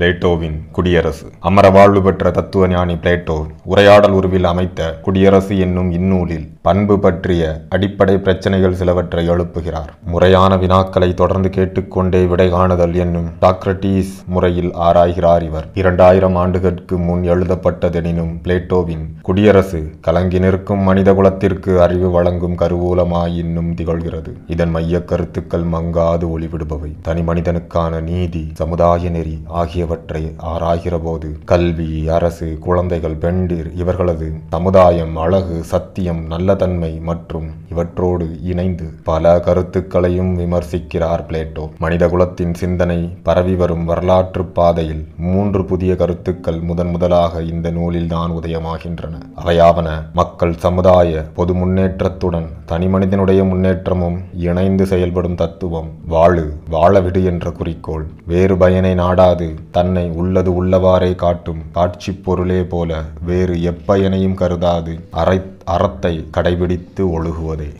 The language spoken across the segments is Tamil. பிளேட்டோவின் குடியரசு. அமரவாழ்வு பெற்ற தத்துவ ஞானி பிளேட்டோ உரையாடல் உருவில் அமைத்த குடியரசு என்னும் இந்நூலில் பண்பு பற்றிய அடிப்படை பிரச்சனைகள் சிலவற்றை எழுப்புகிறார். முறையான வினாக்களை தொடர்ந்து கேட்டுக்கொண்டே விடை காணுதல் என்னும் சாக்ரடீஸ் முறையில் ஆராய்கிறார் இவர். 2000 ஆண்டுகளுக்கு முன் எழுதப்பட்டதெனினும் பிளேட்டோவின் குடியரசு கலங்கி நிற்கும் மனித குலத்திற்கு அறிவு வழங்கும் கருவூலமாய் இன்னும் திகழ்கிறது. இதன் மைய கருத்துக்கள் மங்காது ஒளிவிடுபவை. தனி மனிதனுக்கான நீதி, சமுதாய நெறி ஆகியவற்றை ஆராய்கிற போது கல்வி, அரசு, குழந்தைகள், பெண்டிர் இவர்களது சமுதாயம், அழகு, சத்தியம், நல்ல தன்மை மற்றும் இவற்றோடு இணைந்து பல கருத்துக்களையும் விமர்சிக்கிறார் பிளேட்டோ. மனிதகுலத்தின் சிந்தனை பரவி வரும் வரலாற்று பாதையில் 3 புதிய கருத்துக்கள் முதன் முதலாக இந்த நூலில் தான் உதயமாகின்றன. அவையாவன: மக்கள் சமுதாய பொது முன்னேற்றத்துடன் தனிமனிதனுடைய முன்னேற்றமும் இணைந்து செயல்படும் தத்துவம், வாழு வாழவிடு என்ற குறிக்கோள், வேறு பயனை நாடாது தன்னை உள்ளது உள்ளவாறே காட்டும் காட்சி பொருளே போல வேறு எப்பயனையும் கருதாது அறத்தை கடைபிடித்து ஒழுகுவதே.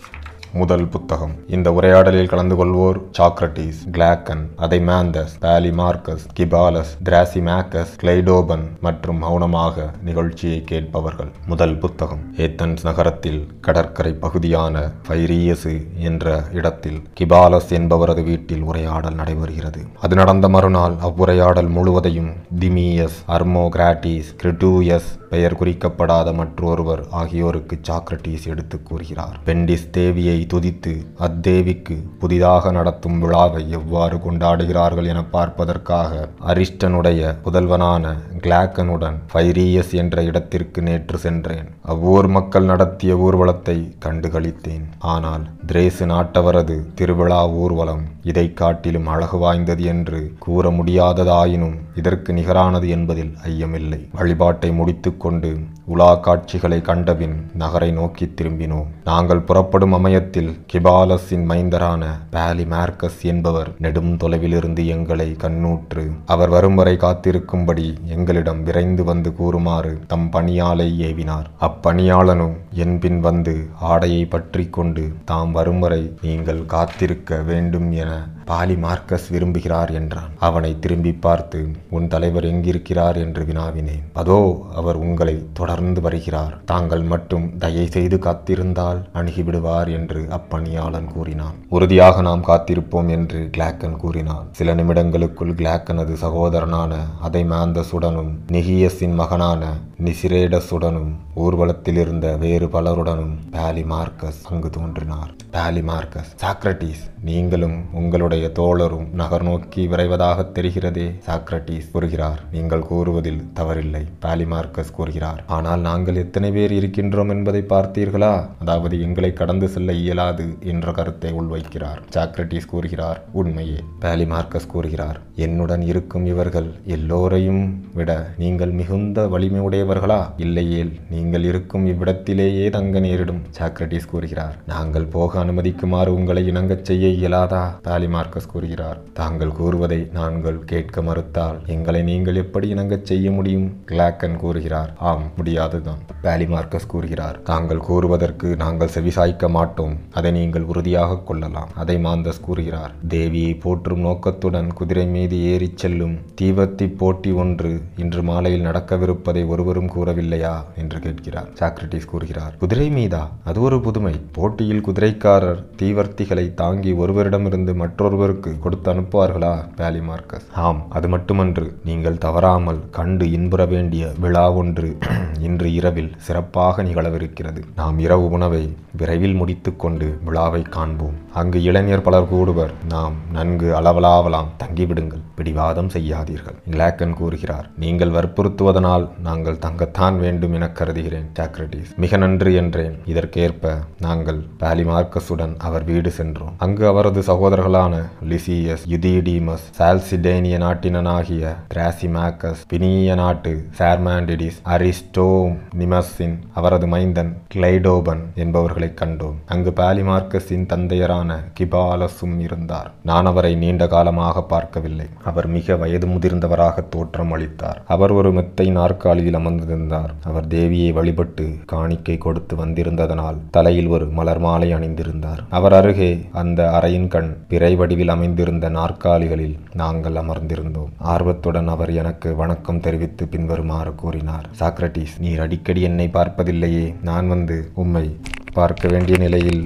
முதல் புத்தகம். இந்த உரையாடலில் கலந்து கொள்வோர் Socrates, Glaucon, Adeimantus, Polemarchus, Cephalus, Thrasymachus, Clitophon மற்றும் மௌனமாக நிகழ்ச்சியை கேட்பவர்கள். முதல் புத்தகம். ஏதன்ஸ் நகரத்தில் கடற்கரை பகுதியான பைரியஸ் என்ற இடத்தில் கிபாலஸ் என்பவரது வீட்டில் உரையாடல் நடைபெறுகிறது. அது நடந்த மறுநாள் அவ்வுரையாடல் முழுவதையும் திமியஸ், அர்மோகிராட்டிஸ், கிரூயஸ் பெயர் குறிக்கப்படாத மற்றொருவர் ஆகியோருக்கு சாக்ரடீஸ் எடுத்து கூறுகிறார். பெண்டிஸ் தேவியை துதித்து அத்தேவிக்கு புதிதாக நடத்தும் விழாவை எவ்வாறு கொண்டாடுகிறார்கள் என பார்ப்பதற்காக அரிஸ்டனுடைய புதல்வனான கிளாக்கனுடன் பைரியஸ் என்ற இடத்திற்கு நேற்று சென்றேன். அவ்வூர் மக்கள் நடத்திய ஊர்வலத்தை கண்டுகளித்தேன். ஆனால் திரேசு நாட்டவரது திருவிழா ஊர்வலம் இதை காட்டிலும் அழகு வாய்ந்தது என்று கூற முடியாததாயினும் இதற்கு நிகரானது என்பதில் ஐயமில்லை. வழிபாட்டை முடித்து கொண்டு உலா காட்சிகளை கண்டபின் நகரை நோக்கி திரும்பினோம். நாங்கள் புறப்படும் சமயத்தில் கிபாலஸின் மைந்தரான பாலிமார்க்கஸ் என்பவர் நெடும் தொலைவிலிருந்து எங்களை கண்ணுற்று அவர் வரும் வரை காத்திருக்கும்படி எங்களிடம் விரைந்து வந்து கூறுமாறு தம் பணியாளை ஏவினார். அப்பணியாளனும் என்பின் வந்து ஆடையை பற்றி கொண்டு தாம் வரும் வரை நீங்கள் காத்திருக்க வேண்டும் என பாலிமார்க்கஸ் விரும்புகிறார் என்றான். அவனை திரும்பி பார்த்து உன் தலைவர் எங்கிருக்கிறார் என்று வினாவினேன். அதோ அவர் உங்களை தொடர்ந்து வருகிறார், தாங்கள் மட்டும் தயை செய்து காத்திருந்தால் அணுகிவிடுவார் என்று அப்பணியாளன் கூறினான். உறுதியாக நாம் காத்திருப்போம் என்று கிளாக்கன் கூறினான். சில நிமிடங்களுக்குள் கிளாக்கனது சகோதரனான அதைமாந்தஸுடனும் நிகியஸின் மகனான நிசிரேடஸுடனும் ஊர்வலத்தில் இருந்த வேறு பலருடனும் பாலிமார்க்கஸ் அங்கு தோன்றினார். பாலிமார்க்கஸ்: சாக்ரடீஸ், நீங்களும் உங்களுடைய தோழரும் நகர் நோக்கி விரைவதாக தெரிகிறதே. சாக்ரடீஸ் கூறுகிறார்: நீங்கள் கூறுவதில் தவறில்லை. பாலிமார்க்கஸ் கூறுகிறார்: ஆனால் நாங்கள் எத்தனை பேர் இருக்கின்றோம் என்பதை பார்த்தீர்களா? அதாவது எங்களை கடந்து செல்ல இயலாது என்ற கருத்தை உள்வைக்கிறார். சாக்ரடீஸ் கூறுகிறார்: உண்மையே. பாலிமார்க்கஸ் கூறுகிறார்: என்னுடன் இருக்கும் இவர்கள் எல்லோரையும் விட நீங்கள் மிகுந்த வலிமையுடையவர்களா? இல்லையேல் நீங்கள் இருக்கும் இவ்விடத்திலேயே தங்க நேரிடும். சாக்ரடீஸ் கூறுகிறார்: நாங்கள் போக அனுமதிக்குமாறு உங்களை இணங்கச் செய்ய இயலாதா? பாலிமார்க்கஸ் கூறுகிறார்: தாங்கள் கூறுவதை நாங்கள் கேட்க மறுத்தால் எங்களை நீங்கள் எப்படி இணங்கச் செய்ய முடியும்? கிளாக்கன் கூறுகிறார்: ஆம், முடியாதுதான். பாலிமார்க்கஸ் கூறுகிறார்: தாங்கள் கூறுவதற்கு நாங்கள் செவிசாய்க்க மாட்டோம், அதை நீங்கள் உறுதியாக கொள்ளலாம். அதைமாந்தஸ் கூறுகிறார்: தேவியை போற்றும் நோக்கத்துடன் குதிரை மீது ஏறி செல்லும் தீவர்த்தி போட்டி ஒன்று இன்று மாலையில் நடக்கவிருப்பதை ஒருவரும் கூறவில்லையா என்று கேட்கிறார். சாக்ரடீஸ் கூறுகிறார்: குதிரை மீதா? அது ஒரு புதுமை. போட்டியில் குதிரைக்காரர் தீவர்த்திகளை தாங்கி ஒருவரிடமிருந்து மற்றொருவருக்கு கொடுத்து அனுப்புவார்களா? பாலிமார்க்கஸ்: ஆம், அது மட்டுமன்று நீங்கள் தவறாமல் கண்டு இன்புற வேண்டிய விழா ஒன்று இன்று இரவில் சிறப்பாக நிகழவிருக்கிறது. நாம் இரவு உணவை விரைவில் முடித்து கொண்டு விழாவை காண்போம். அங்கு இளைஞர் பலர் கூடுவர். நாம் நன்கு அளவலாவலாம். தங்கிவிடுங்கள், பிடிவாதம் செய்யாதீர்கள். கிளாக்கன் கூறுகிறார்: நீங்கள் வற்புறுத்துவதனால் நாங்கள் தங்கத்தான் வேண்டும் என கருதுகிறேன். சாக்ரடீஸ்: மிக நன்று என்றேன். இதற்கேற்ப நாங்கள் பாலிமார்க்கஸுடன் அவர் வீடு சென்றோம். அங்கு அவரது சகோதரர்களான லிசியஸ், யுதிடிமஸ், சால்சிடேனிய நாட்டினனாகிய திராசிமாக்கஸ், பினிய நாட்டு சார்மண்டிஸ், அரிஸ்டோம் நிமஸின் அவரது மைந்தன் கிளைடோபன் என்பவர்கள் அவர்களைக் கண்டோம். அங்கு பாலிமார்க்கஸின் தந்தையரான கிபாலஸும் இருந்தார். நான் அவரை நீண்ட காலமாக பார்க்கவில்லை. அவர் மிக வயது முதிர்ந்தவராக தோற்றம் அளித்தார். அவர் ஒரு மெத்தை நாற்காலியில் அமர்ந்திருந்தார். அவர் தேவியை வழிபட்டு காணிக்கை கொடுத்து வந்திருந்ததனால் தலையில் ஒரு மலர் மாலை அணிந்திருந்தார். அவர் அருகே அந்த அறையின் கண் பிறை வடிவில் அமைந்திருந்த நாற்காலிகளில் நாங்கள் அமர்ந்திருந்தோம். ஆர்வத்துடன் அவர் எனக்கு வணக்கம் தெரிவித்து பின்வருமாறு கூறினார். சாக்ரடீஸ், நீர் அடிக்கடி என்னை பார்ப்பதில்லையே. நான் வந்து உம்மை பார்க்க வேண்டிய நிலையில்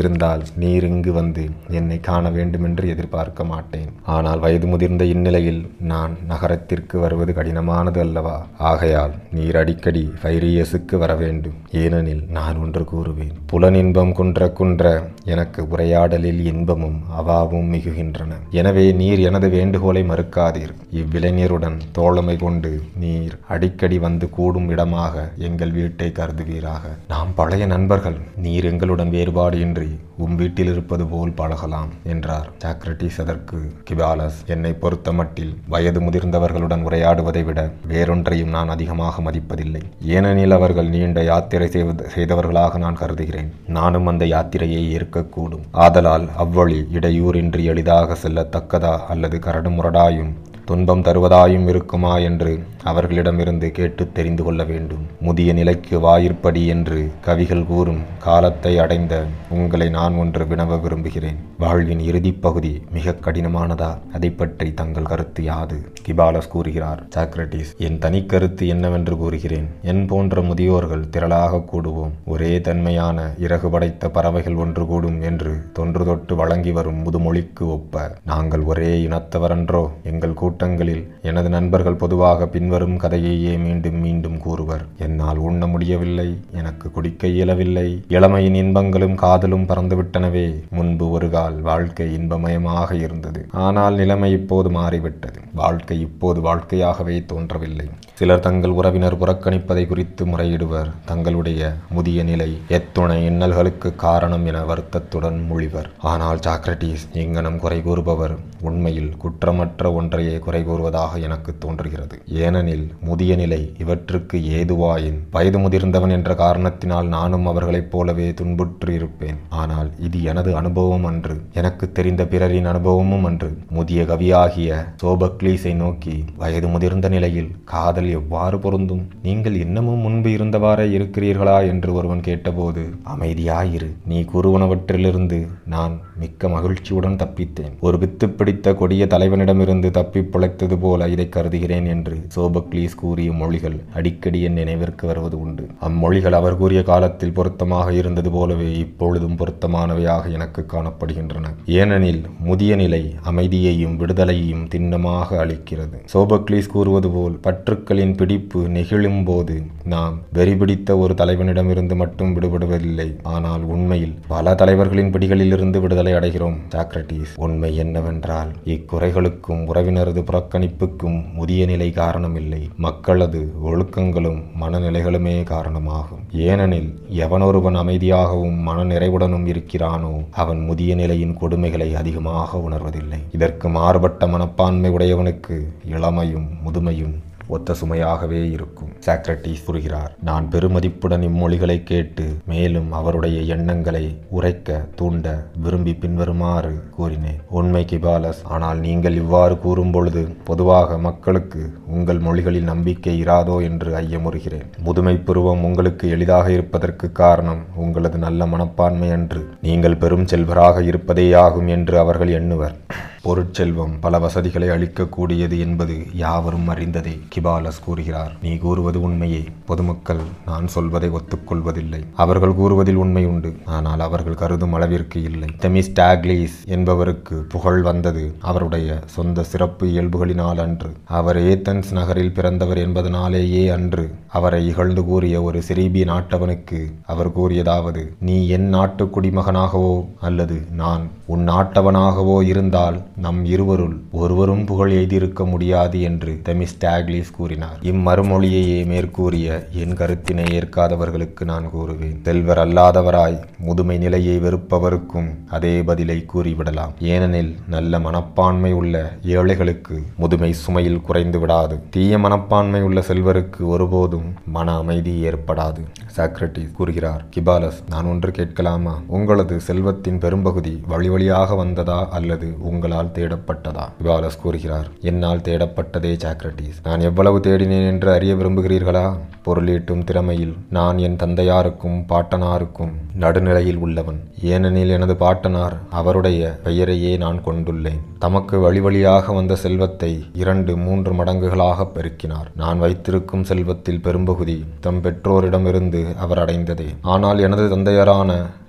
இருந்தால் நீர் இங்கு வந்து என்னை காண வேண்டுமென்று எதிர்பார்க்க மாட்டேன். ஆனால் வயது முதிர்ந்த இந்நிலையில் நான் நகரத்திற்கு வருவது கடினமானது அல்லவா? ஆகையால் நீர் அடிக்கடி பைரியஸுக்கு வர வேண்டும். ஏனெனில் நான் ஒன்று கூறுவேன். புலனின்பம் குன்ற குன்ற எனக்கு உரையாடலில் இன்பமும் அவாவும் மிகுகின்றன. எனவே நீர் எனது வேண்டுகோளை மறுக்காதீர். இவ்விளைஞருடன் தோழமை கொண்டு நீர் அடிக்கடி வந்து கூடும் இடமாக எங்கள் வீட்டை கருதுவீராக. நாம் பழைய நண்பர்கள். நீர் எங்களுடன் வேறுபாடு உம் வீட்டில் இருப்பது போல் பழகலாம் என்றார் சாக்ரடீஸ். அதற்கு கிபாலஸ், என்னை பொறுத்த மட்டில் வயது முதிர்ந்தவர்களுடன் உரையாடுவதை விட வேறொன்றையும் நான் அதிகமாக மதிப்பதில்லை. ஏனெனில் அவர்கள் நீண்ட யாத்திரை செய்தவர்களாக நான் கருதுகிறேன். நானும் அந்த யாத்திரையை ஏற்கக்கூடும். ஆதலால் அவ்வழி இடையூறின்றி எளிதாக செல்லத்தக்கதா அல்லது கரடுமுரடாயும் துன்பம் தருவதாயும் இருக்குமா என்று அவர்களிடமிருந்து கேட்டு தெரிந்து கொள்ள வேண்டும். முதிய நிலைக்கு வாயிற்படி என்று கவிகள் கூறும் காலத்தை அடைந்த உங்களை நான் ஒன்று வினவ விரும்புகிறேன். வாழ்வின் இறுதிப்பகுதி மிக கடினமானதா? அதை பற்றி தங்கள் கருத்து யாது? கிபாலஸ் கூறுகிறார். சாக்ரடீஸ், என் தனி கருத்து என்னவென்று கூறுகிறேன். என் போன்ற முதியோர்கள் திரளாக கூடுவோம். ஒரே தன்மையான இறகு படைத்த பறவைகள் ஒன்று கூடும் என்று தொன்று தொட்டு வழங்கி வரும் முதுமொழிக்கு ஒப்ப நாங்கள் ஒரே இனத்தவரன்றோ? எங்கள் கூட்டங்களில் எனது நண்பர்கள் பொதுவாக பின்வரும் கதையையே மீண்டும் மீண்டும் கூறுவர். என்னால் உண்ண முடியவில்லை, எனக்கு குடிக்க இயலவில்லை, இளமையின் இன்பங்களும் காதலும் பறந்துவிட்டனவே. முன்பு ஒரு கால் வாழ்க்கை இன்பமயமாக இருந்தது. ஆனால் நிலைமை இப்போது மாறிவிட்டது. வாழ்க்கை இப்போது வாழ்க்கையாகவே தோன்றவில்லை. சிலர் தங்கள் உறவினர் புறக்கணிப்பதை குறித்து முறையிடுவர். தங்களுடைய முதிய நிலை எத்துணை இன்னல்களுக்கு காரணம் என வருத்தத்துடன் மொழிவர். ஆனால் சாக்ரடீஸ், இங்கனம் குறை கூறுபவர் உண்மையில் குற்றமற்ற ஒன்றையே குறை கூறுவதாக எனக்கு தோன்றுகிறது. ஏனெனில் முதிய நிலை இவற்றுக்கு ஏதுவாயின் வயது முதிர்ந்தவன் என்ற காரணத்தினால் நானும் அவர்களைப் போலவே துன்புற்று இருப்பேன். ஆனால் இது எனது அனுபவம் அன்று, எனக்கு தெரிந்த பிறரின் அனுபவமும் அன்று. முதிய கவியாகிய சோபக்லீஸை நோக்கி வயது முதிர்ந்த நிலையில் காதல் எவ்வாறு பொருந்தும், நீங்கள் இன்னமும் முன்பு இருந்தவாறே இருக்கிறீர்களா என்று ஒருவன் கேட்டபோது, அமைதியாயிரு, நீ கூறுவனவற்றிலிருந்து நான் மிக்க மகிழ்ச்சியுடன் தப்பித்தேன், ஒரு வித்து பிடித்த கொடிய தலைவனிடமிருந்து தப்பி பிழைத்தது போல இதை கருதுகிறேன் என்று சோபக்லீஸ் கூறிய மொழிகள் அடிக்கடி என் நினைவிற்கு வருவது உண்டு. அம்மொழிகள் அவர் கூறிய காலத்தில் பொருத்தமாக இருந்தது போலவே இப்பொழுதும் பொருத்தமானவையாக எனக்கு காணப்படுகின்றன. ஏனெனில் முதிய நிலை அமைதியையும் விடுதலையையும் திண்ணமாக அளிக்கிறது. சோபக்லீஸ் கூறுவது போல் பற்றுக்களின் பிடிப்பு நெகிழும் போது நாம் வெறி பிடித்த ஒரு தலைவனிடமிருந்து மட்டும் விடுபடுவதில்லை, ஆனால் உண்மையில் பல தலைவர்களின் பிடிகளிலிருந்து விடுதலை அடைகிறோம். சாக்ரடீஸ், உண்மை என்னவென்றால் இக்குறைகளுக்கும் உறவினரது புறக்கணிப்புக்கும் முதிய நிலை காரணமில்லை, மக்களது ஒழுக்கங்களும் மனநிலைகளுமே காரணமாகும். ஏனெனில் எவனொருவன் அமைதியாகவும் மன நிறைவுடனும் இருக்கிறானோ அவன் முதிய நிலையின் கொடுமைகளை அதிகமாக உணர்வதில்லை. இதற்கு மாறுபட்ட மனப்பான்மை உடையவனுக்கு இளமையும் முதுமையும் ஒத்த சுமையாகவே இருக்கும். சாக்ரடீஸ் கூறுகிறார், நான் பெருமதிப்புடன் இம்மொழிகளை கேட்டு மேலும் அவருடைய எண்ணங்களை உரைக்க தூண்ட விரும்பி பின்வருமாறு கூறினேன். உண்மை கிபாலஸ், ஆனால் நீங்கள் இவ்வாறு கூறும் பொழுது பொதுவாக மக்களுக்கு உங்கள் மொழிகளில் நம்பிக்கை இராதோ என்று ஐயமுறுகிறேன். முதுமை பருவம் உங்களுக்கு எளிதாக இருப்பதற்கு காரணம் உங்களது நல்ல மனப்பான்மை அன்று. நீங்கள் பெரும் செல்வராக இருப்பதேயாகும் என்று அவர்கள் எண்ணுவர். பொருட்செல்வம் பல வசதிகளை அளிக்கக்கூடியது என்பது யாவரும் அறிந்ததே. கிபாலஸ் கூறுகிறார், நீ கூறுவது உண்மையே. பொதுமக்கள் நான் சொல்வதை ஒத்துக்கொள்வதில்லை. அவர்கள் கூறுவதில் உண்மை உண்டு, ஆனால் அவர்கள் கருதும் அளவிற்கு இல்லை. தெமிஸ்டாக்லீஸ் என்பவருக்கு புகழ் வந்தது அவருடைய சொந்த சிறப்பு இயல்புகளினால் அன்று. அவர் ஏதன்ஸ் நகரில் பிறந்தவர் என்பதனாலேயே அன்று. அவரை இகழ்ந்து கூறிய ஒரு சிரீபிய நாட்டவனுக்கு அவர் கூறியதாவது, நீ என் நாட்டு குடிமகனாகவோ அல்லது நான் உன் நாட்டவனாகவோ இருந்தால் நம் இருவருள் ஒருவரும் புகழ் எய்திருக்க முடியாது என்று தெமிஸ்டாக்லீஸ் கூறினார். இம்மறுமொழியையே மேற்கூறிய என் கருத்தினை ஏற்காதவர்களுக்கு நான் கூறுவேன், செல்வர் அல்லாதவராய் முதுமை நிலையை வெறுப்பவருக்கும் அதே பதிலை கூறிவிடலாம். ஏனெனில் நல்ல மனப்பான்மை உள்ள ஏழைகளுக்கு முதுமை சுமையில் குறைந்து விடாது, தீய மனப்பான்மை உள்ள செல்வருக்கு ஒருபோதும் மன அமைதி ஏற்படாது. சாக்ரடீஸ் கூறுகிறார், கிபாலஸ், நான் ஒன்று கேட்கலாமா? உங்களது செல்வத்தின் பெரும்பகுதி வழி வழியாக வந்ததா அல்லது உங்களால் தேடப்பட்டதா? கிபாலஸ் கூறுகிறார், என்னால் தேடப்பட்டதே சாக்ரடீஸ். நான் எவ்வளவு தேடினேன் என்று அறிய விரும்புகிறீர்களா? பொருளீட்டும் திறமையில் நான் என் தந்தையாருக்கும் பாட்டனாருக்கும் நடுநிலையில் உள்ளவன். ஏனெனில் எனது பாட்டனார் அவருடைய பெயரையே நான் கொண்டுள்ளேன். தமக்கு வழி வழியாக வந்த செல்வத்தை 2-3 மடங்குகளாக பெருக்கினார். நான் வைத்திருக்கும் செல்வத்தில் பெரும்பகுதி தம் பெற்றோரிடமிருந்து அவர் அடைந்ததே. ஆனால் எனது தந்தையரான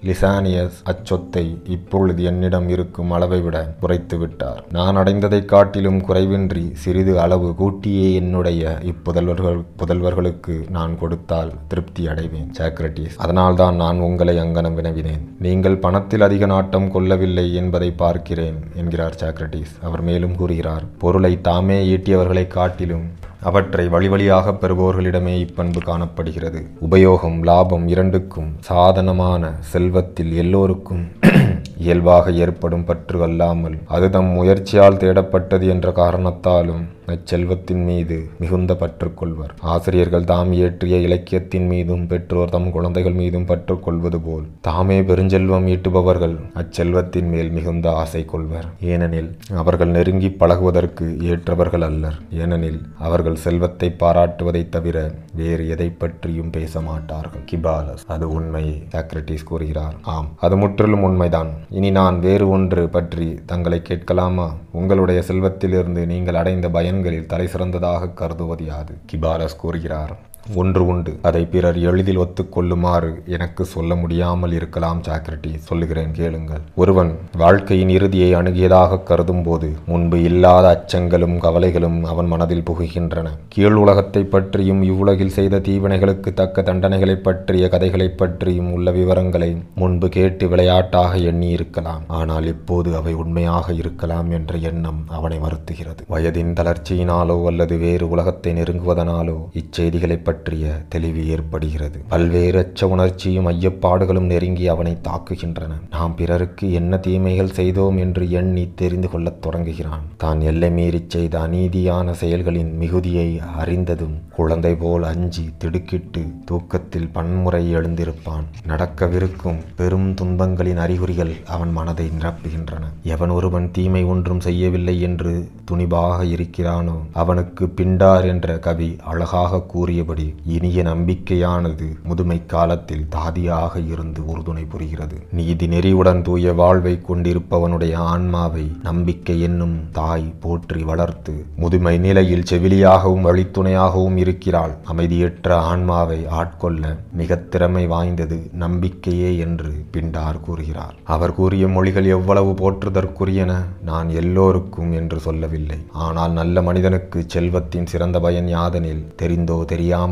லிசானியஸ் அச்சொத்தை இப்பொழுது என்னிடம் இருக்கும் அளவை விட குறைத்து விட்டார். நான் அடைந்ததை காட்டிலும் குறைவின்றி சிறிது அளவு கூட்டியே என்னுடைய புதல்வர்களுக்கு நான் கொடுத்தால் திருப்தி அடைவேன். சாக்ரடீஸ், அதனால்தான் நான் உங்களை அங்கனம் வினவினேன். நீங்கள் பணத்தில் அதிக நாட்டம் கொள்ளவில்லை என்பதை பார்க்கிறேன் என்கிறார் சாக்ரடீஸ். அவர் மேலும் கூறுகிறார், பொருளை தாமே ஈட்டியவர்களை காட்டிலும் அவற்றை வழிவழியாக பெறுபவர்களிடமே இப்பண்பு காணப்படுகிறது. உபயோகம், லாபம் இரண்டுக்கும் சாதனமான செல்வத்தில் எல்லோருக்கும் இயல்பாக ஏற்படும் பற்று அல்லாமல் அது தம் முயற்சியால் தேடப்பட்டது என்ற காரணத்தாலும் அச்செல்வத்தின் மீது மிகுந்த பற்றுக்கொள்வர். ஆசிரியர்கள் தாம் இயற்றிய இலக்கியத்தின் மீதும் பெற்றோர் தம் குழந்தைகள் மீதும் பற்றுக்கொள்வது போல் தாமே பெருஞ்செல்வம் ஈட்டுபவர்கள் அச்செல்வத்தின் மேல் மிகுந்த ஆசை கொள்வர். ஏனெனில் அவர்கள் நெருங்கி பழகுவதற்கு ஏற்றவர்கள் அல்லர். ஏனெனில் அவர்கள் செல்வத்தை பாராட்டுவதை தவிர வேறு எதை பற்றியும் பேச மாட்டார்கள். கிபாலஸ், அது உண்மையே. சாக்ரடீஸ் கூறுகிறார், ஆம், அது முற்றிலும் உண்மைதான். இனி நான் வேறு ஒன்று பற்றி தங்களை கேட்கலாமா? உங்களுடைய செல்வத்திலிருந்து நீங்கள் அடைந்த பயன்களில் தலை சிறந்ததாக கருதுவது யாது? கிபாலஸ் கூறுகிறார், ஒன்று உண்டு, அதை பிறர் எளிதில் ஒத்துக்கொள்ளுமாறு எனக்கு சொல்ல முடியாமல் இருக்கலாம். சாக்ரடீஸ், சொல்லுகிறேன் கேளுங்கள். ஒருவன் வாழ்க்கையின் இறுதியை அணுகியதாக கருதும் போது முன்பு இல்லாத அச்சங்களும் கவலைகளும் அவன் மனதில் புகுகின்றன. கீழ் உலகத்தை பற்றியும் இவ்வுலகில் செய்த தீவினைகளுக்கு தக்க தண்டனைகளை பற்றிய கதைகளை பற்றியும் உள்ள விவரங்களை முன்பு கேட்டு விளையாட்டாக எண்ணி இருக்கலாம். ஆனால் இப்போது அவை உண்மையாக இருக்கலாம் என்ற எண்ணம் அவனை வருத்துகிறது. வயதின் தளர்ச்சியினாலோ அல்லது வேறு உலகத்தை நெருங்குவதனாலோ இச்செய்திகளை பற்றிய தெளிவு ஏற்படுகிறது. பல்வேறு அச்ச உணர்ச்சியும் ஐயப்பாடுகளும் நெருங்கி அவனை தாக்குகின்றன. நாம் பிறருக்கு என்ன தீமைகள் செய்தோம் என்று எண்ணி தெரிந்து கொள்ளத் தொடங்குகிறான். தான் எல்லை மீறி செய்த அநீதியான செயல்களின் மிகுதியை அறிந்ததும் குழந்தை போல் அஞ்சி திடுக்கிட்டு தூக்கத்தில் பன்முறை எழுந்திருப்பான். நடக்கவிருக்கும் பெரும் துன்பங்களின் அறிகுறிகள் அவன் மனதை நிரப்புகின்றன. எவன் ஒருவன் தீமை ஒன்றும் செய்யவில்லை என்று துணிவாக இருக்கிறானோ அவனுக்கு பின்டார் என்ற கவி அழகாக கூறியபடி, இனிய நம்பிக்கையானது முதுமை காலத்தில் தாதியாக இருந்து உறுதுணை புரிகிறது. நீதி நெறியுடன் தூய வாழ்வை கொண்டிருப்பவனுடைய ஆன்மாவை நம்பிக்கை என்னும் தாய் போற்றி வளர்த்து முதுமை நிலையில் செவிலியாகவும் வழித்துணையாகவும் இருக்கிறாள். அமைதியற்ற ஆன்மாவை ஆட்கொள்ள மிக திறமை வாய்ந்தது நம்பிக்கையே என்று பின்டார் கூறுகிறார். அவர் கூறிய மொழிகள் எவ்வளவு போற்றுதற்குரியன! நான் எல்லோருக்கும் என்று சொல்லவில்லை, ஆனால் நல்ல மனிதனுக்கு செல்வத்தின் சிறந்த பயன் யாதனில் தெரிந்தோ தெரியாமல்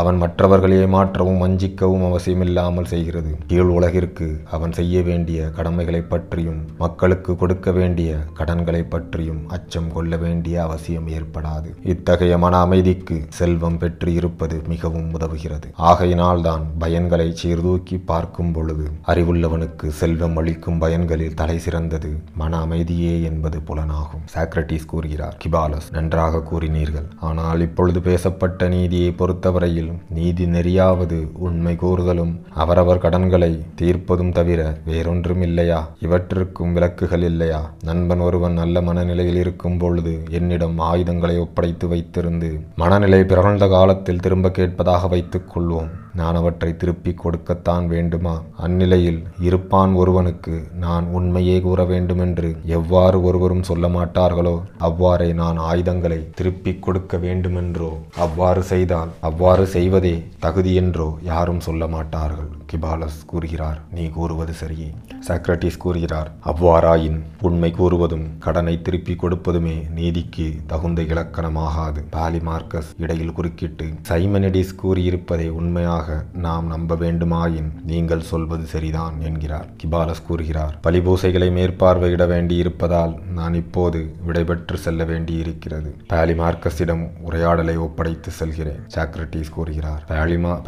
அவன் மற்றவர்களை ஏமாற்றவும் வஞ்சிக்கவும் அவசியமில்லாமல் செய்கிறது. கீழ் உலகிற்கு அவன் செய்ய வேண்டிய கடமைகளை பற்றியும் மக்களுக்கு கொடுக்க வேண்டிய கடன்களை பற்றியும் அச்சம் கொள்ள வேண்டிய அவசியம் ஏற்படாது. இத்தகைய மன அமைதிக்கு செல்வம் பெற்று இருப்பது மிகவும் உதவுகிறது. ஆகையினால் தான் பயன்களை சீர்தூக்கி பார்க்கும் பொழுது அறிவுள்ளவனுக்கு செல்வம் அளிக்கும் பயன்களில் தலை சிறந்தது மன அமைதியே என்பது புலனாகும். சாக்ரடீஸ் கூறுகிறார், கிபாலஸ், நன்றாக கூறினீர்கள். ஆனால் இப்பொழுது பேசப்பட்ட நீதியை பொறுத்து வரையில் நீதி நெறியாவது உண்மை கூறுதலும் அவரவர் கடன்களை தீர்ப்பதும் தவிர வேறொன்றும் இல்லையா? இவற்றிற்கும் விலக்குகள் இல்லையா? நண்பன் ஒருவன் நல்ல மனநிலையில் இருக்கும் பொழுது என்னிடம் ஆயுதங்களை ஒப்படைத்து வைத்திருந்து மனநிலை பிறழ்ந்த காலத்தில் திரும்ப கேட்பதாக வைத்துக் கொள்வோம். நான் அவற்றை திருப்பி கொடுக்கத்தான் வேண்டுமா? அந்நிலையில் இருப்பான் ஒருவனுக்கு நான் உண்மையே கூற வேண்டுமென்று எவ்வாறு ஒருவரும் சொல்ல மாட்டார்களோ அவ்வாறே நான் ஆயுதங்களை திருப்பி கொடுக்க வேண்டுமென்றோ அவ்வாறு செய்தால் அவ்வாறு செய்வதே தகுதியென்றோ யாரும் சொல்ல மாட்டார்கள். கிபாலஸ் கூறுகிறார், நீ கூறுவது சரியே. சாக்ரடீஸ் கூறுகிறார், அவ்வாறாயின் உண்மை கூறுவதும் கடனை திருப்பி கொடுப்பதுமே நீதிக்கு தகுந்த இலக்கணமாகாது. பாலிமார்க்கஸ் இடையில் குறுக்கிட்டு, சைமனடிஸ் கூறியிருப்பதை உண்மையாக நாம் நம்ப வேண்டுமாயின் நீங்கள் சொல்வது சரிதான் என்கிறார். கிபாலஸ் கூறுகிறார், பலிபூசைகளை மேற்பார்வையிட வேண்டியிருப்பதால் நான் இப்போது விடைபெற்று செல்ல வேண்டியிருக்கிறது. பாலிமார்க்கஸிடம் உரையாடலை ஒப்படைத்து செல்கிறேன். சாக்ரடீஸ் கூறுகிறார்,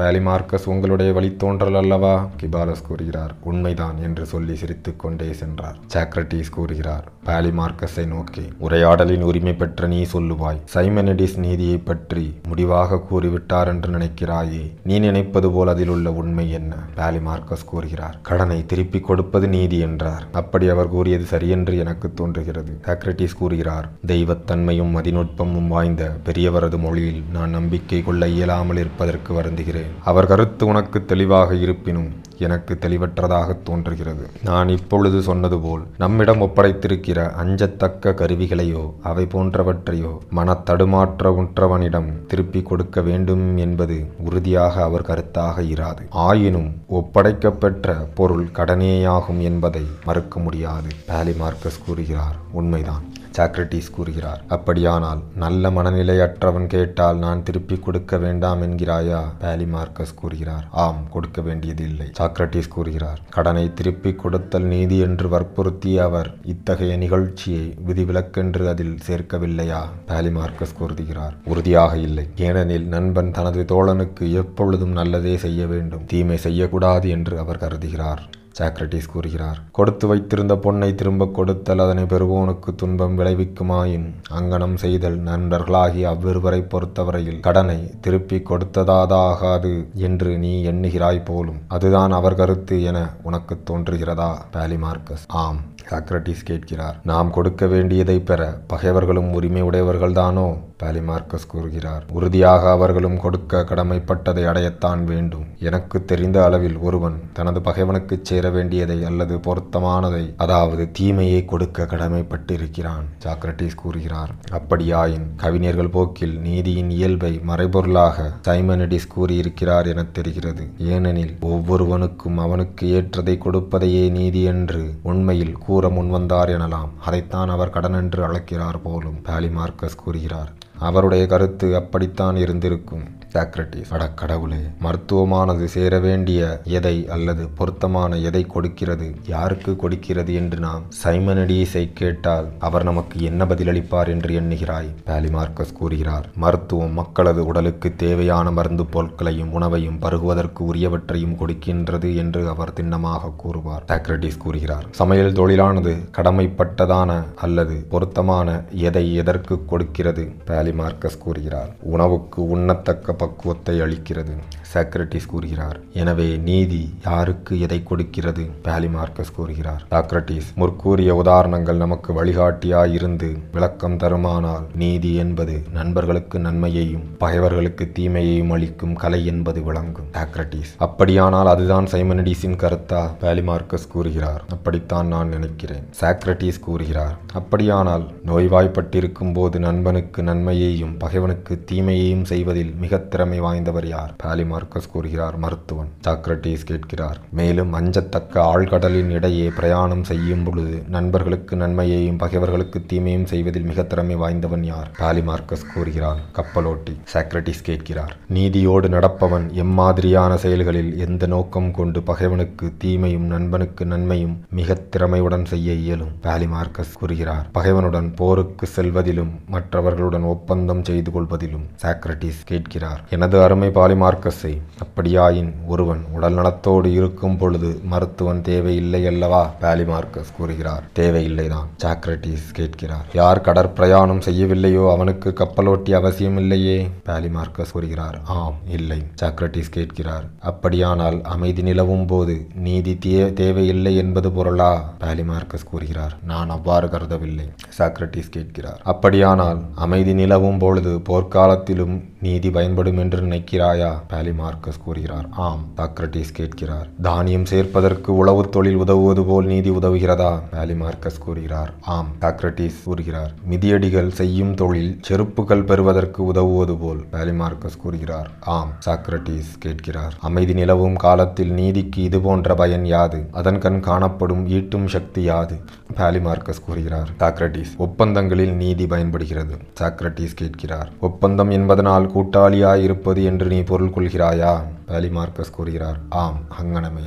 பாலிமார்க்கஸ் உங்களுடைய வழித்தோன்றல் அல்லவா? கிபாலஸ் கூறுகிறார், உண்மைதான் என்று சொல்லி சிரித்துக் கொண்டே சென்றார். சாக்ரடீஸ் கூறுகிறார் பாலிமார்க்கஸை நோக்கி, உரையாடலின் உரிமை பெற்ற நீ சொல்லுவாய், சைமனடிஸ் நீதியை பற்றி முடிவாக கூறிவிட்டார் என்று நினைக்கிறாயே, நீ நினைப்பது போல் அதில் உள்ள உண்மை என்ன? பாலிமார்க்கஸ் கூறுகிறார், கடனை திருப்பி கொடுப்பது நீதி என்றார். அப்படி அவர் கூறியது சரியென்று எனக்கு தோன்றுகிறது. சாக்ரடீஸ் கூறுகிறார், தெய்வத்தன்மையும் அதிநுட்பமும் வாய்ந்த பெரியவரது மொழியில் நான் நம்பிக்கை கொள்ள இயலாமல் இருப்பதற்கு வருந்துகிறேன். அவர் கருத்து உனக்கு தெளிவாக இருப்பினும் எனக்கு தெளிவற்றதாக தோன்றுகிறது. நான் இப்பொழுது சொன்னது போல் நம்மிடம் ஒப்படைத்திருக்கிற அஞ்சத்தக்க கருவிகளையோ அவை போன்றவற்றையோ மனத்தடுமாற்ற உற்றவனிடம் திருப்பி கொடுக்க வேண்டும் என்பது உறுதியாக அவர் கருத்தாக இராது. ஆயினும் ஒப்படைக்கப்பெற்ற பொருள் கடனேயாகும் என்பதை மறுக்க முடியாது. பாலிமார்க்கஸ் கூறுகிறார், உண்மைதான். சாக்ரடீஸ் கூறுகிறார், அப்படியானால் நல்ல மனநிலையற்றவன் கேட்டால் நான் திருப்பி கொடுக்க வேண்டாம் என்கிறாயா? பாலிமார்க்கஸ் கூறுகிறார், ஆம், கொடுக்க வேண்டியதில்லை. சாக்ரடீஸ் கூறுகிறார், கடனை திருப்பி கொடுத்தல் நீதி என்று வற்புறுத்திய அவர் இத்தகைய நிகழ்ச்சியை விதிவிலக்கென்று அதில் சேர்க்கவில்லையா? பாலிமார்க்கஸ் கூறுகிறார், உறுதியாக இல்லை. ஏனெனில் நண்பன் தனது தோழனுக்கு எப்பொழுதும் நல்லதே செய்ய வேண்டும், தீமை செய்யக்கூடாது என்று அவர் கருதுகிறார். சாக்ரடீஸ் கூறுகிறார், கொடுத்து வைத்திருந்த பொன்னை திரும்ப கொடுத்தல் அதனை பெறுவோனுக்கு துன்பம் விளைவிக்குமாயின் அங்கனம் செய்தல் நண்பர்களாகி அவ்விருவரை பொறுத்தவரையில் கடனை திருப்பி கொடுத்ததாதாகாது என்று நீ எண்ணுகிறாய் போலும். அதுதான் அவர் கருத்து என உனக்கு தோன்றுகிறதா? பாலிமார்க்கஸ், ஆம். சாக்ரடீஸ் கேட்கிறார், நாம் கொடுக்க வேண்டியதை பெற பகைவர்களும் உரிமை உடையவர்கள்தானோ? பாலிமார்க்கஸ் கூறுகிறார், உறுதியாக அவர்களும் கொடுக்க கடமைப்பட்டதை அடையத்தான் வேண்டும். எனக்கு தெரிந்த அளவில் ஒருவன் தனது பகைவனுக்கு சேர வேண்டியதை அல்லது பொருத்தமானதை, அதாவது தீமையை கொடுக்க கடமைப்பட்டிருக்கிறான். சாக்ரடீஸ் கூறுகிறார், அப்படியாயின் கவிஞர்கள் போக்கில் நீதியின் இயல்பை மறைபொருளாக சைமனடிஸ் கூறியிருக்கிறார் என தெரிகிறது. ஏனெனில் ஒவ்வொருவனுக்கும் அவனுக்கு ஏற்றதை கொடுப்பதையே நீதி என்று உண்மையில் கூற முன்வந்தார் எனலாம். அதைத்தான் அவர் கடன் என்று அழைக்கிறார் போலும். பாலிமார்க்கஸ் கூறுகிறார், அவருடைய கருத்து அப்படித்தான் இருந்திருக்கும். சாக்ரடீஸ், அடக்கடவுளே, மருத்துவமானது சேர வேண்டிய எதை அல்லது பொருத்தமான எதை கொடுக்கிறது, யாருக்கு கொடுக்கிறது என்று நாம் சைமனடிஸை கேட்டால் அவர் நமக்கு என்ன பதிலளிப்பார் என்று எண்ணுகிறாய்? பாலிமார்க்கஸ் கூறுகிறார், மருத்துவம் மக்களது உடலுக்கு தேவையான மருந்து பொருட்களையும் உணவையும் பருகுவதற்கு உரியவற்றையும் கொடுக்கின்றது என்று அவர் திண்ணமாக கூறுவார். சாக்ரடீஸ் கூறுகிறார், சமையல் தொழிலானது கடமைப்பட்டதான அல்லது பொருத்தமான எதை எதற்கு கொடுக்கிறது? பாலிமார்க்கஸ் கூறுகிறார், உணவுக்கு உண்ணத்தக்க பக்குவத்தை அளிக்கிறது. சாக்ரடீஸ் கூறுகிறார், எனவே நீதி யாருக்கு எதை கொடுக்கிறது? பாலிமார்க்கஸ் கூறுகிறார், சாக்ரடீஸ், முற்கூறிய உதாரணங்கள் நமக்கு வழிகாட்டியாயிருந்து விளக்கம் தருமானால் நீதி என்பது நண்பர்களுக்கு நன்மையையும் பகைவர்களுக்கு தீமையையும் அளிக்கும் கலை என்பது விளங்கும். சாக்ரடீஸ், அப்படியானால் அதுதான் சைமனடிஸின் கருத்தா? பாலிமார்க்கஸ் கூறுகிறார், அப்படித்தான் நான் நினைக்கிறேன். சாக்ரடீஸ் கூறுகிறார், அப்படியானால் நோய்வாய்ப்பட்டிருக்கும் போது நண்பனுக்கு நன்மையையும் பகைவனுக்கு தீமையையும் செய்வதில் மிக திறமை வாய்ந்தவர் யார்? பாலிமார்க்கஸ் கூறுகிறார், மருத்துவன். சாக்ரடீஸ் கேட்கிறார், மேலும் அஞ்சத்தக்க ஆழ்கடலின் இடையே பிரயாணம் செய்யும் பொழுது நண்பர்களுக்கு நன்மையையும் பகைவர்களுக்கு தீமையும் செய்வதில் மிக திறமை வாய்ந்தவன் யார்? பாலிமார்க்கஸ் கூறுகிறார், கப்பலோட்டி. சாக்ரடீஸ் கேட்கிறார், நீதியோடு நடப்பவன் எம்மாதிரியான செயல்களில் எந்த நோக்கம் கொண்டு பகைவனுக்கு தீமையும் நண்பனுக்கு நன்மையும் மிக திறமையுடன் செய்ய இயலும்? பாலிமார்க்கஸ் கூறுகிறார், பகைவனுடன் போருக்கு செல்வதிலும் மற்றவர்களுடன் ஒப்பந்தம் செய்து கொள்வதிலும். சாக்ரடீஸ் கேட்கிறார், எனது அருமை பாலிமார்க்கஸை, அப்படியாயின் ஒருவன் உடல் நலத்தோடு இருக்கும் பொழுது மருத்துவன் தேவையில்லை அல்லவா? பாலிமார்க்கஸ் கூறுகிறார், தேவையில்லைதான். சாக்ரடீஸ் கேட்கிறார், யார் கடற்பிரயாணம் செய்யவில்லையோ அவனுக்கு கப்பலோட்டி அவசியம் இல்லையே? பாலிமார்க்கஸ் கூறுகிறார், ஆம், இல்லை. சாக்ரடீஸ் கேட்கிறார், அப்படியானால் அமைதி நிலவும் போது நீதி தேவையில்லை என்பது பொருளா? பாலிமார்க்கஸ் கூறுகிறார், நான் அவ்வாறு கருதவில்லை. சாக்ரடீஸ் கேட்கிறார், அப்படியானால் அமைதி நிலவும் பொழுது போர்க்காலத்திலும் நீதி பயன்படும் வேண்டும் என்று நினைக்கிறாயா? பாலிமார்க்கஸ் கூறுகிறார், ஆம். சாக்ரடீஸ் கேட்கிறார், தானியம் சேர்ப்பதற்கு உளவு தொழில் உதவுவது போல் நீதி உதவுகிறதா? பாலிமார்க்கஸ் கூறுகிறார், ஆம். சாக்ரடீஸ் கூறுகிறார், மிதியடிகள் செய்யும் தொழில் செருப்புகள் பெறுவதற்கு உதவுவது போல். பாலிமார்க்கஸ் கூறுகிறார், ஆம். சாக்ரடீஸ் கேட்கிறார், அமைதி நிலவும் காலத்தில் நீதிக்கு இது போன்ற பயன் யாது? அதன் கண் காணப்படும் ஈட்டும் சக்தி யாது? பாலிமார்க்கஸ் கூறுகிறார், சாக்ரடீஸ், ஒப்பந்தங்களில் நீதி பயன்படுகிறது. சாக்ரடீஸ் கேட்கிறார், ஒப்பந்தம் என்பதனால் கூட்டாளியாய் இருப்பது என்று நீ பொருள் கொள்கிறாயா? பாலிமார்க்கஸ் கூறுகிறார், ஆம், அங்கனமே.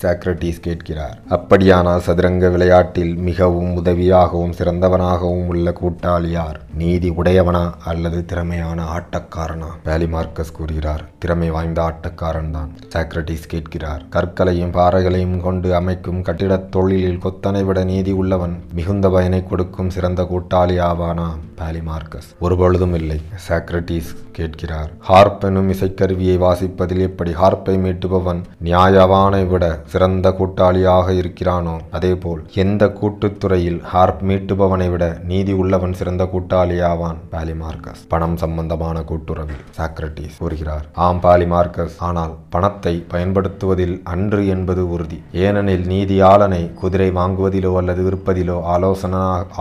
சாக்ரடீஸ் கேட்கிறார், அப்படியானால் சதுரங்க விளையாட்டில் மிகவும் உதவியாகவும் சிறந்தவனாகவும் உள்ள கூட்டாளியார் நீதி உடையவனா அல்லது திறமையான ஆட்டக்காரனா? பாலிமார்க்கஸ் கூறுகிறார், திறமை வாய்ந்த ஆட்டக்காரன் தான். சாக்ரடீஸ் கேட்கிறார், கற்களையும் பாறைகளையும் கொண்டு அமைக்கும் கட்டிடத் தொழிலில் கொத்தனை விட நீதி உள்ளவன் மிகுந்த பயனை கொடுக்கும் சிறந்த கூட்டாளி ஆவானா? பாலிமார்க்கஸ், ஒருபொழுதும் இல்லை. சாக்ரடீஸ் கேட்கிறார், ஹார்ப் எனும் இசைக்கருவியை வாசிப்பதில் எப்படி ஹார்ப்பை மீட்டுபவன் நியாயவானை விட சிறந்த கூட்டாளியாக இருக்கிறானோ அதேபோல் எந்த கூட்டுத்துறையில் ஹார்ப் மீட்டுபவனை விட நீதி உள்ளவன் சிறந்த கூட்டாளியாவான்? பாலிமார்க்கஸ், பணம் சம்பந்தமான கூட்டுறவில். சாக்ரடீஸ் கூறுகிறார், ஆம் பாலிமார்க்கஸ், ஆனால் பணத்தை பயன்படுத்துவதில் அன்று என்பது உறுதி. ஏனெனில் நீதியாளனை குதிரை வாங்குவதிலோ அல்லது விற்பதிலோ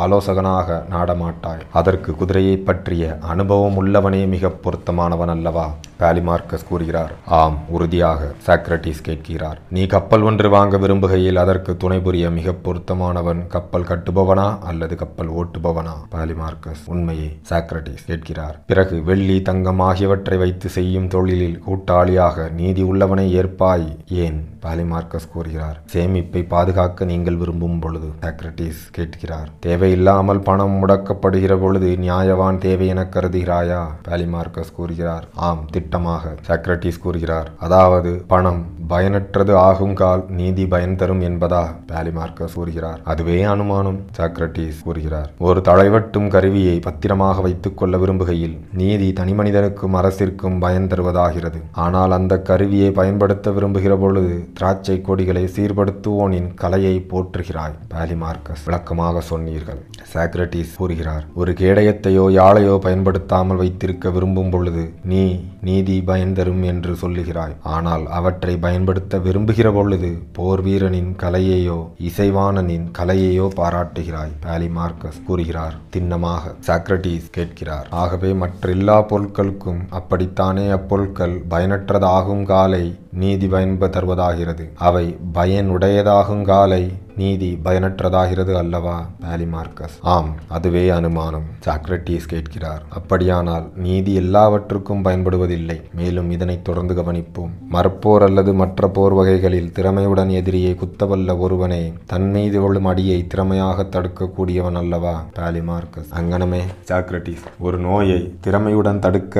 ஆலோசகனாக நாடமாட்டாய். அதற்கு குதிரையை பற்றிய அனுபவம் உள்ளவனே மிக பொருத்தமானவன் அல்லவா? பாலிமார்க்கஸ் கூறுகிறார், ஆம், உறுதியாக. சாக்ரடீஸ் கேட்கிறார், நீ கப்பல் ஒன்று வாங்க விரும்புகையில் அதற்கு துணை புரிய மிக பொருத்தமானவன் கப்பல் கட்டுபவனா அல்லது கப்பல் ஓட்டுபவனா? பாலிமார்க்கஸ், உண்மையே. சாக்ரடீஸ் கேட்கிறார், பிறகு வெள்ளி தங்கம் ஆகியவற்றை வைத்து செய்யும் தொழிலில் கூட்டாளியாக நீதி உள்ளவனை ஏற்பாய் ஏன்? பாலிமார்க்கஸ் கூறுகிறார், சேமிப்பை பாதுகாக்க நீங்கள் விரும்பும் பொழுது. சாக்ரடீஸ் கேட்கிறார், தேவையில்லாமல் பணம் முடக்கப்படுகிற பொழுது நியாயவான் தேவை என கருதுகிறாயா? பாலிமார்க்கஸ் கூறுகிறார், ஆம், திட்டமாக. சாக்ரடீஸ் கூறுகிறார், அதாவது பணம் பயனற்றது ஆகுங்கால் நீதி பயன் தரும் என்பதா? பாலிமார்க்கஸ் கூறுகிறார், அதுவே அனுமானம். சாக்ரடீஸ் கூறுகிறார், ஒரு தலைவட்டும் கருவியை பத்திரமாக வைத்துக் கொள்ள விரும்புகையில் நீதி தனிமனிதனுக்கும் அரசிற்கும் பயன் தருவதாகிறது. ஆனால் அந்த கருவியை பயன்படுத்த விரும்புகிற பொழுது திராட்சை கொடிகளை சீர்படுத்துவோனின் கலையை போற்றுகிறாய். பாலிமார்க்கஸ், விளக்கமாக சொன்னீர்கள். சாக்ரடீஸ் கூறுகிறார், ஒரு கேடயத்தையோ யாழையோ பயன்படுத்தாமல் வைத்திருக்க விரும்பும் பொழுது நீ நீதி பயன் தரும் என்று சொல்லுகிறாய். ஆனால் அவற்றை பயன்படுத்த விரும்புகிற பொழுது போர் வீரனின் கலையையோ இசைவாணனின் கலையையோ பாராட்டுகிறாய். பாலிமார்க்கஸ் கூறுகிறார், திண்ணமாக. சாக்ரடீஸ் கேட்கிறார், ஆகவே மற்ற எல்லா பொருட்களுக்கும் அப்படித்தானே அப்பொருட்கள் பயனற்றதாகும் காலை நீதி பயன்ப தருவதாகிறது, அவை பயனுடையதாகும் காலை நீதி பயனற்றதாகிறது அல்லவா? பாலிமார்க்கஸ், ஆம், அதுவே அனுமானம். சாக்ரடீஸ் கேட்கிறார், அப்படியானால் நீதி எல்லாவற்றுக்கும் பயன்படுவதில்லை. மேலும் இதனை தொடர்ந்து கவனிப்போம். மற்போர் அல்லது மற்ற போர் வகைகளில் திறமையுடன் எதிரியை குத்தவல்ல ஒருவனே தன் மீது விழும் அடியை திறமையாக தடுக்கக்கூடியவன் அல்லவா? பாலிமார்க்கஸ், அங்கனமே. சாக்ரடீஸ், ஒரு நோயை திறமையுடன் தடுக்க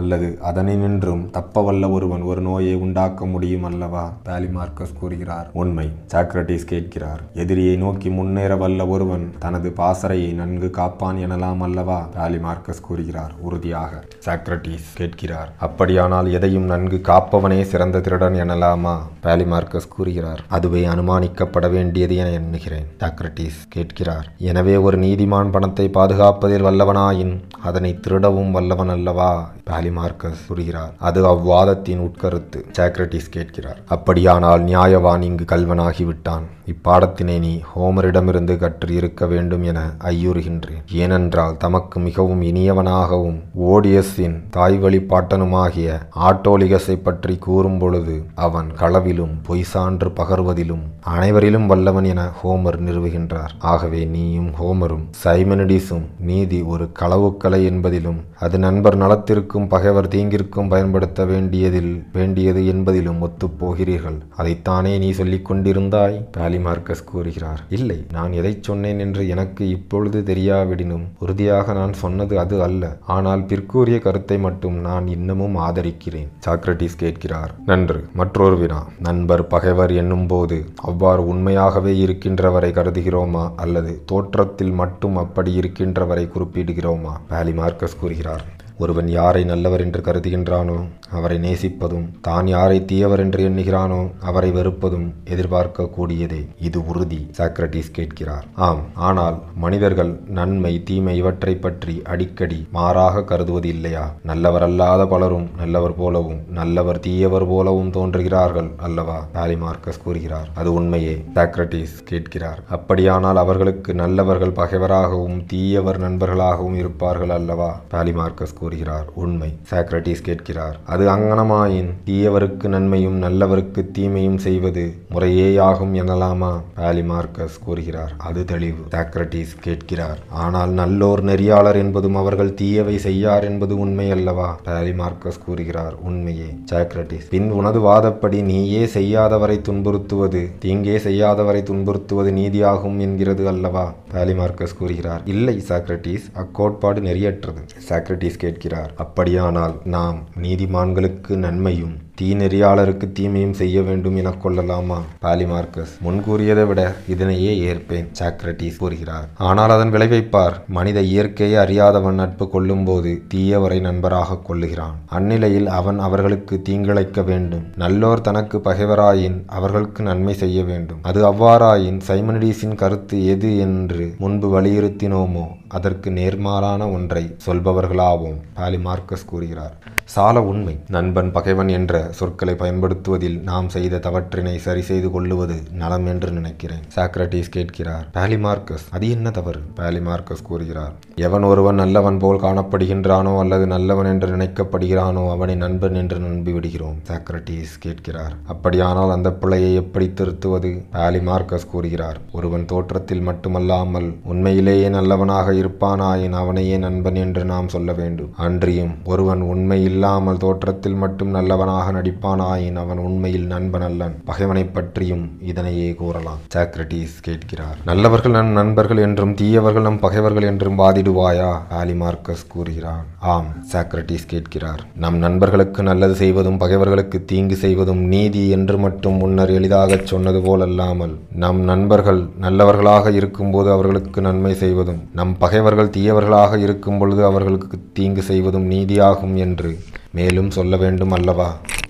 அல்லது அதனினின்றும் தப்பவல்ல ஒருவன் ஒரு நோயை உண்டாக்க முடியும் அல்லவா? பாலிமார்க்கஸ் கூறுகிறார், உண்மை. சாக்ரடீஸ் கேட்கிறார், எதிரியை நோக்கி முன்னேற வல்ல ஒருவன் தனது பாசறையை நன்கு காப்பான் எனலாம் அல்லவா? பாலிமார்க்கஸ் கூறுகிறார், உறுதியாக. சாக்ரடீஸ் கேட்கிறார், அப்படியானால் எதையும் நன்கு காப்பவனே சிறந்த திருடன் எனலாமா? பாலிமார்க்கஸ் கூறுகிறார், அதுவே அனுமானிக்கப்பட வேண்டியது என எண்ணுகிறேன். சாக்ரடீஸ் கேட்கிறார், எனவே ஒரு நீதிமான் பணத்தை பாதுகாப்பதில் வல்லவனாயின் அதனை திருடவும் வல்லவன் அல்லவா? பாலிமார்க்கஸ் கூறுகிறார், அது அவ்வாதத்தின் உட்கருத்து. சாக்ரடீஸ் கேட்கிறார், அப்படியானால் நியாயவான் இங்கு கல்வனாகிவிட்டான். இப்பாடத்தினை நீ ஹோமரிடமிருந்து கற்று இருக்க வேண்டும் என ஐயுறுகின்றேன். ஏனென்றால் தமக்கு மிகவும் இனியவனாகவும் ஓடியஸின் தாய் வழிபாட்டனுமாகிய ஆட்டோலிகஸை பற்றி கூறும் பொழுது அவன் களவிலும் பொய் சான்று பகர்வதிலும் அனைவரிலும் வல்லவன் என ஹோமர் நிறுவுகின்றார். ஆகவே நீயும் ஹோமரும் சைமனடிஸும் நீதி ஒரு களவுக்கலை என்பதிலும் அது நண்பர் நலத்திற்கும் பகைவர் தீங்கிற்கும் பயன்படுத்த வேண்டியது என்பதிலும் ஒத்துப்போகிறீர்கள். அதைத்தானே நீ சொல்லிக் கொண்டிருந்தாய்? பாலிமார்க்கஸ் கூறுகிறார், இல்லை, நான் எதை சொன்னேன் என்று எனக்கு இப்பொழுது தெரியாவிடனும் உறுதியாக நான் சொன்னது அது அல்ல. ஆனால் பிற்கூறிய கருத்தை மட்டும் நான் இன்னமும் ஆதரிக்கிறேன். சாக்ரடீஸ் கேட்கிறார், நன்று. மற்றொரு வினா, நண்பர் பகைவர் என்னும் போது அவ்வாறு உண்மையாகவே இருக்கின்றவரை கருதுகிறோமா அல்லது தோற்றத்தில் மட்டும் அப்படி இருக்கின்றவரை குறிப்பிடுகிறோமா? பாலிமார்க்கஸ் கூறுகிறார், ஒருவன் யாரை நல்லவர் என்று கருதுகின்றானோ அவரை நேசிப்பதும், தான் யாரை தீயவர் என்று எண்ணுகிறானோ அவரை வெறுப்பதும் எதிர்பார்க்க கூடியதே, இது உறுதி. சாக்ரடீஸ் கேட்கிறார், ஆம், ஆனால் மனிதர்கள் நன்மை தீமை இவற்றை பற்றி அடிக்கடி மாறாக கருதுவது இல்லையா? நல்லவர் அல்லாத பலரும் நல்லவர் போலவும் நல்லவர் தீயவர் போலவும் தோன்றுகிறார்கள் அல்லவா? பாலிமார்க்கஸ் கூறுகிறார், அது உண்மையே. சாக்ரடீஸ் கேட்கிறார், அப்படியானால் அவர்களுக்கு நல்லவர்கள் பகைவராகவும் தீயவர் நண்பர்களாகவும் இருப்பார்கள் அல்லவா? பாலிமார்க்கஸ் கூறுகிறார், உண்மை. சாக்ரடீஸ் கேட்கிறார், அது அங்கனமாயின் தீயவருக்கு நன்மையும் நல்லவருக்கு தீமையும் செய்வது முறையேயாகும் எனலாமா? பாலிமார்க்கஸ் கூறுகிறார், அது தெளிவு. சாக்ரடீஸ் கேட்கிறார், ஆனால் நல்லோர் நெறியாளர் என்பதும் அவர்கள் தீயவை செய்யார் என்பது உண்மை அல்லவா? பாலிமார்க்கஸ் கூறுகிறார், உண்மையே. சாக்ரடீஸ், பின் உனது வாதப்படி நீயே செய்யாதவரை துன்புறுத்துவது, தீங்கே செய்யாதவரை துன்புறுத்துவது நீதியாகும் என்கிறது அல்லவா? பாலிமார்க்கஸ் கூறுகிறார், இல்லை சாக்ரடீஸ், அக்கோட்பாடு நெறியற்றது. சாக்ரடீஸ் கேட்கிறார், அப்படியானால் நாம் நீதிமான்களுக்கு நன்மையும் தீநெறியாளருக்கு தீமையும் செய்ய வேண்டும் என கொள்ளலாமா? பாலிமார்க்கஸ், முன்கூறியதை விட இதனையே ஏற்பேன். சாக்ரடீஸ் கூறுகிறார், ஆனால் அதன் விளைவைப்பார். மனித இயற்கையை அறியாதவன் நட்பு கொள்ளும் போது தீயவரை நண்பராக கொள்ளுகிறான். அந்நிலையில் அவன் அவர்களுக்கு தீங்கிழைக்க வேண்டும். நல்லோர் தனக்கு பகைவராயின் அவர்களுக்கு நன்மை செய்ய வேண்டும். அது அவ்வாறாயின் சைமனடிஸின் கருத்து எது என்று முன்பு வலியுறுத்தினோமோ அதற்கு நேர்மாறான ஒன்றை சொல்பவர்களாவோம். பாலிமார்க்கஸ் கூறுகிறார், சால உண்மை. நண்பன் பகைவன் என்ற சொற்களை பயன்படுத்துவதில் நாம் செய்த தவற்றினை சரி செய்து கொள்ளுவது நலம் என்று நினைக்கிறேன். சாக்ரடீஸ் கேட்கிறார், பாலிமார்க்கஸ், அது என்ன தவறு? பாலிமார்க்கஸ் கூறுகிறார், எவன் ஒருவன் நல்லவன் போல் காணப்படுகின்றானோ அல்லது நல்லவன் என்று நினைக்கப்படுகிறானோ அவனை நண்பன் என்று நம்பிவிடுகிறோம். சாக்ரடீஸ் கேட்கிறார், அப்படியானால் அந்த பிழையை எப்படி திருத்துவது? பாலிமார்க்கஸ் கூறுகிறார், ஒருவன் தோற்றத்தில் மட்டுமல்லாமல் உண்மையிலேயே நல்லவனாக இருப்பானாயின் அவனையே நண்பன் என்று நாம் சொல்ல வேண்டும். அன்றியும் ஒருவன் உண்மையில் இல்லாமல் தோற்றத்தில் மட்டும் நல்லவனாக நடிப்பானாயின் அவன் உண்மையில் நண்பன் அல்லன். பகைவனை பற்றியும் இதனையே கூறலாம். சாக்ரடீஸ் கேட்கிறார், நல்லவர்கள் நம் நண்பர்கள் என்றும் தீயவர்கள் நம் பகைவர்கள் என்றும் வாதிடுவாயா? பாலிமார்க்கஸ் கூறுகிறார், ஆம். சாக்ரடீஸ் கேட்கிறார், நம் நண்பர்களுக்கு நல்லது செய்வதும் பகைவர்களுக்கு தீங்கு செய்வதும் நீதி என்று மட்டும் முன்னர் எளிதாக சொன்னது போலல்லாமல் நம் நண்பர்கள் நல்லவர்களாக இருக்கும் போது அவர்களுக்கு நன்மை செய்வதும் நம் பகைவர்கள் தீயவர்களாக இருக்கும் பொழுது அவர்களுக்கு தீங்கு செய்வதும் நீதியாகும் என்று மேலும் சொல்ல வேண்டும் அல்லவா?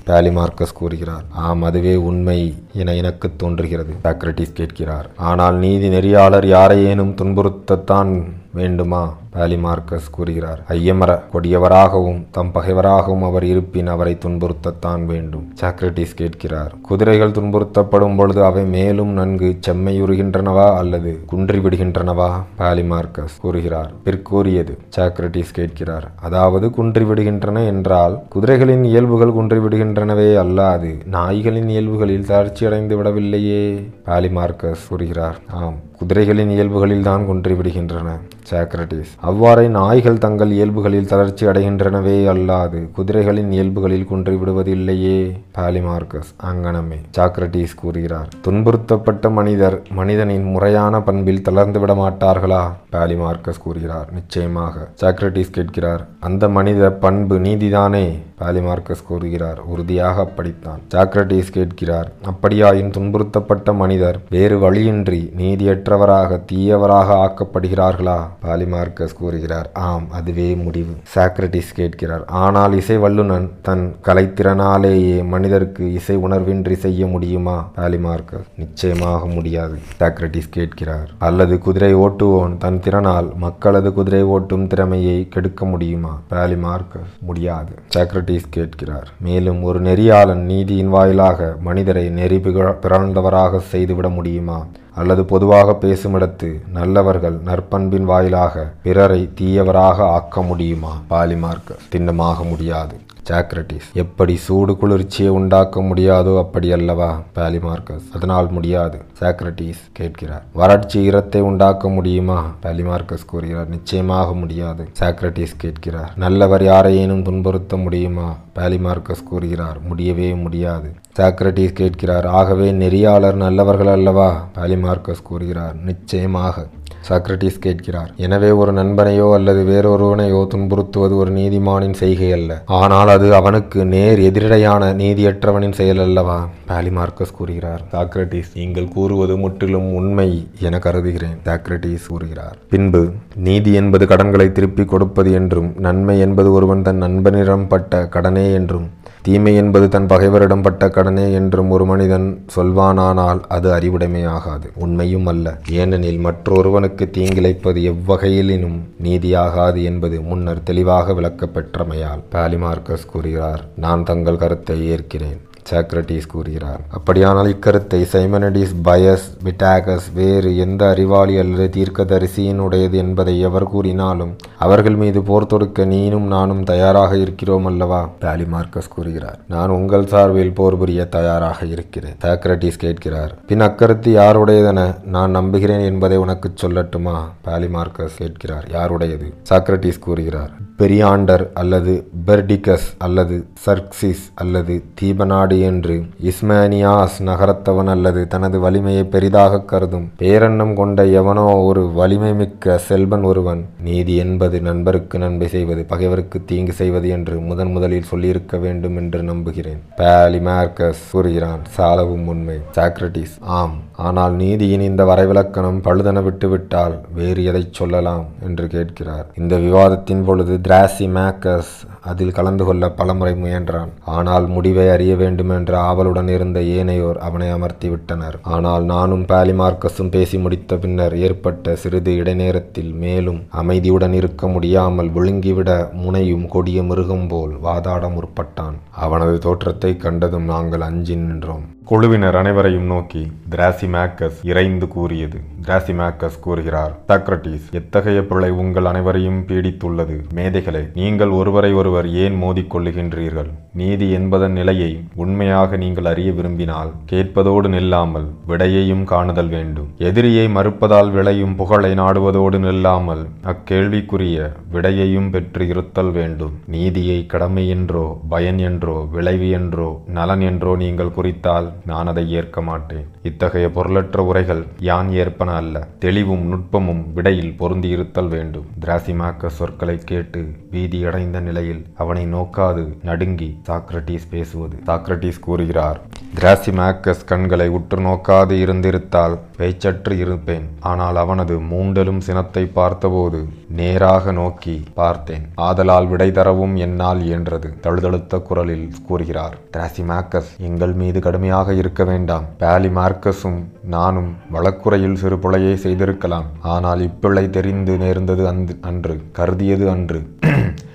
பாலிமார்க்கஸ் கூறுகிறார், ஆம், அதுவே உண்மை என எனக்கு தோன்றுகிறது. சாக்ரடீஸ் கேட்கிறார், ஆனால் நீதி நெறியாளர் யாரையேனும் துன்புறுத்தத்தான் வேண்டுமா? பாலிமார்க்கஸ் கூறுகிறார், ஐயமர கொடியவராகவும் தம் பகைவராகவும் அவர் இருப்பின் அவரை துன்புறுத்தத்தான் வேண்டும். சாக்ரடீஸ் கேட்கிறார், குதிரைகள் துன்புறுத்தப்படும் பொழுது அவை மேலும் நன்கு செம்மையுறுகின்றனவா அல்லது குன்றி விடுகின்றனவா? பாலிமார்க்கஸ் கூறுகிறார், பிற்கூறியது. சாக்ரடீஸ் கேட்கிறார், அதாவது குன்றி விடுகின்றன என்றால் குதிரைகளின் இயல்புகள் குன்றி விடுகின்றனவே அல்லாது நாய்களின் இயல்புகளில் தளர்ச்சியடைந்து விடவில்லையே? பாலிமார்க்கஸ் கூறுகிறார், ஆம், குதிரைகளின் இயல்புகளில் தான் குன்றி விடுகின்றன. சாக்ரடீஸ், அவ்வாறே நாய்கள் தங்கள் இயல்புகளில் தளர்ச்சி அடைகின்றனவே அல்லாது குதிரைகளின் இயல்புகளில் குன்றி விடுவதில்லையே? பாலிமார்க்கஸ், அங்கனமே. சாக்ரடீஸ் கூறுகிறார், துன்புறுத்தப்பட்ட மனிதர் மனிதனின் முறையான பண்பில் தளர்ந்து விட மாட்டார்களா? பாலிமார்க்கஸ் கூறுகிறார், நிச்சயமாக. சாக்ரடீஸ் கேட்கிறார், அந்த மனித பண்பு நீதிதானே? பாலிமார்க்கஸ் கூறுகிறார், உறுதியாக அப்படித்தான். சாக்ரடீஸ் கேட்கிறார், அப்படியாயின் துன்புறுத்தப்பட்ட மனிதர் வேறு வழியின்றி நீதியற்ற தீயவராக ஆக்கப்படுகிறார்களா? பாலிமார்க்கஸ் கூறுகிறார், ஆம், அதுவே முடிவு. சாக்ரடீஸ் கேட்கிறார், ஆனால் இசை வல்லுநன் தன் கலைத்திறனாலேயே மனிதருக்கு இசை உணர்வின்றி செய்ய முடியுமா? பாலிமார்க்கஸ், நிச்சயமாக முடியாது. சாக்ரடீஸ் கேட்கிறார், அல்லது குதிரை ஓட்டுவோன் தன் திறனால் மக்களது குதிரை ஓட்டும் திறமையை கெடுக்க முடியுமா? பாலிமார்க்கஸ், முடியாது. சாக்ரடீஸ் கேட்கிறார், மேலும் ஒரு நெறியாளன் நீதியின் வாயிலாக மனிதரை நெறி பிறந்தவராக செய்துவிட முடியுமா? அல்லது பொதுவாக பேசுமிடத்து நல்லவர்கள் நற்பண்பின் வாயிலாக பிறரை தீயவராக ஆக்க முடியுமா? பாலிமார்க்கஸ், திண்ணமாக முடியாது. சாக்ரடீஸ், எப்படி சூடு குளிர்ச்சியை உண்டாக்க முடியாதோ அப்படி அல்லவா? பாலிமார்க்கஸ், அதனால் முடியாது. சாக்ரடீஸ் கேட்கிறார், வறட்சி ஈரத்தை உண்டாக்க முடியுமா? பாலிமார்க்கஸ் கூறுகிறார், நிச்சயமாக முடியாது. சாக்ரடீஸ் கேட்கிறார், நல்லவர் யாரையேனும் துன்புறுத்த முடியுமா? பாலிமார்க்கஸ் கூறுகிறார், முடியவே முடியாது. சாக்ரடீஸ் கேட்கிறார், ஆகவே நெறியாளர் நல்லவர்கள் அல்லவா? பாலிமார்க்கஸ் கூறுகிறார், நிச்சயமாக. சாக்ரடீஸ் கேட்கிறார். எனவே ஒரு நண்பனையோ அல்லது வேறொருவனையோ துன்புறுத்துவது ஒரு நீதிமானின் செய்கை அல்ல, ஆனால் அது அவனுக்கு நேர் எதிரடையான நீதியற்றவனின் செயல் அல்லவா? பாலிமார்க்கஸ் கூறுகிறார். சாக்ரடீஸ், நீங்கள் கூறுவது முற்றிலும் உண்மை என கருதுகிறேன். சாக்ரடீஸ் கூறுகிறார், பின்பு நீதி என்பது கடன்களை திருப்பி கொடுப்பது என்றும், நன்மை என்பது ஒருவன் தன் நண்பனிடம் பட்ட கடனே என்றும், தீமை என்பது தன் பகைவரிடம் பட்ட கடனே என்றும் ஒரு மனிதன் சொல்வானானால் அது அறிவுடைமை ஆகாது, உண்மையும் அல்ல. ஏனெனில் மற்றொருவனுக்கு தீங்கிழைப்பது எவ்வகையிலும் நீதியாகாது என்பது முன்னர் தெளிவாக விளக்கப்பெற்றமையால். பாலிமார்க்கஸ் கூறுகிறார், நான் தங்கள் கருத்தை ஏற்கிறேன். சாக்ரடீஸ் கூறுகிறார், அப்படியானால் இக்கருத்தை சைமனடிஸ், பயஸ், பிட்டாகஸ் வேறு எந்த அறிவாளி அல்லது தீர்க்கதரிசியினுடையது என்பதை எவர் கூறினாலும் அவர்கள் மீது போர் தொடுக்க நீனும் நானும் தயாராக இருக்கிறோம் அல்லவா? பாலிமார்க்கஸ் கூறுகிறார், நான் உங்கள் சார்பில் போர் புரிய தயாராக இருக்கிறேன். சாக்ரடீஸ் கேட்கிறார், பின் அக்கருத்து யாருடையதென நான் நம்புகிறேன் என்பதை உனக்கு சொல்லட்டுமா? பாலிமார்க்கஸ் கேட்கிறார், யாருடையது? சாக்ரடீஸ் கூறுகிறார், பெரியாண்டர் அல்லது பெர்டிகஸ் அல்லது சர்க்சிஸ் அல்லது தீபநாடு என்று இஸ்மேனியாஸ் நகரத்தவன் அல்லது தனது வலிமையை பெரிதாக கருதும் பேரன்னம் கொண்ட எவனோ ஒரு வலிமை மிக்க செல்வன் ஒருவன் நீதி என்பது நண்பருக்கு நன்மை செய்வது பகைவருக்கு தீங்கு செய்வது என்று முதன் முதலில் சொல்லியிருக்க வேண்டும் என்று நம்புகிறேன். பாலிமார்க்கஸ் கூறுகிறான், சாலவும் உண்மை. சாக்ரடீஸ், ஆம், ஆனால் நீதியின் இந்த வரைவிலக்கணம் பழுதென விட்டுவிட்டால் வேறு எதை சொல்லலாம் என்று கேட்கிறார். இந்த விவாதத்தின் பொழுது திராசிமாக்கஸ் அதில் கலந்து கொள்ள பலமுறை முயன்றான். ஆனால் முடிவை அறிய வேண்டுமென்ற ஆவலுடன் இருந்த ஏனையோர் அவனை அமர்த்தி விட்டனர். ஆனால் நானும் பாலிமார்க்கஸும் பேசி முடித்த பின்னர் ஏற்பட்ட சிறிது இடைநேரத்தில் மேலும் அமைதியுடன் இருக்க முடியாமல் விழுங்கிவிட முனையும் கொடிய மிருகம் போல் வாதாட முற்பட்டான். அவனது தோற்றத்தை கண்டதும் நாங்கள் அஞ்சி நின்றோம். குழுவினர் அனைவரையும் நோக்கி திராசிமாக்கஸ் இறைந்து கூறியது. திராசிமாக்கஸ் கூறுகிறார், சாக்ரடீஸ், எத்தகைய பிழை உங்கள் அனைவரையும் பீடித்துள்ளது? மேதைகளே, நீங்கள் ஒருவரை ஒருவர் ஏன் மோதிக்கொள்ளுகின்றீர்கள்? நீதி என்பதன் நிலையை உண்மையாக நீங்கள் அறிய விரும்பினால் கேட்பதோடு நில்லாமல் விடையையும் காணுதல் வேண்டும். எதிரியை மறுப்பதால் விளையும் புகழை நாடுவதோடு நில்லாமல் அக்கேள்விக்குரிய விடையையும் பெற்று இருத்தல் வேண்டும். நீதியை கடமை என்றோ, பயன் என்றோ, விளைவு என்றோ, நலன் என்றோ நீங்கள் குறித்தால் நான் அதை ஏற்க மாட்டேன். இத்தகைய பொருளற்ற உரைகள் யான் ஏற்பன அல்ல. தெளிவும் நுட்பமும் விடையில் பொருந்தியிருத்தல் வேண்டும். திராசிமாக்கஸ் சொற்களை கேட்டு பீதியடைந்த நிலையில் அவனை நோக்காது நடுங்கி சாக்ரடீஸ் பேசுவது. சாக்ரடீஸ் கூறுகிறார், திராசிமாக்கஸ் கண்களை உற்று நோக்காது இருந்திருந்தால் பேச்சற்று இருப்பேன். ஆனால் அவனது மூண்டலும் சினத்தை பார்த்தபோது நேராக நோக்கி பார்த்தேன். ஆதலால் விடை தரவும் என்னால் இயன்றது. தழுதழுத்த குரலில் கூறுகிறார் திராசிமாக்கஸ், எங்கள் மீது கடுமையாக இருக்க வேண்டாம். பாலிமார்க்கஸும் நானும் வழக்குறையில் சிறு பிழையை செய்திருக்கலாம். ஆனால் இப்பிழை தெரிந்து நேர்ந்தது அன்று, கருதியது அன்று.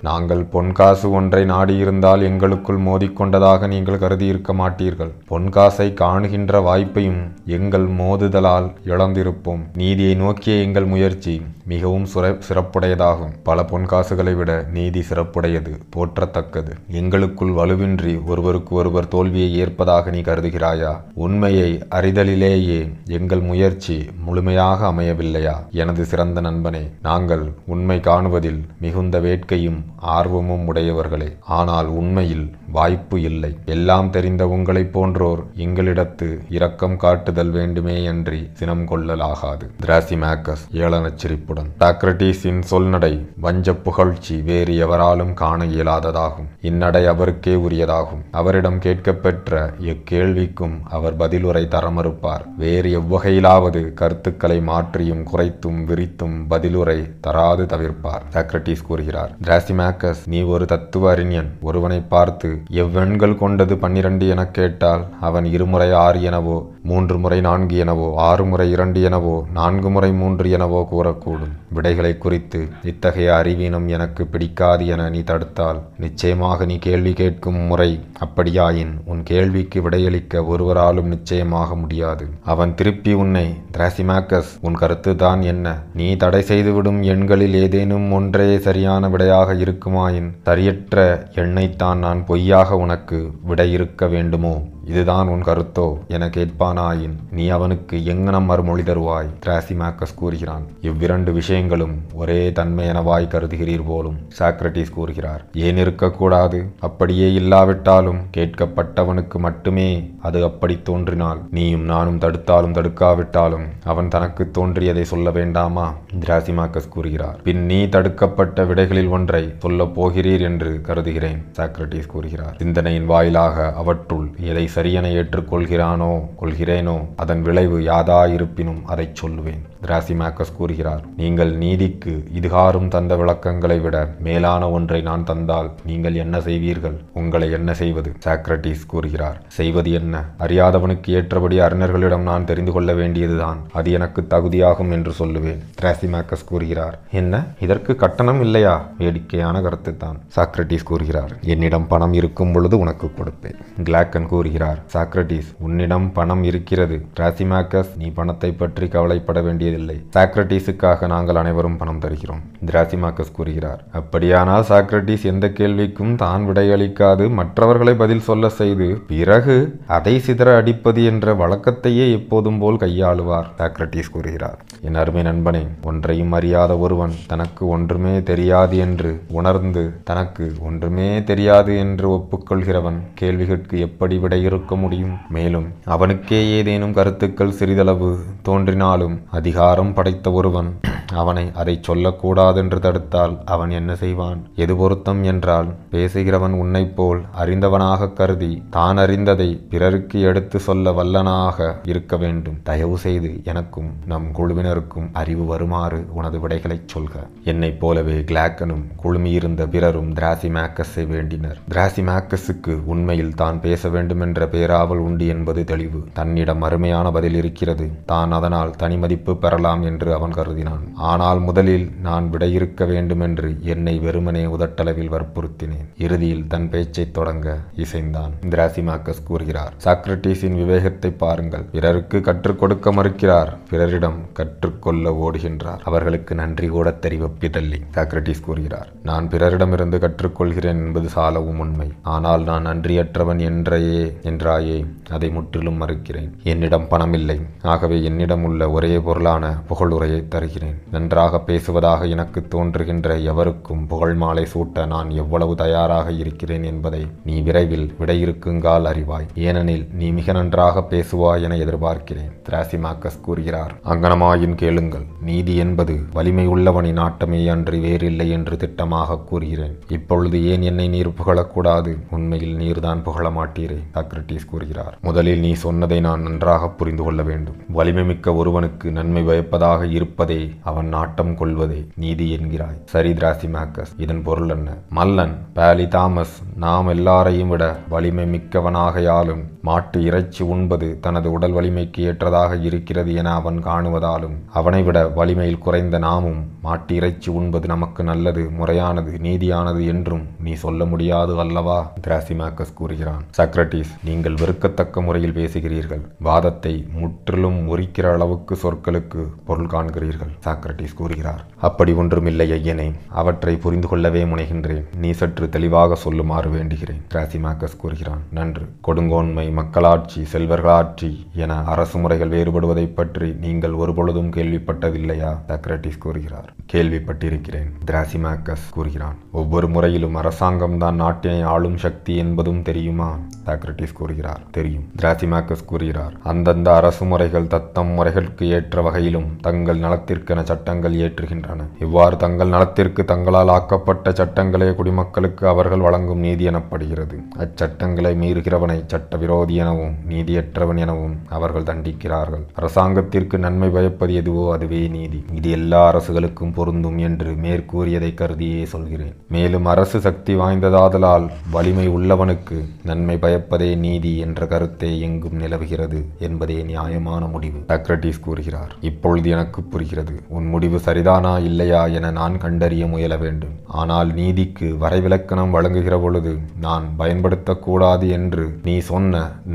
நாங்கள் பொன்காசு ஒன்றை நாடியிருந்தால் எங்களுக்குள் மோதிக்கொண்டதாக நீங்கள் கருதியிருக்க மாட்டீர்கள். பொன்காசை காணுகின்ற வாய்ப்பையும் எங்கள் மோதுதலால் இழந்திருப்போம். நீதியை நோக்கிய எங்கள் முயற்சி மிகவும் சிறப்புடையதாகும். பல பொன்காசுகளை விட நீதி சிறப்புடையது, போற்றத்தக்கது. எங்களுக்குள் வலுவின்றி ஒருவருக்கு ஒருவர் தோல்வியை ஏற்பதாக நீ கருதுகிறாயா? உண்மையை அறிதலிலேயே எங்கள் முயற்சி முழுமையாக அமையவில்லையா? எனது சிறந்த நண்பனே, நாங்கள் உண்மை காணுவதில் மிகுந்த வேட்கையும் ஆர்வமும் உடையவர்களே. ஆனால் உண்மையில் வாய்ப்பு இல்லை. எல்லாம் தெரிந்த உங்களைப் போன்றோர் எங்களிடத்து இரக்கம் காட்டுதல் வேண்டுமேயன்றி சினம் கொள்ளலாகாது. திராசிமாக்கஸ் ஏளனச் சிரிப்புடன். சாக்ரடீஸின் சொல்நடை வஞ்ச புகழ்ச்சி வேறு எவராலும் காண இயலாததாகும். இந்நடை அவருக்கே உரியதாகும். அவரிடம் கேட்கப்பெற்ற எக்கேள்விக்கும் அவர் பதிலுரை தர மறுப்பார். வேறு எவ்வகையிலாவது கருத்துக்களை மாற்றியும் குறைத்தும் விரித்தும் பதிலுரை தராது தவிர்ப்பார். சாக்ரடீஸ் கூறுகிறார், திராசிமாக்கஸ், நீ ஒரு தத்துவ அறிஞன். ஒருவனை பார்த்து எவ்வெண்கள் கொண்டது 12 என கேட்டால் அவன் 2 முறை 6 எனவோ, 3 முறை 4 எனவோ, 6 முறை 2 எனவோ, 4 முறை 3 எனவோ கூறக்கூடும். விடைகளை குறித்து இத்தகைய அறிவீனம் எனக்கு பிடிக்காது என நீ தடுத்தால் நிச்சயமாக நீ கேள்வி கேட்கும் முறை அப்படியாயின் உன் கேள்விக்கு விடையளிக்க ஒருவராலும் நிச்சயமாக முடியாது. அவன் திருப்பி உன்னை, திராசிமாக்கஸ், உன் கருத்து தான் என்ன? நீ தடை செய்துவிடும் எண்களில் ஏதேனும் ஒன்றே சரியான விடையாக இருக்குமாயின் சரியற்ற எண்ணைத்தான் நான் பொய்யாக உனக்கு விடையிறுக்க வேண்டுமோ இதுதான் உன் கருத்தோ என கேட்பானாயின் நீ அவனுக்கு எங்கனம் மறுமொழி தருவாய்? திராசிமாக்கஸ் கூறுகிறான், இவ்விரண்டு விஷயங்களும் ஒரே தன்மையெனவாய் கருதுகிறீர் போலும். சாக்ரடீஸ் கூறுகிறார், ஏன் இருக்கக்கூடாது? அப்படியே இல்லாவிட்டாலும் கேட்கப்பட்டவனுக்கு மட்டுமே அது அப்படி தோன்றினால் நீயும் நானும் தடுத்தாலும் தடுக்காவிட்டாலும் அவன் தனக்கு தோன்றியதை சொல்ல வேண்டாமா? திராசிமாக்கஸ் கூறுகிறார், பின் நீ தடுக்கப்பட்ட விடைகளில் ஒன்றை சொல்லப் போகிறீர் என்று கருதுகிறேன். சாக்ரடீஸ் கூறுகிறார், சிந்தனையின் வாயிலாக அவற்றுள் எதை சரியென ஏற்றுக்கொள்கிறானோ கொள்கிறேனோ அதன் விளைவு யாதா இருப்பினும் அதை சொல்லுவேன். திராசிமாக்கஸ் கூறுகிறார், நீங்கள் நீதிக்கு இதுகாரும் தந்த விளக்கங்களை விட மேலான ஒன்றை நான் தந்தால் நீங்கள் என்ன செய்வீர்கள்? உங்களை என்ன செய்வது? சாக்ரடீஸ் கூறுகிறார், செய்வது என்ன? அறியாதவனுக்கு ஏற்றபடி அறிஞர்களிடம் நான் தெரிந்து கொள்ள வேண்டியதுதான், அது எனக்கு தகுதியாகும் என்று சொல்லுவேன். திராசிமாக்கஸ் கூறுகிறார், என்ன, இதற்கு கட்டணம் இல்லையா? வேடிக்கையான கருத்து தான். சாக்ரடீஸ் கூறுகிறார், என்னிடம் பணம் இருக்கும் பொழுது உனக்கு கொடுப்பேன். கிளாக்கன் கூறுகிறார், சாக்ரடீஸ், உன்னிடம் பணம் இருக்கிறது. திராசிமாக்கஸ், நீ பணத்தை பற்றி கவலைப்பட வேண்டியது. சாக்ரடீஸுக்காக நாங்கள் அனைவரும் பணம் தருகிறோம். திராசிமாக்கஸ் கூறுகிறார், அப்படியானால் சாக்ரடீஸ் எந்த கேள்விக்கும் தான் விடையளிக்காது மற்றவர்களை பதில் சொல்ல செய்து பிறகு அதை சிதற அடிப்பது என்ற வழக்கத்தையே எப்போதும் போல் கையாளுவார். சாக்ரடீஸ் கூறுகிறார், என் அருமை நண்பனே, ஒன்றையும் அறியாத ஒருவன் தனக்கு ஒன்றுமே தெரியாது என்று உணர்ந்து தனக்கு ஒன்றுமே தெரியாது என்று ஒப்புக்கொள்கிறவன் கேள்விகளுக்கு எப்படி விடை இருக்க முடியும்? மேலும் அவனுக்கே ஏதேனும் கருத்துக்கள் சிறிதளவு தோன்றினாலும் அதிக படைத்த ஒருவன் அவனை அதை சொல்லக்கூடாதென்று தடுத்தால் அவன் என்ன செய்வான்? எது பொருத்தம் என்றால், பேசுகிறவன் உன்னை போல் அறிந்தவனாக கருதி தான் அறிந்ததை பிறருக்கு எடுத்து சொல்ல வல்லனாக இருக்க வேண்டும். தயவு செய்து எனக்கும் நம் குழுவினருக்கும் அறிவு வருமாறு உனது விடைகளை சொல்க. என்னைப் போலவே கிளாக்கனும் குழுமியிருந்த பிறரும் திராசிமாக்கஸை வேண்டினர். திராசிமாக்கஸுக்கு உண்மையில் தான் பேச வேண்டும் என்ற பேராவல் உண்டு என்பது தெளிவு. தன்னிடம் அருமையான பதில் இருக்கிறது, தான் அதனால் தனிமதிப்பு பெறலாம் என்று அவன் கருதினான். ஆனால் முதலில் நான் விடையிறுக்க வேண்டும் என்று என்னை வெறுமனே உதட்டளவில் வற்புறுத்தினேன். இறுதியில் தன் பேச்சை தொடங்க இசைந்தான். திராசிமாக்கஸ் கூறுகிறார், சாக்ரடீஸின் விவேகத்தை பாருங்கள். பிறருக்கு கற்றுக் கொடுக்க மறுக்கிறார், பிறரிடம் கற்றுக்கொள்ள ஓடுகின்றார். அவர்களுக்கு நன்றி கூட தெரிவிப்பிதல்லி. சாக்ரடீஸ் கூறுகிறார், நான் பிறரிடமிருந்து கற்றுக்கொள்கிறேன் என்பது சாலவும் உண்மை. ஆனால் நான் நன்றியற்றவன் என்றாயே அதை முற்றிலும் மறுக்கிறேன். என்னிடம் பணம் இல்லை, ஆகவே என்னிடம் உள்ள ஒரே பொருளான புகழுரையை தருகிறேன். நன்றாக பேசுவதாக எனக்கு தோன்றுகின்ற எவருக்கும் புகழ் மாலை சூட்ட நான் எவ்வளவு தயாராக இருக்கிறேன் என்பதை நீ விரைவில் விடையிருக்குங்கால் அறிவாய். ஏனெனில் நீ மிக நன்றாக பேசுவாய் என எதிர்பார்க்கிறேன். திராசிமாக்கஸ் கூறுகிறார், அங்கனமாயின் கேளுங்கள். நீதி என்பது வலிமை உள்ளவனின் ஆட்டமே அன்றி வேறில்லை என்று திட்டமாக கூறுகிறேன். இப்பொழுது ஏன் என்னை நீர் புகழக்கூடாது? உண்மையில் நீர்தான் புகழ மாட்டீரே. சாக்ரடீஸ் கூறுகிறார், முதலில் நீ சொன்னதை நான் நன்றாக புரிந்து கொள்ள வேண்டும். வலிமை மிக்க ஒருவனுக்கு நன்மை பயப்பதாக இருப்பதே அவன் நாட்டம் கொள்வதே நீதி என்கிறாய். சரி திராசிமாக்கஸ், இதன் பொருள் என்ன? மல்லன் பாலி தாமஸ் நாம் எல்லாரையும் விட வலிமை மிக்கவனாகையாலும் மாட்டு இறைச்சி உண்பது தனது உடல் வலிமைக்கு ஏற்றதாக இருக்கிறது என அவன் காணுவதாலும் அவனை விட வலிமையில் குறைந்த நாமும் மாட்டு இறைச்சி உண்பது நமக்கு நல்லது, முறையானது, நீதியானது என்றும் நீ சொல்ல முடியாது அல்லவா? திராசிமாக்கஸ் கூறுகிறான், சாக்ரடீஸ், நீங்கள் வெறுக்கத்தக்க முறையில் பேசுகிறீர்கள். வாதத்தை முற்றிலும் முறிக்கிற அளவுக்கு சொற்களுக்கு பொருள் காண்கிறீர்கள். சாக்ரடீஸ் கூறுகிறார், அப்படி ஒன்றுமில்லை ஐயனே, அவற்றை புரிந்து கொள்ளவே முனைகின்றேன். நீ சற்று தெளிவாக சொல்லுமாறு வேண்டுகிறேன். திராசிமாக்கஸ் கூறுகிறான், நன்று. கொடுங்கோன்மை, மக்களாட்சி, செல்வர்களாட்சி என அரசு முறைகள் வேறுபடுவதை பற்றி நீங்கள் ஒருபொழுதும் கேள்விப்பட்டதில்லையா? சாக்ரடீஸ் கூறுகிறார், கேள்விப்பட்டிருக்கிறேன். திராசிமாக்கஸ் கூறுகிறான், ஒவ்வொரு முறையிலும் அரசாங்கம் தான் நாட்டினை ஆளும் சக்தி என்பதும் தெரியுமா? சாக்ரடீஸ் கூறுகிறார், தெரியும். திராசிமாக்கஸ் கூறுகிறார், அந்தந்த அரசு முறைகள் தத்தம் முறைகளுக்கு ஏற்ற வகையிலும் தங்கள் நலத்திற்கென சட்டங்கள் இயற்றுகின்றன. இவ்வாறு தங்கள் நலத்திற்கு தங்களால் ஆக்கப்பட்ட சட்டங்களே குடிமக்களுக்கு அவர்கள் வழங்கும் நீதி எனப்படுகிறது. அச்சட்டங்களை மீறுகிறவனை சட்ட விரோதி எனவும் நீதியற்றவன் எனவும் அவர்கள் தண்டிக்கிறார்கள். அரசாங்கத்திற்கு நன்மை பயப்பது எதுவோ அதுவே நீதி. இது எல்லா அரசுகளுக்கும் பொருந்தும் என்று மேற்கூறியதை கருதியே சொல்கிறேன். மேலும் அரசு சக்தி வாய்ந்ததாதலால் வலிமை உள்ளவனுக்கு நன்மை பயப்பதே நீதி என்ற கருத்தை எங்கும் நிலவுகிறது என்பதே நியாயமான முடிவு. சாக்ரடீஸ் கூறுகிறார், இப்பொழுது எனக்கு புரிகிறது. உன் முடிவு சரிதானா இல்லையா என நான் கண்டறிய முயல வேண்டும். ஆனால் நீதிக்கு வரைவிலக்கணம் வழங்குகிற பொழுது நான் பயன்படுத்தக்கூடாது என்று நீ சொன்ன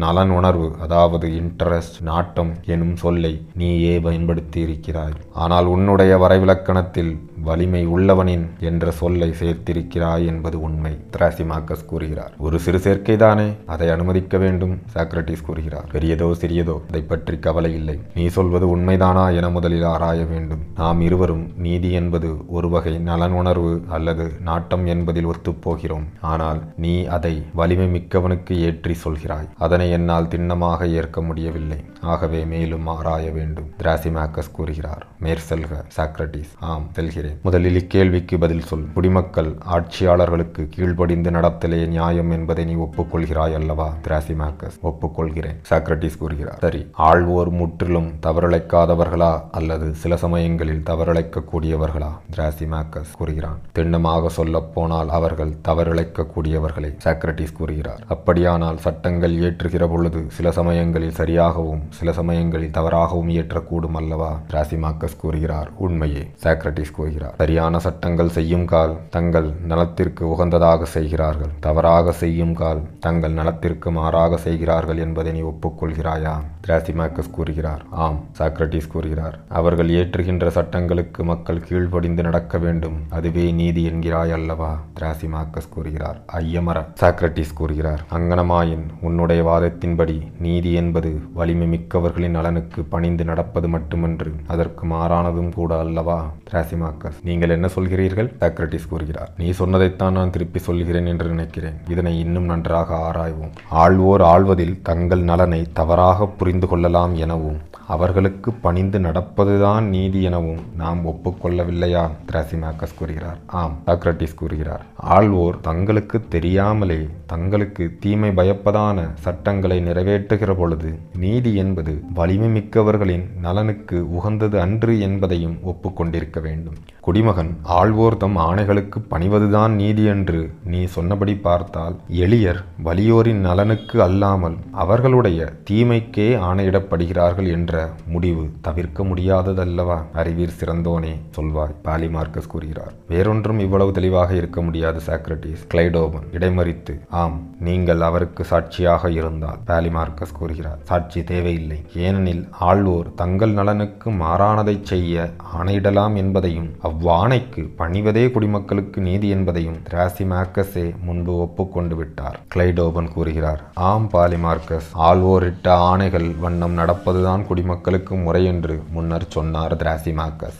நலன் உணர்வு, அதாவது இன்ட்ரெஸ்ட், நாட்டம் எனும் சொல்லை நீயே பயன்படுத்தி இருக்கிறாய். ஆனால் உன்னுடைய வரைவிலக்கணத்தில் வலிமை உள்ளவனின் என்ற சொல்லை சேர்த்திருக்கிறாய் என்பது உண்மை, திராசிமாக்கஸ் கூறுகிறார். ஒரு சிறு சேர்க்கைதானே, அதை அனுமதிக்க வேண்டும், சாக்ரடீஸ் கூறுகிறார். பெரியதோ சிறியதோ அதை பற்றி கவலை இல்லை, நீ சொல்வது உண்மைதானா என முதலில் ஆராய வேண்டும். நாம் இருவரும் நீதி என்பது ஒரு வகை நலனுணர்வு அல்லது நாட்டம் என்பதில் ஒத்துப்போகிறோம். ஆனால் நீ அதை வலிமை மிக்கவனுக்கு ஏற்றி சொல்கிறாய், அதனை என்னால் திண்ணமாக ஏற்க முடியவில்லை, ஆகவே மேலும் ஆராய வேண்டும், திராசிமாக்கஸ் கூறுகிறார். மேற்செல்க சாக்ரடீஸ். ஆம், செல்கிறேன். முதலில் இக்கேள்விக்கு பதில் சொல். குடிமக்கள் ஆட்சியாளர்களுக்கு கீழ்ப்படிந்து நடத்தலே நியாயம் என்பதை நீ ஒப்புக்கொள்கிறாய் அல்லவா? திராசிமாக்கஸ்: ஒப்புக்கொள்கிறேன். சாக்ரடீஸ் கூறுகிறார். சரி, ஆழ்வோர் முற்றிலும் தவறிழைக்காதவர்களா அல்லது சில சமயங்களில் தவறிழைக்க கூடியவர்களா? திராசிமாக்கஸ் கூறுகிறான். திண்ணமாக சொல்ல போனால் அவர்கள் தவறிழைக்க கூடியவர்களே, சாக்ரடீஸ் கூறுகிறார். அப்படியானால் சட்டங்கள் இயற்றுகிற பொழுது சில சமயங்களில் சரியாகவும் சில சமயங்களில் தவறாகவும் இயற்றக்கூடும் அல்லவா? திராசிமாக்கஸ் கூறுகிறார். உண்மையே, சாக்ரடீஸ் கூறுகிறார். சரியான சட்டங்கள் செய்யும் கால் தங்கள் நலத்திற்கு உகந்ததாக செய்கிறார்கள், தவறாக செய்யும் கால் தங்கள் நலத்திற்கு மாறாக செய்கிறார்கள் என்பதை நீ ஒப்புக்கொள்கிறாயா? திராசிமாக்கஸ் கூறுகிறார். ஆம், சாக்ரடீஸ் கூறுகிறார். அவர்கள் ஏற்றுகின்ற சட்டங்களுக்கு மக்கள் கீழ்ப்படிந்து நடக்க வேண்டும், அதுவே நீதி என்கிறாய் அல்லவா? திராசிமாக்கஸ் கூறுகிறார். ஐயமர, சாக்ரடீஸ் கூறுகிறார். அங்கனமாயின் உன்னுடைய வாதத்தின்படி நீதி என்பது வலிமை மிக்கவர்களின் நலனுக்கு பணிந்து நடப்பது மட்டுமன்று அதற்கு மாறானதும் கூட அல்லவா? திராசிமாக்கஸ்: நீங்கள் என்ன சொல்கிறீர்கள்? சாக்ரடீஸ் கூறுகிறார். நீ சொன்னதைத்தான் நான் திருப்பி சொல்கிறேன் என்று நினைக்கிறேன். இதனை இன்னும் நன்றாக ஆராய்வோம். ஆள்வோர் ஆள்வதில் தங்கள் நலனை தவறாக புரிந்து கொள்ளலாம் எனவும் அவர்களுக்கு பணிந்து நடப்பதுதான் நீதி எனவும் நாம் ஒப்புக்கொள்ளவில்லையா? திராசிமாக்கஸ் கூறுகிறார். ஆம், சாக்ரடீஸ் கூறுகிறார். ஆள்வோர் தங்களுக்கு தெரியாமலே தங்களுக்கு தீமை பயப்பதான சட்டங்களை நிறைவேற்றுகிற பொழுது நீதி என்பது வலிமை மிக்கவர்களின் நலனுக்கு உகந்தது அன்று என்பதையும் ஒப்புக்கொண்டிருக்க வேண்டும். குடிமகன் ஆள்வோர் தம் ஆணைகளுக்கு பணிவதுதான் நீதி என்று நீ சொன்னபடி பார்த்தால் எளியர் வலியோரின் நலனுக்கு அல்லாமல் அவர்களுடைய தீமைக்கே ஆணையிடப்படுகிறார்கள் என்ற முடிவு தவிர்க்க முடியாததல்லவா? அறிவீர் சிறந்தோனே சொல்வாய், பாலிமார்க்கஸ் கூறுகிறார். வேறொன்றும் இவ்வளவு தெளிவாக இருக்க முடியாது, சாக்ரடீஸ். கிளைடோபன் இடைமறித்து: ஆம், நீங்கள் அவருக்கு சாட்சியாக இருந்தால். பாலிமார்க்கஸ் கூறுகிறார். சாட்சி தேவையில்லை, ஏனெனில் ஆள்வோர் தங்கள் நலனுக்கு மாறானதை செய்ய ஆணையிடலாம் என்பதையும் அவ்வாணைக்கு பணிவதே குடிமக்களுக்கு நீதி என்பதையும் திராசிமாக்கஸே முன்பு ஒப்புக்கொண்டு விட்டார். கிளைடோபன் கூறுகிறார். ஆம் பாலிமார்க்கஸ், ஆள்வோரிட்ட ஆணைகள் வண்ணம் நடப்பதுதான் குடிமக்களுக்கு முறை என்று முன்னர் சொன்னார் திராசிமாக்கஸ்.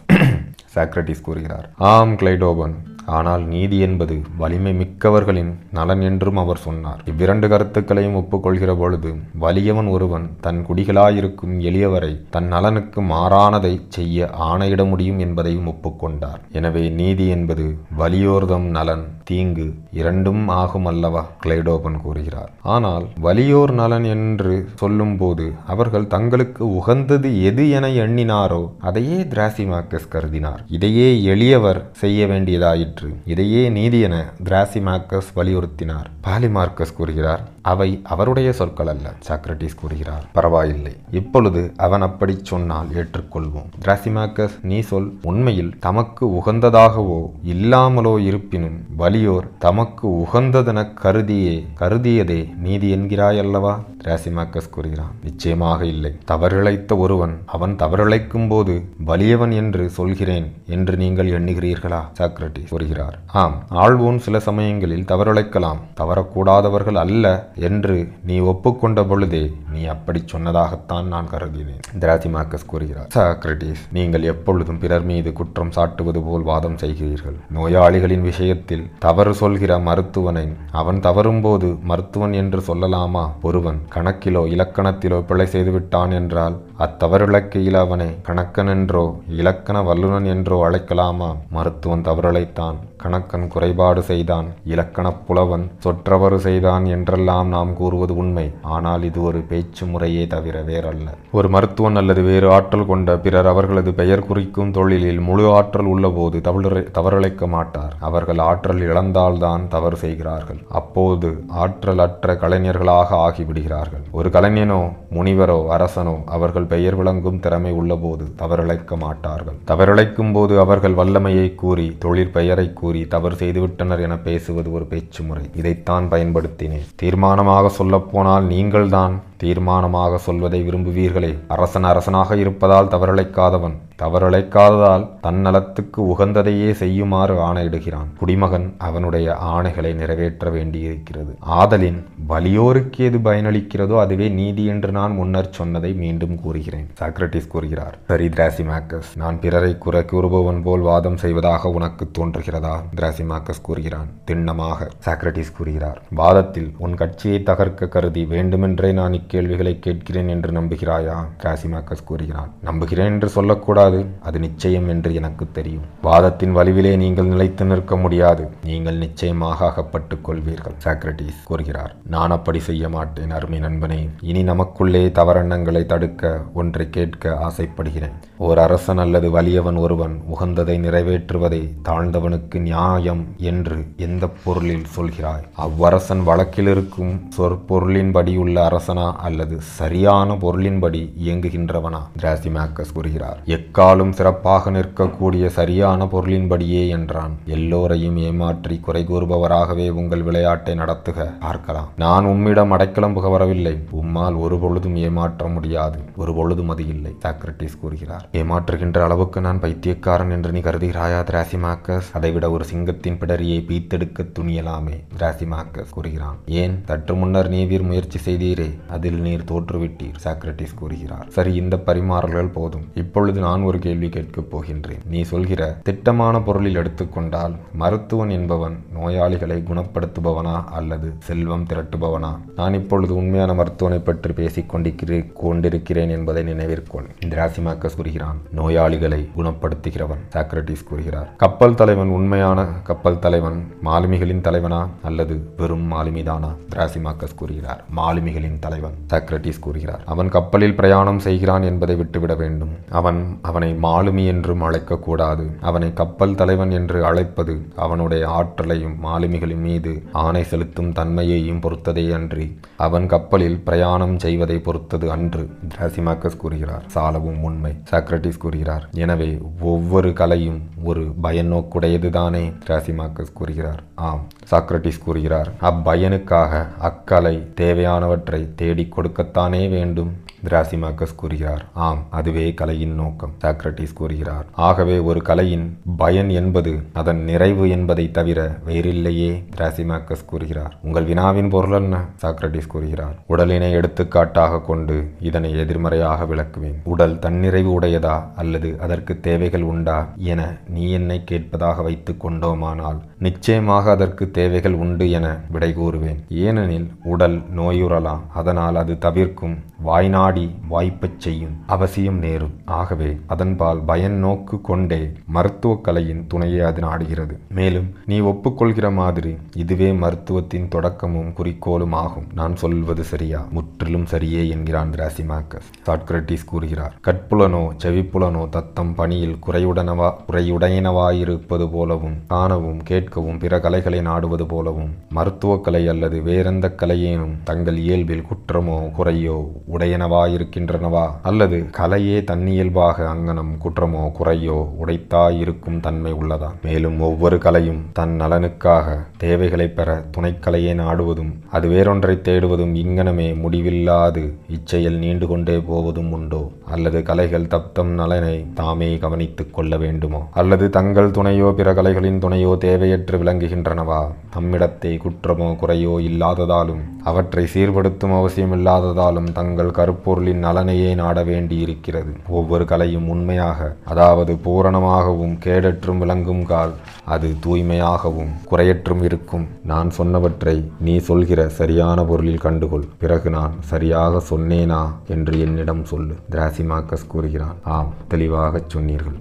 சாக்ரடீஸ் கூறுகிறார். ஆம் கிளைடோபன், ஆனால் நீதி என்பது வலிமை மிக்கவர்களின் நலன் என்றும் அவர் சொன்னார். இவ்விரண்டு கருத்துக்களையும் ஒப்புக்கொள்கிற பொழுது வலியவன் ஒருவன் தன் குடிகளாயிருக்கும் எளியவரை தன் நலனுக்கு மாறானதை செய்ய ஆணையிட முடியும் என்பதையும் ஒப்புக்கொண்டார். எனவே நீதி என்பது வலியோர்தம் நலன் தீங்கு இரண்டும் ஆகும் அல்லவா? கிளைடோபன் கூறுகிறார். ஆனால் வலியோர் நலன் என்று சொல்லும் போது அவர்கள் தங்களுக்கு உகந்தது எது என எண்ணினாரோ அதையே திராசிமாக்கஸ் கருதினார். இதையே எளியவர் செய்ய வேண்டியதாயிற்று, இதையே நீதி என திராசிமாக்கஸ் வலியுறுத்தினார். பாலிமார்க்கஸ் கூறுகிறார். அவை அவருடைய சொற்கள் அல்ல, சாக்ரடீஸ் கூறுகிறார். பரவாயில்லை, இப்பொழுது அவன் அப்படி சொன்னால் ஏற்றுக்கொள்வோம். திராசிமாக்கஸ், நீ சொல். உண்மையில் தமக்கு உகந்ததாகவோ இல்லாமலோ இருப்பினும் வலியோர் தமக்கு உகந்ததென கருதியதே நீதி என்கிறாய் அல்லவா? திராசிமாக்கஸ் கூறுகிறான். நிச்சயமாக இல்லை. தவறிழைத்த ஒருவன் அவன் தவறிழைக்கும் போது வலியவன் என்று சொல்கிறேன் என்று நீங்கள் எண்ணுகிறீர்களா? சாக்ரடீஸ் கூறுகிறார். ஆம், ஆள்வோன் சில சமயங்களில் தவறிழைக்கலாம், தவறக்கூடாதவர்கள் அல்ல என்று நீ ஒப்புக்கொண்ட பொழுதே நீ அப்படி சொன்னதாகத்தான் நான் கருதினேன். திராசிமாக்கஸ் கூறுகிறார். சாக்ரடீஸ், நீங்கள் எப்பொழுதும் பிறர் மீது குற்றம் சாட்டுவது போல் வாதம் செய்கிறீர்கள். நோயாளிகளின் விஷயத்தில் தவறு சொல்கிற மருத்துவனை அவன் தவறும்போது மருத்துவன் என்று சொல்லலாமா? ஒருவன் கணக்கிலோ இலக்கணத்திலோ பிழை செய்துவிட்டான் என்றால் அத்தவறிழக்கையில் அவனை கணக்கன் என்றோ இலக்கண வல்லுனன் என்றோ அழைக்கலாமா? மருத்துவன் தவறிழைத்தான், கணக்கன் குறைபாடு செய்தான், இலக்கண புலவன் சொற்றவறு செய்தான் என்றெல்லாம் நாம் கூறுவது உண்மை. ஆனால் இது ஒரு பேச்சு முறையே தவிர வேறல்ல. ஒரு மருத்துவன் அல்லது வேறு ஆற்றல் கொண்ட பிறர் அவர்களது பெயர் குறிக்கும் தொழிலில் முழு ஆற்றல் உள்ளபோது தவறிழைக்க மாட்டார். அவர்கள் ஆற்றல் இழந்தால்தான் தவறு செய்கிறார்கள். அப்போது ஆற்றல் அற்ற கலைஞர்களாக ஆகிவிடுகிறார்கள். ஒரு கலைஞனோ முனிவரோ அரசனோ அவர்கள் பெயர் விளங்கும் திறமை உள்ளபோது தவறிழைக்க மாட்டார்கள். தவறிழைக்கும் போது அவர்கள் வல்லமையை கூறி தொழிற்பெயரை கூறி தவறு செய்துவிட்டனர் என பேசுவது ஒரு பேச்சு முறை. இதைத்தான் பயன்படுத்தினேன். தீர்மானமாக சொல்லப்போனால் நீங்கள் தான் தீர்மானமாக சொல்வதை விரும்புவீர்களே. அரசன் அரசனாக இருப்பதால் தவறிழைக்காதவன் தவறிழைக்காததால் தன்னலத்துக்கு உகந்ததையே செய்யுமாறு ஆணையிடுகிறான். குடிமகன் அவனுடைய ஆணைகளை நிறைவேற்ற வேண்டியிருக்கிறது. ஆதலின் வலியோருக்கு எது பயனளிக்கிறதோ அதுவே நீதி என்று நான் முன்னர் சொன்னதை மீண்டும் கூறுகிறேன். சாக்ரடீஸ் கூறுகிறார், சரி திராசிமாக்கஸ், நான் பிறரை குறை கூறுபவன் போல் வாதம் செய்வதாக உனக்கு தோன்றுகிறதா? திராசிமாக்கஸ் கூறுகிறான் திண்ணமாக. சாக்ரடீஸ் கூறுகிறார், வாதத்தில் உன் கட்சியை தகர்க்க கருதி வேண்டுமென்றே நான் இக்கேள்விகளை கேட்கிறேன் என்று நம்புகிறாயா? திராசிமாக்கஸ் கூறுகிறான், நம்புகிறேன் என்று சொல்லக்கூடாது, அது நிச்சயம் என்று எனக்கு தெரியும். வாதத்தின் வலிவிலே நீங்கள் நிலைத்து நிற்க முடியாது, நீங்கள் நிச்சயமாக அகப்பட்டுக் கொள்வீர்கள். சாக்ரடீஸ் கூறுகிறார், நான் அப்படி செய்ய மாட்டேன் அருமை நண்பனே. இனி நமக்குள்ளே தவறெண்ணங்களை தடுக்க ஒன்றை கேட்க ஆசைப்படுகிறேன். ஓர் அரசன் அல்லது வலியவன் ஒருவன் உகந்ததை நிறைவேற்றுவதை தாழ்ந்தவனுக்கு நியாயம் என்று எந்த பொருளில் சொல்கிறாய்? அவ்வரசன் வழக்கில் இருக்கும் சொற்பொருளின்படி உள்ள அரசனா அல்லது சரியான பொருளின்படி இயங்குகின்றவனா? திராசிமாக்கஸ் கூறுகிறார், எக்காலும் சிறப்பாக நிற்கக்கூடிய சரியான பொருளின்படியே என்றான். எல்லோரையும் ஏமாற்றி குறை கூறுபவராகவே உங்கள் விளையாட்டை நடத்துக பார்க்கலாம். நான் உம்மிடம் அடைக்கலம் புக வரவில்லை, உம்மால் ஒருபொழுதும் ஏமாற்ற முடியாது, ஒருபொழுதும் அது இல்லை. சாக்ரடீஸ் கூறுகிறார், ஏமாற்றுகின்ற அளவுக்கு நான் பைத்தியக்காரன் என்று நீ கருதுகிறாயா திராசிமாக்கஸ்? அதைவிட ஒரு சிங்கத்தின் பிடரியை பீத்தெடுக்க துணியலாமே. திராசிமாக்கஸ் கூறுகிறான், ஏன் சற்று முன்னர் நீவீர் முயற்சி செய்தீரே, அதில் நீர் தோற்றுவிட்டீர். சாக்ரடீஸ் கூறுகிறார், சரி, இந்த பரிமாறல்கள் போதும். இப்பொழுது நான் ஒரு கேள்வி கேட்கப் போகின்றேன். நீ சொல்கிற திட்டமான பொருளில் எடுத்துக்கொண்டால் மருத்துவன் என்பவன் நோயாளிகளை குணப்படுத்துபவனா அல்லது செல்வம் திரட்டுபவனா? நான் இப்பொழுது உண்மையான மருத்துவனை பற்றி பேசிக் கொண்டிருக்கிறேன் என்பதை நினைவிற்கொள். திராசிமாக்கஸ் கூறுகிறான், நோயாளிகளை குணப்படுத்துகிறவன். சாக்ரடீஸ் கூறுகிறார், கப்பல் தலைவன் உண்மையான கப்பல் தலைவன் மாலுமிகளின் தலைவனா அல்லது வெறும் மாலுமிதானா? திராசிமாக்கஸ் கூறுகிறார், மாலுமிகளின் தலைவன். சாக்ரடீஸ் கூறுகிறார், அவன் கப்பலில் பிரயாணம் செய்கிறான் என்பதை விட்டுவிட வேண்டும். அவனை மாலுமி என்றும் அழைக்க கூடாது. அவனை கப்பல் தலைவன் என்று அழைப்பது அவனுடைய ஆற்றலையும் மாலுமிகளின் மீது ஆணை செலுத்தும் தன்மையையும் பொறுத்ததே அன்றி அவன் கப்பலில் பிரயாணம் செய்வதை பொறுத்தது அன்று. திராசிமாக்கஸ் கூறுகிறார், சாலவும் உண்மை. சாக்ரடீஸ் கூறுகிறார், எனவே ஒவ்வொரு கலையும் ஒரு பயநோக்குடையதுதானே? திராசிமாக்கஸ் கூறுகிறார், ஆம். சாக்ரடீஸ் கூறுகிறார், அப்பயனுக்காக அக்கலை தேவையானவற்றை தேடிக் கொடுக்கத்தானே வேண்டும்? திராசிமாக்கஸ் கூறுகிறார், ஆம், அதுவே கலையின் நோக்கம். சாக்ரடீஸ் கூறுகிறார், ஆகவே ஒரு கலையின் பயன் என்பது அதன் நிறைவு என்பதை தவிர வேறில்லையே? திராசிமாக்கஸ் கூறுகிறார், உங்கள் வினாவின் பொருள் என்ன? சாக்ரடீஸ் கூறுகிறார், உடலினை எடுத்துக்காட்டாக கொண்டு இதனை எதிர்மறையாக விளக்குவேன். உடல் தன்னிறைவு உடையதா அல்லது அதற்கு தேவைகள் உண்டா என நீ என்னை கேட்பதாக வைத்துக் கொண்டோமானால் நிச்சயமாக அதற்கு தேவைகள் உண்டு என விடை கூறுவேன். ஏனெனில் உடல் நோயுறலாம், அதனால் அது தவிர்க்கும் வாய்நாள் வாய்ப்பச் செய்யும் அவசியம் நேரும். ஆகவே அதன்பால் பயன் நோக்கு கொண்டே மருத்துவ கலையின் துணையை அது நாடுகிறது. மேலும் நீ ஒப்புக்கொள்கிற மாதிரி இதுவே மருத்துவத்தின் தொடக்கமும் குறிக்கோளும் ஆகும். நான் சொல்வது சரியா? முற்றிலும் சரியே என்கிறான் திராசிமாக்கஸ். சாக்ரடீஸ் கூறுகிறார், கட்புலனோ செவிப்புலனோ தத்தம் பணியில் குறையுடையனவாயிருப்பது போலவும் காணவும் கேட்கவும் பிற கலைகளை நாடுவது போலவும் மருத்துவ கலை அல்லது வேறெந்த கலையேனும் தங்கள் இயல்பில் குற்றமோ குறையோ உடையனவா இருக்கின்றனவா அல்லது கலையே தன்னியல்பாக அங்கனம் குற்றமோ குறையோ உடைத்தாயிருக்கும் தன்மை உள்ளதா? மேலும் ஒவ்வொரு கலையும் தன் நலனுக்காக தேவைகளை பெற துணைக்கலையே நாடுவதும் அது வேறொன்றை தேடுவதும் இங்கனமே முடிவில்லாது இச்செயல் நீண்டு கொண்டே போவதும் உண்டோ? அல்லது கலைகள் தத்தம் நலனை தாமே கவனித்துக் கொள்ள வேண்டுமோ? அல்லது தங்கள் துணையோ பிற கலைகளின் துணையோ தேவையற்று விளங்குகின்றனவா? தம்மிடத்தை குற்றமோ குறையோ இல்லாததாலும் அவற்றை சீர்படுத்தும் அவசியமில்லாததாலும் தங்கள் கருப்பொருளின் நலனையே நாட வேண்டியிருக்கிறது. ஒவ்வொரு கலையும் உண்மையாக அதாவது பூரணமாகவும் கேடற்றும் விளங்கும் கால் அது தூய்மையாகவும் குறையற்றும் இருக்கும். நான் சொன்னவற்றை நீ சொல்கிற சரியான பொருளில் கண்டுகொள். பிறகு நான் சரியாக சொன்னேனா என்று என்னிடம் சொல்லு. திராசிமாக்கஸ் கூறுகிறான், ஆம், தெளிவாகச் சொன்னீர்கள்.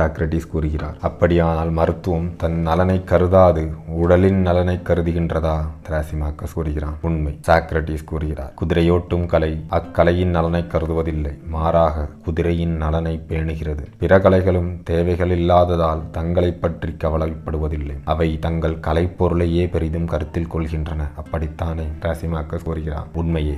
சாக்ரடீஸ் கூறுகிறார், அப்படியானால் மருத்துவம் தன் நலனை கருதாது உடலின் நலனை கருதுகின்றதா? திராசிமாக்கஸ் கூறுகிறான், உண்மை. சாக்ரடீஸ் கூறுகிறார், குதிரையோட்டும் கலை அக்கலையின் நலனை கருதுவதில்லை, மாறாக குதிரையின் நலனை பேணுகிறது. பிற கலைகளும் தேவைகள் இல்லாததால் தங்களை பற்றி கவலைப்படுவதில்லை, அவை தங்கள் கலைப்பொருளையே பெரிதும் கருத்தில் கொள்கின்றன. அப்படித்தானே? திராசிமாக்கஸ் கூறுகிறார், உண்மையே.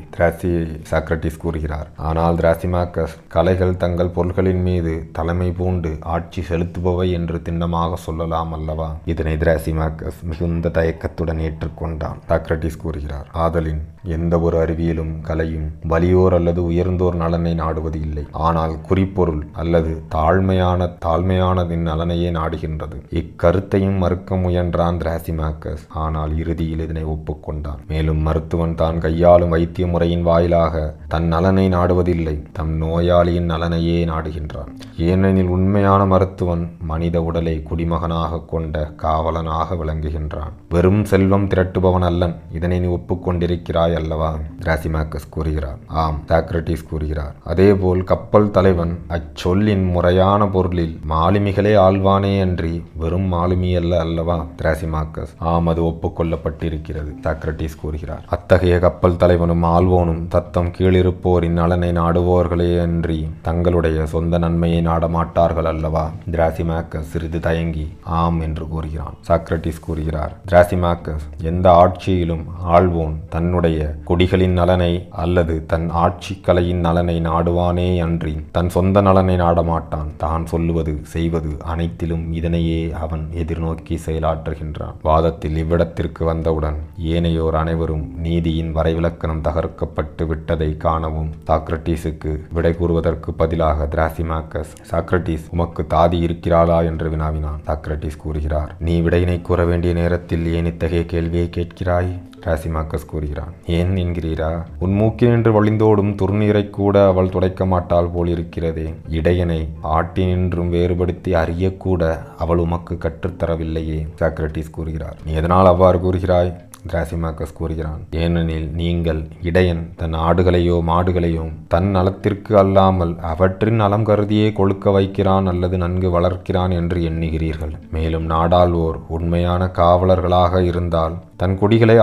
சாக்ரடீஸ் கூறுகிறார், ஆனால் திராசிமாக்கஸ், கலைகள் தங்கள் பொருள்களின் மீது தலைமை பூண்டு ஆட்சி ஆட்சி செலுத்துபவை என்று திண்ணமாக சொல்லலாம் அல்லவா? இதனை திராசிமாக்கஸ் மிகுந்த தயக்கத்துடன் ஏற்றுக்கொண்டான். சாக்ரடீஸ் கூறுகிறார், ஆதலின் எந்த ஒரு அறிவியலும் கலையும் வலியோர் அல்லது உயர்ந்தோர் நலனை நாடுவது இல்லை, ஆனால் குறிப்பொருள் அல்லது தாழ்மையானதின் நலனையே நாடுகின்றது. இக்கருத்தையும் மறுக்க முயன்றான் திராசிமாக்கஸ். ஆனால் இறுதியில் இதனை ஒப்புக்கொண்டார். மேலும் மருத்துவன் தான் கையாளும் வைத்திய முறையின் வாயிலாக தன் நலனை நாடுவதில்லை, தம் நோயாளியின் நலனையே நாடுகின்றான். ஏனெனில் உண்மையான மருத்துவன் மனித உடலை குடிமகனாக கொண்ட காவலனாக விளங்குகின்றான். வெறும் செல்வம் திரட்டுபவன் அல்லன். இதனை நீ ஒப்புக்கொண்டிருக்கிறாய் அல்லவா? திராசிமாக்கஸ் கூறுகிறார், ஆம். சாக்ரடீஸ் கூறுகிறார், அதேபோல் கப்பல் தலைவன் அச்சொல்லின் முறையான பொருளில் மாலுமிகளே ஆழ்வானே அன்றி வெறும் மாலுமி அல்ல அல்லவா? திராசிமாக்கஸ், ஆம், அது ஒப்புக்கொள்ளப்பட்டிருக்கிறது. சாக்ரடீஸ் கூறுகிறார், அத்தகைய கப்பல் தலைவனும் ஆழ்வோனும் தத்தம் கீழிருப்போரின் நலனை நாடுவோர்களே அன்றி தங்களுடைய சொந்த நன்மையை நாடமாட்டார்கள் அல்லவா? திராசிமாக்கஸ் சிறிது தயங்கி ஆம் என்று கூறுகிறான். சாக்ரடீஸ் கூறுகிறார், திராசிமாக்கஸ், எந்த ஆட்சியிலும் ஆழ்வோன் தன்னுடைய குடிகளின் நலனை அல்லது தன் ஆட்சி கலையின் நலனை நாடுவானே அன்றி தன் சொந்த நலனை நாடமாட்டான். தான் சொல்லுவது செய்வது அனைத்திலும் இதனையே அவன் எதிர்நோக்கி செயலாற்றுகின்றான். வாதத்தில் இவ்விடத்திற்கு வந்தவுடன் ஏனையோர் அனைவரும் நீதியின் வரைவிலக்கணம் தகர்க்கப்பட்டு விட்டதை காணவும் சாக்ரடீஸுக்கு விடை கூறுவதற்கு பதிலாக திராசிமாக்கஸ், சாக்ரடீஸ், உமக்கு தாதி இருக்கிறாளா என்று வினாவினான். சாக்ரடீஸ் கூறுகிறார், நீ விடையினை கூற வேண்டிய நேரத்தில் ஏன் இத்தகைய கேள்வியை கேட்கிறாய்? திராசிமாக்கஸ் கூறுகிறான், ஏன் என்கிறீரா? உன் மூக்கினின்று வழிந்தோடும் துர்நீரை கூட அவள் துடைக்க மாட்டாள் போலிருக்கிறதே. இடையனை ஆட்டி நின்றும் வேறுபடுத்தி அறியக்கூட அவள் உமக்கு கற்றுத்தரவில்லையே. சாக்ரடீஸ் கூறுகிறார், நீ எதனால் அவ்வாறு கூறுகிறாய்? திராசிமாக்கஸ் கூறுகிறான், ஏனெனில் நீங்கள் இடையன் தன் ஆடுகளையோ மாடுகளையோ தன் நலத்திற்கு அல்லாமல் அவற்றின் நலம் கருதியே கொழுக்க வைக்கிறான் அல்லது நன்கு வளர்க்கிறான் என்று எண்ணுகிறீர்கள். மேலும் நாடாள்வோர் உண்மையான காவலர்களாக இருந்தால் தன் குடிகளை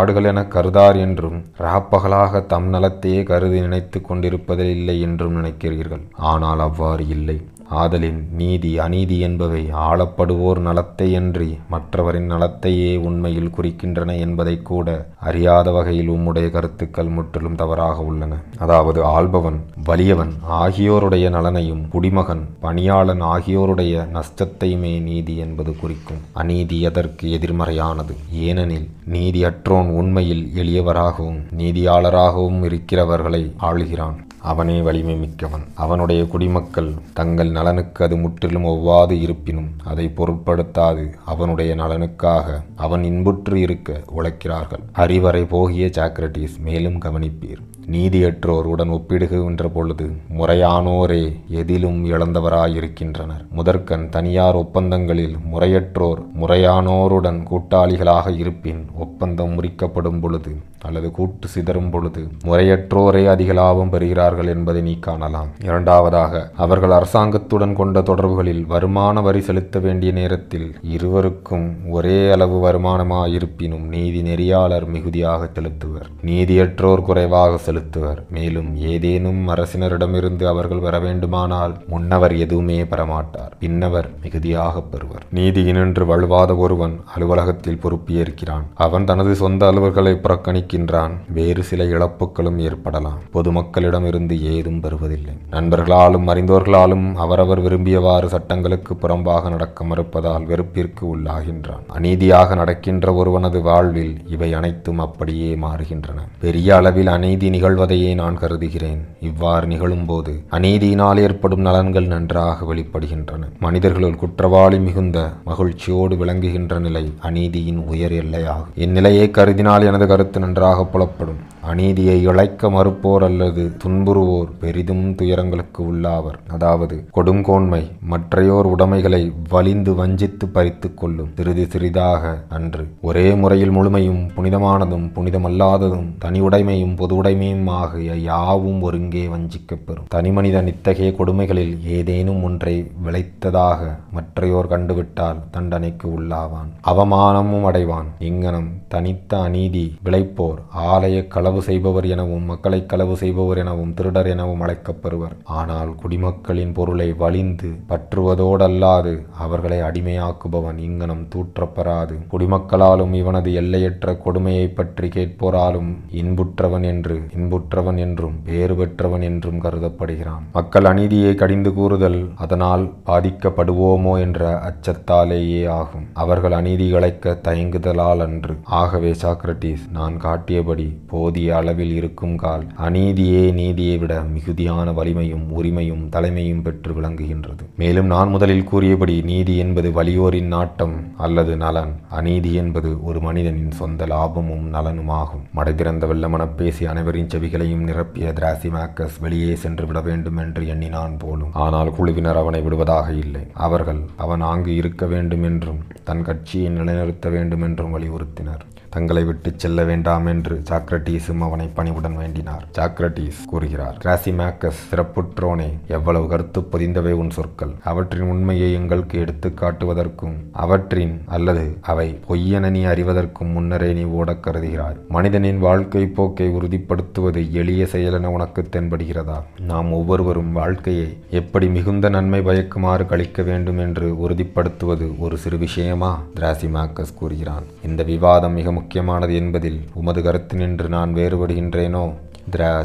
ஆடுகள் என கருதார் என்றும் ராப்பகலாக தம் நலத்தையே கருதி நினைத்து கொண்டிருப்பதில்லை என்றும் நினைக்கிறீர்கள். ஆனால் அவ்வாறு இல்லை. ஆதலின் நீதி அநீதி என்பவை ஆளப்படுவோர் நலத்தை அன்றி மற்றவரின் நலத்தையே உண்மையில் குறிக்கின்றன என்பதை கூட அறியாத வகையில் உம்முடைய கருத்துக்கள் முற்றிலும் தவறாக உள்ளன. அதாவது ஆள்பவன் வலியவன் ஆகியோருடைய நலனையும் குடிமகன் பணியாளன் ஆகியோருடைய நஷ்டத்தையுமே நீதி என்பது குறிக்கும். அநீதி அதற்கு எதிர்மறையானது. ஏனெனில் நீதியற்றோன் உண்மையில் எளியவராகவும் நீதியாளராகவும் இருக்கிறவர்களை ஆளுகிறான். அவனே வலிமை மிக்கவன். அவனுடைய குடிமக்கள் தங்கள் நலனுக்கு அது முற்றிலும் ஒவ்வாது இருப்பினும் அதை பொருட்படுத்தாது அவனுடைய நலனுக்காக அவன் இன்புற்று இருக்க உழைக்கிறார்கள். அறிவரை போகிய சாக்ரடீஸ் மேலும் கவனிப்பீர், நீதியற்றோருடன் ஒப்பிடுகின்ற பொழுது முறையானோரே எதிலும் இழந்தவராயிருக்கின்றனர். முதற்கண் தனியார் ஒப்பந்தங்களில் முறையற்றோர் முறையானோருடன் கூட்டாளிகளாக இருப்பின் ஒப்பந்தம் முறிக்கப்படும் பொழுது அல்லது கூட்டு சிதறும் பொழுது முறையற்றோரே அதிக லாபம் பெறுகிறார்கள் என்பதை நீ காணலாம். இரண்டாவதாக, அவர்கள் அரசாங்கத்துடன் கொண்ட தொடர்புகளில் வருமான வரி செலுத்த வேண்டிய நேரத்தில் இருவருக்கும் ஒரே அளவு வருமானமாயிருப்பினும் நீதி நெறியாளர் மிகுதியாக செலுத்துவர், நீதியற்றோர் குறைவாக செலுத்துவர். மேலும் ஏதேனும் அரசினரிடமிருந்து அவர்கள் வர வேண்டுமானால் முன்னவர் எதுவுமே பெறமாட்டார், பின்னவர் மிகுதியாக பெறுவர். நீதியினின்று வலுவாத ஒருவன் அலுவலகத்தில் பொறுப்பேற்கிறான். அவன் தனது சொந்த அலுவல்களை புறக்கணிக்கின்றான். வேறு சில இழப்புகளும் ஏற்படலாம். பொதுமக்களிடமிருந்து ஏதும் பெறுவதில்லை. நண்பர்களாலும் அறிந்தோர்களாலும் அவரவர் விரும்பியவாறு சட்டங்களுக்கு புறம்பாக நடக்க மறுப்பதால் வெறுப்பிற்கு உள்ளாகின்றான். அநீதியாக நடக்கின்ற ஒருவனது வாழ்வில் இவை அனைத்தும் அப்படியே மாறுகின்றன. பெரிய அளவில் அநீதி நிகழ்வதையே நான் கருதுகிறேன். இவ்வாறு நிகழும்போது அநீதியினால் ஏற்படும் நலன்கள் நன்றாக வெளிப்படுகின்றன. மனிதர்களுள் குற்றவாளி மிகுந்த மகிழ்ச்சியோடு விளங்குகின்ற நிலை அநீதியின் உயர் எல்லையாகும். இந்நிலையை கருதினால் எனது கருத்து நன்றாக புலப்படும். அநீதியை இழைக்க மறுப்போர் அல்லது துன்புறுவோர் பெரிதும் துயரங்களுக்கு உள்ளாவர். அதாவது கொடுங்கோன்மை மற்றையோர் உடைமைகளை வலிந்து வஞ்சித்து பறித்து கொள்ளும். சிறிது சிறிதாக அன்று. ஒரே முறையில் முழுமையும் புனிதமானதும் புனிதமல்லாததும் தனி உடைமையும் பொது உடைமையும் ஆகிய யாவும் ஒருங்கே வஞ்சிக்கப்பெறும். தனிமனிதன் இத்தகைய கொடுமைகளில் ஏதேனும் ஒன்றை விளைத்ததாக மற்றையோர் கண்டுவிட்டால் தண்டனைக்கு உள்ளாவான், அவமானமும் அடைவான். இங்கனம் தனித்த அநீதி விளைப்போர் ஆலய களவு செய்பவர் எனவும் மக்களை களவு செய்பவர் எனவும் திருடர் எனவும் அழைக்கப்பெறுவர். ஆனால் குடிமக்களின் பொருளை வலிந்து பற்றுவதோடல்லாது அவர்களை அடிமையாக்குபவன் இங்கனம் தூற்றப்பெறாது. குடிமக்களாலும் இவனது எல்லையற்ற கொடுமையை பற்றி கேட்போராலும் இன்புற்றவன் என்று இன்புற்றவன் என்றும் பேறு பெற்றவன் என்றும் கருதப்படுகிறான். மக்கள் அநீதியை கடிந்து கூறுதல் அதனால் பாதிக்கப்படுவோமோ என்ற அச்சத்தாலேயே ஆகும். அவர்கள் அநீதி இழைக்க தயங்குதலால் அன்று. ஆகவே சாக்ரடீஸ், நான் காட்டியபடி போதிய அளவில் இருக்கும் கால் அநீதியே நீதியை விட மிகுதியான வலிமையும் உரிமையும் தலைமையும் பெற்று விளங்குகின்றது. மேலும் நான் முதலில் கூறியபடி நீதி என்பது வலியோரின் நாட்டம் அல்லது நலன், அநீதி என்பது ஒரு மனிதனின் சொந்த லாபமும் நலனுமாகும். மடைதிறந்த வெள்ளமன பேசி அனைவரின் செவிகளையும் நிரப்பிய திராசிமாக்கஸ் வெளியே சென்று விட வேண்டும் என்று எண்ணினான் போலும். ஆனால் குழுவினர் அவனை விடுவதாக இல்லை. அவர்கள் அவன் அங்கு இருக்க வேண்டும் என்றும் தன் கட்சியை நிலைநிறுத்த வேண்டும் என்றும் வலியுறுத்தினர். தங்களை விட்டு செல்ல வேண்டாம் என்று சாக்ரடீஸும் அவனை பணிவுடன் வேண்டினார். சாக்ரடீஸ் கூறுகிறார், திராசிமாக்கஸ் சிறப்புற்றோனே, எவ்வளவு கருத்து பொதிந்தவை உன் சொற்கள்! அவற்றின் உண்மையை எங்களுக்கு எடுத்து காட்டுவதற்கும் அவற்றின் அல்லது அவை பொய்யென நீ அறிவதற்கும் முன்னரே நீ ஓடக் கருதுகிறாய். மனிதனின் வாழ்க்கை போக்கை உறுதிப்படுத்துவது எளிய செயலென உனக்கு தென்படுகிறதா? நாம் ஒவ்வொருவரும் வாழ்க்கையை எப்படி மிகுந்த நன்மை பயக்குமாறு கழிக்க வேண்டும் என்று உறுதிப்படுத்துவது ஒரு சிறு விஷயமா? திராசிமாக்கஸ் கூறுகிறான், இந்த விவாதம் மிக முக்கியமானது என்பதில் உமது கருத்தினின்று நான் வேறுபடுகின்றேனோ?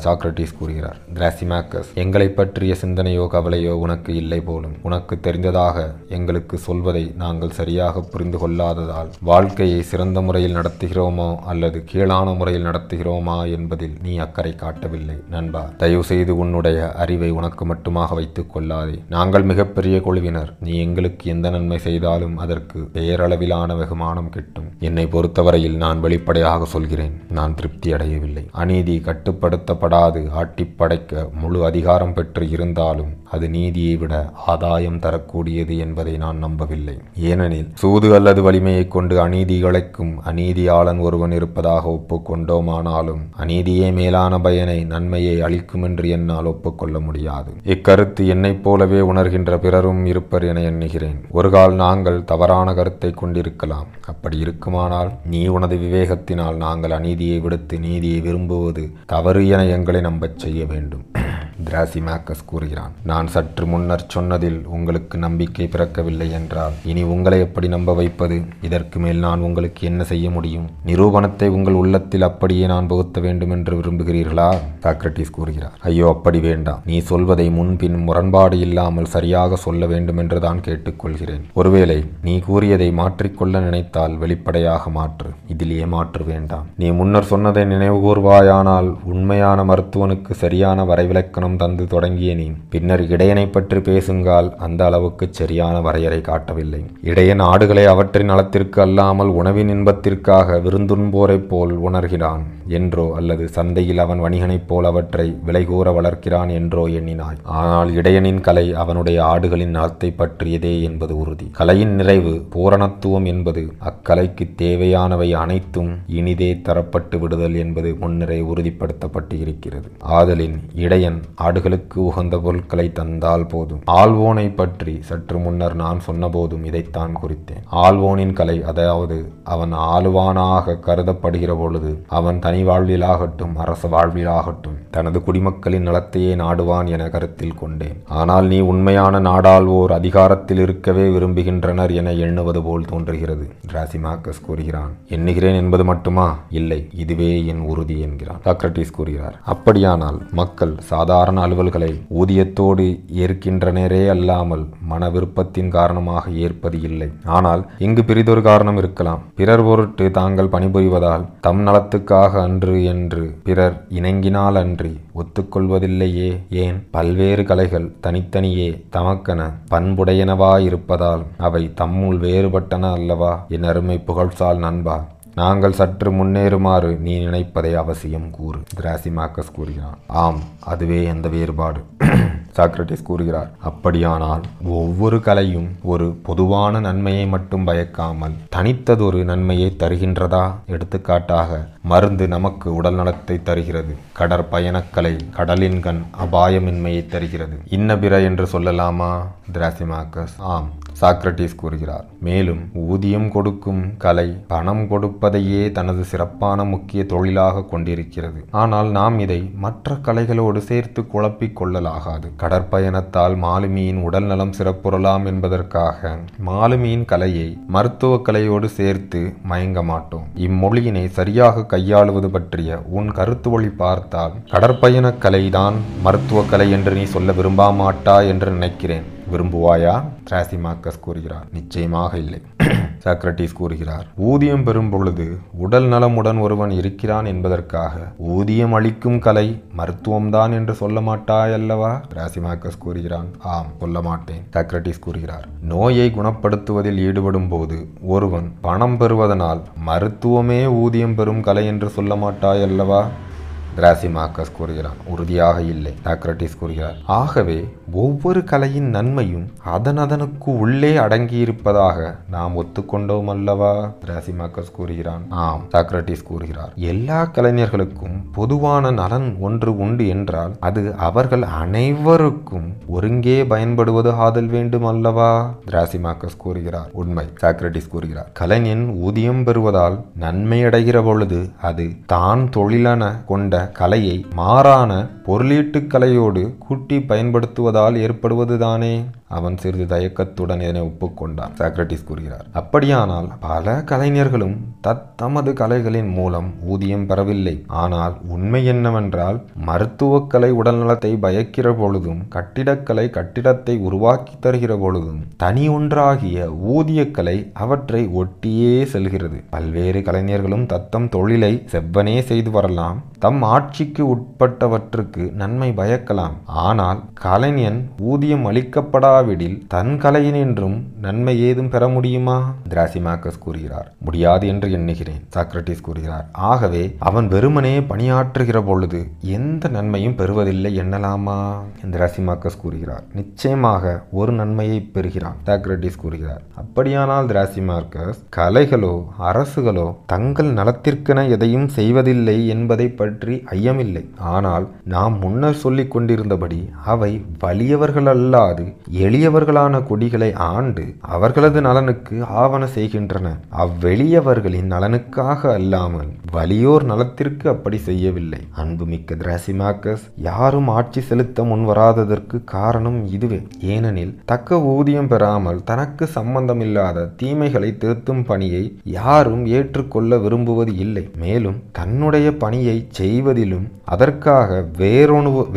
சாக்ரடீஸ் கூறுகிறார், திராசிமாக்கஸ், எங்களை பற்றிய சிந்தனையோ கவலையோ உனக்கு இல்லை போலும். உனக்கு தெரிந்ததாக எங்களுக்கு சொல்வதை நாங்கள் சரியாக புரிந்து கொள்ளாததால் வாழ்க்கையை சிறந்த முறையில் நடத்துகிறோமோ அல்லது கீழான முறையில் நடத்துகிறோமா என்பதில் நீ அக்கறை காட்டவில்லை. நண்பா, தயவு செய்து உன்னுடைய அறிவை உனக்கு மட்டுமாக வைத்துக் கொள்ளாதே. நாங்கள் மிகப்பெரிய குழுவினர். நீ எங்களுக்கு எந்த நன்மை செய்தாலும் அதற்கு பெயரளவிலான வெகுமானம் கிட்டும். என்னை பொறுத்தவரையில் நான் வெளிப்படையாக சொல்கிறேன், நான் திருப்தி அடையவில்லை. அநீதி கட்டுப்பட படாது ஆட்டிப்படைக்க முழு அதிகாரம் பெற்று இருந்தாலும் அது நீதியை விட ஆதாயம் தரக்கூடியது என்பதை நான் நம்பவில்லை. ஏனெனில் சூது அல்லது வலிமையை கொண்டு அநீதி இழைக்கும் அநீதியாளன் ஒருவன் இருப்பதாக ஒப்புக்கொண்டோமானாலும் அநீதியே மேலான பயனை நன்மையை அளிக்கும் என்று என்னால் ஒப்புக்கொள்ள முடியாது. இக்கருத்து என்னைப் போலவே உணர்கின்ற பிறரும் இருப்பர் என எண்ணுகிறேன். ஒருகால் நாங்கள் தவறான கருத்தை கொண்டிருக்கலாம். அப்படி இருக்குமானால் நீ உனது விவேகத்தினால் நாங்கள் அநீதியை விடுத்து நீதியை விரும்புவது தவறு என எங்களை நம்பச் செய்ய வேண்டும். திராசிமாக்கஸ் கூறுகிறான், நான் சற்று முன்னர் சொன்னதில் உங்களுக்கு நம்பிக்கை பிறக்கவில்லை என்றால் இனி உங்களை எப்படி நம்ப வைப்பது? இதற்கு மேல் நான் உங்களுக்கு என்ன செய்ய முடியும்? நிரூபணத்தை உங்கள் உள்ளத்தில் அப்படியே நான் புகுத்த வேண்டும் என்று விரும்புகிறீர்களா? சாக்ரடீஸ் கூறுகிறார், ஐயோ அப்படி வேண்டாம். நீ சொல்வதை முன்பின் முரண்பாடு இல்லாமல் சரியாக சொல்ல வேண்டும் என்று தான் கேட்டுக்கொள்கிறேன். ஒருவேளை நீ கூறியதை மாற்றிக்கொள்ள நினைத்தால் வெளிப்படையாக மாற்று. இதில் ஏமாற்று வேண்டாம். நீ முன்னர் சொன்னதை நினைவு கூர்வாயானால் உண்மையான மருத்துவனுக்கு சரியான வரைவிலக்கணம் தந்து தொடங்கிய நீ பின்னர் இடையனை பற்றி பேசுங்கால் அந்த அளவுக்கு சரியான வரையறை காட்டவில்லை. இடையன் ஆடுகளை அவற்றின் நலத்திற்கு அல்லாமல் உணவின் இன்பத்திற்காக விருந்துண்போரைப் போல் உணர்கிறான் என்றோ அல்லது சந்தையில் அவன் வணிகனைப் போல் அவற்றை விலைகூற வளர்க்கிறான் என்றோ எண்ணினாய். ஆனால் இடையனின் கலை அவனுடைய ஆடுகளின் நலத்தை பற்றியதே என்பது உறுதி. கலையின் நிறைவு பூரணத்துவம் என்பது அக்கலைக்கு தேவையானவை அனைத்தும் இனிதே தரப்பட்டு விடுதல் என்பது முன்னரே உறுதிப்படுத்தப்பட்டு இருக்கிறது. ஆதலின் இடையன் ஆடுகளுக்கு உகந்த பொருட்களை தந்தால் போதும். ஆல்வோனை பற்றி சற்று முன்னர் நான் சொன்ன போதும் இதைத்தான் குறித்தேன். ஆல்வோனின் கலை, அதாவது அவன் ஆளுவானாக கருதப்படுகிற பொழுது அவன் தனி வாழ்விலாகட்டும் அரச வாழ்விலாகட்டும் தனது குடிமக்களின் நலத்தையே நாடுவான் என கருத்தில் கொண்டேன். ஆனால் நீ உண்மையான நாடாள்வோர் அதிகாரத்தில் இருக்கவே விரும்புகின்றனர் என எண்ணுவது போல் தோன்றுகிறது. திராசிமாக்கஸ் கூறுகிறான், எண்ணுகிறேன் என்பது மட்டுமா? இல்லை, இதுவே என் உறுதி என்கிறான். சாக்ரடீஸ் கூறுகிறார், அப்படியானால் மக்கள் சாதாரண அலுவல்களை ஊதியத்தோடு ஏற்கின்றனரே அல்லாமல் மன விருப்பத்தின் காரணமாக ஏற்பது இல்லை. ஆனால் இங்கு பிரிதொரு காரணம் இருக்கலாம். பிறர் பொருட்டு தாங்கள் பணிபுரிவதால் தம் நலத்துக்காக அன்று என்று பிறர் இணங்கினால் அன்றி ஒத்துக்கொள்வதில்லையே. ஏன்? பல்வேறு கலைகள் தனித்தனியே தமக்கென பண்புடையனவா இருப்பதால் அவை தம்முள் வேறுபட்டன அல்லவா? என் அருமை புகழ்சால் நண்பா, நாங்கள் சற்று முன்னேறுமாறு நீ நினைப்பதை அவசியம் கூறு. திராசிமாக்கஸ் கூறுகிறான், ஆம், அதுவே அந்த வேறுபாடு. சாக்ரடீஸ் கூறுகிறார், அப்படியானால் ஒவ்வொரு கலையும் ஒரு பொதுவான நன்மையை மட்டும் பயக்காமல் தனித்ததொரு நன்மையை தருகின்றதா? எடுத்துக்காட்டாக மருந்து நமக்கு உடல் நலத்தை தருகிறது. கடற்பயணக்கலை கடலின் கண் அபாயமின்மையை தருகிறது. இன்ன பிற என்று சொல்லலாமா? திராசிமாக்கஸ், ஆம், சாக்ரடீஸ் கூறுகிறார். மேலும் ஊதியம் கொடுக்கும் கலை பணம் கொடுப்பதையே தனது சிறப்பான முக்கிய தொழிலாக கொண்டிருக்கிறது. ஆனால் நாம் இதை மற்ற கலைகளோடு சேர்த்து குழப்பிக் கொள்ளலாகாது. கடற்பயணத்தால் மாலுமியின் உடல் நலம் சிறப்புறலாம் என்பதற்காக மாலுமியின் கலையை மருத்துவ கலையோடு சேர்த்து மயங்க மாட்டோம். இம்மொழியினை சரியாக கையாளுவது பற்றிய உன் கருத்து வழி பார்த்தால் கடற்பயண கலைதான் மருத்துவ கலை என்று நீ சொல்ல விரும்பாமாட்டா என்று நினைக்கிறேன். விரும்புவாயா? திராசிமாக்கஸ் கூறுகிறார், நிச்சயமாக இல்லை. சாக்ரடீஸ் கூறுகிறார், ஊதியம் பெறும் பொழுது உடல் நலமுடன் ஒருவன் இருக்கிறான் என்பதற்காக ஊதியம் அளிக்கும் கலை மருத்துவம்தான் என்று சொல்ல மாட்டாயல்லவா? திராசிமாக்கஸ் கூறுகிறான், ஆம், சொல்ல மாட்டேன். சாக்ரடீஸ் கூறுகிறார், நோயை குணப்படுத்துவதில் ஈடுபடும் போது ஒருவன் பணம் பெறுவதனால் மருத்துவமே ஊதியம் பெறும் கலை என்று சொல்ல மாட்டாயல்லவா? திராசிமாக்கஸ் கூறுகிறான், உறுதியாக இல்லை. சாக்ரடீஸ் கூறுகிறார், ஆகவே ஒவ்வொரு கலையின் நன்மையும் அதனதனுக்கு உள்ளே அடங்கியிருப்பதாக நாம் ஒத்துக்கொண்டோம் அல்லவா? திராசிமாக்கஸ் கூறுகிறான், ஆம். சாக்ரடீஸ் கூறுகிறார், எல்லா கலைஞர்களுக்கும் பொதுவான நலன் ஒன்று உண்டு என்றால் அது அவர்கள் அனைவருக்கும் ஒருங்கே பயன்படுவது ஆதல் வேண்டும் அல்லவா? திராசிமாக்கஸ் கூறுகிறார், உண்மை. சாக்ரடீஸ் கூறுகிறார், கலைஞன் ஊதியம் பெறுவதால் நன்மையடைகிற பொழுது அது தான் தொழிலென கொண்ட கலையை மாறான பொருளீட்டு கலையோடு கூட்டி பயன்படுத்துவதால் ஏற்படுவதுதானே. அவன் சிறிது தயக்கத்துடன் இதனை ஒப்புக்கொண்டான். சாக்ரடீஸ் கூறுகிறார், அப்படியானால் பல கலைஞர்களும் தத்தமது கலைகளின் மூலம் ஊதியம் பெறவில்லை. ஆனால் உண்மை என்னவென்றால் மருத்துவக்கலை உடல்நலத்தை பயக்கிற பொழுதும் கட்டிடக்கலை கட்டிடத்தை உருவாக்கி தருகிற பொழுதும் தனி ஒன்றாகிய ஊதியக்கலை அவற்றை ஒட்டியே செல்கிறது. பல்வேறு கலைஞர்களும் தத்தம் தொழிலை செவ்வனே செய்து வரலாம். தம் ஆட்சிக்கு உட்பட்டவற்றுக்கு நன்மை பயக்கலாம். ஆனால் கலைஞன் ஊதியம் அளிக்கப்படா விடில் தன் கலையினின்றும் நன்மை ஏதும் பெற முடியுமா? திராசிமாக்கஸ் கூறுகிறார், முடியாது என்று எண்ணுகிறேன். சாக்ரடீஸ் கூறுகிறார், ஆகவே அவன் வெறுமனே பணியாற்றுகிற பொழுது எந்த நன்மையும் பெறுவதில்லை எண்ணலாமா? திராசிமாக்கஸ் கூறுகிறார், நிச்சயமாக ஒரு நன்மையை பெறுகிறான். சாக்ரடீஸ் கூறுகிறார், அப்படியானால் திராசிமாக்கஸ் கலைகளோ அரசுகளோ தங்கள் நலத்திற்கென எதையும் செய்வதில்லை என்பதை பற்றி ஐயமில்லை. ஆனால் நாம் முன்னர் சொல்லிக் கொண்டிருந்தபடி அவை வலியவர்கள் அல்லாது எளியவர்களான குடிகளை ஆண்டு அவர்களது நலனுக்கு ஆவண செய்கின்றன. அவ்வெளியவர்களின் நலனுக்காக அல்லாமல் வலியோர் நலத்திற்கு அப்படி செய்யவில்லை. அன்புமிக்க திராசிமாக்கஸ், யாரும் ஆட்சி செலுத்த முன்வராததற்கு காரணம் இதுவே. ஏனெனில் தக்க ஊதியம் பெறாமல் தனக்கு சம்பந்தமில்லாத தீமைகளை திருத்தும் பணியை யாரும் ஏற்றுக்கொள்ள விரும்புவது இல்லை. மேலும் தன்னுடைய பணியை செய்வதிலும் அதற்காக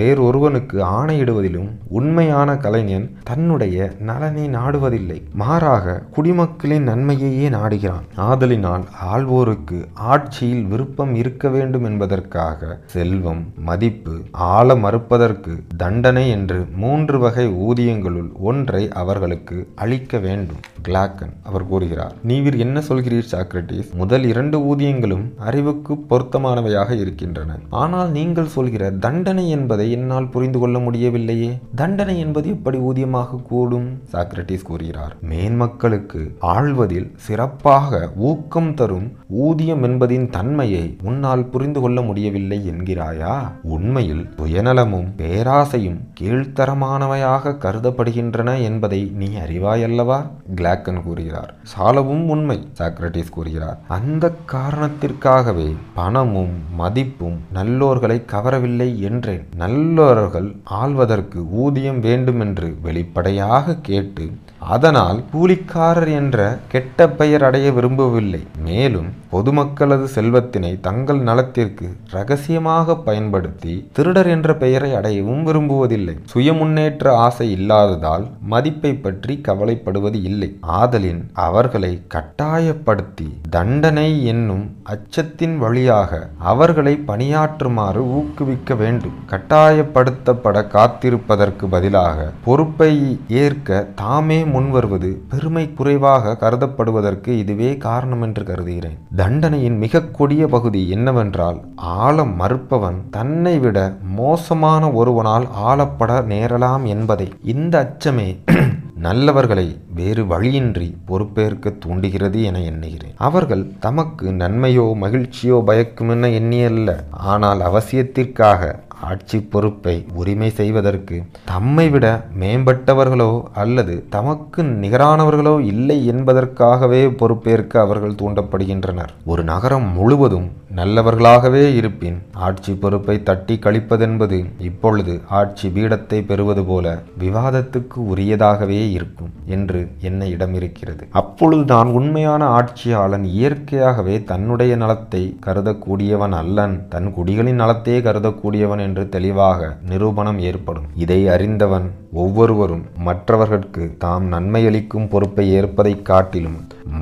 வேறொருவனுக்கு ஆணையிடுவதிலும் உண்மையான கலைஞன் தன்னுடைய நலனை நாடுவதில்லை. மாறாக குடிமக்களின் நன்மையையே நாடுகிறான். ஆதலினால் ஆள்வோருக்கு ஆட்சியில் விருப்பம் இருக்க வேண்டும் என்பதற்காக செல்வம் மதிப்பு ஆள மறுப்பதற்கு தண்டனை என்று 3 வகை ஊதியங்களுள் ஒன்றை அவர்களுக்கு அளிக்க வேண்டும். கிளாக்கன் அவர் கூறுகிறார், நீவிர் என்ன சொல்கிறீர் சாக்ரடீஸ்? முதல் 2 ஊதியங்களும் அறிவுக்கு பொருத்தமானவையாக இருக்கின்றன. ஆனால் நீங்கள் சொல்கிற தண்டனை என்பதை என்னால் புரிந்து கொள்ள முடியவில்லையே. தண்டனை என்பது எப்படி ஊதியமாக கூடும்? சாக்ரடீஸ் கூறுகிறார், மேன்மக்களுக்கு ஆழ்வதில் சிறப்பாக ஊக்கம் தரும் ஊதியம் என்பதின் தன்மையை உன்னால் புரிந்து கொள்ள முடியவில்லை என்கிறாயா? உண்மையில் சுயநலமும் பேராசையும் கீழ்த்தரமானவையாக கருதப்படுகின்றன என்பதை நீ அறிவாயல்லவா? கிளாக்கன் கூறுகிறார், சாலவும் உண்மை. சாக்ரடீஸ் கூறுகிறார், அந்த காரணத்திற்காகவே பணமும் மதிப்பும் நல்லோர்களை கவரவில்லை என்றேன். நல்லோர்கள் ஆள்வதற்கு ஊதியம் வேண்டும் என்று வெளிப்படையாக கேட்டு அதனால் கூலிக்காரர் என்ற கெட்ட பெயர் அடைய விரும்பவில்லை. மேலும் பொதுமக்களது செல்வத்தினை தங்கள் நலத்திற்கு இரகசியமாக பயன்படுத்தி திருடர் என்ற பெயரை அடையவும் விரும்புவதில்லை. சுய முன்னேற்ற ஆசை இல்லாததால் மதிப்பை பற்றி கவலைப்படுவது இல்லை. ஆதலின் அவர்களை கட்டாயப்படுத்தி தண்டனை என்னும் அச்சத்தின் வழியாக அவர்களை பணியாற்றுமாறு ஊக்குவிக்க வேண்டும். கட்டாயப்படுத்தப்பட காத்திருப்பதற்கு பதிலாக பொறுப்பை ஏற்க தாமே முன்வருவது பெருமை குறைவாக கருதப்படுவதற்கு இதுவே காரணம் என்று கருதுகிறேன். தண்டனையின் மிக கொடிய பகுதி என்னவென்றால் ஆள மறுப்பவன் தன்னை விட மோசமான ஒருவனால் ஆளப்பட நேரலாம் என்பதை. இந்த அச்சமே நல்லவர்களை வேறு வழியின்றி பொறுப்பேற்க தூண்டுகிறது என எண்ணுகிறேன். அவர்கள் தமக்கு நன்மையோ மகிழ்ச்சியோ பயக்குமென எண்ணியல்ல, ஆனால் அவசியத்திற்காக ஆட்சி பொறுப்பை உரிமை செய்வதற்கு தம்மை விட மேம்பட்டவர்களோ அல்லது தமக்கு நிகரானவர்களோ இல்லை என்பதற்காகவே பொறுப்பேற்க அவர்கள் தூண்டப்படுகின்றனர். ஒரு நகரம் முழுவதும் நல்லவர்களாகவே இருப்பின் ஆட்சி பொறுப்பை தட்டி கழிப்பதென்பது இப்பொழுது ஆட்சி பீடத்தை பெறுவது போல விவாதத்துக்கு உரியதாகவே இருக்கும் என்று என்ன இடம் இருக்கிறது? அப்பொழுது நான் உண்மையான ஆட்சியாளன் இயற்கையாகவே தன்னுடைய நலத்தை கருதக்கூடியவன் அல்லன், தன் குடிகளின் நலத்தையே கருதக்கூடியவன் என்று தெளிவாக நிரூபணம் ஏற்படும். இதை அறிந்தவன் ஒவ்வொருவரும் மற்றவர்களுக்கு தாம் நன்மையளிக்கும் பொறுப்பை ஏற்பதைக் காட்டிலும்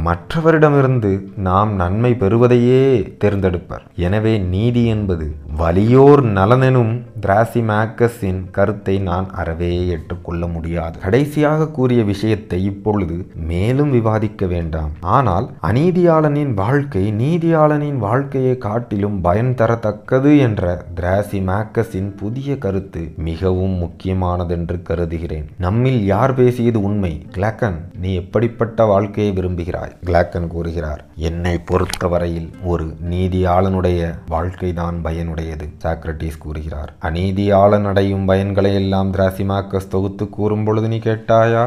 மற்றவரிடமிருந்து நாம் நன்மை பெறுவதையே தேர்ந்தெடுப்பர். எனவே நீதி என்பது வலியோர் நலனெனும் திராசிமாக்கஸின் கருத்தை நான் அறவே ஏற்றுக்கொள்ள முடியாது. கடைசியாக கூறிய விஷயத்தை இப்பொழுது மேலும் விவாதிக்க வேண்டாம். ஆனால் அநீதியாளனின் வாழ்க்கை நீதியாளனின் வாழ்க்கையை காட்டிலும் பயன் தரத்தக்கது என்ற திராசிமாக்கஸின் புதிய கருத்து மிகவும் முக்கியமானதென்று கருதுகிறேன். நம்மில் யார் பேசியது உண்மை? கிளாக்கன், நீ எப்படிப்பட்ட வாழ்க்கையை விரும்புகிறாய்? கிளாக்கன் கூறுகிறார், என்னை பொறுத்தவரையில் ஒரு நீதியாளனுடைய வாழ்க்கை தான் பயனுடையது. சாக்ரடீஸ் கூறுகிறார், அநீதியாளன் அடையும் பயன்களை எல்லாம் திராசிமாக்கஸ் தொகுத்து கூறும் பொழுது நீ கேட்டாயா?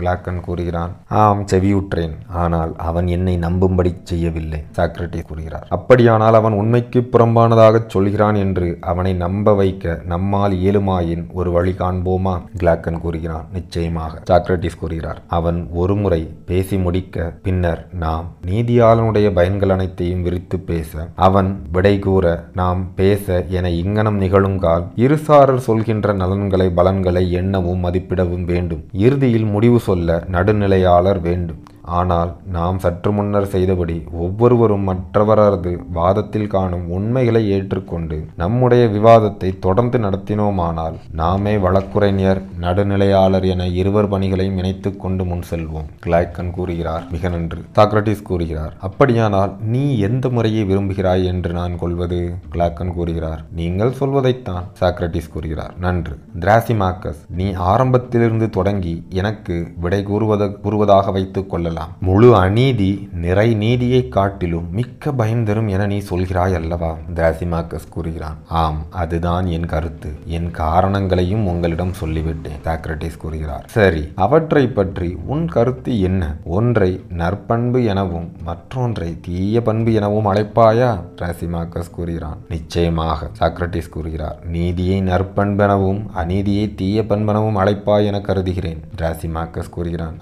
கிளாக்கன் கூறுகிறான், ஆம், செவியுற்றேன். ஆனால் அவன் என்னை நம்பும்படி செய்யவில்லை. சாக்ரடீஸ் கூறுகிறார், அப்படியானால் அவன் உண்மைக்கு புறம்பானதாக சொல்கிறான் என்று அவனை நம்ப வைக்க நம்மால் இயலுமாயின் ஒரு வழி காண்போமா? கிளாக்கன் கூறுகிறான், நிச்சயமாக. சாக்ரடீஸ் கூறுகிறார், அவன் ஒரு முறை பேசி முடிக்க பின்னர் நாம் நீதியாளனுடைய பயன்கள் அனைத்தையும் விரித்து பேச அவன் விடை கூற நாம் பேச என இங்கனம் நிகழுங்கால் இருசாரர் சொல்கின்ற நலன்களை பலன்களை எண்ணவும் மதிப்பிடவும் வேண்டும். இறுதியில் முடிவு சொல்ல நடுநிலையாளர் வேண்டும். ஆனால் நாம் சற்று முன்னர் செய்தபடி ஒவ்வொருவரும் மற்றவரது வாதத்தில் காணும் உண்மைகளை ஏற்றுக்கொண்டு நம்முடைய விவாதத்தை தொடர்ந்து நடத்தினோமானால் நாமே வழக்குரைஞர் நடுநிலையாளர் என இருவர் பணிகளையும் இணைத்து கொண்டு முன் செல்வோம். கிளாக்கன் கூறுகிறார், மிக நன்று. சாக்ரடீஸ் கூறுகிறார், அப்படியானால் நீ எந்த முறையை விரும்புகிறாய் என்று நான் கொள்வது? கிளாக்கன் கூறுகிறார், நீங்கள் சொல்வதைத்தான். சாக்ரடீஸ் கூறுகிறார், நன்று. திராசிமாக்கஸ், நீ ஆரம்பத்திலிருந்து தொடங்கி எனக்கு விடை கூறுவதாக வைத்துக் கொள்ள முழு அநீதி நிறை நீதியை காட்டிலும் மிக்க பயன் தரும் என நீ சொல்கிறாய் அல்லவா? திராசிமாக்கஸ் கூறுகிறான், ஆம், அதுதான் என் கருத்து. என் காரணங்களையும் உங்களிடம் சொல்லிவிட்டேன். சாக்ரடீஸ் கூறுகிறார், சரி, அவற்றை பற்றி உன் கருத்து என்ன? ஒன்றை நற்பண்பு எனவும் மற்றொன்றை தீய பண்பு எனவும் அழைப்பாயா? திராசிமாக்கஸ் கூறுகிறான், நிச்சயமாக. சாக்ரடீஸ் கூறுகிறார், நீதியை நற்பண்பெனவும் அநீதியை தீய பண்பெனவும் அழைப்பாய் என கருதுகிறேன். திராசிமாக்கஸ் கூறுகிறான்,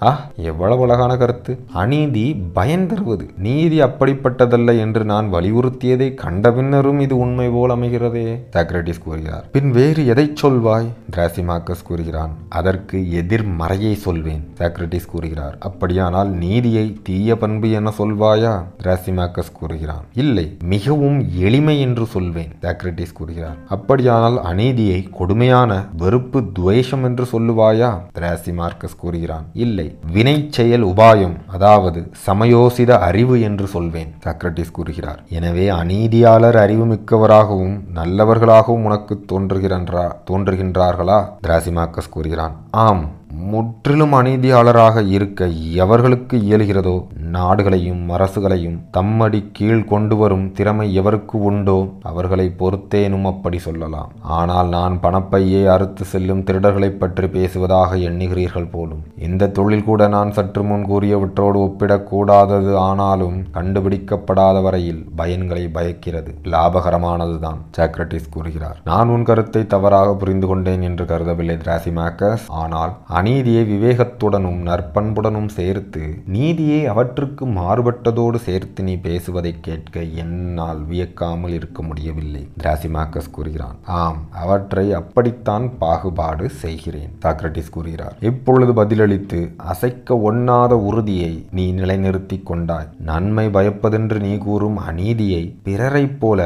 எவ்வளவு அழகான கருத்து! அநீதி பயன் தருவது, நீதி அப்படிப்பட்டதல்ல என்று நான் வலியுறுத்தியதை கண்ட பின்னரும் இது உண்மை போல் அமைகிறதே. சாக்ரடீஸ் கூறுகிறார், பின் வேறு எதை சொல்வாய்? திராசிமாக்கஸ் கூறுகிறான், அதற்கு எதிர்மறையை சொல்வேன். சாக்ரடீஸ் கூறுகிறார், அப்படியானால் நீதியை தீய பண்பு என சொல்வாயா? திராசிமாக்கஸ் கூறுகிறான், இல்லை, மிகவும் எளிமை என்று சொல்வேன். சாக்ரடீஸ் கூறுகிறார், அப்படியானால் அநீதியை கொடுமையான வெறுப்பு துவேஷம் என்று சொல்லுவாயா? திராசிமாக்கஸ் கூறுகிறான், இல்லை, வினை செயல் உபாயம், அதாவது சமயோசித அறிவு என்று சொல்வேன். சாக்ரடீஸ் கூறுகிறார், எனவே அநீதியாளர் அறிவு மிக்கவராகவும் நல்லவர்களாகவும் உனக்கு தோன்றுகின்றார்களா? திராசிமாக்கஸ் கூறுகிறான், ஆம், முற்றிலும் அநீதியாளராக இருக்க எவர்களுக்கு இயலுகிறதோ நாடுகளையும் அரசுகளையும் தம்மடி கீழ் கொண்டு வரும் திறமை எவருக்கு உண்டோ அவர்களை பொறுத்தேனும் அப்படி சொல்லலாம். ஆனால் நான் பணப்பையே அறுத்து செல்லும் திருடர்களை பற்றி பேசுவதாக எண்ணுகிறீர்கள் போலும். இந்த தொழில் கூட நான் சற்று முன் கூறியவற்றோடு ஒப்பிடக்கூடாதது, ஆனாலும் கண்டுபிடிக்கப்படாத வரையில் பயன்களை பயக்கிறது, லாபகரமானதுதான். சாக்ரடீஸ் கூறுகிறார், நான் உன் கருத்தை தவறாக புரிந்து கொண்டேன் என்று கருதவில்லை திராசிமாக்கஸ். ஆனால் நீதியை விவேகத்துடனும் நற்பண்புடனும் சேர்த்து நீதியை அவற்றுக்கு மாறுபட்டதோடு சேர்த்து நீ பேசுவதை கேட்க என்னால் வியக்காமல் இருக்க முடியவில்லை. திராசிமாக்கஸ் கூறுகிறான், ஆம், அவற்றை அப்படித்தான் பாகுபாடு செய்கிறேன். சாக்ரடீஸ் கூறுகிறார், இப்பொழுது பதிலளித்து அசைக்க ஒண்ணாத உறுதியை நீ நிலைநிறுத்தி கொண்டாய். நன்மை பயப்பதென்று நீ கூறும் அநீதியை பிறரைப் போல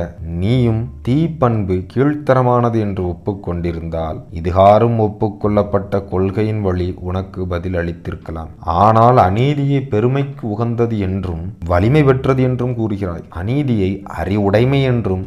நீயும் தீப்பண்பு கீழ்த்தரமானது என்று ஒப்புக்கொண்டிருந்தால் இதுகாரும் ஒப்புக்கொள்ளப்பட்ட கொள்கையின் வழி உனக்கு பதில் அளித்திருக்கலாம். ஆனால் அநீதியை பெருமைக்கு உகந்தது என்றும் வலிமை பெற்றது என்றும் கூறுகிறாய். அநீதியை அறிவுடைமை என்றும்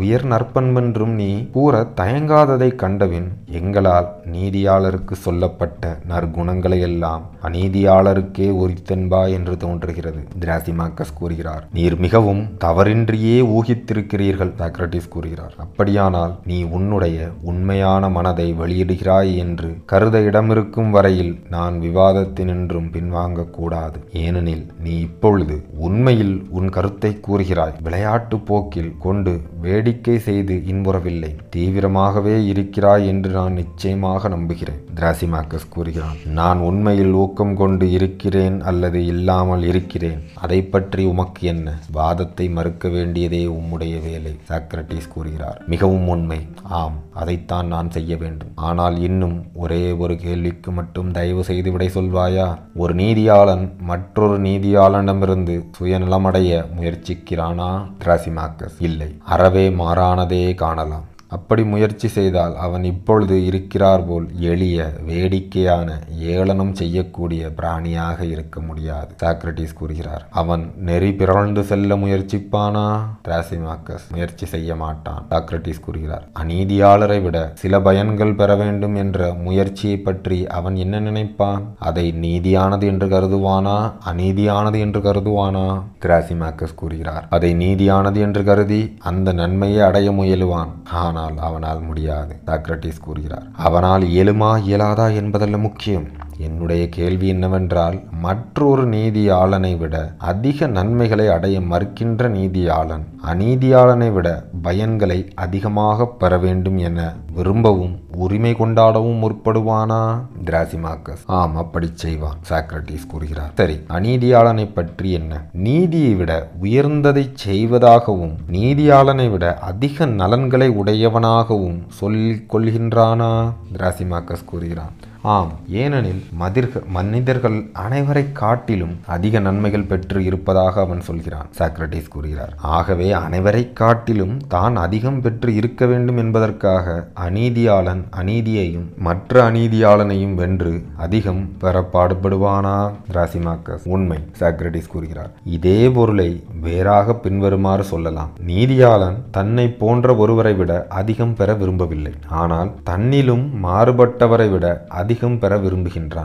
உயர் நற்பண்பென்றும் நீ கூற தயங்காததை கண்டவின் எங்களால் நீதியாளருக்கு சொல்லப்பட்ட நற்குணங்களை எல்லாம் அநீதியாளருக்கே உரித்தன்பா என்று தோன்றுகிறது. திராசிமாக்கஸ் கூறுகிறார், நீர் மிகவும் தவறின்றியே ஊகித்திருக்கிறீர்கள். சாக்ரடீஸ் கூறுகிறார், அப்படியானால் நீ உன்னுடைய உண்மையான மனதை வெளியிடுகிறாய் என்று கருத இடமிருக்கும் வரையில் நான் விவாதத்தினின்றும் பின்வாங்க கூடாது. ஏனெனில் நீ இப்பொழுது உண்மையில் உன் கருத்தை கூறுகிறாய். விளையாட்டு போக்கில் கொண்டு வேடிக்கை செய்து இன்புறவில்லை, தீவிரமாகவே இருக்கிறாய் என்று நான் நிச்சயமாக நம்புகிறேன். திராசிமாக்கஸ் கூறுகிறான், நான் உண்மையில் ஊக்கம் கொண்டு இருக்கிறேன் அல்லது இல்லாமல் இருக்கிறேன், அதை பற்றி உமக்கு என்ன? வாதத்தை மறுக்க வேண்டியதே உம்முடைய வேலை. சாக்ரடீஸ் கூறுகிறார், மிகவும் உண்மை, ஆம், அதைத்தான் நான் செய்ய வேண்டும். ஆனால் இன்னும் ஒரே ஒரு கேள்விக்கு மட்டும் தயவு செய்து விடை சொல்வாயா? ஒரு நீதியாளன் மற்றொரு நீதியாளனிடமிருந்து சுயநலமடைய முயற்சிக்கிறானா? திராசிமாக்கஸ், இல்லை, அறவே மாறானதே காணலாம். அப்படி முயற்சி செய்தால் அவன் இப்பொழுது இருக்கிறார் போல் எளிய வேடிக்கையான ஏளனம் செய்யக்கூடிய பிராணியாக இருக்க முடியாது. சாக்ரடீஸ் கூறுகிறார், அவன் நெறி பிறழ்ந்து செல்ல முயற்சிப்பானா? திராசிமாக்கஸ், முயற்சி செய்ய மாட்டான். சாக்ரடீஸ் கூறுகிறார், அநீதியாளரை விட சில பயன்கள் பெற வேண்டும் என்ற முயற்சியை பற்றி அவன் என்ன நினைப்பான்? அதை நீதியானது என்று கருதுவானா, அநீதியானது என்று கருதுவானா? திராசிமாக்கஸ் கூறுகிறார், அதை நீதியானது என்று கருதி அந்த நன்மையை அடைய முயலுவான், ஆனால் அவனால் முடியாது. சாக்ரடீஸ் கூறுகிறார், அவனால் இயலுமா இயலாதா என்பதல்ல முக்கியம். என்னுடைய கேள்வி என்னவென்றால், மற்றொரு நீதியாளனை விட அதிக நன்மைகளை அடைய மறுக்கின்ற நீதியாளன் அநீதியாளனை விட பயன்களை அதிகமாக பெற வேண்டும் என விரும்பவும் உரிமை கொண்டாடவும் முற்படுவானா? திராசிமாக்கஸ், ஆம், அப்படி செய்வான். சாக்ரடீஸ் கூறுகிறார், சரி, அநீதியாளனை பற்றி என்ன? நீதியை விட உயர்ந்ததை செய்வதாகவும் நீதியாளனை விட அதிக நலன்களை உடையவனாகவும் சொல்லிக் கொள்கின்றானா? திராசிமாக்கஸ் கூறுகிறான், ஆம், ஏனெனில் மனிதர்கள் அனைவரை காட்டிலும் அதிக நன்மைகள் பெற்று இருப்பதாக அவன் சொல்கிறான். சாக்ரடீஸ் கூறுகிறார், ஆகவே அனைவரை காட்டிலும் தான் அதிகம் பெற்று இருக்க வேண்டும் என்பதற்காக அநீதியாளன் அநீதியையும் மற்ற அநீதியாளனையும் வென்று அதிகம் பெற பாடுபடுவானா? திராசிமாக்கஸ், உண்மை. சாக்ரடீஸ் கூறுகிறார், இதே பொருளை வேறாக பின்வருமாறு சொல்லலாம். நீதியாளன் தன்னை போன்ற ஒருவரை விட அதிகம் பெற விரும்பவில்லை, ஆனால் தன்னிலும் மாறுபட்டவரை விட அதிகம் பெற விரும்புகின்றான்.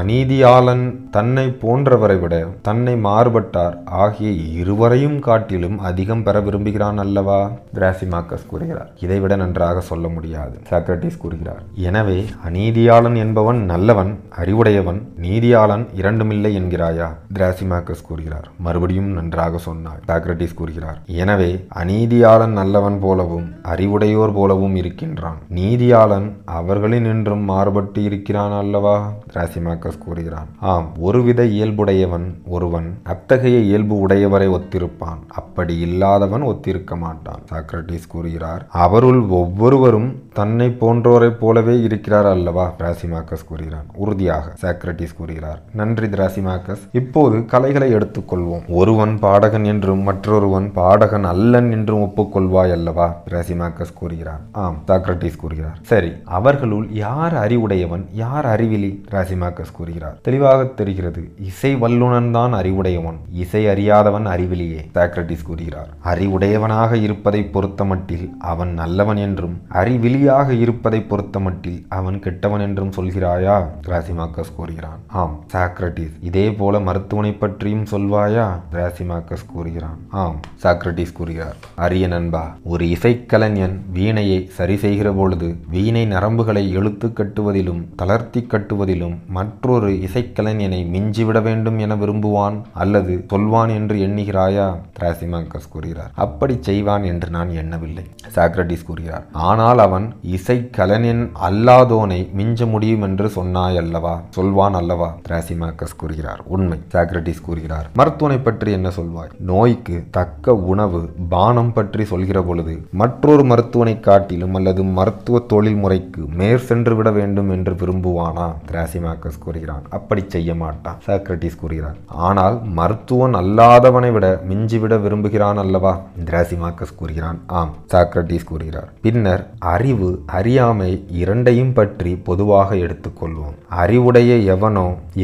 அநீதியாளன் தன்னை போன்றவரை விட தன்னை மாறுபட்டார் ஆகிய இருவரையும் காட்டிலும் அதிகம் பெற விரும்புகிறான் அல்லவா? திராசிமாக்கஸ் கூறுகிறார், இதைவிட நன்றாக சொல்ல முடியாது. சாக்ரடீஸ் கூறுகிறார், எனவே அநீதியாளன் என்பவன் நல்லவன், அறிவுடையவன், நீதியாளன் இரண்டுமில்லை என்கிறாயா? திராசிமாக்கஸ் கூறுகிறார், மறுபடியும் நன்றாக சொன்னார். சாக்ரடீஸ் கூறுகிறார், எனவே அநீதியாளன் நல்லவன் போலவும் அறிவுடையோர் போலவும் இருக்கின்றான், நீதியாளன் அவர்களின் என்றும் மாறுபட்டு இருக்கிறான் அல்லவா? திராசிமாக்கஸ் கூறுகிறான், ஆம், ஒருவித இயல்புடையவன் ஒருவன் அத்தகைய இயல்பு உடையவரை ஒத்திருப்பான், அப்படி இல்லாதவன் ஒத்திருக்க மாட்டான். சாக்ரடீஸ் கூறுகிறார், அவருள் ஒவ்வொருவரும் தன்னை போன்றோரை போலவே இருக்கிறார் அல்லவா? திராசிமாக்கஸ் கூறுகிறான், உறுதியாக. சாக்ரடீஸ் கூறுகிறார், நன்றி திராசிமாக்கஸ், இப்போது கலைகளை எடுத்துக்கொள்வோம். ஒருவன் பாடகன் என்றும் மற்றொருவன் பாடகன் அல்லன் என்றும் ஒப்புக்கொள்வாய் அல்லவா? திராசிமாக்கஸ் கூறுகிறார், ஆம். சாக்ரடீஸ் கூறுகிறார், சரி, அவர்களுள் யார் அறிவுடையவன் யார் அறிவிலி? திராசிமாக்கஸ் கூறுகிறார், தெளிவாக தெரிகிறது, இசை வல்லுனன் தான் அறிவுடையவன், இசை அறியாதவன் அறிவிலியே. சாக்ரடீஸ் கூறுகிறார், அறிவுடையவனாக இருப்பதை பொறுத்தமட்டில் அவன் நல்லவன் என்றும் அறிவிலியாக இருப்பதை பொறுத்தமட்டில் அவன் கெட்டவன் என்றும் சொல்கிறாயா? திராசிமாக்கஸ் கூறுகிறான், ஆம். சாக்ரடீஸ், இதே போல மருத்துவனை பற்றியும் சொல்வாயா? திராசிமாக்கஸ் கூறுகிறான், ஆம். சாக்ரடீஸ் கூறுகிறார், அரிய நண்பா, ஒரு இசைக்கலைஞன் வீணையை சரி செய்கிற பொழுது வீணை நரம்புகளை இழுத்து கட்டுவதிலும் தளர்த்தி கட்டுவதிலும் மற்றொரு இசைக்கலைஞனை மிஞ்சிவிட வேண்டும் என விரும்புவான் அல்லது சொல்வான் என்று எண்ணுகிறாயா? திராசிமாக்கஸ் கூறுகிறார், அப்படி செய்வான் என்று நான் எண்ணவில்லை. சாக்ரடீஸ் கூறுகிறார், ஆனால் அவன் இசைக்கலைஞன் அல்லாதோனை மிஞ்ச முடியும் என்று சொன்னாய் அல்லவா? சொல்வான் அல்லவா? திராசிமாக்கஸ் கூறுகிறார், உண்மை. சாக்ரடீஸ் கூறுகிறார், மருத்துவனை பற்றி என்ன சொல்வாய்? நோய்க்கு தக்க உணவு பானம் பற்றி சொல்கிற பொழுது மற்றொரு மருத்துவனை காட்டிலும் அல்லது மருத்துவ தொழில்முறைக்கு மேற்சென்று விட வேண்டும் என்று பெரியாண்டர் விரும்புவானா? திராசிமாக்கஸ் கூறுகிறான், அப்படி செய்ய மாட்டான். சாக்ரடீஸ் கூறுகிறான், ஆனால் மருத்துவன் அல்லாதவனை விட மிஞ்சிவிட விரும்புகிறான் அல்லவா? திராசிமாக்கஸ் கூறுகிறான், ஆம். சாக்ரடீஸ் கூறுகிறார், பின்னர் அறிவு அறியாமை இரண்டையும் பற்றி பொதுவாக எடுத்துக்கொள்வோம். அறிவுடைய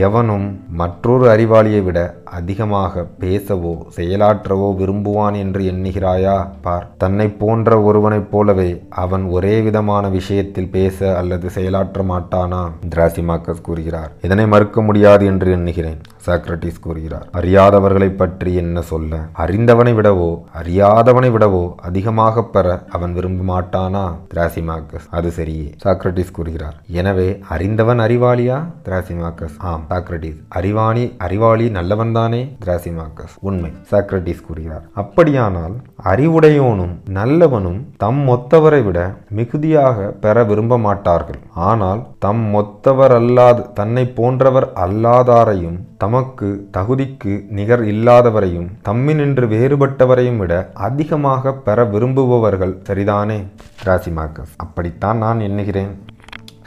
எவனும் மற்றொரு அறிவாளியை விட அதிகமாக பேசவோ செயலாற்றவோ விரும்புவான் என்று எண்ணுகிறாயா? பார், தன்னை போன்ற ஒருவனைப் போலவே அவன் ஒரே விதமான விஷயத்தில் பேச அல்லது செயலாற்ற மாட்டானா? திராசிமாக்கஸ் கூறுகிறார், இதனை மறுக்க முடியாது என்று எண்ணுகிறேன். சாக்ரடீஸ் கூறுகிறார், அறியாதவர்களை பற்றி என்ன சொல்ல? அறிந்தவனை விடவோ அறியாதவனை விடவோ அதிகமாக பெற அவன் விரும்ப மாட்டானா? திராசிமாக்கஸ், அது சரியே. சாக்ரடீஸ் கூறுகிறார், எனவே அறிந்தவன் அறிவாளியா? திராசிமாக்கஸ், ஆம். சாக்ரடீஸ், அறிவாளி நல்லவன் தானே? திராசிமாக்கஸ், உண்மை. சாக்ரடீஸ் கூறுகிறார், அப்படியானால் அறிவுடையோனும் நல்லவனும் தம் மொத்தவரை விட மிகுதியாக பெற விரும்ப மாட்டார்கள். ஆனால் தம் மொத்தவர் அல்லாது தன்னை போன்றவர் அல்லாதாரையும் தமக்கு தகுதிக்கு நிகர் இல்லாதவரையும் தம்மினின்று வேறுபட்டவரையும் விட அதிகமாக பெற விரும்புபவர்கள், சரிதானே? திராசிமாக்கஸ், அப்படித்தான் நான் எண்ணுகிறேன்.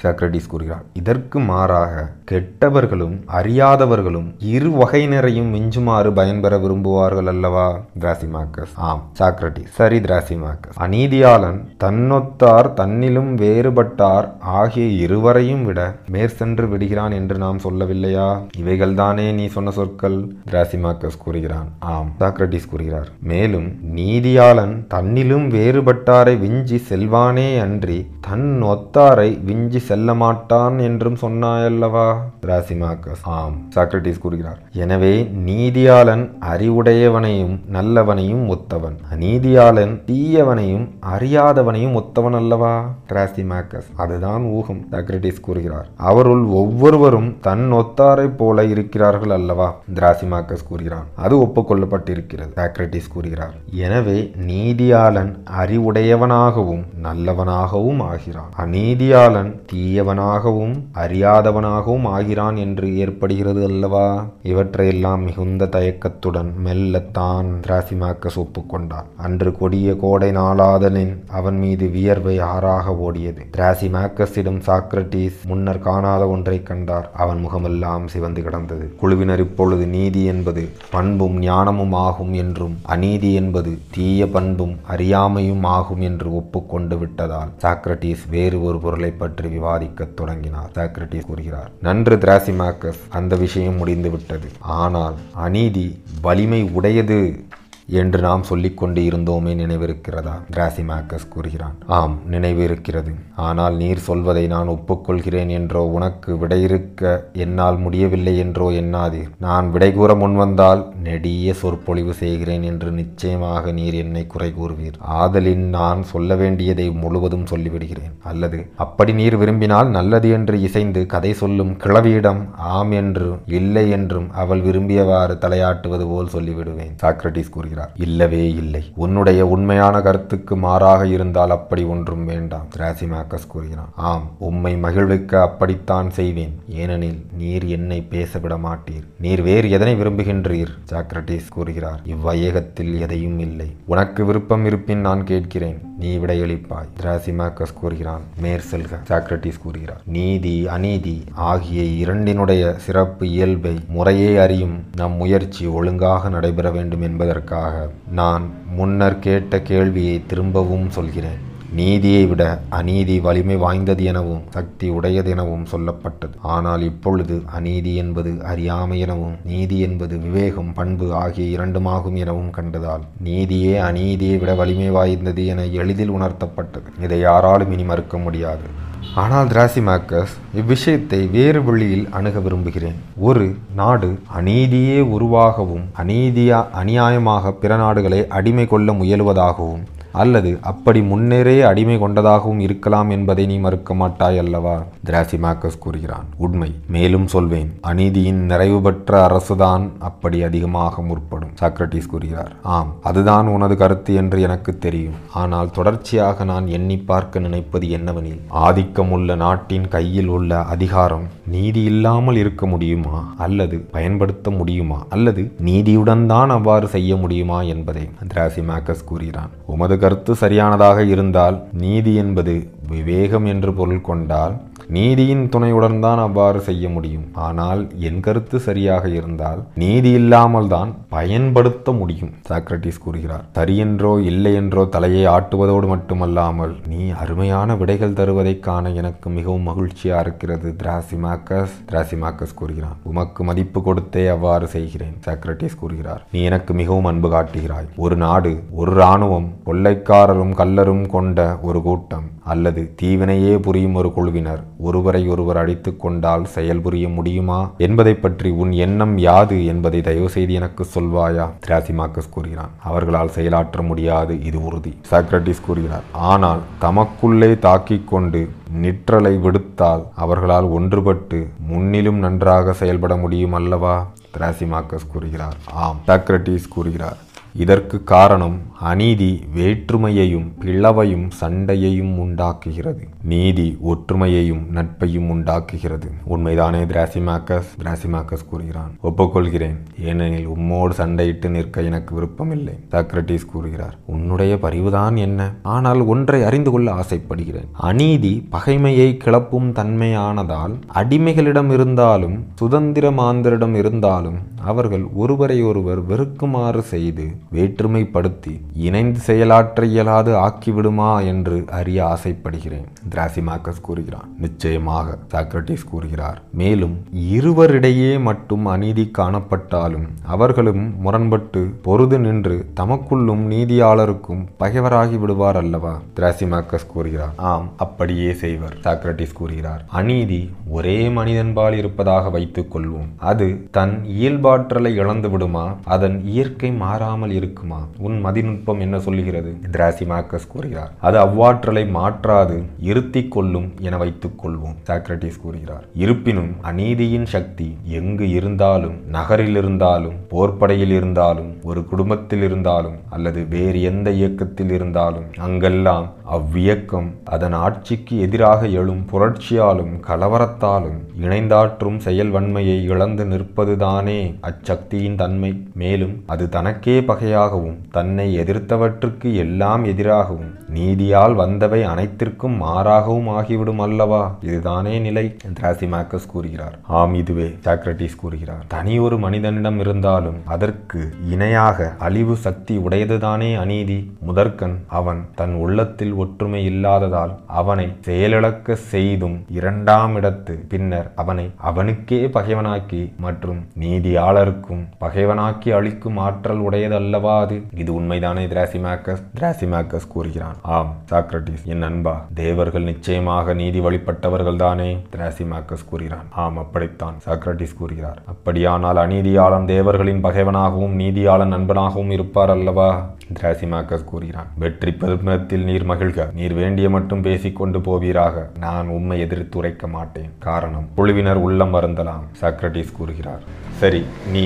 சாக்ரடீஸ் கூறுகிறார், இதற்கு மாறாக கெட்டவர்களும் அறியாதவர்களும் இரு வகையினரையும் மிஞ்சுமாறு பயன்பெற விரும்புவார்கள் அல்லவா? திராசிமாக்கஸ், ஆம். சாக்ரடீஸ், சரி திராசிமாக்கஸ், அநீதியாளன் தன்னொத்தார் தன்னிலும் வேறுபட்டார் ஆகிய இருவரையும் விட மேற்சென்று விடுகிறான் என்று நாம் சொல்லவில்லையா? இவைகள் தானே நீ சொன்ன சொற்கள்? திராசிமாக்கஸ் கூறுகிறான், ஆம். சாக்ரடீஸ் கூறுகிறார், மேலும் நீதியாளன் தன்னிலும் வேறுபட்டாரை விஞ்சி செல்வானே அன்றி தன் ஒத்தாரை விஞ்சி செல்ல மாட்டான் என்றும் சொன்னாயல்லவா? திராசிமாக்கஸ், ஆம். சாக்ரடீஸ் கூறுகிறார், எனவே நீதியாளன் அறிவுடையவனையும் நல்லவனையும் ஒத்தவன், அநீதியாளன் தீயவனையும் அறியாதவனையும் ஒத்தவன் அல்லவா? திராசிமாக்கஸ், அதுதான் ஊகம். சாக்ரடீஸ் கூறுகிறார், அவருள் ஒவ்வொருவரும் தன் ஒத்தாரை போல இருக்கிறார்கள் அல்லவா? திராசிமாக்கஸ் கூறுகிறான், அது ஒப்புக்கொள்ளப்பட்டிருக்கிறது. சாக்ரடீஸ் கூறுகிறார், எனவே நீதியாளன் அறிவுடையவனாகவும் நல்லவனாகவும் ஆகிறான், அநீதியாளன் தீயவனாகவும் அறியாதவனாகவும் ஆகிறான் என்று ஏற்படுகிறது அல்லவா? இவற்றையெல்லாம் மிகுந்த தயக்கத்துடன் மெல்லத்தான் திராசிமாக்கஸ் ஒப்புக்கொண்டான். அன்று கொடிய கோடை நாளாதலின் அவன் மீது வியர்வை ஆறாக ஓடியது. திராசிமாக்கஸிடம் சாக்ரடீஸ் முன்னர் காணாத ஒன்றை கண்டார். அவன் முகமெல்லாம் சிவந்து கிடந்தது. குழுவினர் இப்பொழுது நீதி என்பது பண்பும் ஞானமும் ஆகும் என்றும் அநீதி என்பது தீய பண்பும் அறியாமையும் ஆகும் என்று ஒப்புக்கொண்டு விட்டதால் சாக்ரடீஸ் வேறு ஒரு பொருளை பற்றி விவாதிக்க தொடங்கினார். சாக்ரடீஸ் கூறுகிறார், நன்று திராசிமாக்கஸ், அந்த விஷயம் முடிந்துவிட்டது. ஆனால் அநீதி வலிமை உடையது என்று நாம் சொல்லிக் கொண்டு இருந்தோமே, நினைவிருக்கிறதா? திராசிமாக்கஸ் கூறுகிறான், ஆம், நினைவு இருக்கிறது. ஆனால் நீர் சொல்வதை நான் ஒப்புக்கொள்கிறேன் என்றோ உனக்கு விடையிறுக்க என்னால் முடியவில்லை என்றோ எண்ணாதீர். நான் விடை கூற முன்வந்தால் நெடிய சொற்பொழிவு செய்கிறேன் என்று நிச்சயமாக நீர் என்னை குறை கூறுவீர். ஆதலின் நான் சொல்ல வேண்டியதை முழுவதும் சொல்லிவிடுகிறேன். அல்லது அப்படி நீர் விரும்பினால் நல்லது என்று இசைந்து கதை சொல்லும் கிழவியிடம் ஆம் என்றும் இல்லை என்றும் அவள் விரும்பியவாறு தலையாட்டுவது போல் சொல்லிவிடுவேன். சாக்ரடீஸ் கூறுகிறார், இல்லவே இல்லை, உன்னுடைய உண்மையான கருத்துக்கு மாறாக இருந்தால் அப்படி ஒன்றும் வேண்டாம். திராசிமாக்கஸ் கூறுகிறான், ஆம், உம்மை மகிழ்விக்க அப்படித்தான் செய்வேன். ஏனெனில் நீர் என்னை பேச விட மாட்டீர். நீர் வேறு எதனை விரும்புகின்றீர்? சாக்ரடீஸ் கூறுகிறார், இவ்வையகத்தில் எதையும் இல்லை. உனக்கு விருப்பம் இருப்பின் நான் கேட்கிறேன், நீ விடையளிப்பாய். திராசிமாக்கஸ் கூறுகிறான், மேற் செல்க. சாக்ரடீஸ் கூறுகிறார், நீதி அநீதி ஆகிய இரண்டினுடைய சிறப்பு இயல்பை முறையே அறியும் நம் முயற்சி ஒழுங்காக நடைபெற வேண்டும் என்பதற்காக நான் முன்னர் கேட்ட கேள்வியை திரும்பவும் சொல்கிறேன். நீதியை விட அநீதி வலிமை வாய்ந்தது எனவும் சக்தி உடையது எனவும் சொல்லப்பட்டது. ஆனால் இப்பொழுது அநீதி என்பது அறியாமை எனவும் நீதி என்பது விவேகம் பண்பு ஆகிய இரண்டுமாகும் எனவும் கண்டதால் நீதியே அநீதியை விட வலிமை வாய்ந்தது என எளிதில் உணர்த்தப்பட்டது. இதை யாராலும் இனி மறுக்க முடியாது. ஆனால் திராசிமாக்கஸ், இவ்விஷயத்தை வேறு வழியில் அணுக விரும்புகிறேன். ஒரு நாடு அநீதியே உருவாகவும் அநியாயமாக பிற நாடுகளை அடிமை கொள்ள முயலுவதாகவும் அல்லது அப்படி முன்னரே அடிமை கொண்டதாகவும் இருக்கலாம் என்பதை நீ மறுக்க மாட்டாய் அல்லவா? திராசிமாக்கஸ் கூறுகிறான், உண்மை. மேலும் சொல்வேன், அநீதியின் நிறைவு பெற்ற அரசுதான் அப்படி அதிகமாக முற்படும். சாக்ரடீஸ் கூறுகிறார், ஆம், அதுதான் உனது கருத்து என்று எனக்கு தெரியும். ஆனால் தொடர்ச்சியாக நான் எண்ணி பார்க்க நினைப்பது என்னவெனில், ஆதிக்கமுள்ள நாட்டின் கையில் உள்ள அதிகாரம் நீதி இல்லாமல் இருக்க முடியுமா அல்லது பயன்படுத்த முடியுமா அல்லது நீதியுடன் தான் அவ்வாறு செய்ய முடியுமா என்பதை. திராசிமாக்கஸ் கூறுகிறான், உமது கருத்து சரியானதாக இருந்தால் நீதி என்பது விவேகம் என்று பொருள் கொண்டால் நீதியின் துணையுடன் தான் அவ்வாறு செய்ய முடியும். ஆனால் என் கருத்து சரியாக இருந்தால் நீதி இல்லாமல் தான் பயன்படுத்த முடியும். சாக்ரடீஸ் கூறுகிறார், சரியென்றோ இல்லையென்றோ தலையை ஆட்டுவதோடு மட்டுமல்லாமல் நீ அருமையான விடைகள் தருவதை காண எனக்கு மிகவும் மகிழ்ச்சியா இருக்கிறது திராசிமாக்கஸ். திராசிமாக்கஸ் கூறுகிறான், உமக்கு மதிப்பு கொடுத்தே அவ்வாறு செய்கிறேன். சாக்ரடீஸ் கூறுகிறார், நீ எனக்கு மிகவும் அன்பு காட்டுகிறாய். ஒரு நாடு, ஒரு இராணுவம், கொள்ளைக்காரரும் கல்லரும் கொண்ட ஒரு கூட்டம் அல்லது தீவினையே புரியும் ஒரு குழுவினர் ஒருவரை ஒருவர் அடித்துக் கொண்டால் செயல்புரிய முடியுமா என்பதை பற்றி உன் எண்ணம் யாது என்பதை தயவு செய்து எனக்கு சொல்வாயா? திராசிமாக்கஸ் கூறுகிறான், அவர்களால் செயலாற்ற முடியாது, இது உறுதி. சாக்ரடீஸ் கூறுகிறார், ஆனால் தமக்குள்ளே தாக்கிக் கொண்டு நிற்றலை விடுத்தால் அவர்களால் ஒன்றுபட்டு முன்னிலும் நன்றாக செயல்பட முடியும் அல்லவா? திராசிமாக்கஸ் கூறுகிறார், ஆம். சாக்ரடீஸ் கூறுகிறார், இதற்கு காரணம் அநீதி வேற்றுமையையும் பிளவையும் சண்டையையும் உண்டாக்குகிறது, நீதி ஒற்றுமையையும் நட்பையும் உண்டாக்குகிறது. உண்மைதானே திராசிமாக்கஸ்? திராசிமாக்கஸ் கூறுகிறான், ஒப்புக்கொள்கிறேன், ஏனெனில் உம்மோடு சண்டையிட்டு நிற்க எனக்கு விருப்பமில்லை. சாக்ரடீஸ் கூறுகிறார், உன்னுடைய பரிவுதான் என்ன, ஆனால் ஒன்றை அறிந்து கொள்ள ஆசைப்படுகிறேன். அநீதி பகைமையை கிளப்பும் தன்மையானதால் அடிமைகளிடம் இருந்தாலும் சுதந்திர மாந்தரிடம் இருந்தாலும் அவர்கள் ஒருவரை ஒருவர் வெறுக்குமாறு செய்து வேற்றுமைப்படுத்தி இணைந்து செயலாற்ற இயலாது ஆக்கிவிடுமா என்று அறிய ஆசைப்படுகிறேன். திராசிமாக்கஸ் கூறுகிறான், நிச்சயமாக. சாக்ரடீஸ் கூறுகிறார், மேலும் இருவரிடையே மட்டும் அநீதி காணப்பட்டாலும் அவர்களும் முரண்பட்டு பொருது நின்று தமக்குள்ளும் நீதியாளருக்கும் பகைவராகி விடுவார் அல்லவா? திராசிமாக்கஸ் கூறுகிறார், ஆம், அப்படியே செய்வர். சாக்ரடீஸ் கூறுகிறார், அநீதி ஒரே மனிதன்பால் இருப்பதாக வைத்துக் கொள்வோம். அது தன் இயல்பாற்றலை இழந்து விடுமா? அதன் இயற்கை மாறாமல் இருக்குமா? உன் மதிநுட்பம் என்ன சொல்லுகிறது? திராசிமாக்கஸ் கூறுகிறார், அது அவ்வாற்றலை மாற்றாது இருத்திக் கொள்ளும் என வைத்துக் கொள்வோம். சாக்ரடீஸ் கூறுகிறார், இருப்பினும் அநீதியின் சக்தி எங்கு இருந்தாலும், நகரில் இருந்தாலும், போர்படையில் இருந்தாலும், ஒரு குடும்பத்தில் இருந்தாலும் அல்லது வேறு எந்த இயக்கத்தில் இருந்தாலும் அங்கெல்லாம் அவ்வியக்கம் அதன் ஆட்சிக்கு எதிராக எழும் புரட்சியாலும் கலவரத்தாலும் இணைந்தாற்றும் செயல் வன்மையை இழந்து நிற்பதுதானே அச்சக்தியின் தன்மை. மேலும் அது தனக்கே பகையாகவும் தன்னை எதிர்த்தவற்றுக்கு எல்லாம் எதிராகவும் நீதியால் வந்தவை அனைத்திற்கும் மாறாகவும் ஆகிவிடும் அல்லவா? இதுதானே நிலை. திராசிமாக்கஸ் கூறுகிறார், ஆம், இதுவே. சாக்ரடீஸ் கூறுகிறார், தனியொரு மனிதனிடம் இருந்தாலும் அதற்கு இணையாக அழிவு சக்தி உடையதுதானே அநீதி. முதற்கண் அவன் தன் உள்ளத்தில் ஒற்றுமை இல்லாததால் அவனை செயலிழக்க செய்தும், இரண்டாம் இடத்து பின்னர் அவனை அவனுக்கே பகைவனாக்கி மற்றும் நீதியாளருக்கும் பகைவனாக்கி அளிக்கும் ஆற்றல் உடையதல்லவா அது? இது உண்மைதானே திராசிமாக்கஸ்? திராசிமாக்கஸ் கூறுகிறான், ஆம். சாக்ரடீஸ், என் அன்பா, தேவர்கள் நிச்சயமாக நீதி வழிபட்டவர்கள் தானே? திராசிமாக்கஸ் கூறுகிறான், ஆம், அப்படித்தான். சாக்ரடீஸ் கூறுகிறார், அப்படியானால் அநீதியாளன் தேவர்களின் பகைவனாகவும் நீதியாளன் நண்பனாகவும் இருப்பார் அல்லவா? திராசிமாக்கஸ் கூறுகிறான், வெற்றி பெருமிதத்தில் நீர் மகிழ்க. நீர் வேண்டிய மட்டும் பேசிக்கொண்டு போவீராக. நான் உண்மை எதிர்த்து உரைக்க மாட்டேன். காரணம், குழுவினர் உள்ளம் வருந்தலாம். சாக்ரடீஸ் கூறுகிறார், சரி, நீ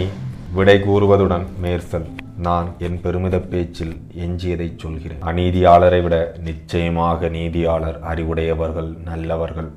விடை கூறுவதுடன் மேற்சொல். நான் என் பெருமித பேச்சில் எஞ்சியதை சொல்கிறேன். அநீதியாளரை விட நிச்சயமாக நீதியாளர் அறிவுடையவர்கள், நல்லவர்கள்,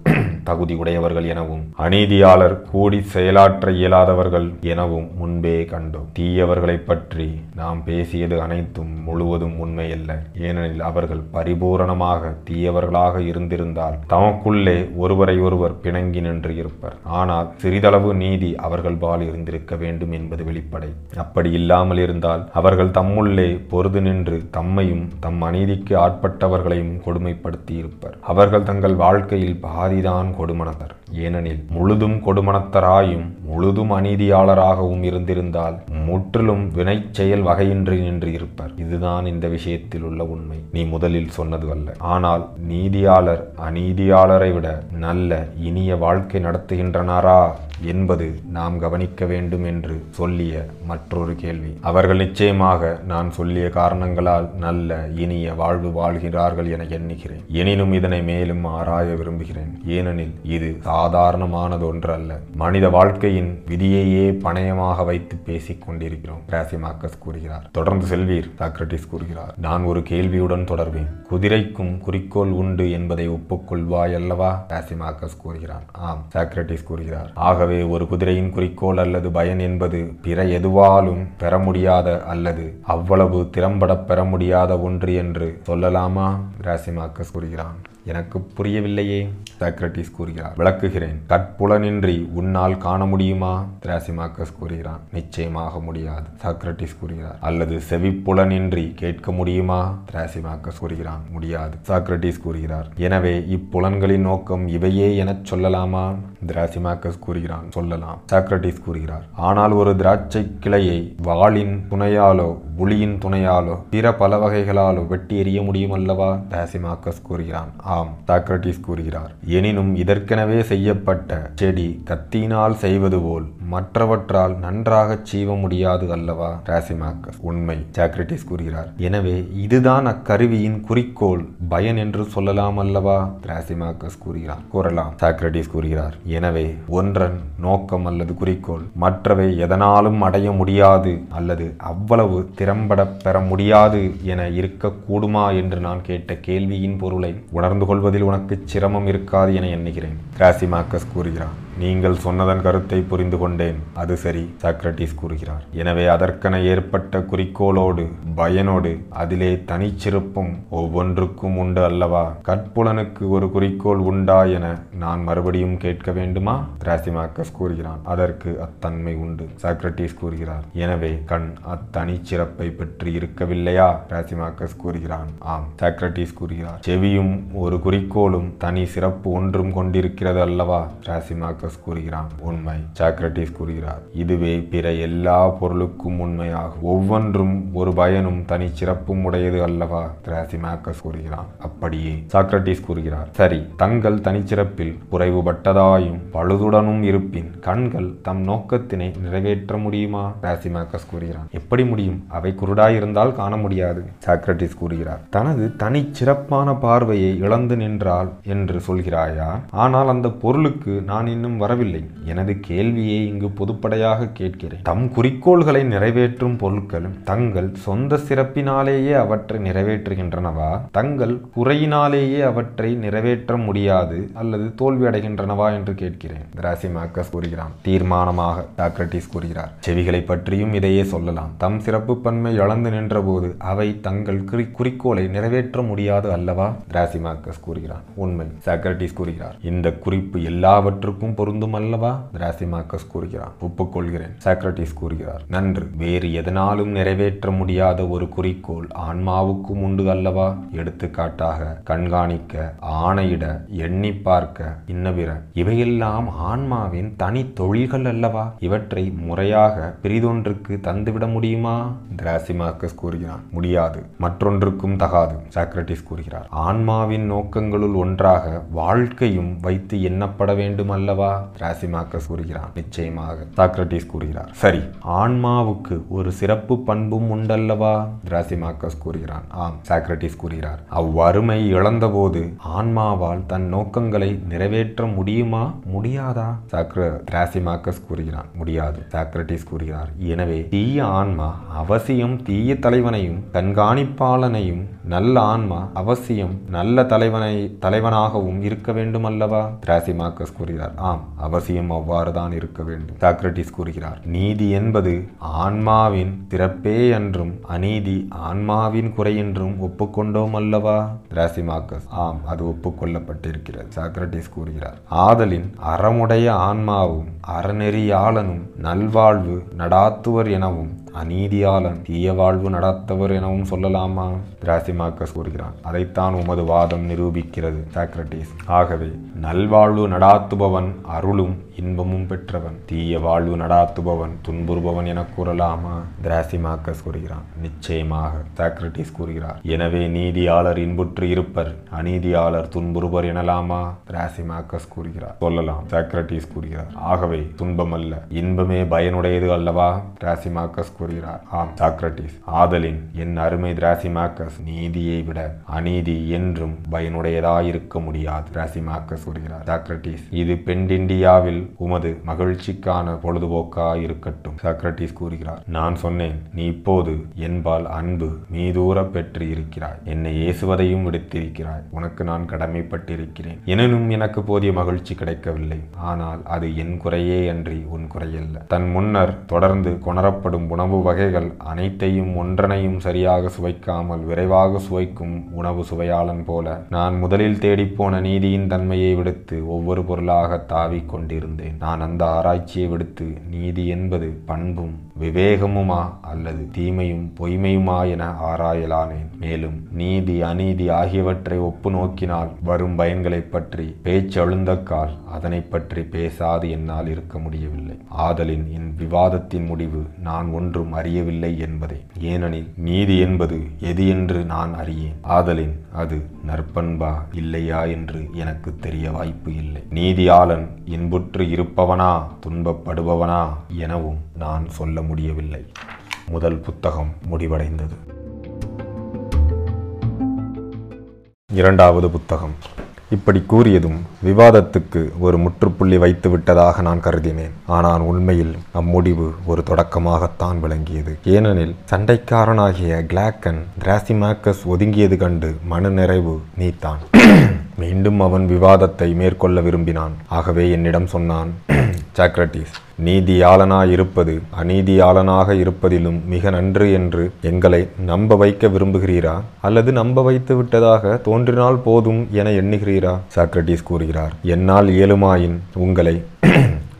தகுதி உடையவர்கள் எனவும் அநீதியாளர் கூடி செயலாற்ற இயலாதவர்கள் எனவும் முன்பே கண்டோம். தீயவர்களை பற்றி நாம் பேசியது அனைத்தும் முழுவதும் உண்மையல்ல. ஏனெனில் அவர்கள் பரிபூரணமாக தீயவர்களாக இருந்திருந்தால் தமக்குள்ளே ஒருவரை ஒருவர் பிணங்கி நின்று இருப்பர். ஆனால் சிறிதளவு நீதி அவர்கள் பால் இருந்திருக்க வேண்டும் என்பது வெளிப்படை. அப்படி இல்லாமல் இருந்தால் அவர்கள் தம்முள்ளே பொருது நின்று தம்மையும் தம் அநீதிக்கு ஆட்பட்டவர்களையும் கொடுமைப்படுத்தி இருப்பர். அவர்கள் தங்கள் வாழ்க்கையில் பாதிதான் கொடுமனத்தர். ஏனெனில் முழுதும் கொடுமனத்தராயும் முழுதும் அநீதியாளராகவும் இருந்திருந்தால் முற்றிலும் வினை செயல் வகையின்றி நின்று இருப்பர். இதுதான் இந்த விஷயத்தில் உள்ள உண்மை. நீ முதலில் சொன்னது அல்ல. ஆனால் நீதியாளர் அநீதியாளரை விட நல்ல இனிய வாழ்க்கை நடத்துகின்றனாரா என்பது நாம் கவனிக்க வேண்டும் என்று சொல்லிய மற்றொரு கேள்வி. அவர்கள் நிச்சயமாக நான் சொல்லிய காரணங்களால் நல்ல இனிய வாழ்வு வாழ்கிறார்கள் என எண்ணுகிறேன். எனினும் இதனை மேலும் ஆராய விரும்புகிறேன். ஏனெனில் இது சாதாரணமானது ஒன்றல்ல. மனித வாழ்க்கையின் விதியையே பணயமாக வைத்து பேசிக் கொண்டிருக்கிறோம். திராசிமாக்கஸ் கூறுகிறார், தொடர்ந்து செல்வீர். சாக்ரடீஸ் கூறுகிறார், நான் ஒரு கேள்வியுடன் தொடர்வேன். குதிரைக்கும் குறிக்கோள் உண்டு என்பதை ஒப்புக்கொள்வாய் அல்லவா? திராசிமாக்கஸ் கூறுகிறான், ஆம். சாக்ரடீஸ் கூறுகிறார், ஆகவே ஒரு குதிரையின் குறிக்கோள் அல்லது பயன் என்பது பிற எதுவாலும் பெற முடியாத அல்லது அவ்வளவு திறம்பட பெற முடியாத ஒன்று என்று சொல்லலாமா? திராசிமாக்கஸ் கூறுகிறான், எனக்கு புரியவில்லையே. சாக்ரடீஸ் கூறுகிறார், விளக்குகிறேன். தற்புலனின்றி உன்னால் காண முடியுமா? திராசிமாக்கஸ் கூறுகிறான், நிச்சயமாக முடியாது. சாக்ரடீஸ் கூறுகிறார், அல்லது செவிப்புலனின்றி கேட்க முடியுமா? திராசிமாக்கஸ் கூறுகிறான், முடியாது. சாக்ரடீஸ் கூறுகிறார், எனவே இப்புலன்களின் நோக்கம் இவையே என சொல்லலாமா? திராசிமாக்கஸ் கூறுகிறான், சொல்லலாம். சாக்ரடீஸ் கூறுகிறார், ஆனால் ஒரு திராட்சை கிளையை வாளின் துணையாலோ புலியின் துணையாலோ பிற பல வகைகளாலோ வெட்டி எறிய முடியும் அல்லவா? திராசிமாக்கஸ் கூறுகிறான், ஆம். சாக்ரடீஸ் கூறுகிறார், எனினும் இதற்கெனவே செய்யப்பட்ட செடி கத்தினால் செய்வது போல் மற்றவற்றால் நன்றாக சீவ முடியாது அல்லவா? திராசிமாக்கஸ், உண்மை. சாக்ரடீஸ் கூறுகிறார், எனவே இதுதான் அக்கருவியின் குறிக்கோள் பயன் என்று சொல்லலாம் அல்லவா? திராசிமாக்கஸ் கூறுகிறார், கூறலாம். சாக்ரடீஸ் கூறுகிறார், எனவே ஒன்றன் நோக்கம் அல்லது குறிக்கோள் மற்றவை எதனாலும் அடைய முடியாது அல்லது அவ்வளவு திறம்பட பெற முடியாது என இருக்கக்கூடுமா என்று நான் கேட்ட கேள்வியின் பொருளை உணர்ந்து கொள்வதில் உனக்கு சிரமம் இருக்காது என எண்ணுகிறேன். திராசிமாக்கஸ் கூறுகிறார், நீங்கள் சொன்னதன் கருத்தை புரிந்து கொண்டேன், அது சரி. சாக்ரடீஸ் கூறுகிறார், எனவே அதற்கென ஏற்பட்ட குறிக்கோளோடு பயனோடு அதிலே தனிச்சிருப்பும் ஒவ்வொன்றுக்கும் உண்டு அல்லவா? கற்புலனுக்கு ஒரு குறிக்கோள் உண்டா என நான் மறுபடியும் கேட்க வேண்டுமா? திராசிமாக்கஸ் கூறுகிறான், அதற்கு அத்தன்மை உண்டு. சாக்ரடீஸ் கூறுகிறார், எனவே கண் அத்தனிச்சிறப்பை பற்றி இருக்கவில்லையா? திராசிமாக்கஸ் கூறுகிறான், ஆம். சாக்ரடீஸ் கூறுகிறார், செவியும் ஒரு குறிக்கோளும் தனி சிறப்பு ஒன்றும் கொண்டிருக்கிறது அல்லவா? திராசிமாக்கஸ் கூறுகிறான், உண்மை. சாக்ரடீஸ் கூறுகிறார், இதுவே பிற எல்லா பொருளுக்கும் உண்மையாகும். ஒவ்வொன்றும் ஒரு பயனும் தனி சிறப்பும் உடையது அல்லவா? திராசிமாக்கஸ் கூறுகிறான், அப்படியே. சாக்ரடீஸ் கூறுகிறார், சரி, தங்கள் தனிச்சிறப்பில் குறைவுபட்டதாயும் பழுதுடனும் இருப்பின் கண்கள் தம் நோக்கத்தினை நிறைவேற்ற முடியுமா? திராசிமாக்கஸ் கூறுகிறான், எப்படி முடியும்? அவை குருடாயிருந்தால் காண முடியாது. சாக்ரடீஸ் கூறுகிறார், தனது தனி சிறப்பான பார்வையை இழந்து நின்றாள் என்று சொல்கிறாயா? ஆனால் அந்த பொருளுக்கு நான் இன்னும் வரவில்லை. எனது கேள்வியை இங்கு பொதுப்படையாக கேட்கிறேன். தம் குறிக்கோள்களை நிறைவேற்றும் பொருட்களும் தங்கள் சொந்த சிறப்பினாலேயே அவற்றை நிறைவேற்றுகின்றனவா? தங்கள் குறையினாலேயே அவற்றை நிறைவேற்ற முடியாது அல்லது தோல்வி அடைகின்றனவா என்று கேட்கிறேன். திராசிமாக்கஸ் கூறுகிறான், தீர்மானமாக. சாக்ரடீஸ் கூறுகிறார், செவிகளை பற்றியும் இதையே சொல்லலாம். தம் சிறப்பு பன்மை இழந்து நின்றபோது அவை தங்கள் குறிக்கோளை நிறைவேற்ற முடியாது அல்லவா? திராசிமாக்கஸ் கூறுகிறான், உண்மை. சாக்ரடீஸ் கூறுகிறார், இந்த குறிப்பு எல்லாவற்றுக்கும் பொருந்தும் அல்லவா? திராசிமாக்கஸ் கூறுகிறான், ஒப்புக்கொள்கிறேன். சாக்ரடீஸ் கூறுகிறார், நன்று. வேறு எதனாலும் நிறைவேற்ற முடியாத ஒரு குறிக்கோள் ஆன்மாவுக்கும் உண்டு அல்லவா? எடுத்துக்காட்டாக கண்காணிக்க, ஆணையிட, எண்ணி பார்க்க, இன்னபிற இவையெல்லாம் ஆன்மாவின் தனி தொழில்கள் அல்லவா? இவற்றை முறையாக பிரிதொன்றுக்கு தந்துவிட முடியுமா? திராசிமாக்கஸ் கூறுகிறான், முடியாது, மற்றொன்றுக்கும் தகாது. சாக்ரடீஸ் கூறுகிறார், ஆன்மாவின் நோக்கங்களுள் ஒன்றாக வாழ்க்கையும் வைத்து எண்ணப்பட வேண்டும் அல்லவா? திராசிமாக்கஸ் கூறுகிறான், நிச்சயமாக. சாக்ரடீஸ் கூறுகிறார், சரி, ஆன்மாவுக்கு ஒரு சிறப்பு பண்பும் உண்டல்லவா? திராசிமாக்கஸ் கூறுகிறான், ஆம். சாக்ரடீஸ் கூறுகிறார், அவ்வறுமை இழந்தபோது ஆன்மாவால் தன் நோக்கங்களை நிறைவேற்ற முடியுமா, முடியாதா? திராசிமாக்கஸ் கூறுகிறான், முடியாது. சாக்ரடீஸ் கூறுகிறார், எனவே தீய ஆன்மா அவசியம் தீய தலைவனையும் கண்காணிப்பாளனையும், நல்ல ஆன்மா அவசியம் நல்ல தலைவனாகவும் இருக்க வேண்டும் அல்லவா? திராசிமாக்கஸ் கூறுகிறார், ஆம், அவசியம் அவ்வாறுதான் இருக்க வேண்டும். சாக்ரடீஸ் கூறுகிறார், நீதி என்பது ஆன்மாவின் திறப்பே என்றும் அநீதி ஆன்மாவின் குறை என்றும் ஒப்புக்கொண்டோம் அல்லவா? திராசிமாக்கஸ், ஆம், அது ஒப்புக்கொள்ளப்பட்டிருக்கிறது. சாக்ரடீஸ் கூறுகிறார், ஆதலின் அறமுடைய ஆன்மாவும் அறநெறியாளனும் நல்வாழ்வு நடாத்துவர் எனவும் அநீதியாளன் தீய வாழ்வு நடாத்தவர் எனவும் சொல்லலாமா? திராசிமாக்கஸ் கூறுகிறான், அதைத்தான் உமது வாதம் நிரூபிக்கிறது. சாக்ரடீஸ், ஆகவே நல்வாழ்வு நடாத்துபவன் அருளும் இன்பமும் பெற்றவன், தீய வாழ்வு நடாத்துபவன் துன்புறுபவன் என கூறலாமா? திராசிமாக்கஸ் கூறுகிறான், நிச்சயமாக. சாக்ரடீஸ் கூறுகிறார், எனவே நீதியாளர் இன்புற்று இருப்பர், அநீதியாளர் துன்புறுபர் எனலாமா? திராசிமாக்கஸ் கூறுகிறார், சொல்லலாம். சாக்ரடீஸ் கூறுகிறார், ஆகவே துன்பமல்ல இன்பமே பயனுடையது அல்லவா? திராசிமாக்கஸ் கூறுகிறார், ஆம். சாக்ரடீஸ், ஆதலின் என் அருமை திராசிமாக்கஸ், நீதியை விட அநீதி என்றும் பயனுடையதாயிருக்க முடியாது. திராசிமாக்கஸ் கூறுகிறார், சாக்ரடீஸ், இது பெண்டிண்டியாவில் உமது மகிழ்ச்சிக்கான பொழுதுபோக்கா இருக்கட்டும். சாக்ரடீஸ் கூறுகிறார், நான் சொன்னேன், நீ இப்போது என்பால் அன்பு மீதூர பெற்று இருக்கிறாய், என்னை ஏசுவதையும் விடுத்திருக்கிறாய், உனக்கு நான் கடமைப்பட்டிருக்கிறேன். எனினும் எனக்கு போதிய மகிழ்ச்சி கிடைக்கவில்லை. ஆனால் அது என் குறையே அன்றி உன் குறையல்ல. தன் முன்னர் தொடர்ந்து கொணரப்படும் உணவு வகைகள் அனைத்தையும் ஒன்றனையும் சரியாக சுவைக்காமல் விரைவாக சுவைக்கும் உணவு சுவையாளன் போல நான் முதலில் தேடிப்போன நீதியின் தன்மையை விடுத்து ஒவ்வொரு பொருளாக தாவிக் கொண்டிருந்தேன். நான் அந்த ஆராய்ச்சியை விடுத்து நீதி என்பது பண்பும் விவேகமுமா அல்லது தீமையும் பொய்மையுமா என ஆராயலானேன். மேலும் நீதி அநீதி ஆகியவற்றை ஒப்பு நோக்கினால் வரும் பயன்களை பற்றி பேச்செழுந்தக்கால் அதனை பற்றி பேசாது என்னால் இருக்க முடியவில்லை. ஆதலின் என் விவாதத்தின் முடிவு நான் ஒன்றும் அறியவில்லை என்பதே. ஏனெனில் நீதி என்பது எது என்று நான் அறியேன். ஆதலின் அது நற்பண்பா இல்லையா என்று எனக்கு தெரிய வாய்ப்பு இல்லை. நீதியாளன் இன்புற்று இருப்பவனா துன்பப்படுபவனா எனவும் நான் சொல்ல முடியவில்லை. முதல் புத்தகம் முடிவடைந்தது. இரண்டாவது புத்தகம். இப்படி கூறியதும் விவாதத்துக்கு ஒரு முற்றுப்புள்ளி வைத்து விட்டதாக நான் கருதினேன். ஆனால் உண்மையில் அம்முடிவு ஒரு தொடக்கமாகத்தான் விளங்கியது. ஏனெனில் சண்டைக்காரனாகிய கிளாக்கன் திராசிமாக்கஸ் ஒதுங்கியது கண்டு மன நிறைவு நீத்தான். மீண்டும் அவன் விவாதத்தை மேற்கொள்ள விரும்பினான். ஆகவே என்னிடம் சொன்னான், சாக்ரடீஸ், நீதியாளனாய் இருப்பது அநீதியாளனாக இருப்பதிலும் மிக நன்று என்று எங்களை நம்ப வைக்க விரும்புகிறீரா அல்லது நம்ப வைத்து விட்டதாக தோன்றினால் போதும் என எண்ணுகிறீரா? சாக்ரடீஸ் கூறுகிறார், என்னால் இயலுமாயின் உங்களை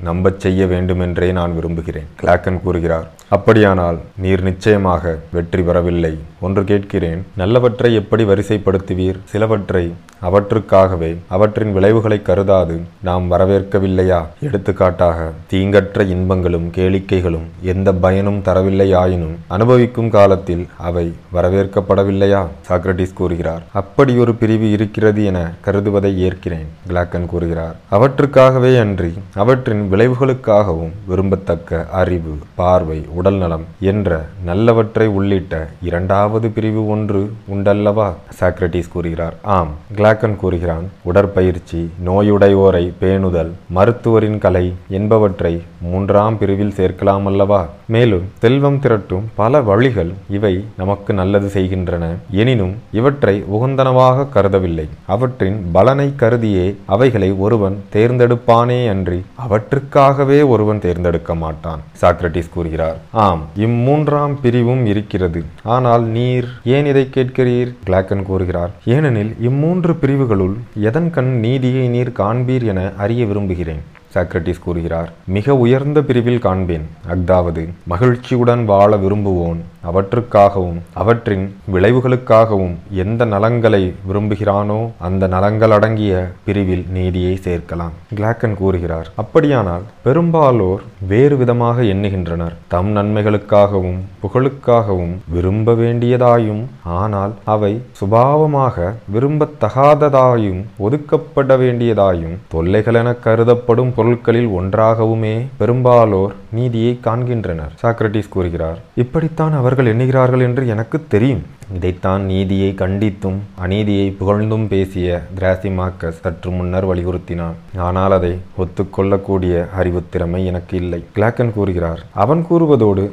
நம்பச் செய்ய வேண்டுமென்றே நான் விரும்புகிறேன். கிளாக்கன் கூறுகிறார், அப்படியானால் நீர் நிச்சயமாக வெற்றி பெறவில்லை. ஒன்று கேட்கிறேன், நல்லவற்றை எப்படி வரிசைப்படுத்துவீர்? சிலவற்றை அவற்றுக்காகவே அவற்றின் விளைவுகளை கருதாது நாம் வரவேற்கவில்லையா? எடுத்துக்காட்டாக, தீங்கற்ற இன்பங்களும் கேளிக்கைகளும் எந்த பயனும் தரவில்லையாயினும் அனுபவிக்கும் காலத்தில் அவை வரவேற்கப்படவில்லையா? சாக்ரடீஸ் கூறுகிறார், அப்படி ஒரு பிரிவு இருக்கிறது என கருதுவதை ஏற்கிறேன். கிளாக்கன் கூறுகிறார், அவற்றுக்காகவே அன்றி அவற்றின் விளைவுகளுக்காகவும் விரும்பத்தக்க அறிவு, பார்வை, உடல்நலம் என்ற நல்லவற்றை உள்ளிட்ட இரண்டாவது பிரிவு ஒன்று உண்டல்லவா? சாக்ரடீஸ் கூறுகிறார், ஆம். கிளாக்கன் கூறுகிறான், உடற்பயிற்சி, நோயுடையோரை பேணுதல், மருத்துவரின் கலை என்பவற்றை மூன்றாம் பிரிவில் சேர்க்கலாம் அல்லவா? மேலும் செல்வம் திரட்டும் பல வழிகள் இவை நமக்கு நல்லது செய்கின்றன. எனினும் இவற்றை உகந்தனவாக கருதவில்லை. அவற்றின் பலனை கருதியே அவைகளை ஒருவன் தேர்ந்தெடுப்பானே அன்றி அவற்றுக்காகவே ஒருவன் தேர்ந்தெடுக்க மாட்டான். சாக்ரடீஸ் கூறுகிறார், ஆம், இம்மூன்றாம் பிரிவும் இருக்கிறது. ஆனால் நீர் ஏன் இதை கேட்கிறீர்? கிளாக்கன் கூறுகிறார், ஏனெனில் இம்மூன்று பிரிவுகளுள் எதன் கண் நீதியை நீர் காண்பீர் என அறிய விரும்புகிறேன். சாக்ரடீஸ் கூறுகிறார், மிக உயர்ந்த பிரிவில் காண்பேன். அஃதாவது, மகிழ்ச்சியுடன் வாழ விரும்புவோன் அவற்றுக்காகவும் அவற்றின் விளைவுகளுக்காகவும் எந்த நலங்களை விரும்புகிறானோ அந்த நலங்கள் அடங்கிய பிரிவில் நீதியை சேர்க்கலாம். கிளாக்கன் கூறுகிறார், அப்படியானால் பெரும்பாலோர் வேறு விதமாக எண்ணுகின்றனர். தம் நன்மைகளுக்காகவும் புகழுக்காகவும் விரும்ப வேண்டியதாயும் ஆனால் அவை சுபாவமாக விரும்பத்தகாததாயும் ஒதுக்கப்பட வேண்டியதாயும் தொல்லைகள் என கருதப்படும் பொருட்களில் ஒன்றாகவுமே பெரும்பாலோர் நீதியை காண்கின்றனர். சாக்ரடீஸ் கூறுகிறார், இப்படித்தான் அவர்கள் எண்ணுகிறார்கள் என்று எனக்கு தெரியும். இதைத்தான் நீதியை கண்டித்தும் அநீதியை புகழ்ந்தும் பேசிய திராசிமாக்கஸ் சற்று முன்னர் வலியுறுத்தினான். ஆனால் அதை ஒத்துக்கொள்ளக்கூடிய அறிவு திறமை எனக்கு இல்லை. கிளாக்கன் கூறுகிறார், அவன் கூறுவதோடு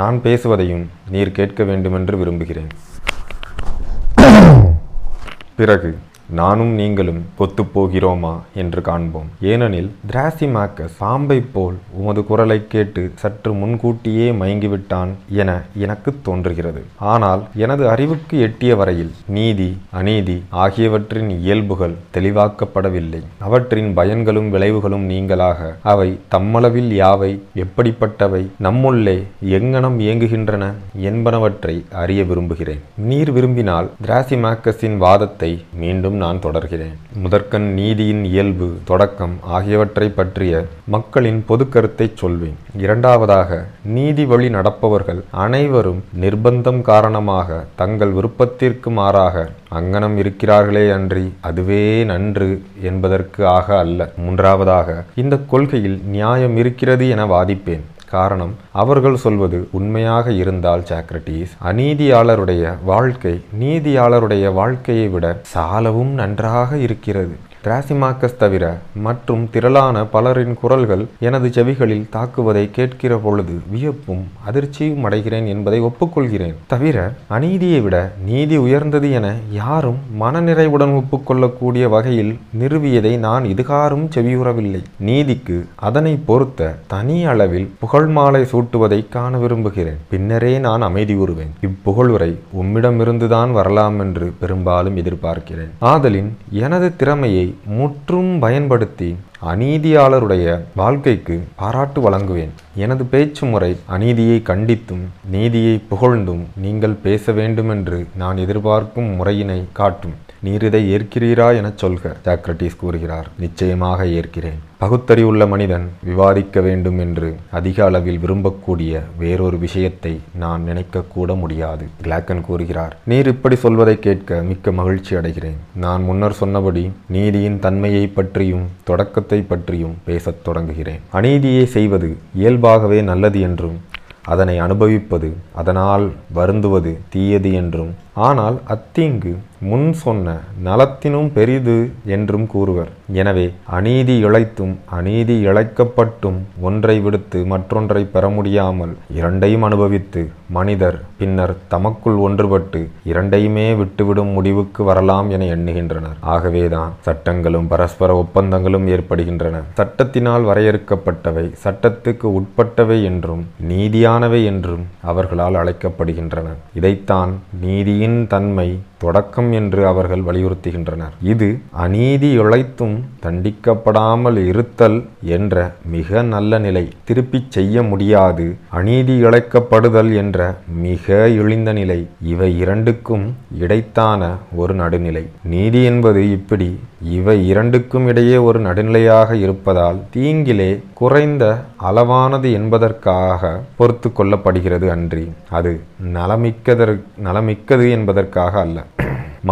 நான் பேசுவதையும் நீர் கேட்க வேண்டுமென்று விரும்புகிறேன். பிறகு நானும் நீங்களும் ஒத்துப்போகிறோமா என்று காண்போம். ஏனெனில் திராசிமாக்கஸ் பாம்பை போல் உமது குரலை கேட்டு சற்று முன்கூட்டியே மயங்கிவிட்டான் என எனக்கு தோன்றுகிறது. ஆனால் எனது அறிவுக்கு எட்டிய வரையில் நீதி அநீதி ஆகியவற்றின் இயல்புகள் தெளிவாக்கப்படவில்லை. அவற்றின் பயன்களும் விளைவுகளும் நீங்களாக அவை தம்மளவில் யாவை, எப்படிப்பட்டவை, நம்முள்ளே எங்கனம் இயங்குகின்றன என்பனவற்றை அறிய விரும்புகிறேன். நீர் விரும்பினால் திராசிமாக்கஸின் வாதத்தை மீண்டும் நான் தொடர்கிறேன். முதற்கண், நீதியின் இயல்பு, தொடக்கம் ஆகியவற்றை பற்றிய மக்களின் பொது கருத்தை சொல்வேன். இரண்டாவதாக, நீதி வழி நடப்பவர்கள் அனைவரும் நிர்பந்தம் காரணமாக தங்கள் விருப்பத்திற்கு மாறாக அங்கனம் இருக்கிறார்களே அன்றி அதுவே நன்று என்பதற்கு ஆக அல்ல. மூன்றாவதாக, இந்த கொள்கையில் நியாயம் இருக்கிறது என வாதிப்பேன். காரணம், அவர்கள் சொல்வது உண்மையாக இருந்தால் சாக்ரடீஸ், அநீதியாளருடைய வாழ்க்கை நீதியாளருடைய வாழ்க்கையை விட சாலவும் நன்றாக இருக்கிறது. திராசிமாக்கஸ் தவிர மற்றும் திரளான பலரின் குரல்கள் எனது செவிகளில் தாக்குவதை கேட்கிற பொழுது வியப்பும் அதிர்ச்சியும் அடைகிறேன் என்பதை ஒப்புக்கொள்கிறேன். தவிர அநீதியை விட நீதி உயர்ந்தது என யாரும் மனநிறைவுடன் ஒப்புக்கொள்ளக்கூடிய வகையில் நிறுவியதை நான் இதுகாரும் செவியுறவில்லை. நீதிக்கு அதனை பொறுத்த தனி அளவில் புகழ் மாலை சூட்டுவதை காண விரும்புகிறேன். பின்னரே நான் அமைதி கூறுவேன். இப்புகழ்வுரை உம்மிடமிருந்துதான் வரலாம் என்று பெரும்பாலும் எதிர்பார்க்கிறேன். ஆதலின் எனது திறமையை முற்றும் பயன்படுத்தி அநீதியாளருடைய வாழ்க்கைக்கு பாராட்டு வழங்குவேன். எனது பேச்சு முறை அநீதியை கண்டித்தும் நீதியை புகழ்ந்தும் நீங்கள் பேச வேண்டுமென்று நான் எதிர்பார்க்கும் முறையினை காட்டும். நீர் இதை ஏற்கிறீரா என சொல்க. சாக்ரடீஸ் கூறுகிறார், நிச்சயமாக ஏற்கிறேன். பகுத்தறிவுள்ள மனிதன் விவாதிக்க வேண்டும் என்று அதிக அளவில் விரும்பக்கூடிய வேறொரு விஷயத்தை நான் நினைக்கக்கூட முடியாது. கிளாக்கன் கூறுகிறார், நீர் இப்படி சொல்வதை கேட்க மிக்க மகிழ்ச்சி அடைகிறேன். நான் முன்னர் சொன்னபடி நீதியின் தன்மையை பற்றியும் தொடக்கத்தை பற்றியும் பேசத் தொடங்குகிறேன். அநீதியை செய்வது இயல்பாகவே நல்லது என்றும் அதனை அனுபவிப்பது அதனால் வருந்துவது தீயது என்றும், ஆனால் அத்தீங்கு முன் சொன்ன நலத்தினும் பெரிது என்றும் கூறுவர். எனவே அநீதி இழைத்தும் அநீதி இழைக்கப்பட்டும் ஒன்றை விடுத்து மற்றொன்றை பெற முடியாமல் இரண்டையும் அனுபவித்து மனிதர் பின்னர் தமக்குள் ஒன்றுபட்டு இரண்டையுமே விட்டுவிடும் முடிவுக்கு வரலாம் என எண்ணுகின்றனர். ஆகவேதான் சட்டங்களும் பரஸ்பர ஒப்பந்தங்களும் ஏற்படுகின்றன. சட்டத்தினால் வரையறுக்கப்பட்டவை சட்டத்துக்கு உட்பட்டவை என்றும் நீதியானவை என்றும் அவர்களால் அழைக்கப்படுகின்றன. இதைத்தான் நீதியின் தன்மை தொடக்கம் என்று அவர்கள் வலியுறுத்துகின்றனர். இது அநீதி இழைத்தும் தண்டிக்கப்படாமல் இருத்தல் என்ற மிக நல்ல நிலை, திருப்பிச் செய்ய முடியாது அநீதி இழைக்கப்படுதல் என்ற மிக இழிந்த நிலை, இவை இரண்டுக்கும் இடைத்தான ஒரு நடுநிலை. நீதி என்பது இப்படி இவை இரண்டுக்கும் இடையே ஒரு நடுநிலையாக இருப்பதால் தீங்கிலே குறைந்த அளவானது என்பதற்காக பொறுத்து கொள்ளப்படுகிறது அன்றி அது நலமிக்கது என்பதற்காக அல்ல.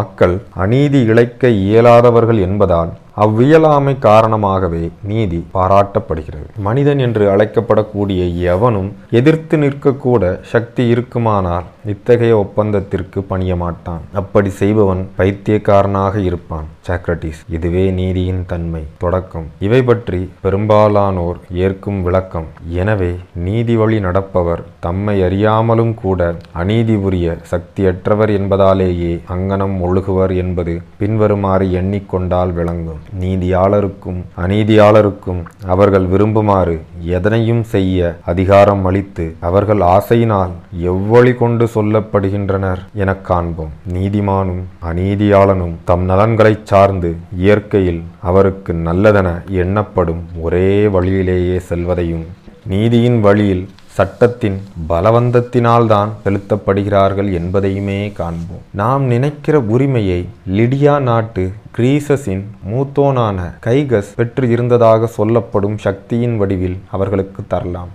மக்கள் அநீதி இழைக்க இயலாதவர்கள் என்பதால் அவ்வியலாமை காரணமாகவே நீதி பாராட்டப்படுகிறது. மனிதன் என்று அழைக்கப்படக்கூடிய எவனும் எதிர்த்து நிற்கக்கூட சக்தி இருக்குமானால் இத்தகைய ஒப்பந்தத்திற்கு பணிய மாட்டான். அப்படி செய்பவன் பைத்தியக்காரனாக இருப்பான். சாக்ரடீஸ், இதுவே நீதியின் தன்மை தொடக்கம். இவை பற்றி பெரும்பாலானோர் ஏற்கும் விளக்கம். எனவே நீதி வழி நடப்பவர் தம்மை அறியாமலும் கூட அநீதி புரிய சக்தியற்றவர் என்பதாலேயே அங்கனம் ஒழுகுவர் என்பது பின்வருமாறு எண்ணிக்கொண்டால் விளங்கும். நீதியாளருக்கும் அநீதியாளருக்கும் அவர்கள் விரும்புமாறு எதனையும் செய்ய அதிகாரம் அளித்து அவர்கள் ஆசையினால் எவ்வழி கொண்டு சொல்லப்படுகின்றனர் எனக் காண்போம். நீதிமானும் அநீதியாளனும் தம் நலன்களை சார்ந்து இயற்கையில் அவருக்கு நல்லதென எண்ணப்படும் ஒரே வழியிலேயே செல்வதையும் நீதியின் வழியில் சட்டத்தின் பலவந்தத்தினால்தான் செலுத்தப்படுகிறார்கள் என்பதையுமே காண்போம். நாம் நினைக்கிற உரிமையை லிடியா நாட்டு கிரீசஸின் மூத்தோனான கைகஸ் பெற்று இருந்ததாக சொல்லப்படும் சக்தியின் வடிவில் அவர்களுக்கு தரலாம்.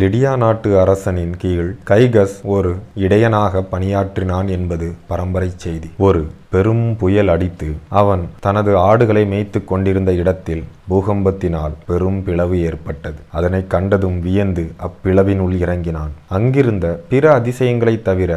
லிடியா நாட்டு அரசனின் கீழ் கைகஸ் ஒரு இடையனாக பணியாற்றினான் என்பது பரம்பரை செய்தி. ஒரு பெரும் புயல் அடித்து அவன் தனது ஆடுகளை மேய்த்து கொண்டிருந்த இடத்தில் பூகம்பத்தினால் பெரும் பிளவு ஏற்பட்டது. அதனை கண்டதும் வியந்து அப்பிளவினுள் இறங்கினான். அங்கிருந்த பிற அதிசயங்களை தவிர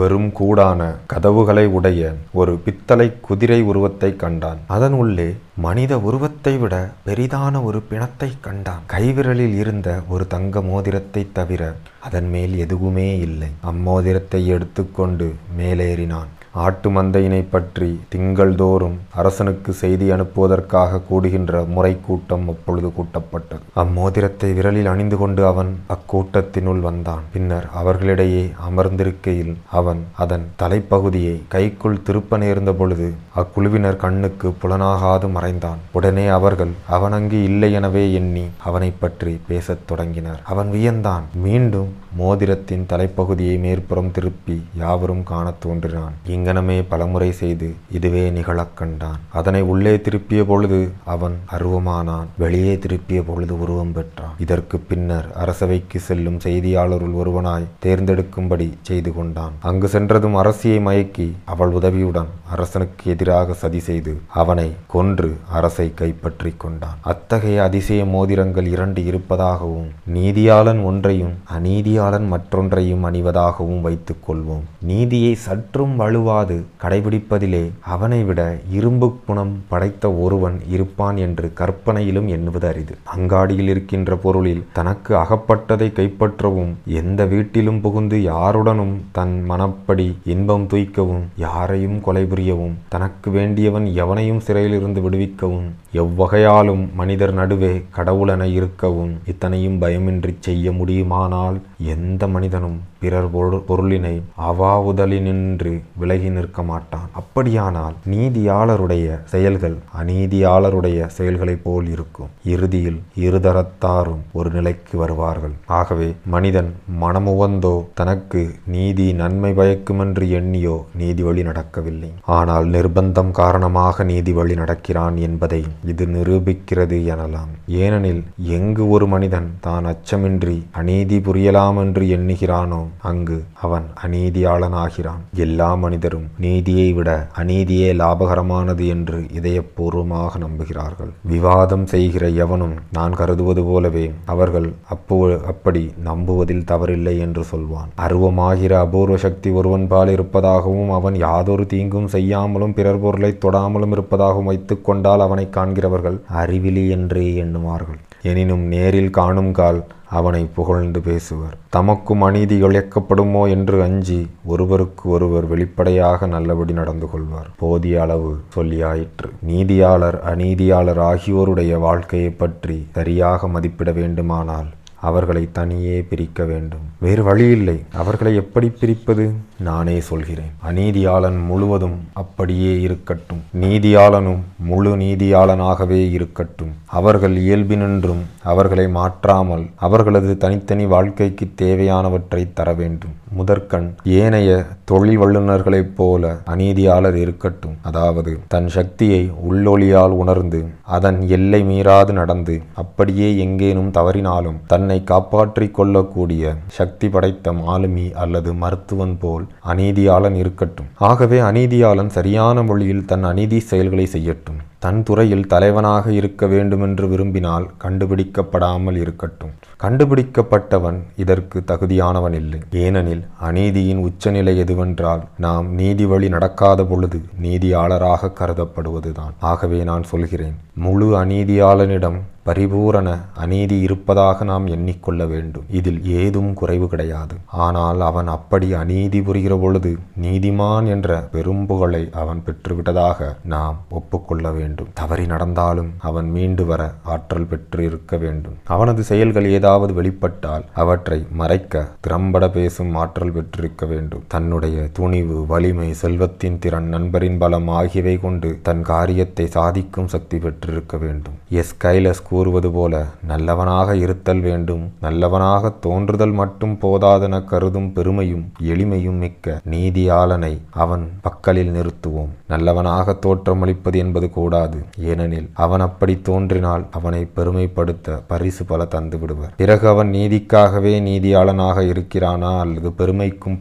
வெறும் கூடான கதவுகளை உடைய ஒரு பித்தளை குதிரை உருவத்தை கண்டான். அதன் உள்ளே மனித உருவத்தை விட பெரிதான ஒரு பிணத்தை கண்டான். கைவிரலில் இருந்த ஒரு தங்க மோதிரத்தை தவிர அதன் மேல் எதுவுமே இல்லை. அம்மோதிரத்தை எடுத்துக்கொண்டு மேலேறினான். ஆட்டு மந்தையினை பற்றி திங்கள்தோறும் அரசனுக்கு செய்தி அனுப்புவதற்காக கூடுகின்ற முறை கூட்டம் அப்பொழுது கூட்டப்பட்டது. அம்மோதிரத்தை விரலில் அணிந்து கொண்டு அவன் அக்கூட்டத்தினுள் வந்தான். பின்னர் அவர்களிடையே அமர்ந்திருக்கையில் அவன் அதன் தலைப்பகுதியை கைக்குள் திருப்ப நேர்ந்த பொழுது அக்குழுவினர் கண்ணுக்கு புலனாகாது மறைந்தான். உடனே அவர்கள் அவன் அங்கு இல்லை எனவே எண்ணி அவனை பற்றி பேசத் தொடங்கினர். அவன் வியந்தான். மீண்டும் மோதிரத்தின் தலைப்பகுதியை மேற்புறம் திருப்பி யாவரும் காணத் தோன்றினான். இங்கனமே பலமுறை செய்து இதுவே நிகழக் கண்டான். அதனை உள்ளே திருப்பிய பொழுது அவன் அருவமானான். வெளியே திருப்பிய பொழுது உருவம் பெற்றான். இதற்கு பின்னர் அரசவைக்கு செல்லும் செய்தியாளருள் ஒருவனாய் தேர்ந்தெடுக்கும்படி செய்து கொண்டான். அங்கு சென்றதும் அரசியை மயக்கி அவள் உதவியுடன் அரசனுக்கு எதிராக சதி செய்து அவனை கொன்று அரசை கைப்பற்றி கொண்டான். அத்தகைய அதிசய மோதிரங்கள் இரண்டு இருப்பதாகவும் நீதியாளன் ஒன்றையும் அநீதியாளன் ஆட்சியாளன் மற்றொன்றையும் அணிவதாகவும் வைத்துக் கொள்வோம். நீதியை சற்றும் வலுவாது கடைபிடிப்பதிலே அவனை விட இரும்பு குணம் படைத்த ஒருவன் இருப்பான் என்று கற்பனையிலும் எண்ணுவது அரிது. அங்காடியில் இருக்கின்ற பொருளில் தனக்கு அகப்பட்டதை கைப்பற்றவும், எந்த வீட்டிலும் புகுந்து யாருடனும் தன் மனப்படி இன்பம் துய்க்கவும், யாரையும் கொலை புரியவும், தனக்கு வேண்டியவன் எவனையும் சிறையிலிருந்து விடுவிக்கவும், எவ்வகையாலும் மனிதர் நடுவே கடவுளென இருக்கவும் இத்தனையும் பயமின்றி செய்ய முடியுமானால் எந்த மனிதனும் பிறர் பொருளினை அவாவுதலினின்று விலகி நிற்க மாட்டான். அப்படியானால் நீதியாளருடைய செயல்கள் அநீதியாளருடைய செயல்களைப் போல் இருக்கும். இறுதியில் இருதரத்தாரும் ஒரு நிலைக்கு வருவார்கள். ஆகவே மனிதன் மனமுவந்தோ தனக்கு நீதி நன்மை பயக்குமென்று எண்ணியோ நீதி வழி நடக்கவில்லை. ஆனால் நிர்பந்தம் காரணமாக நீதி வழி நடக்கிறான் என்பதை இது நிரூபிக்கிறது எனலாம். ஏனெனில் எங்கு ஒரு மனிதன் தான் அச்சமின்றி அநீதி புரியலாம் என்று எண்ணுகிறானோ அங்கு அவன் அநீதியாளனாகிறான். எல்லா மனிதரும் நீதியை விட அநீதியே லாபகரமானது என்று இதயபூர்வமாக நம்புகிறார்கள். விவாதம் செய்கிற எவனும் நான் கருதுவது போலவே அவர்கள் அப்படி நம்புவதில் தவறில்லை என்று சொல்வான். அருவமாகிற அபூர்வ சக்தி ஒருவன்பால் இருப்பதாகவும், அவன் யாதொரு தீங்கும் செய்யாமலும் பிறர் பொருளை தொடாமலும் இருப்பதாகவும் வைத்துக் கொண்டால் அவனை காண்கிறவர்கள் அறிவிலி என்றே எண்ணுவார்கள். எனினும் நேரில் காணும் கால் அவனை புகழ்ந்து பேசுவர். தமக்கும் அநீதி இழைக்கப்படுமோ என்று அஞ்சி ஒருவருக்கு ஒருவர் வெளிப்படையாக நல்லபடி நடந்து கொள்வார். போதிய அளவு சொல்லியாயிற்று. நீதியாளர் அநீதியாளர் ஆகியோருடைய வாழ்க்கையை பற்றி சரியாக மதிப்பிட வேண்டுமானால் அவர்களை தனியே பிரிக்க வேண்டும். வேறு வழியில்லை. அவர்களை எப்படி பிரிப்பது? நானே சொல்கிறேன். அநீதியாளன் முழுவதும் அப்படியே இருக்கட்டும், நீதியாளனும் முழு நீதியாளனாகவே இருக்கட்டும். அவர்கள் இயல்பினின்றும் அவர்களை மாற்றாமல் அவர்களது தனித்தனி வாழ்க்கைக்கு தேவையானவற்றை தர வேண்டும். முதற்கண் ஏனைய தொழில் வல்லுநர்களைப் போல அநீதியாளர் இருக்கட்டும். அதாவது தன் சக்தியை உள்ளொளியால் உணர்ந்து அதன் எல்லை மீறாது நடந்து அப்படியே எங்கேனும் தவறினாலும் தன்னை காப்பாற்றிக் கொள்ளக்கூடிய சக்தி படைத்த மாலுமி அல்லது மருத்துவன் போல் அநீதியாளன் இருக்கட்டும். ஆகவே அநீதியாளன் சரியான மொழியில் தன் அநீதி செயல்களை செய்யட்டும். தன் துறையில் தலைவனாக இருக்க வேண்டுமென்று விரும்பினால் கண்டுபிடிக்கப்படாமல் இருக்கட்டும். கண்டுபிடிக்கப்பட்டவன் இதற்கு தகுதியானவன் இல்லை. ஏனெனில் அநீதியின் உச்சநிலை எதுவென்றால் நாம் நீதி வழி நடக்காத பொழுது நீதியாளராக கருதப்படுவதுதான். ஆகவே நான் சொல்கிறேன், முழு அநீதியாளனிடம் பரிபூரண அநீதி இருப்பதாக நாம் எண்ணிக்கொள்ள வேண்டும். இதில் ஏதும் குறைவு கிடையாது. ஆனால் அவன் அப்படி அநீதி புரிகிற பொழுது நீதிமான் என்ற பெரும்புகழை அவன் பெற்றுவிட்டதாக நாம் ஒப்புக்கொள்ள வேண்டும். தவறி நடந்தாலும் அவன் மீண்டு வர ஆற்றல் பெற்று இருக்க வேண்டும். அவனது செயல்கள் ஏதாவது வெளிப்பட்டால் அவற்றை மறைக்க திறம்பட பேசும் ஆற்றல் பெற்றிருக்க வேண்டும். தன்னுடைய துணிவு, வலிமை, செல்வத்தின் திறன், நண்பரின் பலம் ஆகியவை கொண்டு தன் காரியத்தை சாதிக்கும் சக்தி பெற்றிருக்க வேண்டும். எஸ் கைலஸ் கூறுவது போல நல்லவனாக இருத்தல் வேண்டும். நல்லவனாக தோன்றுதல் மட்டும் போதாதென கருதும் பெருமையும் எளிமையும் மிக்க நீதியாளனை அவன் பக்கலில் நிறுத்துவோம். நல்லவனாக தோற்றமளிப்பது என்பது கூடாது. ஏனெனில் அவன் அப்படி தோன்றினால் அவனை பெருமைப்படுத்த பரிசு பல தந்து விடுவர். பிறகு அவன் நீதிக்காகவே நீதியாளனாக இருக்கிறானா அல்லது பெருமைக்கும்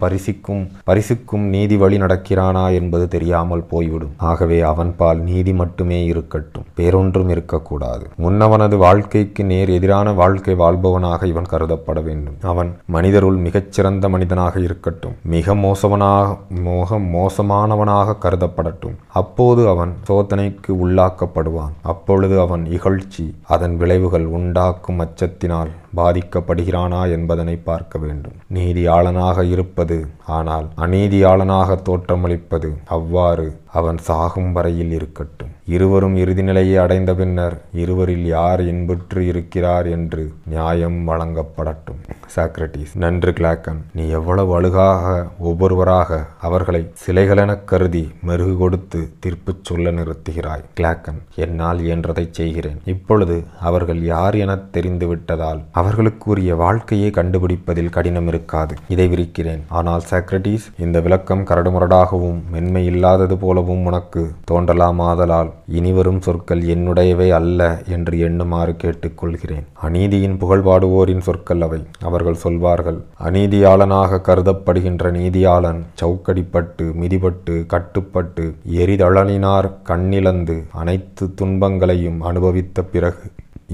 பரிசுக்கும் நீதி வழி நடக்கிறானா என்பது தெரியாமல் போய்விடும். ஆகவே அவன் பால் நீதி மட்டுமே இருக்கட்டும், வேறொன்றும் இருக்கக்கூடாது. முன்னவனது வாழ்க்கைக்கு நேர் எதிரான வாழ்க்கை வாழ்பவனாக இவன் கருதப்பட வேண்டும். அவன் மனிதருள் மிகச்சிறந்த மனிதனாக இருக்கட்டும், மிக மோசமானவனாக கருதப்படட்டும். அப்போது அவன் சோதனைக்கு உள்ளாக்கப்படுவான். அப்பொழுது அவன் இகழ்ச்சி, அதன் விளைவுகள் உண்டாக்கும் அச்சத்தினால் பாதிக்கப்படுகிறானா என்பதனை பார்க்க வேண்டும். நீதியாளனாக இருப்பது ஆனால் அநீதியாளனாக தோற்றமளிப்பது அவ்வாறு அவன் சாகும் வரையில் இருக்கட்டும். இருவரும் இறுதி நிலையை அடைந்த பின்னர் இருவரில் யார் இன்புற்று இருக்கிறார் என்று நியாயம் வழங்கப்படட்டும். சாக்ரடீஸ். நன்று கிளாக்கன், நீ எவ்வளவு அழுகாக ஒவ்வொருவராக அவர்களை சிலைகளென கருதி மெருகு கொடுத்து தீர்ப்பு சொல்ல நிறுத்துகிறாய். கிளாக்கன், என்னால் இயன்றதை செய்கிறேன். இப்பொழுது அவர்கள் யார் என தெரிந்துவிட்டதால் அவர்களுக்குரிய வாழ்க்கையை கண்டுபிடிப்பதில் கடினம் இருக்காது. இதை விரிக்கிறேன். ஆனால் சாக்ரடீஸ், இந்த விளக்கம் கரடுமுரடாகவும் மென்மை இல்லாதது போலவும் உனக்கு தோன்றலாமாதலால் இனிவரும் சொற்கள் என்னுடையவை அல்ல என்று எண்ணுமாறு கேட்டுக்கொள்கிறேன். அநீதியின் புகழ்பாடுவோரின் சொற்கள் அவை. அவர்கள் சொல்வார்கள், அநீதியாளனாக கருதப்படுகின்ற நீதியாளன் சவுக்கடிப்பட்டு, மிதிபட்டு, கட்டுப்பட்டு, எரிதழலினார் கண்ணிழந்து அனைத்து துன்பங்களையும் அனுபவித்த பிறகு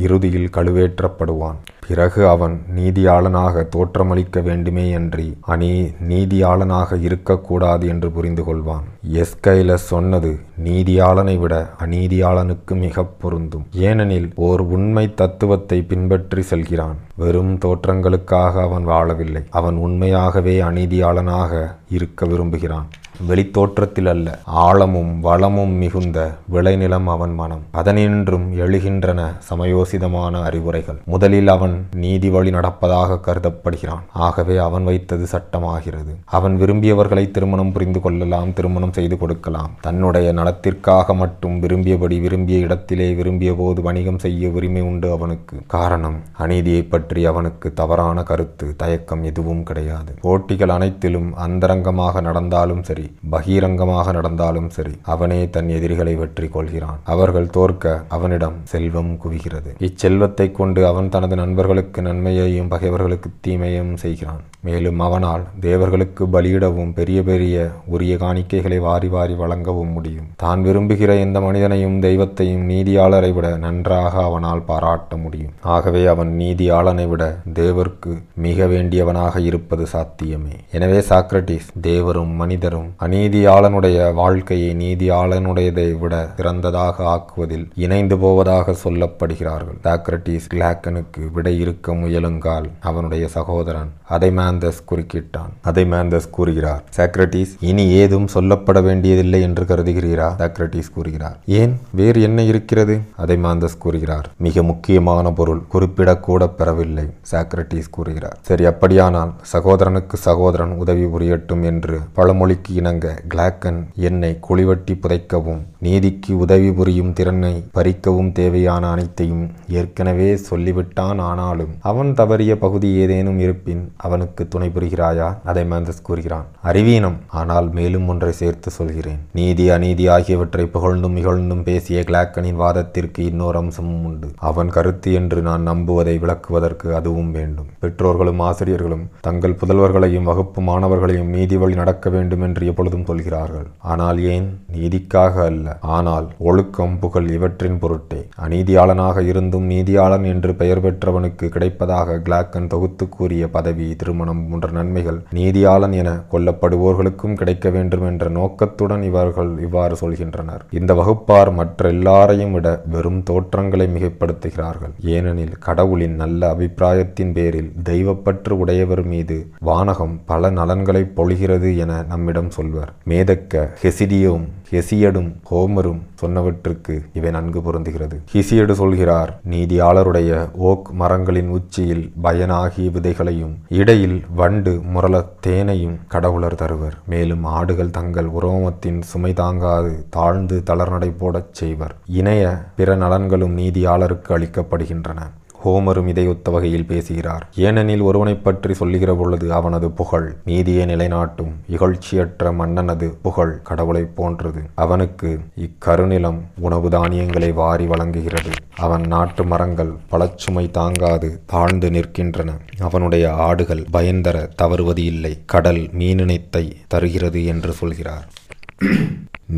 இறுதியில் கழுவேற்றப்படுவான். பிறகு அவன் நீதியாளனாக தோற்றமளிக்க வேண்டுமேயன்றி அணி நீதியாளனாக இருக்கக்கூடாது என்று புரிந்து கொள்வான். எஸ்கைலஸ் சொன்னது நீதியாளனை விட அநீதியாளனுக்கு மிக பொருந்தும். ஏனெனில் ஓர் உண்மை தத்துவத்தை பின்பற்றி செல்கிறான். வெறும் தோற்றங்களுக்காக அவன் வாழவில்லை. அவன் உண்மையாகவே அநீதியாளனாக இருக்க விரும்புகிறான். வெளித்தோற்றத்தில் அல்ல. ஆழமும் வளமும் மிகுந்த விளைநிலம் அவன் மனம். அதனின்றும் எழுகின்றன சமயோசிதமான அறிவுரைகள். முதலில் அவன் நீதி வழி நடப்பதாக கருதப்படுகிறான். ஆகவே அவன் வைத்தது சட்டமாகிறது. அவன் விரும்பியவர்களை திருமணம் புரிந்து கொள்ளலாம், திருமணம் செய்து கொடுக்கலாம். தன்னுடைய நலத்திற்காக மட்டும் விரும்பியபடி விரும்பிய இடத்திலே விரும்பிய போது வணிகம் செய்ய உரிமை உண்டு அவனுக்கு. காரணம், அநீதியை பற்றி அவனுக்கு தவறான கருத்து, தயக்கம் எதுவும் கிடையாது. போட்டிகள் அனைத்திலும் அந்தரங்கமாக நடந்தாலும் சரி, பகிரங்கமாக நடந்தாலும் சரி, அவனே தன் எதிரிகளை வெற்றி கொள்கிறான். அவர்கள் தோற்க அவனிடம் செல்வம் குவிகிறது. இச்செல்வத்தை கொண்டு அவன் தனது நண்பர்களுக்கு நன்மையையும் பகைவர்களுக்கு தீமையும் செய்கிறான். மேலும் அவனால் தேவர்களுக்கு பலியிடவும் பெரிய பெரிய உரிய காணிக்கைகளை வாரி வாரி வழங்கவும் முடியும். தான் விரும்புகிற எந்த மனிதனையும் தெய்வத்தையும் நீதியாளரை விட நன்றாக அவனால் பாராட்ட முடியும். ஆகவே அவன் நீதியாளனை விட தேவர்க்கு மிக வேண்டியவனாக இருப்பது சாத்தியமே. எனவே சாக்ரடீஸ் தேவரும் மனிதரும் அநீதியாளனுடைய வாழ்க்கையை நீதியாளனுடையதை விட சிறந்ததாக ஆக்குவதில் இணைந்து போவதாக சொல்லப்படுகிறார்கள். சாக்ரடீஸ் கிளாக்கனுக்கு விடை இருக்க முயலுங்கால் அவனுடைய சகோதரன் அதைமாந்தஸ் குறுக்கிட்டான். அதைமாந்தஸ் கூறுகிறார், சாக்ரடீஸ், இனி ஏதும் சொல்லப்பட வேண்டியதில்லை என்று கருதுகிறீரா? சாக்ரடீஸ் கூறுகிறார், ஏன், வேறு என்ன இருக்கிறது? அதைமாந்தஸ் கூறுகிறார், மிக முக்கியமான பொருள் குறிப்பிடக்கூட பெறவில்லை. சாக்ரடீஸ் கூறுகிறார், சரி, அப்படியானால் சகோதரனுக்கு சகோதரன் உதவி புரியட்டும் என்று பழமொழிக்கு இணங்க கிளாக்கன் என்னை குளிவெட்டி புதைக்கவும் நீதிக்கு உதவி புரியும் திறனை பறிக்கவும் தேவையான அனைத்தையும் ஏற்கனவே சொல்லிவிட்டான். ஆனாலும் அவன் தவறிய பகுதி ஏதேனும் இருப்பின் அவனுக்கு துணை புரிகிறாயா? அதைமாந்தஸ் கூறுகிறான், அறிவீனம், ஆனால் மேலும் ஒன்றை சேர்த்து சொல்கிறேன். நீதி அநீதி ஆகியவற்றை புகழ்ந்தும் இகழ்ந்தும் பேசிய கிளாக்கனின் வாதத்திற்கு இன்னொரு அம்சமும் உண்டு. அவன் கருத்து என்று நான் நம்புவதை விளக்குவதற்கு அதுவும் வேண்டும். பெற்றோர்களும் ஆசிரியர்களும் தங்கள் புதல்வர்களையும் வகுப்பு மாணவர்களையும் நீதி வழி நடக்க வேண்டும் என்று எப்பொழுதும் சொல்கிறார்கள். ஆனால் ஏன்? நீதிக்காக அல்ல, ஆனால் ஒழுக்கம், புகழ் இவற்றின் பொருட்டே. அநீதியாளனாக இருந்தும் நீதியாளன் என்று பெயர் பெற்றவனுக்கு கிடைப்பதாக கிளாக்கன் தொகுத்து கூறிய பதவி, திருமணம் போன்ற நன்மைகள் நீதியாளன் என கொல்லப்படுவோர்களுக்கும் கிடைக்க வேண்டும் என்ற நோக்கத்துடன் இவர்கள் இவ்வாறு சொல்கின்றனர். இந்த வகுப்பார் மற்ற எல்லாரையும் விட வெறும் தோற்றங்களை மிகைப்படுத்துகிறார்கள். ஏனெனில் கடவுளின் நல்ல அபிப்பிராயத்தின் பேரில் தெய்வப்பற்று உடையவர் மீது வானகம் பல நலன்களை பொழிகிறது என நம்மிடம் சொல்வர். மேதக்க ஹெசிடியோம் ஹெசியடும் ஹோமரும் சொன்னவற்றுக்கு இவை நன்கு பொருந்துகிறது. ஹெசியடு சொல்கிறார், நீதியாளருடைய ஓக் மரங்களின் உச்சியில் பயனாகிய விதைகளையும் இடையில் வண்டு முரள தேனையும் கடவுளர் தருவர். மேலும் ஆடுகள் தங்கள் உரோமத்தின் சுமை தாங்காது தாழ்ந்து தளர்நடை போடச் செய்வர். இணைய பிற நலன்களும் நீதியாளருக்கு அளிக்கப்படுகின்றன. ஹோமரும் இதை ஒத்த வகையில் பேசுகிறார். ஏனெனில் ஒருவனை பற்றி சொல்லுகிற பொழுது அவனது புகழ் நீதியை நிலைநாட்டும் இகழ்ச்சியற்ற மன்னனது புகழ் கடவுளை போன்றது. அவனுக்கு இக்கருநிலம் உணவு தானியங்களை வாரி வழங்குகிறது. அவன் நாட்டு மரங்கள் பழச்சுமை தாங்காது தாழ்ந்து நிற்கின்றன. அவனுடைய ஆடுகள் பயந்தர தவறுவது இல்லை. கடல் மீனினத்தை தருகிறது என்று சொல்கிறார்.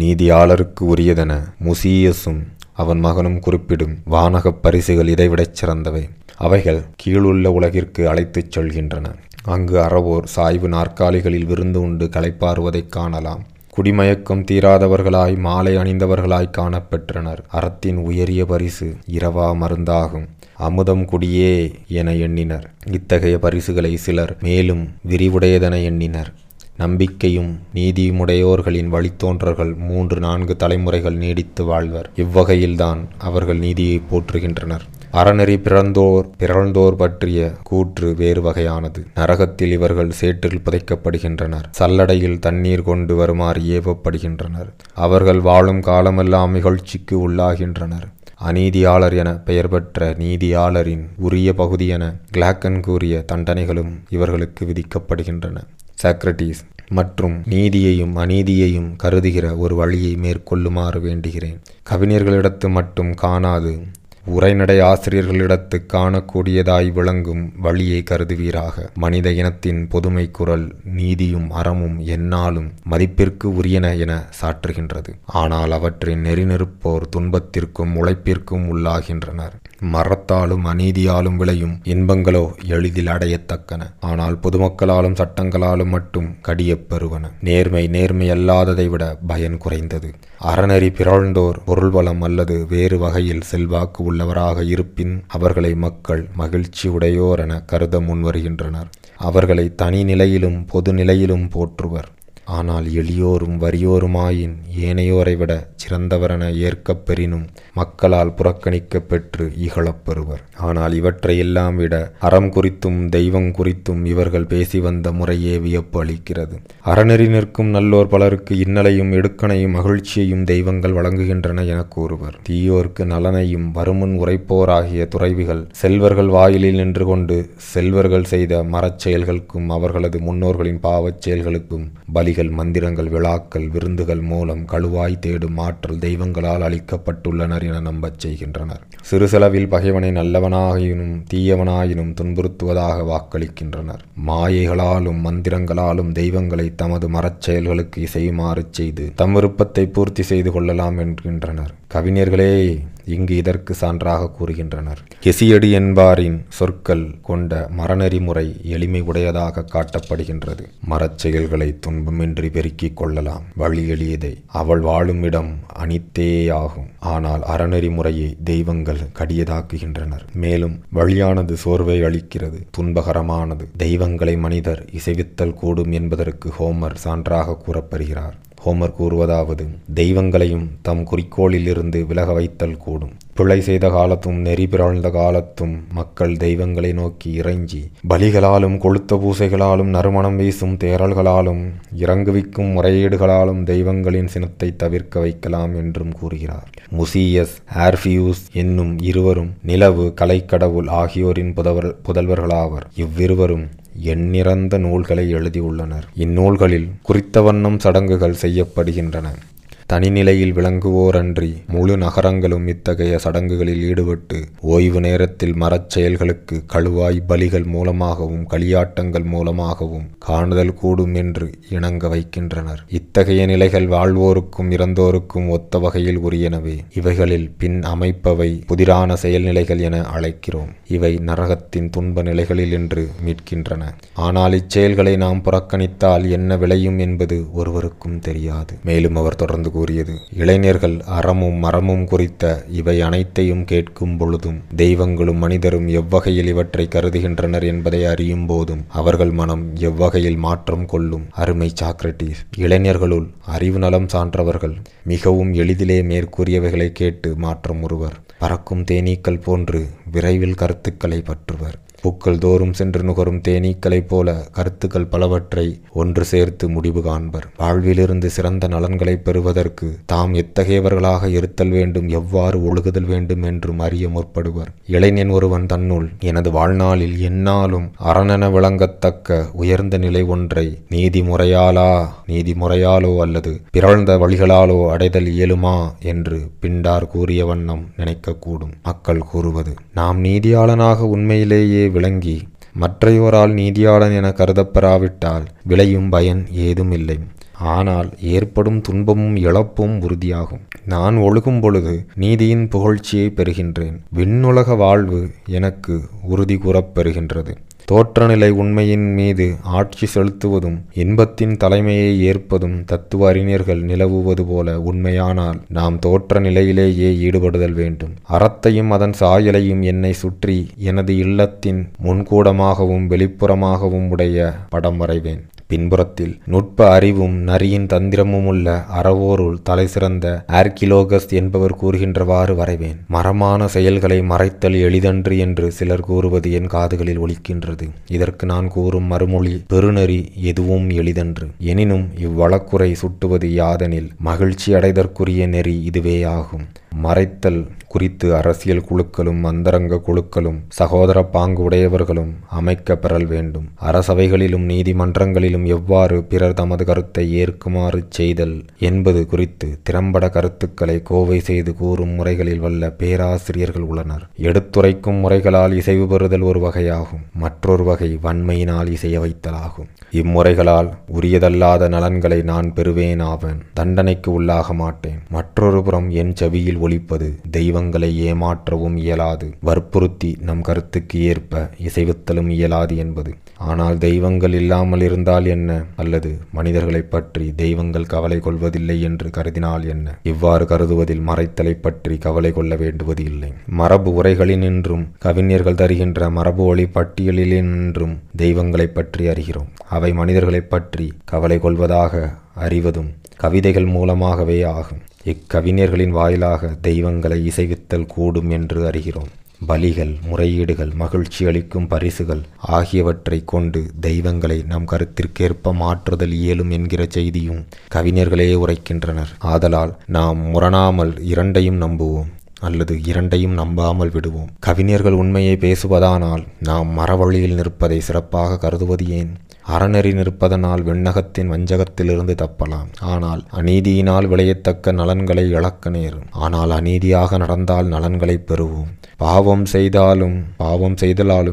நீதியாளருக்கு உரியதென முசியஸும் அவன் மகனும் குறிப்பிடும் வானகப் பரிசுகள் இதைவிடச் சிறந்தவை. அவைகள் கீழுள்ள உலகிற்கு அழைத்துச் செல்கின்றன. அங்கு அறவோர் சாய்வு நாற்காலிகளில் விருந்து உண்டு களைப்பாறுவதைக் காணலாம். குடிமயக்கம் தீராதவர்களாய் மாலை அணிந்தவர்களாய் காணப்பெற்றனர். அறத்தின் உயரிய பரிசு இரவா மருந்தாகும். அமுதம் குடியே என எண்ணினர். இத்தகைய பரிசுகளை சிலர் மேலும் விரிவுடையதென எண்ணினர். நம்பிக்கையும் நீதியுமுடையோர்களின் வழித்தோன்றர்கள் 3-4 தலைமுறைகள் நீடித்து வாழ்வர். இவ்வகையில்தான் அவர்கள் நீதியை போற்றுகின்றனர். அறநெறி பிறழ்ந்தோர் பற்றிய கூற்று வேறு வகையானது. நரகத்தில் இவர்கள் சேற்றில் புதைக்கப்படுகின்றனர். சல்லடையில் தண்ணீர் கொண்டு வருமாறு ஏவப்படுகின்றனர். அவர்கள் வாழும் காலமெல்லாம் இகழ்ச்சிக்கு உள்ளாகின்றனர். அநீதியாளர் என பெயர் பெற்ற நீதியாளரின் உரிய பகுதி என கிளாக்கன் கூறிய தண்டனைகளும் இவர்களுக்கு விதிக்கப்படுகின்றன. சாக்ரடீஸ் மற்றும் நீதியையும் அநீதியையும் கருதுகிற ஒரு வழியை மேற்கொள்ளுமாறு வேண்டுகிறேன். கவிஞர்களிடத்து மட்டும் காணாது உரைநடை ஆசிரியர்களிடத்து காணக்கூடியதாய் விளங்கும் வழியை கருதுவீராக. மனித இனத்தின் பொதுமை குரல் நீதியும் அறமும் என்னாலும் மதிப்பிற்கு உரியன என சாற்றுகின்றது. ஆனால் அவற்றின் நெறிநெருப்போர் துன்பத்திற்கும் உழைப்பிற்கும் உள்ளாகின்றனர். மரத்தாலும் அநீதியாலும் விளையும் இன்பங்களோ எளிதில் அடையத்தக்கன, ஆனால் பொதுமக்களாலும் சட்டங்களாலும் மட்டும் கடியப்பெறுவன. நேர்மை நேர்மையல்லாததை விட பயன் குறைந்தது. அறநெறி பிறழ்ந்தோர் பொருள்வளம் அல்லது வேறு வகையில் செல்வாக்கு உள்ளவராக இருப்பின் அவர்களை மக்கள் மகிழ்ச்சி உடையோர் என கருத முன்வருகின்றனர். அவர்களை தனி நிலையிலும் பொது நிலையிலும் போற்றுவர். ஆனால் எளியோரும் வறியோருமாயின் ஏனையோரை விட சிறந்தவரென ஏற்கப் பெறினும் மக்களால் புறக்கணிக்க பெற்று இகழப்பெறுவர். ஆனால் இவற்றையெல்லாம் விட அறம் குறித்தும் தெய்வம் குறித்தும் இவர்கள் பேசி வந்த முறையே வியப்பு அளிக்கிறது. அறநெறி நிற்கும் நல்லோர் பலருக்கு இன்னலையும் எடுக்கனையும் மகிழ்ச்சியையும் தெய்வங்கள் வழங்குகின்றன என கூறுவர். தீயோர்க்கு நலனையும் வருமுன் உரைப்போராகிய துறைவிகள் செல்வர்கள் வாயிலில் நின்று கொண்டு செல்வர்கள் செய்த மரச் செயல்களுக்கும் அவர்களது முன்னோர்களின் பாவச் செயல்களுக்கும் பலிகள் மந்திரங்கள் விழாக்கள் விருந்துகள் மூலம் கழுவாய் தேடும் ஆற்றல் தெய்வங்களால் அளிக்கப்பட்டுள்ளனர் என நம்பச் செய்கின்றனர். சிறு செலவில் பகைவனை நல்லவனாயினும் தீயவனாயினும் துன்புறுத்துவதாக வாக்களிக்கின்றனர். மாயைகளாலும் மந்திரங்களாலும் தெய்வங்களை தமது மரச்செயல்களுக்கு செய்யுமாறு செய்து தம் விருப்பத்தை பூர்த்தி செய்து கொள்ளலாம் என்கின்றனர். கவிஞர்களே இங்கு இதற்கு சான்றாக கூறுகின்றனர். ஹெசியடு என்பாரின் சொற்கள் கொண்ட மரநெறிமுறை எளிமை உடையதாக காட்டப்படுகின்றது. மரச்செயல்களை துன்பமின்றி பெருக்கிக் கொள்ளலாம் வழி எளியதை, அவள் வாழும் இடம் அனித்தேயாகும். ஆனால் அறநெறிமுறையை தெய்வங்கள் கடியதாக்குகின்றனர். மேலும் வழியானது சோர்வை அளிக்கிறது, துன்பகரமானது. தெய்வங்களை மனிதர் இசைவித்தல் கூடும் என்பதற்கு ஹோமர் சான்றாக கூறப்பெறுகிறார். ஹோமர் கூறுவதாவது: தெய்வங்களையும் தம் குறிக்கோளிலிருந்து விலக வைத்தல் கூடும். பிழை செய்த காலத்தும் நெறி பிறழ்ந்த காலத்தும் மக்கள் தெய்வங்களை நோக்கி இறைஞ்சி பலிகளாலும் கொளுத்த பூசைகளாலும் நறுமணம் வீசும் தேரல்களாலும் இறங்குவிக்கும் முறையீடுகளாலும் தெய்வங்களின் சினத்தை தவிர்க்க வைக்கலாம் என்றும் கூறுகிறார். முசியஸ் ஆர்பியூஸ் என்னும் இருவரும் நிலவு கலைக்கடவுள் ஆகியோரின் புதல்வர்களாவர். இவ்விருவரும் எண்ணிறந்த நூல்களை எழுதியுள்ளனர். இந்நூல்களில் குறித்த வண்ணம் சடங்குகள் செய்யப்படுகின்றன. தனிநிலையில் விளங்குவோரன்றி முழு நகரங்களும் இத்தகைய சடங்குகளில் ஈடுபட்டு ஓய்வு நேரத்தில் மரச் செயல்களுக்கு கழுவாய் பலிகள் மூலமாகவும் களியாட்டங்கள் மூலமாகவும் காணுதல் கூடும் என்று இணங்க வைக்கின்றனர். இத்தகைய நிலைகள் வாழ்வோருக்கும் இறந்தோருக்கும் ஒத்த வகையில் உரியனவே. இவைகளில் பின் அமைப்பவை புதிரான செயல்நிலைகள் என அழைக்கிறோம். இவை நரகத்தின் துன்ப நிலைகளில் என்று மீட்கின்றன. ஆனால் இச்செயல்களை நாம் புறக்கணித்தால் என்ன விளையும் என்பது ஒருவருக்கும் தெரியாது. மேலும் அவர் தொடர்ந்து கூறியது: இளைஞர்கள் அறமும் மரமும் குறித்த இவை அனைத்தையும் கேட்கும் பொழுதும் தெய்வங்களும் மனிதரும் எவ்வகையில் இவற்றை கருதுகின்றனர் என்பதை அறியும் போதும் அவர்கள் மனம் எவ்வகையில் மாற்றம் கொள்ளும். அருமை சாக்ரடீஸ், இளைஞர்களுள் அறிவு நலம் சான்றவர்கள் மிகவும் எளிதிலே மேற்கூறியவைகளை கேட்டு மாற்றம் உருவர். பறக்கும் தேனீக்கள் போன்று விரைவில் கருத்துக்களை பற்றுவர். பூக்கள் தோறும் சென்று நுகரும் தேனீக்களைப் போல கருத்துக்கள் பலவற்றை ஒன்று சேர்த்து முடிவு காண்பர். வாழ்விலிருந்து சிறந்த நலன்களை பெறுவதற்கு தாம் எத்தகையவர்களாக இருத்தல் வேண்டும், எவ்வாறு ஒழுகுதல் வேண்டும் என்றும் அறிய முற்படுவர். இளைஞன் ஒருவன் தன்னுள் எனது வாழ்நாளில் என்னாலும் அரணென விளங்கத்தக்க உயர்ந்த நிலை ஒன்றை நீதிமுறையாலோ அல்லது பிறழ்ந்த வழிகளாலோ அடைதல் இயலுமா என்று பின்டார் கூறிய வண்ணம் நினைக்கக்கூடும். மக்கள் கூறுவது: நாம் நீதியாளனாக உண்மையிலேயே விளங்கி மற்றையோரால் நீதியாளன் என கருதப்பெறாவிட்டால் விளையும் பயன் ஏதும் இல்லை. ஆனால் ஏற்படும் துன்பமும் இழப்பும் உறுதியாகும். நான் ஒழுகும் பொழுது நீதியின் புகழ்ச்சியை பெறுகின்றேன். விண்ணுலக வாழ்வு எனக்கு உறுதி கூறப் பெறுகின்றது. தோற்றநிலை உண்மையின் மீது ஆட்சி செலுத்துவதும் இன்பத்தின் தலைமையை ஏற்பதும் தத்துவ அறிஞர்கள் நிலவுவது போல உண்மையானால் நாம் தோற்ற நிலையிலேயே ஈடுபடுதல் வேண்டும். அறத்தையும் அதன் சாயலையும் என்னை சுற்றி எனது இல்லத்தின் முன்கூடமாகவும் வெளிப்புறமாகவும் உடைய படம் வரைவேன். பின்புறத்தில் நுட்ப அறிவும் நரியின் தந்திரமும் உள்ள அறவோருள் தலை சிறந்த ஆர்கிலோகஸ் என்பவர் கூறுகின்றவாறு வரைவேன். மரமான செயல்களை மறைத்தல் எளிதன்று என்று சிலர் கூறுவது என் காதுகளில் ஒலிக்கின்றது. இதற்கு நான் கூறும் மறுமொழி: பெருநெறி எதுவும் எளிதன்று. எனினும் இவ்வழக்குரை சுட்டுவது யாதெனில் மகிழ்ச்சி அடைதற்குரிய நெறி இதுவே ஆகும். மறைத்தல் குறித்து அரசியல் குழுக்களும் அந்தரங்க குழுக்களும் சகோதர பாங்கு உடையவர்களும் அமைக்க பெறல் வேண்டும். அரசவைகளிலும் நீதிமன்றங்களிலும் மேலும் எவ்வாறு பிறர் தமது கருத்தை ஏற்குமாறு செய்தல் என்பது குறித்து திறம்பட கருத்துக்களை கோவை செய்து கூறும் முறைகளில் வல்ல பேராசிரியர்கள் உள்ளனர். எடுத்துரைக்கும் முறைகளால் இசைவு பெறுதல் ஒரு வகையாகும். மற்றொரு வகை வன்மையினால் இசைய வைத்தலாகும். இம்முறைகளால் உரியதல்லாத நலன்களை நான் பெறுவேன் ஆவேன், தண்டனைக்கு உள்ளாக மாட்டேன். மற்றொரு புறம் என் செவியில் ஒலிப்பது தெய்வங்களை ஏமாற்றவும் இயலாது, வற்புறுத்தி நம் கருத்துக்கு ஏற்ப இசைவுத்தலும் இயலாது என்பது. ஆனால் தெய்வங்கள் இல்லாமல் இருந்தால் என்ன, அல்லது மனிதர்களை பற்றி தெய்வங்கள் கவலை கொள்வதில்லை என்று கருதினால் என்ன? இவ்வாறு கருதுவதில் மறைத்தலை பற்றி கவலை கொள்ள வேண்டுவது இல்லை. மரபு உரைகளினின்றும் கவிஞர்கள் தருகின்ற மரபு ஒளி பட்டியலினின்றும் தெய்வங்களை பற்றி அறிகிறோம். அவை மனிதர்களை பற்றி கவலை கொள்வதாக அறிவதும் கவிதைகள் மூலமாகவே ஆகும். இக்கவிஞர்களின் வாயிலாக தெய்வங்களை இசைவித்தல் கூடும் என்று அறிகிறோம். பலிகள், முறையீடுகள், மகிழ்ச்சி அளிக்கும் பரிசுகள் ஆகியவற்றை கொண்டு தெய்வங்களை நம் கருத்திற்கேற்ப மாற்றுதல் இயலும் என்கிற செய்தியும் கவிஞர்களே உரைக்கின்றனர். ஆதலால் நாம் முரணாமல் இரண்டையும் நம்புவோம், அல்லது இரண்டையும் நம்பாமல் விடுவோம். கவிஞர்கள் உண்மையை பேசுவதானால் நாம் மரவழியில் நிற்பதை சிறப்பாக கருதுவது ஏன்? அறநெறி நிற்பதனால் விண்ணகத்தின் வஞ்சகத்திலிருந்து தப்பலாம். ஆனால் அநீதியினால் விளையத்தக்க நலன்களை இழக்க நேரும். ஆனால் அநீதியாக நடந்தால் நலன்களை பெறுவோம். பாவம் செய்தலாலும்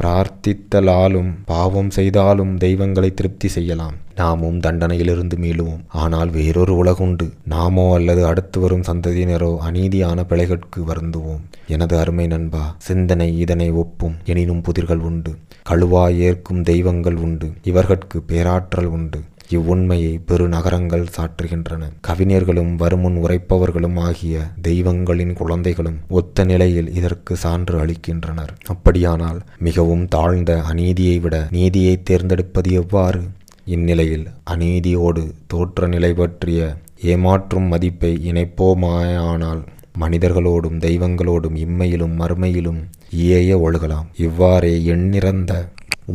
பிரார்த்தித்தலாலும் பாவம் செய்தாலும் தெய்வங்களை திருப்தி செய்யலாம். நாமும் தண்டனையிலிருந்து மீளுவோம். ஆனால் வேறொரு உலகுண்டு. நாமோ அல்லது அடுத்து வரும் சந்ததியினரோ அநீதியான பிழைகளுக்கு வருந்துவோம். எனது அருமை நண்பா, சிந்தனை இதனை ஒப்பும். எனினும் புதிர்கள் உண்டு, கழுவாய் ஏற்கும் தெய்வங்கள் உண்டு, இவர்கட்கு பேராற்றல் உண்டு. இவ்வுண்மையை பெருநகரங்கள் சாற்றுகின்றன. கவிஞர்களும் வருமுன் உரைப்பவர்களும் ஆகிய தெய்வங்களின் குழந்தைகளும் ஒத்த நிலையில் இதற்கு சான்று அளிக்கின்றனர். அப்படியானால் மிகவும் தாழ்ந்த அநீதியை விட நீதியை தேர்ந்தெடுப்பது எவ்வாறு? இந்நிலையில் அநீதியோடு தோற்ற நிலை பற்றிய ஏமாற்றும் மதிப்பை இணைப்போமாயானால் மனிதர்களோடும் தெய்வங்களோடும் இம்மையிலும் மறுமையிலும் இயைய ஒழுகலாம். இவ்வாறே எண்ணிறந்த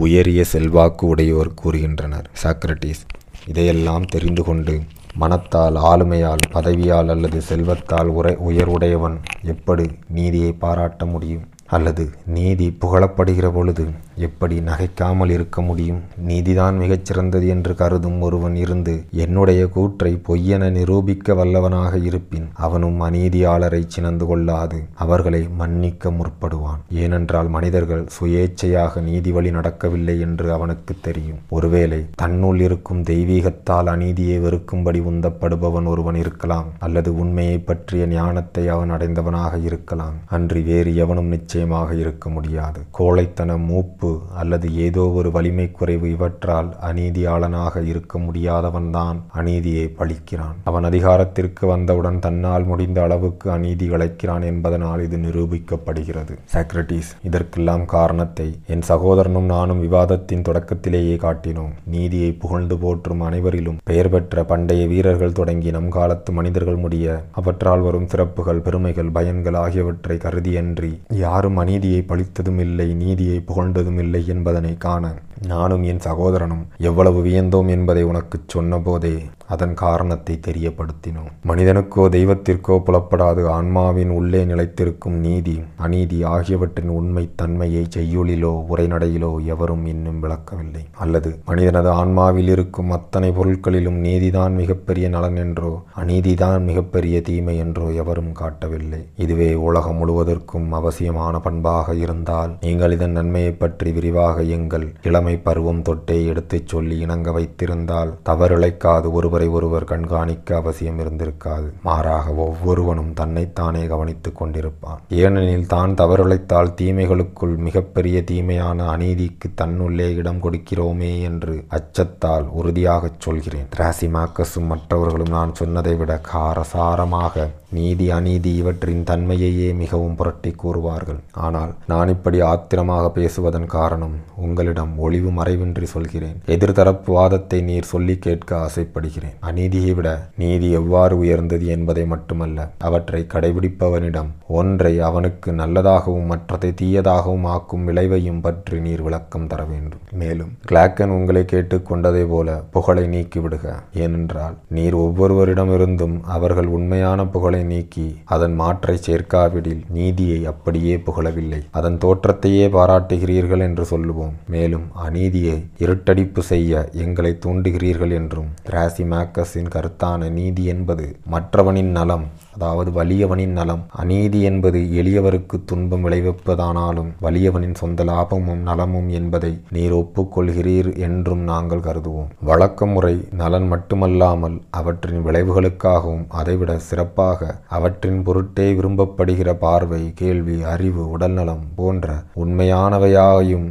உயரிய செல்வாக்கு உடையோர் கூறுகின்றனர். சாக்ரடீஸ் இதையெல்லாம் தெரிந்து கொண்டு மனத்தால், ஆளுமையால், பதவியால் அல்லது செல்வத்தால் உயர்வுடையவன் எப்படி நீதியை பாராட்ட முடியும்? அல்லது நீதி புகழப்படுகிற பொழுது எப்படி நகைக்காமல் இருக்க முடியும்? நீதிதான் மிகச்சிறந்தது என்று கருதும் ஒருவன் இருந்து என்னுடைய கூற்றை பொய்யென நிரூபிக்க வல்லவனாக இருப்பின் அவனும் அநீதியாளரை சினந்து கொள்ளாது அவர்களை மன்னிக்க முற்படுவான். ஏனென்றால் மனிதர்கள் சுயேச்சையாக நீதி வழி நடக்கவில்லை என்று அவனுக்கு தெரியும். ஒருவேளை தன்னுள் இருக்கும் தெய்வீகத்தால் அநீதியை வெறுக்கும்படி உந்தப்படுபவன் ஒருவன் இருக்கலாம், அல்லது உண்மையை பற்றிய ஞானத்தை அவன் அடைந்தவனாக இருக்கலாம். அன்றி வேறு எவனும் நிச்சயமாக இருக்க முடியாது. கோழைத்தனம், மூப்பு அல்லது ஏதோ ஒரு வலிமை குறைவு இவற்றால் அநீதியாளனாக இருக்க முடியாதவன்தான் அநீதியை பழிக்கிறான். அவன் அதிகாரத்திற்கு வந்தவுடன் தன்னால் முடிந்த அளவுக்கு அநீதி இழைக்கிறான் என்பதனால் இது நிரூபிக்கப்படுகிறது. சாக்ரடீஸ் இதற்கெல்லாம் காரணத்தை என் சகோதரனும் நானும் விவாதத்தின் தொடக்கத்திலேயே காட்டினோம். நீதியை புகழ்ந்து போற்றும் அனைவரிலும் பெயர் பெற்ற பண்டைய வீரர்கள் தொடங்கி நம் காலத்து மனிதர்கள் முடிய அவற்றால் வரும் சிறப்புகள், பெருமைகள், பயன்கள் ஆகியவற்றை கருதியன்றி யாரும் அநீதியை பழித்ததும் இல்லை, நீதியை புகழ்ந்ததும் இல்லை என்பதனை காண நானும் என் சகோதரனும் எவ்வளவு வியந்தோம் என்பதை உனக்கு சொன்னபோதே அதன் காரணத்தை தெரியப்படுத்தினோம். மனிதனுக்கோ தெய்வத்திற்கோ புலப்படாது ஆன்மாவின் உள்ளே நிலைத்திருக்கும் நீதி, அநீதி ஆகியவற்றின் உண்மை தன்மையை செய்யுளிலோ உரைநடையிலோ எவரும் இன்னும் விளக்கவில்லை. அல்லது மனிதனது ஆன்மாவில் இருக்கும் அத்தனை பொருட்களிலும் நீதிதான் மிகப்பெரிய நலன் என்றோ அநீதிதான் மிகப்பெரிய தீமை என்றோ எவரும் காட்டவில்லை. இதுவே உலகம் முழுவதற்கும் அவசியமான பண்பாக இருந்தால் நீங்கள் இதன் நன்மையை பற்றி விரிவாக எங்கள் இளமை பருவம் தொட்டே எடுத்துச் சொல்லி இணங்க வைத்திருந்தால் தவறிழைக்காது ஒருவரை ஒருவர் கண்காணிக்க அவசியம் இருந்திருக்காது. மாறாக ஒவ்வொருவனும் தன்னைத்தானே கவனித்துக் கொண்டிருப்பான். ஏனெனில் தான் தவறிழைத்தால் தீமைகளுக்குள் மிகப்பெரிய தீமையான அநீதிக்கு தன்னுள்ளே இடம் கொடுக்கிறோமே என்று அச்சத்தால் உறுதியாகச் சொல்கிறேன். திராசிமாக்கஸும் மற்றவர்களும் நான் சொன்னதை விட காரசாரமாக நீதி, அநீதி இவற்றின் தன்மையையே மிகவும் புரட்டி கூறுவார்கள். ஆனால் நான் இப்படி ஆத்திரமாக பேசுவதன் காரணம் உங்களிடம் ஒளிவு மறைவின்றி சொல்கிறேன். எதிர்தரப்பு வாதத்தை நீர் சொல்லி கேட்க ஆசைப்படுகிறேன். அநீதியை விட நீதி எவ்வாறு உயர்ந்தது என்பதை மட்டுமல்ல, அவற்றை கடைபிடிப்பவனிடம் ஒன்றை அவனுக்கு நல்லதாகவும் மற்றதை தீயதாகவும் ஆக்கும் விளைவையும் பற்றி நீர் விளக்கம் தர வேண்டும். மேலும் கிளாக்கன் உங்களை கேட்டுக்கொண்டதை போல புகழை நீக்கிவிடுக. ஏனென்றால் நீர் ஒவ்வொருவரிடமிருந்தும் அவர்கள் உண்மையான புகழை குற்றங்களை நீக்கி அதன் மாற்றை சேர்க்காவிடில் நீதியை அப்படியே புகழவில்லை. அதன் தோற்றத்தையே பாராட்டுகிறீர்கள் என்று சொல்லுவோம். மேலும் அநீதியை இருட்டடிப்பு செய்ய எங்களை தூண்டுகிறீர்கள் என்றும் திராசிமாக்கஸின் கருத்தான நீதி என்பது மற்றவனின் நலம், அதாவது வலியவனின் நலம். அநீதி என்பது எளியவருக்கு துன்பம் விளைவிப்பதானாலும் வலியவனின் சொந்த லாபமும் நலமும் என்பதை நீர் ஒப்புக்கொள்கிறீர் என்றும் நாங்கள் கருதுவோம். வழக்க முறை நலன் மட்டுமல்லாமல் அவற்றின் விளைவுகளுக்காகவும் அதைவிட சிறப்பாக அவற்றின் பொருட்டே விரும்பப்படுகிற பார்வை, கேள்வி, அறிவு, உடல்நலம் போன்ற உண்மையானவையாயும்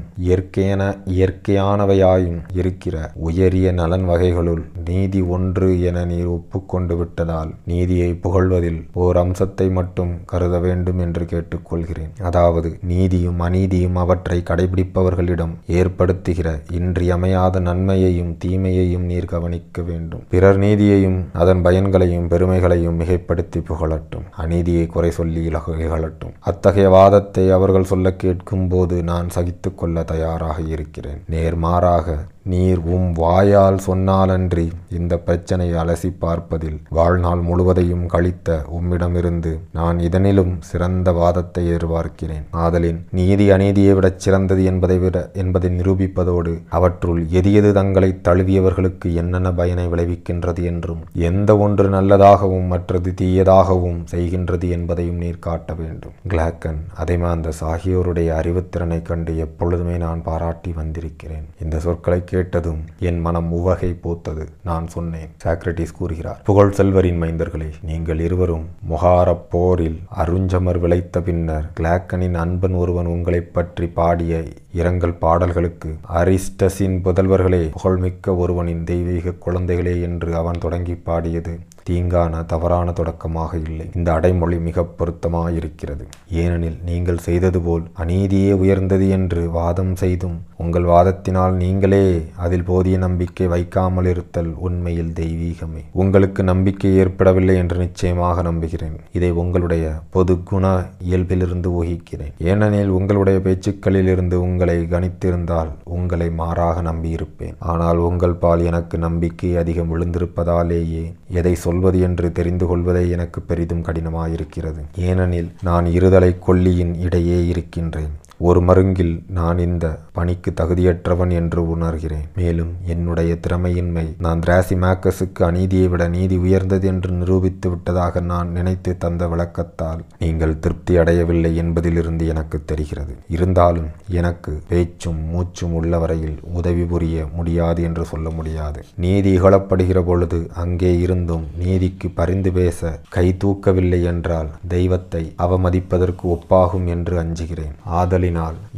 இயற்கையானவையாயும் இருக்கிற உயரிய நலன் வகைகளுள் நீதி ஒன்று என நீர் ஒப்புக்கொண்டு விட்டதால் நீதியை புகழ்வதில் ஓர் அம்சத்தை மட்டும் கருத வேண்டும் என்று கேட்டுக்கொள்கிறேன். அதாவது நீதியும் அநீதியும் அவற்றை கடைபிடிப்பவர்களிடம் ஏற்படுத்துகிற இன்றியமையாத நன்மையையும் தீமையையும் நீர் கவனிக்க வேண்டும். பிறர் நீதியையும் அதன் பயன்களையும் பெருமைகளையும் மிகைப்படுத்தி புகழட்டும், அநீதியை குறை சொல்லி இகழட்டும். அத்தகைய வாதத்தை அவர்கள் சொல்ல கேட்கும் போது நான் சகித்து கொள்ள தயாராக இருக்கிறேன். நேர்மாறாக நீர் உம் வாயால் சொன்னாலன்றி இந்த பிரச்சனையை அலசி பார்ப்பதில் வாழ்நாள் முழுவதையும் கழித்த உம்மிடமிருந்து நான் இதனிலும் சிறந்த வாதத்தை எதிர்பார்க்கிறேன். ஆதலின் நீதி அநீதியை விட சிறந்தது என்பதை நிரூபிப்பதோடு அவற்றுள் எது தங்களை தழுவியவர்களுக்கு என்னென்ன பயனை விளைவிக்கின்றது என்றும் எந்த ஒன்று நல்லதாகவும் மற்றது தீயதாகவும் செய்கின்றது என்பதையும் நீர் காட்ட வேண்டும். கிளாக்கன், அதைமாந்தஸ ஆகியோருடைய அறிவுத்திறனை கண்டு எப்பொழுதுமே நான் பாராட்டி வந்திருக்கிறேன். இந்த சொற்களை கேட்டதும் என் மனம் உவகை பூத்தது. நான் சொன்னேன், சாக்ரடீஸ் கூறுகிறார், புகழ் செல்வரின் மைந்தர்களே, நீங்கள் இருவரும் மொஹாரப் போரில் அருஞ்சமர் விளைத்த பின்னர் கிளாக்கனின் அன்பன் ஒருவன் உங்களை பற்றி பாடிய இரங்கல் பாடல்களுக்கு அரிஸ்டஸின் புதல்வர்களே, புகழ்மிக்க ஒருவனின் தெய்வீக குழந்தைகளே என்று அவன் தொடங்கி பாடியது தீங்கான தவறான தொடக்கமாக இல்லை. இந்த அடைமொழி மிக பொருத்தமாயிருக்கிறது. ஏனெனில் நீங்கள் செய்தது போல் அநீதியே உயர்ந்தது என்று வாதம் செய்தும் உங்கள் வாதத்தினால் நீங்களே அதில் போதிய நம்பிக்கை வைக்காமல் இருத்தல் உண்மையில் தெய்வீகமே. உங்களுக்கு நம்பிக்கை ஏற்படவில்லை என்று நிச்சயமாக நம்புகிறேன். இதை உங்களுடைய பொது குண இயல்பிலிருந்து ஊகிக்கிறேன். ஏனெனில் உங்களுடைய பேச்சுக்களில் இருந்து உங்களை கணித்திருந்தால் உங்களை மாறாக நம்பியிருப்பேன். ஆனால் உங்கள் பால் எனக்கு நம்பிக்கை அதிகம் விழுந்திருப்பதாலேயே எதை சொல்வது என்று தெரிந்து கொள்வதை எனக்கு பெரிதும் கடினமாயிருக்கிறது. ஏனெனில் நான் இருதலை கொல்லியின் இடையே இருக்கின்றேன். ஒரு மருங்கில் நான் இந்த பணிக்கு தகுதியற்றவன் என்று உணர்கிறேன். மேலும் என்னுடைய திறமையின்மை நான் திராசிமாக்கஸுக்கு அநீதியை விட நீதி உயர்ந்தது என்று நிரூபித்து விட்டதாக நான் நினைத்து தந்த விளக்கத்தால் நீங்கள் திருப்தி அடையவில்லை என்பதிலிருந்து எனக்கு தெரிகிறது. இருந்தாலும் எனக்கு பேச்சும் மூச்சும் உள்ள வரையில் உதவி புரிய முடியாது என்று சொல்ல முடியாது. நீதி இகழப்படுகிற பொழுது அங்கே இருந்தும் நீதிக்கு பரிந்து பேச கை தூக்கவில்லை என்றால் தெய்வத்தை அவமதிப்பதற்கு ஒப்பாகும் என்று அஞ்சுகிறேன். ஆதலின்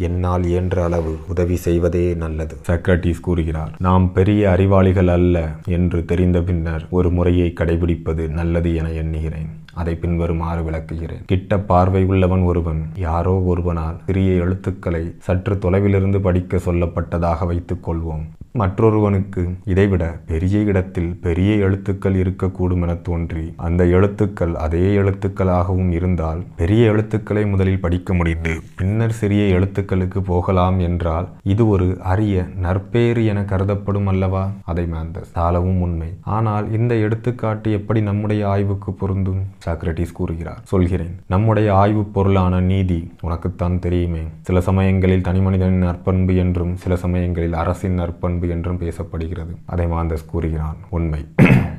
என்னால் இயன்ற அளவு உதவி செய்வதே நல்லது. சாக்ரடீஸ் கூறுகிறார், நாம் பெரிய அறிவாளிகள் அல்ல என்று தெரிந்த பின்னர் ஒரு முறையை கடைபிடிப்பது நல்லது என எண்ணுகிறேன். அதை பின்வருமாறு விளக்குகிறேன். கிட்ட பார்வை உள்ளவன் ஒருவன் யாரோ ஒருவனால் சிறிய எழுத்துக்களை சற்று தொலைவிலிருந்து படிக்க சொல்லப்பட்டதாக வைத்துக் கொள்வோம். மற்றொருவனுக்கு இதைவிட பெரிய இடத்தில் பெரிய எழுத்துக்கள் இருக்கக்கூடும் என தோன்றி அந்த எழுத்துக்கள் அதே எழுத்துக்களாகவும் இருந்தால் பெரிய எழுத்துக்களை முதலில் படிக்க முடிந்து பின்னர் சிறிய எழுத்துக்களுக்கு போகலாம் என்றால் இது ஒரு அரிய நற்பேறு என கருதப்படும் அல்லவா? அதைமாந்தஸ, தாளவும் உண்மை. ஆனால் இந்த எடுத்துக்காட்டு எப்படி நம்முடைய ஆய்வுக்கு பொருந்தும்? சாக்ரடீஸ் கூறுகிறார், சொல்கிறேன். நம்முடைய ஆய்வு பொருளான நீதி உனக்குத்தான் தெரியுமே, சில சமயங்களில் தனிமனிதனின் நற்பண்பு என்றும் சில சமயங்களில் அரசின் நற்பண்பு என்றும் பேசப்படுகிறது. அதைமாந்தஸ் கூறுகிறான், உண்மை.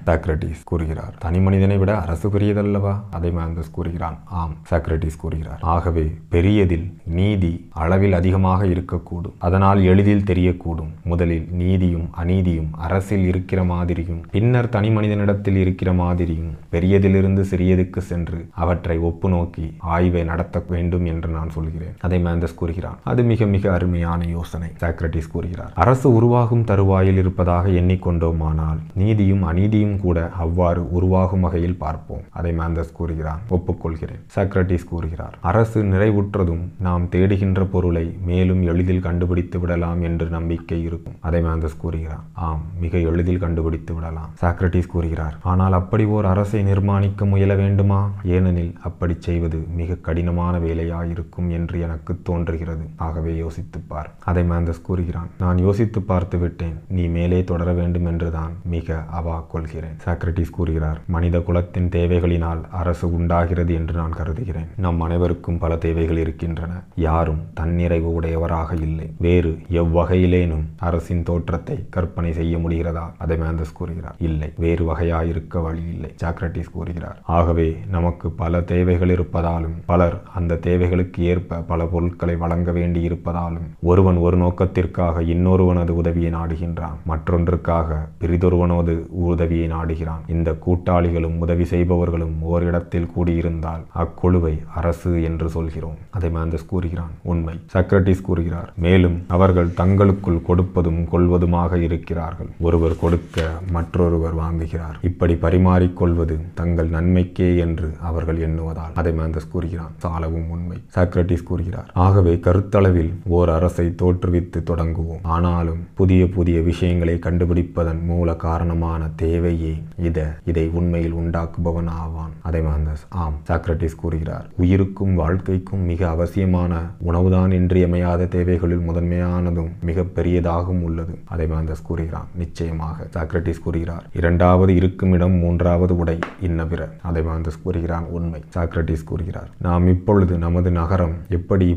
சாக்ரடீஸ் கூறுகிறார், தனி மனிதனை விட அரசு பெரியதல்லவா? அதைமாந்தஸ் கூறுகிறான், ஆம். சாக்ரடீஸ் கூறுகிறார், ஆகவே பெரியதில் நீதி அளவில் அதிகமாக இருக்கக்கூடும், அதனால் எளிதில் தெரியக்கூடும். முதலில் நீதியும் அநீதியும் அரசில் இருக்கிற மாதிரியும் பின்னர் தனி மனிதனிடத்தில் இருக்கிற மாதிரியும் பெரியதிலிருந்து சிறியதுக்கு சென்று அவற்றை ஒப்பு நோக்கி ஆய்வை நடத்த வேண்டும் என்று நான் சொல்கிறேன். அதைமாந்தஸ் கூறுகிறான், அது மிக மிக அருமையான யோசனை. சாக்ரடீஸ் கூறுகிறார், அரசு உருவாகும் தருவாயில் இருப்பதாக எண்ணிக்கொண்டோமானால் நீதியும் அநீதியும் கூட அவ்வாறு உருவாகும் வகையில் பார்ப்போம். அதைமாந்தஸ் கூறுகிறார், ஒப்புக்கொள்கிறேன். சாக்ரடீஸ் கூறுகிறார், அரசு நிறைவுற்றதும் நாம் தேடுகின்ற பொருளை மேலும் எளிதில் கண்டுபிடித்து விடலாம் என்று நம்பிக்கை இருக்கும். அதைமாந்தஸ் கூறுகிறார், ஆம், மிக எளிதில் கண்டுபிடித்து விடலாம். சாக்ரடீஸ் கூறுகிறார், ஆனால் அப்படி ஓர் அரசை நிர்மாணிக்க முயல வேண்டுமா? ஏனெனில் அப்படி செய்வது மிக கடினமான வேலையாயிருக்கும் என்று எனக்கு தோன்றுகிறது. ஆகவே யோசித்துப்பார். அதைமாந்தஸ் கூறுகிறான், நான் யோசித்து பார்த்து விட்டேன். நீ மேலே தொடர வேண்டும் என்றுதான் மிக அவா கொள்கிறேன். சாக்ரடீஸ் கூறுகிறார், மனித குலத்தின் தேவைகளினால் அரசு உண்டாகிறது என்று நான் கருதுகிறேன். நம் அனைவருக்கும் பல தேவைகள் இருக்கின்றன. யாரும் தன்னிறைவு உடையவராக இல்லை. வேறு எவ்வகையிலேனும் அரசின் தோற்றத்தை கற்பனை செய்ய முடிகிறதா? அதைமாந்தஸ் கூறுகிறார், இல்லை, வேறு வகையாயிருக்க வழி இல்லை. சாக்ரடீஸ் கூறுகிறார், ஆகவே நமக்கு பல தேவைகள் இருப்பதாலும் பலர் அந்த தேவைகளுக்கு ஏற்ப பல பொருட்களை வழங்க வேண்டி இருப்பதாலும் ஒருவன் ஒரு நோக்கத்திற்காக இன்னொருவனது உதவியை நாடுகின்றான், மற்றொன்றுக்காக பிரிதொருவனோது உதவியை நாடுகிறான். இந்த கூட்டாளிகளும் உதவி செய்பவர்களும் ஓரிடத்தில் கூடியிருந்தால் அக்குழுவை அரசு என்று சொல்கிறோம். அதைமாந்தஸ் கூறுகிறான், உண்மை. சாக்ரடீஸ் கூறுகிறார், மேலும் அவர்கள் தங்களுக்குள் கொடுப்பதும் கொள்வதுமாக இருக்கிறார்கள். ஒருவர் கொடுக்க மற்றொருவர் வாங்குகிறார். இப்படி பரிமாறிக்கொள்வது தங்கள் நன்மைக்கே என்று அவர்கள் எண்ணுவதால் அதைமாந்தஸ் கூறுகிறான், சாலவும் உண்மை. சாக்ரடீஸ் கூறுகிறார், ஆகவே கருத்தளவில் ஓர் அரசை தோற்றுவித்து தொடங்குவோம். ஆனாலும் புதிய புதிய விஷயங்களை கண்டுபிடிப்பதன் மூல காரணமான தேவையே இதை உண்மையில் உண்டாக்குபவன் ஆவான். அதைமாந்தஸ், ஆம். சாக்ரடீஸ் கூறுகிறார், உயிருக்கும் வாழ்க்கைக்கும் மிக அவசியமான உணவுதான் இன்றியமையாத தேவைகளில் முதன்மையானதும் மிக பெரியதாகவும் உள்ளது. அதைமாந்தஸ் கூறுகிறான், நிச்சயமாக. சாக்ரடீஸ் கூறுகிறார், இரண்டாவது இருக்கும் இடம், மூன்றாவது உடை, இன்ன பிற. அதைமாந்தஸ் கூறுகிறான், உண்மை. சாக்ரடீஸ் கூறுகிறார், நாம் இப்பொழுது நமது நகரம் இப்படிய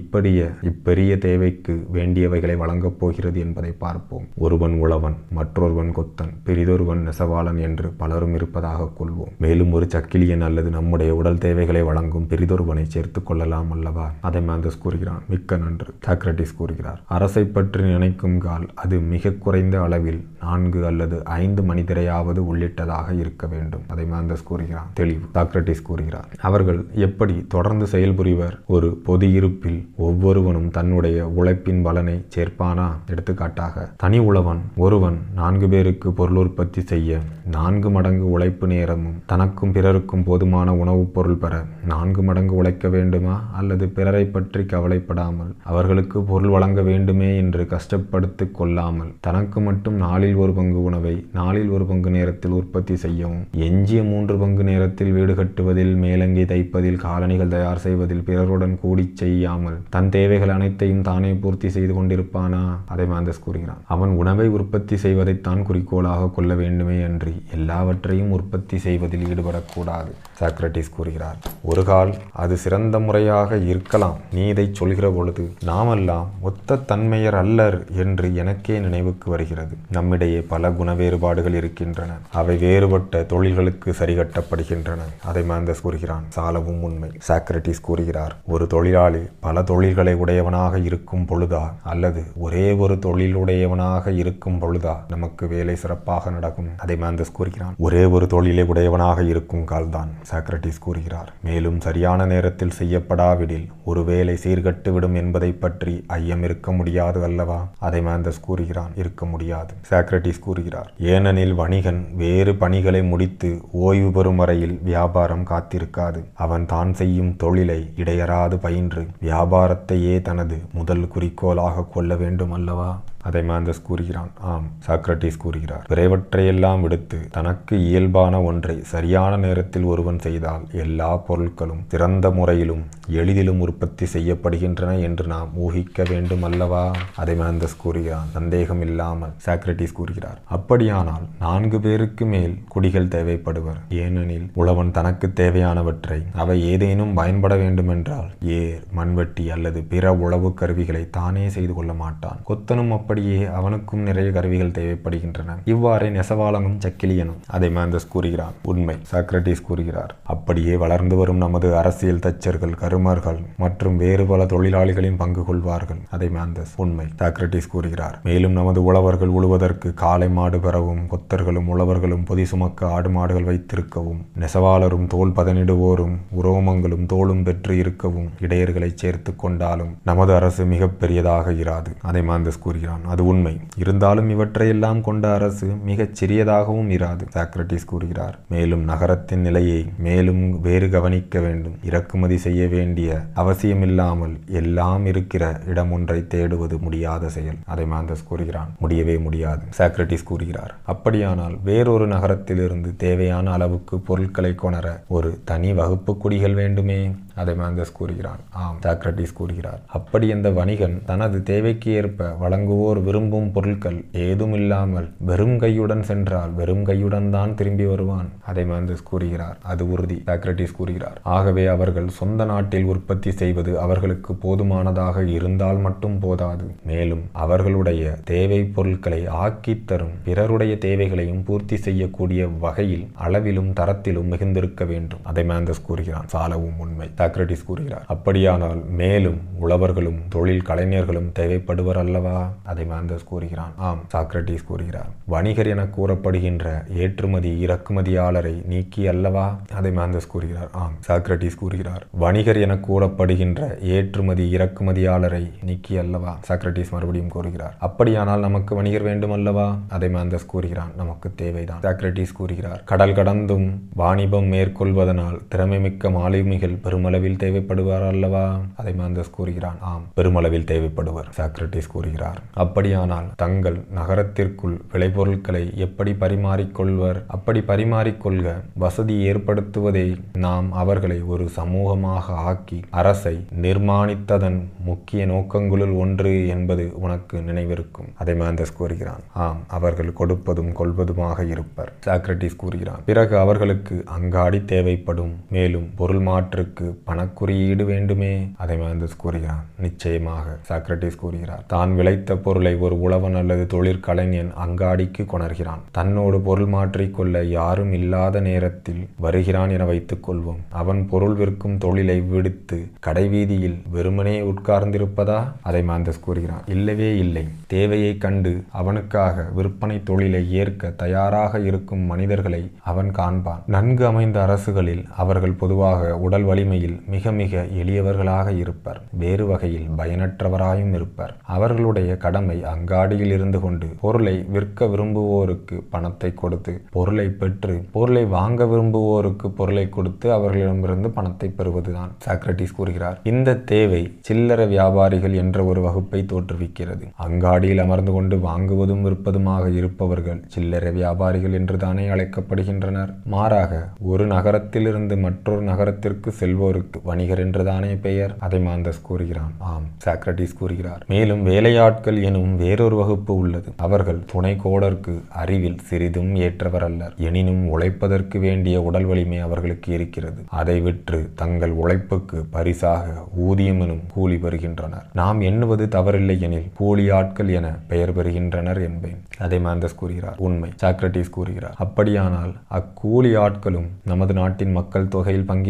இப்பெரிய தேவைக்கு வேண்டியவைகளை வழங்கப் போகிறது என்பதை பார்ப்போம். ஒருவன் உழவன், மற்றொருவன் கொத்தன், பெரிதொருவன் நெசவாளன் என்று பலரும் இருப்பதாக கொள்வோம். மேலும் ஒரு சக்கிலியன் அல்லது நம்முடைய உடல் தேவைகளை வழங்கும் பெரிதொருவனை சேர்த்துக் கொள்ளலாம் அல்லவா? அதைமாந்தஸ் கூறுகிறான், மிக்க நன்று. சாக்ரடீஸ் கூறுகிறார், அரசை பற்றி நினைக்கும் கால் அது மிக குறைந்த அளவில் 4 அல்லது 5 மனிதரையாவது உள்ளிட்டதாக இருக்க வேண்டும். அதைமாந்தஸ் கூறுகிறான், தெளிவு. சாக்ரடீஸ் கூறுகிறார், அவர்கள் எப்படி தொடர்ந்து செயல்புரிவர்? ஒரு பொது இருப்பில் ஒவ்வொருவனும் தன்னுடைய உழைப்பின் பலனை சேர்ப்பானா? எடுத்துக்காட்டாக தனி உழவன் ஒருவன் 4 பேருக்கு பொருள் உற்பத்தி செய்ய 4 மடங்கு உழைப்பு நேரமும் தனக்கும் பிறருக்கும் போதுமான உணவுப் பொருள் பெற 4 மடங்கு உழைக்க வேண்டுமா? அல்லது பிறரை பற்றி கவலைப்படாமல் அவர்களுக்கு பொருள் வழங்க வேண்டுமே என்று கஷ்டப்படுத்து கொள்ளாமல் தனக்கு மட்டும் 4ல் 1 பங்கு உணவை 4ல் 1 பங்கு நேரத்தில் உற்பத்தி செய்யவும் எஞ்சிய 3 பங்கு நேரத்தில் வீடு கட்டுவதில், மேலங்கி தைப்பதில், காலணிகள் தயார் செய்வதில் பிறருடன் கூடி செய்யாமல் தன் தேவைகள் அனைத்தையும் தானே பூர்த்தி செய்து கொண்டிருப்பானா? அதைமாந்தஸ் கூறுகிறான், அவன் உணவை உற்பத்தி செய்வதைத்தான் குறிக்கோளாக கொள்ள வேண்டுமே அன்றி எல்லாவற்றையும் உற்பத்தி செய்வதில் ஈடுபடக்கூடாது. சாக்ரடீஸ் கூறுகிறார், ஒரு கால் அது சிறந்த முறையாக இருக்கலாம். நீ இதை சொல்கிற பொழுது நாமெல்லாம் ஒத்த தன்மையர் அல்லர் என்று எனக்கே நினைவுக்கு வருகிறது. நம்மிடையே பல குண வேறுபாடுகள் இருக்கின்றன. அவை வேறுபட்ட தொழில்களுக்கு சரிகட்டப்படுகின்றன. அதைமாந்தஸ் கூறுகிறான், சாலவும் உண்மை. சாக்ரடீஸ் கூறுகிறார், ஒரு தொழிலாளி பல தொழில்களை உடையவனாக இருக்கும் பொழுதா அல்லது ஒரே ஒரு தொழிலுடையவனாக இருக்கும் பொழுதா நமக்கு வேலை சிறப்பாக நடக்கும்? அதைமாந்தஸ் கூறுகிறான், ஒரே ஒரு தொழிலை உடையவனாக இருக்கும் கால்தான். சாக்ரடீஸ் கூறுகிறார், மேலும் சரியான நேரத்தில் செய்யப்படாவிடில் ஒரு வேலை சீர்கட்டுவிடும் என்பதை பற்றி ஐயம் இருக்க முடியாது அல்லவா? அதைமாந்தஸ் கூறுகிறான், இருக்க முடியாது. சாக்ரடீஸ் கூறுகிறார், ஏனெனில் வணிகன் வேறு பணிகளை முடித்து ஓய்வு பெறும் வரையில் வியாபாரம் காத்திருக்காது. அவன் தான் செய்யும் தொழிலை இடையறாது பயின்று வியாபாரத்தையே தனது முதல் குறிக்கோளாக கொள்ள வேண்டும் அல்லவா? அதைமாந்தஸ் கூறுகிறான், ஆம். சாக்ரடீஸ் கூறுகிறார், பிறவற்றையெல்லாம் விடுத்து தனக்கு இயல்பான ஒன்றை சரியான நேரத்தில் ஒருவன் செய்தால் எல்லா பொருட்களும் சிறந்த முறையிலும் எளிதிலும் உற்பத்தி செய்யப்படுகின்றன என்று நாம் ஊகிக்க வேண்டும் அல்லவா? அதைமாந்தஸ் கூறுகிறான், சந்தேகம் இல்லாமல். சாக்ரடீஸ் கூறுகிறார், அப்படியானால் 4 பேருக்கு மேல் குடிகள் தேவைப்படுவர். ஏனெனில் உழவன் தனக்கு தேவையானவற்றை அவை ஏதேனும் பயன்பட வேண்டுமென்றால் ஏர், மண்வெட்டி அல்லது பிற உழவு கருவிகளை தானே செய்து கொள்ள மாட்டான். கொத்தனும் அப்படியே, அவனுக்கும் நிறைய கருவிகள் தேவைப்படுகின்றன. இவ்வாறே நெசவாளனும் சக்கிலியனும். அதைமாந்தஸ் கூறுகிறான், உண்மை. சாக்ரடீஸ் கூறுகிறார், அப்படியே வளர்ந்து வரும் நமது அரசியல் தச்சர்கள், கருமர்கள் மற்றும் வேறு பல தொழிலாளிகளின் பங்கு கொள்வார்கள். அதைமாந்தஸ், உண்மை. சாக்ரடீஸ் கூறுகிறார், மேலும் நமது உழவர்கள் உழுவதற்கு காளை மாடு பெறவும், கொத்தர்களும் உழவர்களும் பொதி சுமக்க ஆடு மாடுகள் வைத்திருக்கவும், நெசவாளரும் தோல் பதனிடுவோரும் உரோமங்களும் தோளும் பெற்று இருக்கவும் இடையர்களை சேர்த்து கொண்டாலும் நமது அரசு மிகப்பெரியதாக இராது. அதைமாந்தஸ் கூறுகிறார், அது உண்மை. இருந்தாலும் இவற்றையெல்லாம் கொண்ட அரசு மிகச் சிறியதாகவும் இராது. சாக்ரடீஸ் கூறுகிறார், மேலும் நகரத்தின் நிலையை மேலும் வேறு கவனிக்க வேண்டும். இறக்குமதி செய்ய வேண்டும் வேண்டிய அவசியமில்லாமல் எல்லாம் இருக்கிற இடம் ஒன்றை தேடுவது முடியாத செயல். அதைமாந்தஸ் கூறுகிறான். முடியவே முடியாது. சாக்ரடீஸ் கூறுகிறார். அப்படியானால் வேறொரு நகரத்திலிருந்து தேவையான அளவுக்கு பொருட்களை கொணர ஒரு தனி வகுப்பு குடிகள் வேண்டுமே? அதைமாந்தஸ் கூறுகிறான். ஆம், சாக்ரடீஸ் கூறுகிறார். அப்படி அந்த வணிகன் தனது தேவைக்கு ஏற்ப வழங்குவோர் விரும்பும் பொருட்கள் ஏதுமில்லாமல் வெறும் கையுடன் சென்றால் வெறும் கையுடன் தான் திரும்பி வருவான். அதைமாந்தஸ் கூறுகிறார். அது உறுதி. சாக்ரடீஸ் கூறுகிறார். ஆகவே அவர்கள் சொந்த நாட்டில் உற்பத்தி செய்வது அவர்களுக்கு போதுமானதாக இருந்தால் மட்டும் போதாது, மேலும் அவர்களுடைய தேவை பொருட்களை ஆக்கி தரும் பிறருடைய தேவைகளையும் பூர்த்தி செய்யக்கூடிய வகையில் அளவிலும் தரத்திலும் மிகுந்திருக்க வேண்டும். அதைமாந்தஸ் கூறுகிறான். சாலவும் உண்மை. சாக்ரடீஸ் கூறுகிறார். அப்படியானால் மேலும் உழவர்களும் தொழில் கலைஞர்களும் தேவைப்படுவர் அல்லவா? அதைமாந்தஸ் கூறுகிறான். ஆம். சாக்ரடீஸ் கூறுகிறார். வணிகர் என கூறப்படுகின்ற ஏற்றுமதி இறக்குமதியாளரை நீக்கி அல்லவா? அதைமாந்தஸ் கூறுகிறார். ஆம். சாக்ரடீஸ் கூறுகிறார். வணிகர் என கூறப்படுகின்ற ஏற்றுமதி இறக்குமதியாளரை நீக்கி அல்லவா? சாக்ரடீஸ் மறுபடியும் கூறுகிறார். அப்படியானால் நமக்கு வணிகர் வேண்டும் அல்லவா? அதைமாந்தஸ் கூறுகிறான். நமக்கு தேவைதான். சாக்ரடீஸ் கூறுகிறார். கடல் கடந்தும் வாணிபம் மேற்கொள்வதனால் திறமைமிக்க மாலுமிகள் பெருமளவில் தேவைப்படுவார் அல்லவா? அதைமாந்தஸ் கூறுகிறான். ஆம், பெருமளவில் தேவைப்படுவர். சாக்ரடீஸ் கூறுகிறார். அப்படியானால் தங்கள் நகரத்திற்குள் விளைபொருட்களை எப்படி பரிமாறிக்கொள்வர்? அப்படி பரிமாறிக்கொள்க வசதி ஏற்படுத்துவதை நாம் அவர்களை ஒரு சமூகமாக ஆக்கி அரசை நிர்மாணித்ததன் முக்கிய நோக்கங்களுள் ஒன்று என்பது உனக்கு நினைவிருக்கும். அதைமாந்தஸ் கூறுகிறான். ஆம், அவர்கள் கொடுப்பதும் கொள்வதுமாக இருப்பர். சாக்ரடீஸ் கூறுகிறான். பிறகு அவர்களுக்கு அங்காடி தேவைப்படும், மேலும் பொருள் மாற்றுக்கு பணக்குறியீடு வேண்டுமே? அதைமாந்தஸ் கூறுகிறான். நிச்சயமாக. சாக்ரடீஸ் கூறுகிறார். தான் விளைத்த பொருளை ஒரு உழவன் அல்லது தொழிற்கலைஞன் அங்காடிக்கு கொணர்கிறான். தன்னோடு பொருள் மாற்றிக்கொள்ள யாரும் இல்லாத நேரத்தில் வருகிறான் என வைத்துக் கொள்வோம். அவன் பொருள் விற்கும் தொழிலை விடுத்து கடைவீதியில் வெறுமனே உட்கார்ந்திருப்பதா? அதைமாந்தஸ் கூறுகிறான். இல்லவே இல்லை. தேவையை கண்டு அவனுக்காக விற்பனை தொழிலை ஏற்க தயாராக இருக்கும் மனிதர்களை அவன் காண்பான். நன்கு அமைந்த அரசுகளில் அவர்கள் பொதுவாக உடல் வலிமையில் மிக மிக எளியவர்களாக இருப்பர், வேறு வகையில் பயனற்றவராயும் இருப்பர். அவர்களுடைய கடமை அங்காடியில் இருந்து கொண்டு பொருளை விற்க விரும்புவோருக்கு பணத்தை கொடுத்து பொருளை பெற்று, பொருளை வாங்க விரும்புவோருக்கு பொருளை கொடுத்து அவர்களிடமிருந்து பணத்தை பெறுவதுதான். சாக்ரடீஸ் கூறுகிறார். இந்த தேவை சில்லற வியாபாரிகள் என்ற ஒரு வகுப்பை தோற்றுவிக்கிறது. அங்காடியில் அமர்ந்து கொண்டு வாங்குவதும் விற்பதுமாக இருப்பவர்கள் சில்லறை வியாபாரிகள் என்று தானே அழைக்கப்படுகின்றனர். மாறாக ஒரு நகரத்திலிருந்து மற்றொரு நகரத்திற்கு செல்வோருக்கு வணிகர் என்று தானே பெயர். அதைமாந்தஸ் கூறுகிறான். ஆம். சாக்ரடீஸ் கூறுகிறார். மேலும் வேலையாட்கள் எனும் வேறொரு வகுப்பு உள்ளது. அவர்கள் துணை கோடற்கு அறிவில் சிறிதும் ஏற்றவர் அல்லர். எனினும் உழைப்பதற்கு வேண்டிய உடல் வலிமை அவர்களுக்கு இருக்கிறது. அதை விற்று தங்கள் உழைப்புக்கு பரிசாக ஊதியம் எனும் கூலி பெறுகின்றனர். நாம் எண்ணுவது தவறில்லை எனில் கூலியாட்கள் என பெயர் பெறுகின்றனர் என்பேன். அதைமாந்தஸ் கூறுகிறார். உண்மை. சாக்ரடீஸ் கூறுகிறார். அப்படியானால் அக்கூலி ஆட்களும் நமது நாட்டின் மக்கள் தொகையில் பங்கு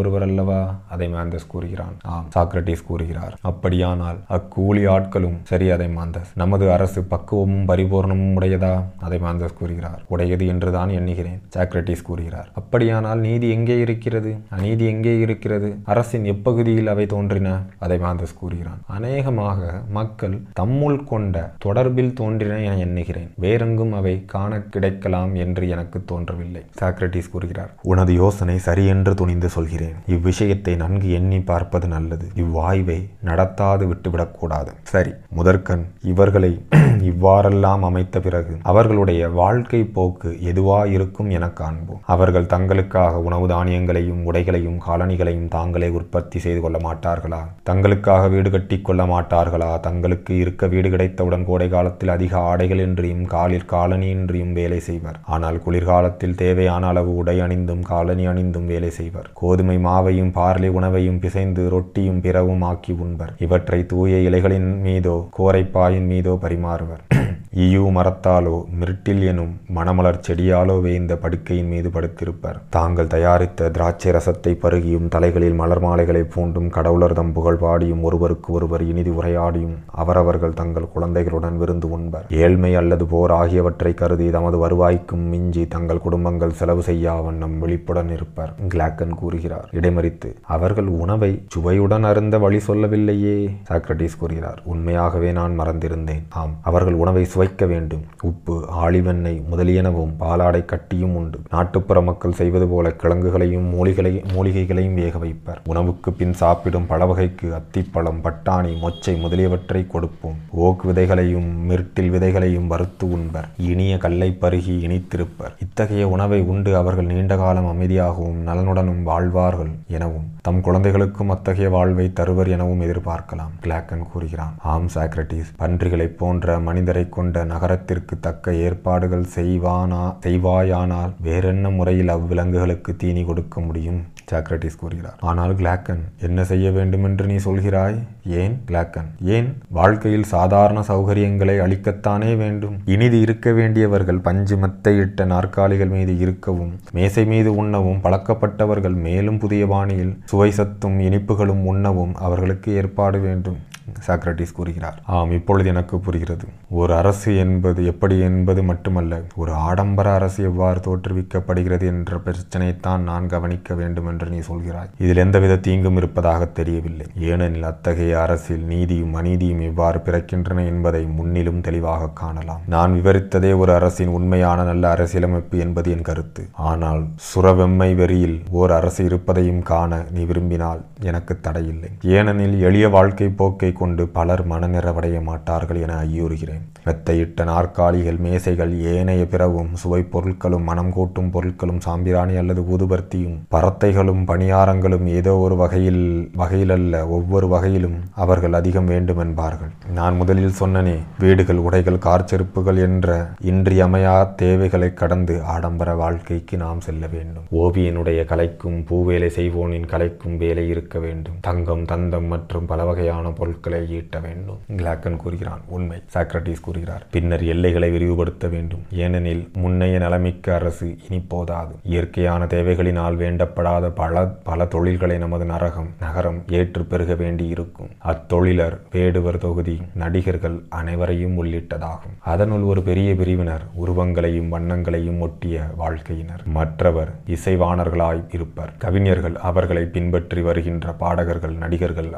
பெறுவர் அல்லவா? அதைமாந்தஸ் கூறுகிறான். ஆம். சாக்ரடீஸ் கூறுகிறார். அப்படியானால் அக்கூலி ஆட்களும் சரி. அதைமாந்தஸ், நமது அரசு பக்குவமும் பரிபூர்ணமும் உடையதா? அதைமாந்தஸ் கூறுகிறார். உடையது என்றுதான் எண்ணுகிறேன். சாக்ரடீஸ் கூறுகிறார். அப்படியானால் நீதி எங்கே இருக்கிறது? அநீதி எங்கே இருக்கிறது? அரசின் எப்பகுதியில் அவை தோன்றின? அதைமாந்தஸ் கூறுகிறான். அநேகமாக மக்கள் தம்முள் கொண்ட தொடர்பில் தோன்றின என எண்ணுகிறேன். வேறெங்கும் அவை காண கிடைக்கலாம் என்று எனக்கு தோன்றவில்லை. சாக்ரடீஸ் கூறுகிறார். உனது யோசனை சரி என்று துணிந்து சொல்கிறேன். இவ்விஷயத்தை நன்கு எண்ணி பார்ப்பது நல்லது. இவ்வாய்வை நடத்தாது விட்டுவிடக்கூடாது. சரி, முதற்கண் இவர்களை இவ்வாறெல்லாம் அமைத்த பிறகு அவர்களுடைய வாழ்க்கை போக்கு எதுவா இருக்கும் என காண்போம். அவர்கள் தங்களுக்காக உணவு தானியங்களையும் உடைகளையும் காலணிகளையும் தாங்களே உற்பத்தி செய்து கொள்ள மாட்டார்களா? தங்களுக்காக வீடு கட்டி கொள்ள மாட்டார்களா? தங்களுக்கு இருக்க வீடு கிடைத்தவுடன் கோடை காலத்தில் அதிக ஆடைகள் இன்றியும் காலில் காலனியின்றியும் வேலை செய்வர். ஆனால் குளிர்காலத்தில் தேவையான அளவு உடை அணிந்தும் காலனி அணிந்தும் வேலை செய்வர். கோதுமை மாவையும் பார்லி உணவையும் பிசைந்து ரொட்டியும் பிறவும் ஆக்கி உண்பர். இவற்றை தூய இலைகளின் மீதோ கோரைப்பாயின் மீதோ பரிமாறுவர். ஈயூ மரத்தாலோ மிருட்டில் எனும் மணமலர் செடியாலோ வேய்ந்த படுக்கையின் மீது படுத்திருப்பர். தாங்கள் தயாரித்த திராட்சை ரசத்தை பருகியும் தலைகளில் மலர் மாலைகளை பூண்டும் கடவுளர் தம் புகழ் பாடியும் ஒருவருக்கு ஒருவர் இனிது உரையாடியும் அவரவர்கள் தங்கள் குழந்தைகளுடன் விருந்து உண்பர். ஏழ்மை அல்லது போர் ஆகியவற்றை கருதி தமது வருவாய்க்கும் மிஞ்சி தங்கள் குடும்பங்கள் செலவு செய்யாவன் நம் விழிப்புடன் இருப்பர். கிளாக்கன் கூறுகிறார். இடைமறித்து, அவர்கள் உணவை சுவையுடன் அருந்த வழி சொல்லவில்லையே? சாக்ரடீஸ் கூறுகிறார். உண்மையாகவே நான் மறந்திருந்தேன். ஆம், அவர்கள் உணவை சுவைக்க வேண்டும். உப்பு, ஆலிவெண்ணெய் முதலியனவும் பாலாடை கட்டியும் உண்டு. நாட்டுப்புற மக்கள் செய்வது போல கிழங்குகளையும் மூலிகைகளையும் வேக வைப்பர். உணவுக்கு பின் சாப்பிடும் பழவகைக்கு அத்திப்பழம், பட்டாணி, மொச்சை முதலியவற்றை கொடுப்போம். ஓக் விதைகளையும் மிர்ட்டில் விதைகளையும் வறுத்து உண்பர். இனிய கல்லை பருகி இனித்திருப்பர். இத்தகைய உணவை உண்டு அவர்கள் நீண்ட காலம் அமைதியாகவும் நலனுடனும் வாழ்வார்கள் எனவும் தம் குழந்தைகளுக்கும் அத்தகைய வாழ்வை தருவர் எனவும் எதிர்பார்க்கலாம். கிளாக்கன் கூறுகிறான், ஆம் சாக்ரடீஸ், பன்றிகளைப் போன்ற மனிதரை கொண்ட நகரத்திற்கு தக்க ஏற்பாடுகள் செய்வாயானால் வேறென்ன முறையில் அவ்விலங்குகளுக்கு தீனி கொடுக்க முடியும்? சாக்ரடீஸ் கூறுகிறார். ஆனால் கிளாக்கன், என்ன செய்ய வேண்டும் என்று நீ சொல்கிறாய்? ஏன்? கிளாக்கன், ஏன்? வாழ்க்கையில் சாதாரண சௌகரியங்களை அளிக்கத்தானே வேண்டும். இனிது இருக்க வேண்டியவர்கள் பஞ்சுமத்தை இட்ட நாற்காலிகள் மீது இருக்கவும் மேசை மீது உண்ணவும் பழக்கப்பட்டவர்கள் மேலும் புதிய பாணியில் சுவை சத்தும் இனிப்புகளும் உண்ணவும் அவர்களுக்கு ஏற்பாடு வேண்டும். சாக்ரடீஸ் கூறுகிறார், ஆம், இப்பொழுது எனக்கு புரிகிறது. ஒரு அரசு என்பது எப்படி என்பது மட்டுமல்ல, ஒரு ஆடம்பர அரசு எவ்வாறு தோற்றுவிக்கப்படுகிறது என்ற பிரச்சனைத்தான் நான் கவனிக்க வேண்டும் என்று நீ சொல்கிறாய். இதில் எந்தவித தீங்கும் இருப்பதாக தெரியவில்லை. ஏனெனில் அத்தகைய அரசில் நீதியும் அநீதியும் எவ்வாறு பிறக்கின்றன என்பதை முன்னிலும் தெளிவாக காணலாம். நான் விவரித்ததே ஒரு அரசின் உண்மையான நல்ல அரசியலமைப்பு என்பது என் கருத்து. ஆனால் சுரவெம்மை வெறியில் ஓர் அரசு இருப்பதையும் காண நீ விரும்பினால் எனக்கு தடையில்லை. ஏனெனில் எளிய வாழ்க்கை போக்கை கொண்டு பலர் மனநிறவடைய மாட்டார்கள் என ஐயுறுகிறேன். மெத்தையிட்ட நாற்காலிகள், மேசைகள், ஏனைய பிறவும் சுவை பொருட்களும் மனம் கூட்டும் பொருட்களும், சாம்பிராணி அல்லது ஊதுபர்த்தியும் பரத்தைகளும் பணியாரங்களும் ஏதோ ஒரு வகையிலல்ல ஒவ்வொரு வகையிலும் அவர்கள் அதிகம் வேண்டுமென்பார்கள். நான் முதலில் சொன்னனே, வீடுகள், உடைகள், கார்ச்செருப்புகள் என்ற இன்றியமையா தேவைகளை கடந்து ஆடம்பர வாழ்க்கைக்கு நாம் செல்ல வேண்டும். ஓவியனுடைய கலைக்கும் பூவேலை செய்வோனின் கலைக்கும் வேலை இருக்க வேண்டும். தங்கம், தந்தம் மற்றும் பல வகையான பொருட்கள் ஈட்ட வேண்டும். கிளாக்கன் கூறுகிறான், உண்மை. சாக்ரடீஸ் கூறுகிறார், பின்னர் எல்லைகளை விரிவுபடுத்த வேண்டும். ஏனெனில் முன்னைய நலமிக்க அரசு இனி போதாது. இயற்கையான தேவைகளினால் வேண்டப்படாத பல தொழில்களை நமது நகரம் ஏற்று பெருக வேண்டியிருக்கும். அத்தொழிலர், வேடுவர் தொகுதி, நடிகர்கள் அனைவரையும் உள்ளிட்டதாகும். அதனுள் ஒரு பெரிய பிரிவினர் உருவங்களையும் வண்ணங்களையும் ஒட்டிய வாழ்க்கையினர். மற்றவர் இசைவாணர்களாய் இருப்பர். கவிஞர்கள், அவர்களை பின்பற்றி வருகின்ற பாடகர்கள், நடிகர்கள்,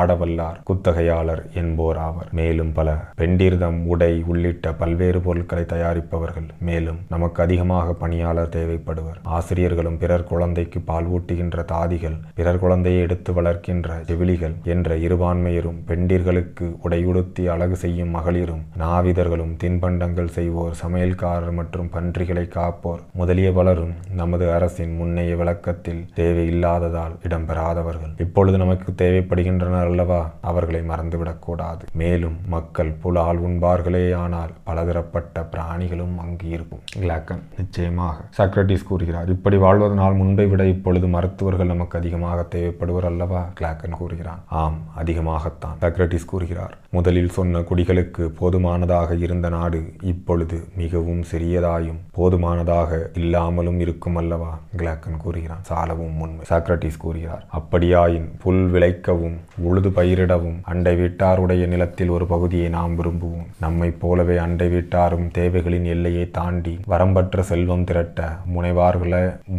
ஆடவல்லார், குத்தகையாளர் என்போர் ஆவர். மேலும் பல பெண்டிர்தம், உடை உள்ளிட்ட பல்வேறு பொருட்களை தயாரிப்பவர்கள். மேலும் நமக்கு அதிகமாக பணியாளர் தேவைப்படுவர். ஆசிரியர்களும், பிறர் குழந்தைக்கு பால் ஊட்டுகின்ற தாதிகள், பிறர் குழந்தையை எடுத்து வளர்க்கின்ற ஜெவிலிகள் என்ற இருபான்மையரும், பெண்டிர்களுக்கு உடையுடுத்தி அழகு செய்யும் மகளிரும், நாவிதர்களும், தின்பண்டங்கள் செய்வோர், சமையல்காரர் மற்றும் பன்றிகளை காப்போர் முதலிய பலரும் நமது அரசின் முன்னைய விளக்கத்தில் தேவையில்லாததால் இடம்பெறாதவர்கள். இப்பொழுது நமக்கு தேவைப்படுகின்றனர் அல்லவா? அவர்களை மறந்துவிடக்கூடாது. மேலும் மக்கள் புலால் உண்பார்களேயானால் பலதரப்பட்ட பிராணிகளும் அங்கு இருக்கும். கிளாக்கன், நிச்சயமாக. சாக்ரடீஸ் கூறுகிறார், இப்படி வாழ்வதனால் முன்பை விட இப்பொழுது மருத்துவர்கள் நமக்கு அதிகமாக தேவைப்படுவர் அல்லவா? கிளாக்கன் கூறுகிறான், ஆம், அதிகமாகத்தான். சாக்ரடீஸ் கூறுகிறார், முதலில் சொன்ன குடிகளுக்கு போதுமானதாக இருந்த நாடு இப்பொழுது மிகவும் சிறியதாயும் போதுமானதாக இல்லாமலும் இருக்கும் அல்லவா? கிளாக்கன் கூறுகிறான், சாலவும் உண்மை. சாக்ரடீஸ் கூறுகிறார், அப்படியாயின் புல் விளைக்கவும் உழுது பயிரிடவும் அண்டை வீட்டாருடைய நிலத்தில் ஒரு பகுதியை நாம் விரும்புவோம். நம்மை போலவே அண்டை வீட்டாரும் தேவைகளின் எல்லையை தாண்டி வரம்பற்ற செல்வம் திரட்ட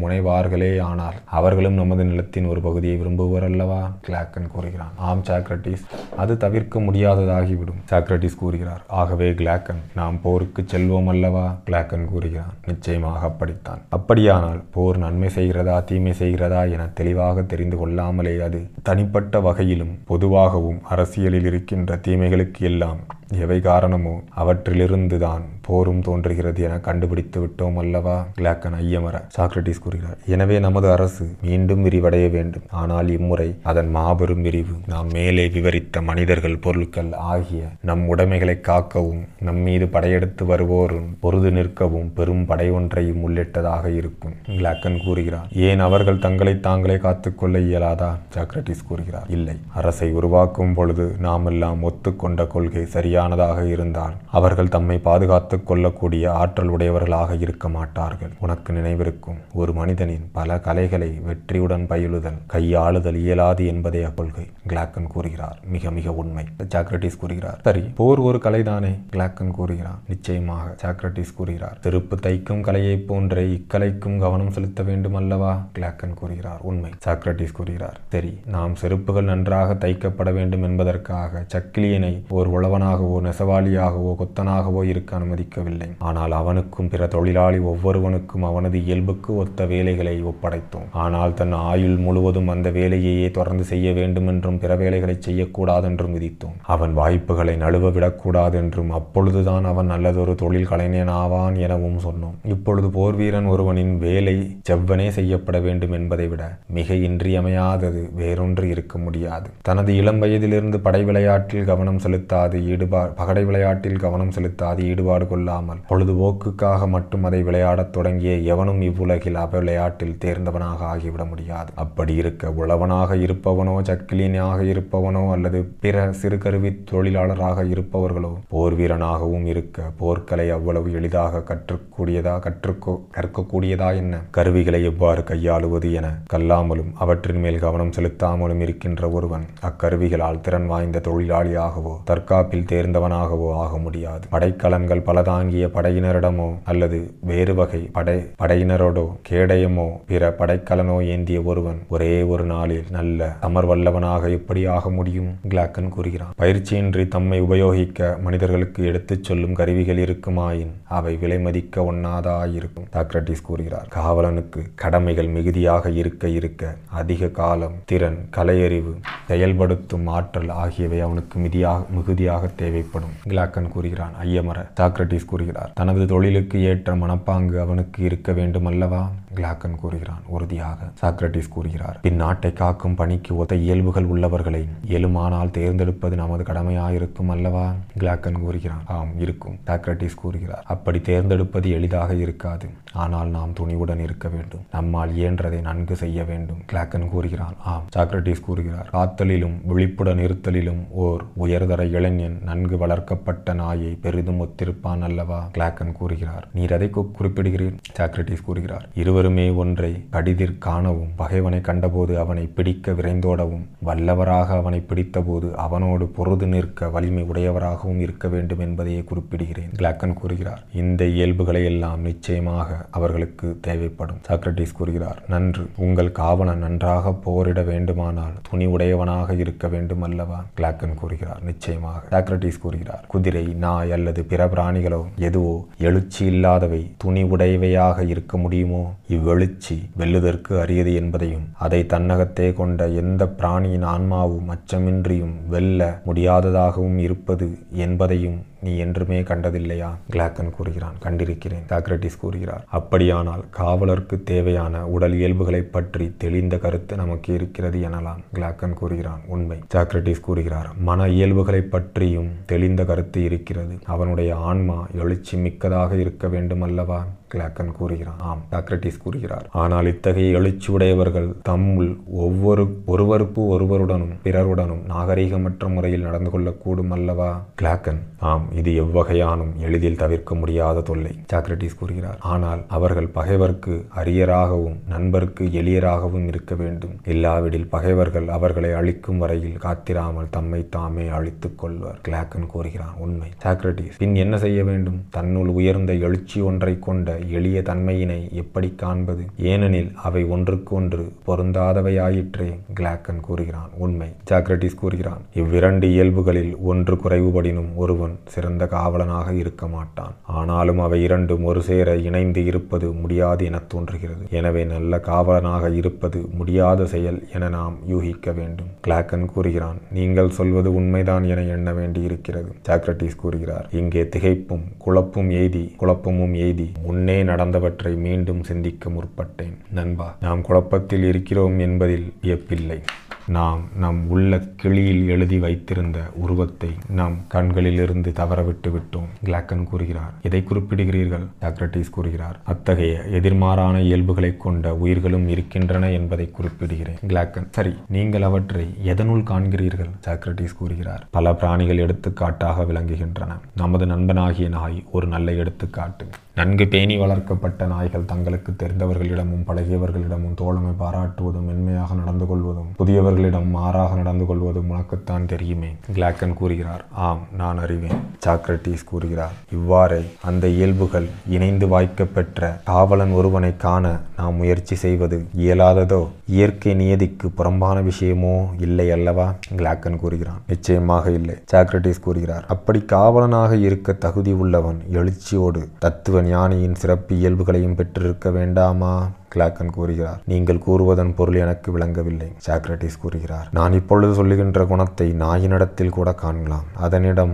முனைவார்களே ஆனால் அவர்களும் நமது நிலத்தின் ஒரு பகுதியை விரும்புவர் அல்லவா? கிளாக்கன் கூறுகிறான், ஆம் சாக்ரடீஸ், அது தவிர்க்க முடியாததாகிவிடும். சாக்ரடீஸ் கூறுகிறார், ஆகவே கிளாக்கன், நாம் போருக்கு செல்வோம் அல்லவா? கிளாக்கன் கூறுகிறான், நிச்சயமாக அப்படித்தான். அப்படியானால் போர் நன்மை செய்கிறதா தீமை செய்கிறதா என தெளிவாக தெரிந்து கொள்ளாமலே அது தனிப்பட்ட வகையிலும் பொதுவாகவும் அரசியலில் இருக்கின்ற தீமைகளுக்கு எல்லாம் எவை காரணமோ அவற்றிலிருந்து தான் போரும் தோன்றுகிறது என கண்டுபிடித்து விட்டோம் அல்லவா? கிளாக்கன் ஐயமர. சாக்ரடீஸ் கூறுகிறார், எனவே நமது அரசு மீண்டும் விரிவடைய வேண்டும். ஆனால் இம்முறை அதன் மாபெரும் விரிவு நாம் மேலே விவரித்த மனிதர்கள், பொருட்கள் ஆகிய நம் உடைமைகளை காக்கவும் நம் மீது படையெடுத்து வருவோரும் பொருது நிற்கவும் பெரும் படை ஒன்றையும் உள்ளிட்டதாக இருக்கும். கிளாக்கன் கூறுகிறார், ஏன் அவர்கள் தங்களை தாங்களே காத்துக்கொள்ள இயலாதா? சாக்ரடீஸ் கூறுகிறார், இல்லை. அரசை உருவாக்கும் பொழுது நாமெல்லாம் ஒத்துக்கொண்ட கொள்கை சரியானதாக இருந்தால் அவர்கள் தம்மை பாதுகாத்து பார்த்து கொள்ளக்கூடிய ஆற்றல் உடையவர்களாக இருக்க மாட்டார்கள். உனக்கு நினைவிருக்கும், ஒரு மனிதனின் பல கலைகளை வெற்றியுடன் பயிலுதல் கையாளுதல் இயலாது என்பதே அக்கொள்கை. கிளாக்கன் கூறுகிறார். மிக மிக உண்மை. சாக்ரடீஸ் கூறுகிறார். சரி, போர் ஒரு கலைதானே? கிளாக்கன் கூறுகிறார். நிச்சயமாக. சாக்ரடீஸ் கூறுகிறார். செருப்பு தைக்கும் கலையை போன்றே இக்கலைக்கும் கவனம் செலுத்த வேண்டும் அல்லவா? கிளாக்கன் கூறுகிறார். உண்மை. சாக்ரடீஸ் கூறுகிறார். சரி, நாம் செருப்புகள் நன்றாக தைக்கப்பட வேண்டும் என்பதற்காக சக்கிலியனை ஒரு உழவனாகவோ நெசவாளியாகவோ கொத்தனாகவோ இருக்க அனுமதிக்கவில்லை. ஆனால் அவனுக்கும் பிற தொழிலாளி ஒவ்வொருவனுக்கும் அவனது இயல்புக்கு ஒத்த வேலைகளை ஒப்படைத்தோம். ஆனால் தன் ஆயுள் முழுவதும் அந்த வேலையையே தொடர்ந்து செய்ய வேண்டும் என்றும் பிற வேலைகளை செய்யக்கூடாதென்றும் விதித்தோம். அவன் வாய்ப்புகளை நழுவ விடக்கூடாது என்றும் அப்பொழுதுதான் அவன் நல்லதொரு தொழில் கலைஞனாவான் எனவும் சொன்னோம். இப்பொழுது போர் வீரன் ஒருவனின் வேலை செவ்வனே செய்யப்பட வேண்டும் என்பதை விட மிக இன்றியமையாதது வேறொன்று இருக்க முடியாது. தனது இளம் வயதிலிருந்து படை விளையாட்டில் கவனம் செலுத்தாது பகடை விளையாட்டில் கவனம் செலுத்தாது ஈடுபாடு கொள்ளாமல் பொழுதுபோக்குக்காக மட்டும் அதை விளையாடத் தொடங்கிய எவனும் இவ்வுலகில் அவ்விளையாட்டில் தேர்ந்தவனாக ஆகிவிட முடியாது. அப்படி இருக்க உழவனாக இருப்பவனோ சக்கிலியனாக இருப்பவனோ அல்லது பிற சிறுகருவி தொழிலாளராக இருப்பவர்களோ போர் வீரனாகவும் இருக்க போர்க்கலை அவ்வளவு எளிதாக கற்கக்கூடியதா என்ன? கருவிகளை எவ்வாறு கையாளுவது என கல்லாமலும் அவற்றின் மேல் கவனம் செலுத்தாமலும் இருக்கின்ற ஒருவன் அக்கருவிகளால் திறன் வாய்ந்த தொழிலாளியாகவோ தற்காப்பில் தேர்ந்தவனாகவோ ஆக முடியாது. படைக்கலன்கள் பலதாங்கிய படையினரிடமோ அல்லது வேறு வகை படையினரோடோ கேடயமோ பிற படைக்கலனோ ஏந்திய ஒருவன் ஒரே ஒரு நாளில் நல்ல சமர் வல்லவனாக எப்படி ஆக முடியும்? கிளாக்கன் கூறுகிறான். பயிற்சியின்றி தம்மை உபயோகிக்க மனிதர்களுக்கு எடுத்துச் சொல்லும் கருவிகள் இருக்குமாயின் அவை விலை மதிக்க ஒண்ணாதாயிருக்கும். சாக்ரடீஸ் கூறுகிறார். காவலனுக்கு கடமைகள் மிகுதியாக இருக்க இருக்க அதிக காலம் திறன் கலையறிவு செயல்படுத்தும் ஆற்றல் ஆகியவை அவனுக்கு மிகுதியாக தேவைப்படும். கிளாக்கன் கூறுகிறான். ஐயமர. சாக்ரடீஸ் கூறுகிறார். தனது தொழிலுக்கு ஏற்ற மனப்பாங்கு அவனுக்கு இருக்க வேண்டும் அல்லவா? கிளாக்கன் கூறுகிறான். உறுதியாக. சாக்ரடீஸ் கூறுகிறார். பின்னாட்டை காக்கும் பணிக்கு ஒத்த இயல்புகள் உள்ளவர்களை எழுமானால் தேர்ந்தெடுப்பது நமது கடமையாயிருக்கும் அல்லவா? கிளாக்கன் கூறுகிறான். ஆம், இருக்கும். சாக்ரடீஸ் கூறுகிறார். அப்படி தேர்ந்தெடுப்பது எளிதாக இருக்காது. ஆனால் நாம் துணிவுடன் இருக்க வேண்டும். நம்மால் இயன்றதை நன்கு செய்ய வேண்டும். கிளாக்கன் கூறுகிறான். ஆம். சாக்ரடீஸ் கூறுகிறார். காத்தலிலும் விழிப்புடன் இருத்தலிலும் ஓர் உயர்தர இளைஞன் நன்கு வளர்க்கப்பட்ட நாயை பெரிதும் ஒத்திருப்பான் அல்லவா? கிளாக்கன் கூறுகிறார். நீர் அதை குறிப்பிடுகிறீர்? சாக்ரடீஸ் கூறுகிறார். இருவருமே ஒன்றை கடிதிற் காணவும் பகைவனை கண்டபோது அவனை பிடிக்க விரைந்தோடவும் வல்லவராக அவனை பிடித்தபோது அவனோடு பொருது நிற்க வலிமை உடையவராகவும் இருக்க வேண்டும் என்பதையே குறிப்பிடுகிறேன். கிளாக்கன் கூறுகிறார். இந்த இயல்புகளை எல்லாம் நிச்சயமாக அவர்களுக்கு தேவைப்படும். சாக்ரடீஸ் கூறுகிறார். நன்று. உங்கள் காவலன் நன்றாக போரிட வேண்டுமானால் துணி உடையவனாக இருக்க வேண்டும் அல்லவா? கிளாக்கன் கூறுகிறார். நிச்சயமாக. சாக்ரடீஸ் கூறுகிறார். குதிரை நாய் அல்லது பிற பிராணிகளோ எதுவோ எழுச்சி இல்லாதவை துணி உடையவையாக இருக்க முடியுமோ? இவ்வெழுச்சி வெல்லுதற்கு அரியது என்பதையும் அதை தன்னகத்தே கொண்ட எந்த பிராணியின் ஆன்மாவும் அச்சமின்றியும் வெல்ல முடியாததாகவும் இருப்பது என்பதையும் நீ என்றுமே கண்டதில்லையா? கிளாக்கன் கூறுகிறான். கண்டிருக்கிறேன். சாக்ரடீஸ் கூறுகிறார். அப்படியானால் காவலருக்கு தேவையான உடல் இயல்புகளை பற்றி தெளிந்த கருத்து நமக்கு இருக்கிறது எனலாம். கிளாக்கன் கூறுகிறான். உண்மை. சாக்ரடீஸ் கூறுகிறார். மன இயல்புகளை பற்றியும் தெளிந்த கருத்து இருக்கிறது. அவனுடைய ஆன்மா எழுச்சி மிக்கதாக இருக்க வேண்டும் அல்லவா? கிளாக்கன் கூறுகிறான். ஆம். சாக்ரடீஸ் கூறுகிறார். ஆனால் இத்தகைய எழுச்சி உடையவர்கள் தம்முள் ஒருவருடனும் பிறருடனும் நாகரீகமற்ற முறையில் நடந்து கொள்ளக்கூடும் அல்லவா? கிளாக்கன். ஆம், இது எவ்வகையானும் எளிதில் தவிர்க்க முடியாத தொல்லை. சாக்ரடீஸ் கூறுகிறார். ஆனால் அவர்கள் பகைவர்க்கு அரியராகவும் நண்பர்க்கு எளியராகவும் இருக்க வேண்டும். இல்லாவிடில் பகைவர்கள் அவர்களை அழிக்கும் வரையில் காத்திராமல் தம்மை தாமே அழித்துக் கொள்வர். கிளாக்கன் கூறுகிறான். உண்மை. சாக்ரடீஸ். பின் என்ன செய்ய வேண்டும்? தன்னுள் உயர்ந்த எழுச்சி ஒன்றை கொண்ட எளிய தன்மையினை எப்படி காண்பது? ஏனெனில் அவை ஒன்றுக்கொன்று பொருந்தாதவையாயிற்றே. கிளாக்கன் கூறுகிறான். உண்மை. சாக்ரடீஸ் கூறுகிறான். இவ்விரண்டு இயல்புகளில் ஒன்று குறைவுபடினும் ஒருவன் சிறந்த காவலனாக இருக்க மாட்டான். ஆனாலும் அவை இரண்டும் ஒரு சேர இணைந்து இருப்பது முடியாது என தோன்றுகிறது. எனவே நல்ல காவலனாக இருப்பது முடியாத செயல் என நாம் யூகிக்க வேண்டும். கிளாக்கன் கூறுகிறான். நீங்கள் சொல்வது உண்மைதான் என எண்ண வேண்டியிருக்கிறது. சாக்ரடீஸ் கூறுகிறார். இங்கே திகைப்பும் குழப்பமும் எய்தி முன்னே நடந்தவற்றை மீண்டும் சிந்திக்க முற்பட்டேன். நண்பா, நாம் குழப்பத்தில் இருக்கிறோம் என்பதில் வியப்பில்லை. நாம் நம் உள்ள கிளியில் எழுதி வைத்திருந்த உருவத்தை நாம் கண்களிலிருந்து தவறவிட்டு விட்டோம். கிளாக்கன் கூறுகிறார். இதை குறிப்பிடுகிறீர்கள்? சாக்ரடீஸ் கூறுகிறார். அத்தகைய எதிர்மாறான இயல்புகளை கொண்ட உயிர்களும் இருக்கின்றன என்பதை குறிப்பிடுகிறேன். கிளாக்கன்: சரி, நீங்கள் அவற்றை எதனுள் காண்கிறீர்கள்? சாக்ரடீஸ் கூறுகிறார். பல பிராணிகள் எடுத்துக்காட்டாக விளங்குகின்றன. நமது நண்பனாகிய நாய் ஒரு நல்ல எடுத்துக்காட்டு. நன்கு பேணி வளர்க்கப்பட்ட நாய்கள் தங்களுக்கு தெரிந்தவர்களிடமும் பழகியவர்களிடமும் தோழமை பாராட்டுவதும் மென்மையாக நடந்து கொள்வதும் புதியவர்களிடம் மாறாக நடந்து கொள்வதும் உனக்குத்தான் தெரியுமே. கிளாக்கன் கூறுகிறார். ஆம், நான் அறிவேன். சாக்ரடீஸ் கூறுகிறார். இவ்வாறே அந்த இயல்புகள் இணைந்து வாய்க்க பெற்ற காவலன் ஒருவனை காண நாம் முயற்சி செய்வது இயலாததோ இயற்கை நியதிக்கு புறம்பான விஷயமோ இல்லை அல்லவா? கிளாக்கன் கூறுகிறான். நிச்சயமாக இல்லை. சாக்ரடீஸ் கூறுகிறார். அப்படி காவலனாக இருக்க தகுதி உள்ளவன் எழுச்சியோடு தத்துவ ஞானியின் சிறப்பு இயல்புகளையும் பெற்றிருக்க வேண்டாமா? கிளாக்கன் கூறுகிறார். நீங்கள் கூறுவதன் பொருள் எனக்கு விளங்கவில்லை. சாக்ரடீஸ் கூறுகிறார். நான் இப்பொழுது சொல்லுகின்ற குணத்தை நாயினிடத்தில் கூட காணலாம். அதனிடம்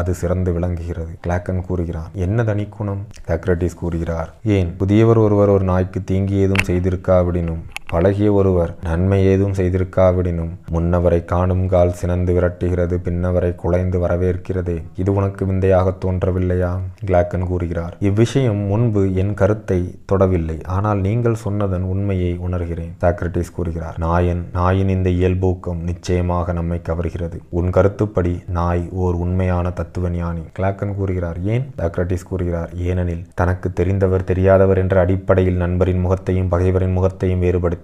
அது சிறந்து விளங்குகிறது. கிளாக்கன் கூறுகிறார். என்ன தனி குணம்? சாக்ரடீஸ் கூறுகிறார். ஏன், புதியவர் ஒருவர் ஒரு நாய்க்கு தீங்கு ஏதும் செய்திருக்காவிடனும் பழகிய ஒருவர் நன்மை ஏதும் செய்திருக்காவிடனும் முன்னவரை காணும் கால் சினந்து விரட்டுகிறது, பின்னவரை குலைந்து வரவேற்கிறதே, இது உனக்கு விந்தையாக தோன்றவில்லையா? கிளாக்கன் கூறுகிறார். இவ்விஷயம் முன்பு என் கருத்தை தொடவில்லை, ஆனால் நீங்கள் சொன்னதன் உண்மையை உணர்கிறேன். சாக்ரடீஸ் கூறுகிறார். நாயின் இந்த இயல்போக்கம் நிச்சயமாக நம்மை கவர்கிறது. உன் கருத்துப்படி நாய் ஓர் உண்மையான தத்துவ ஞானி. கிளாக்கன் கூறுகிறார். ஏன்? சாக்ரடீஸ் கூறுகிறார். ஏனெனில் தனக்கு தெரிந்தவர் தெரியாதவர் என்ற அடிப்படையில் நண்பரின் முகத்தையும் பகைவரின் முகத்தையும் வேறுபடுகிறது.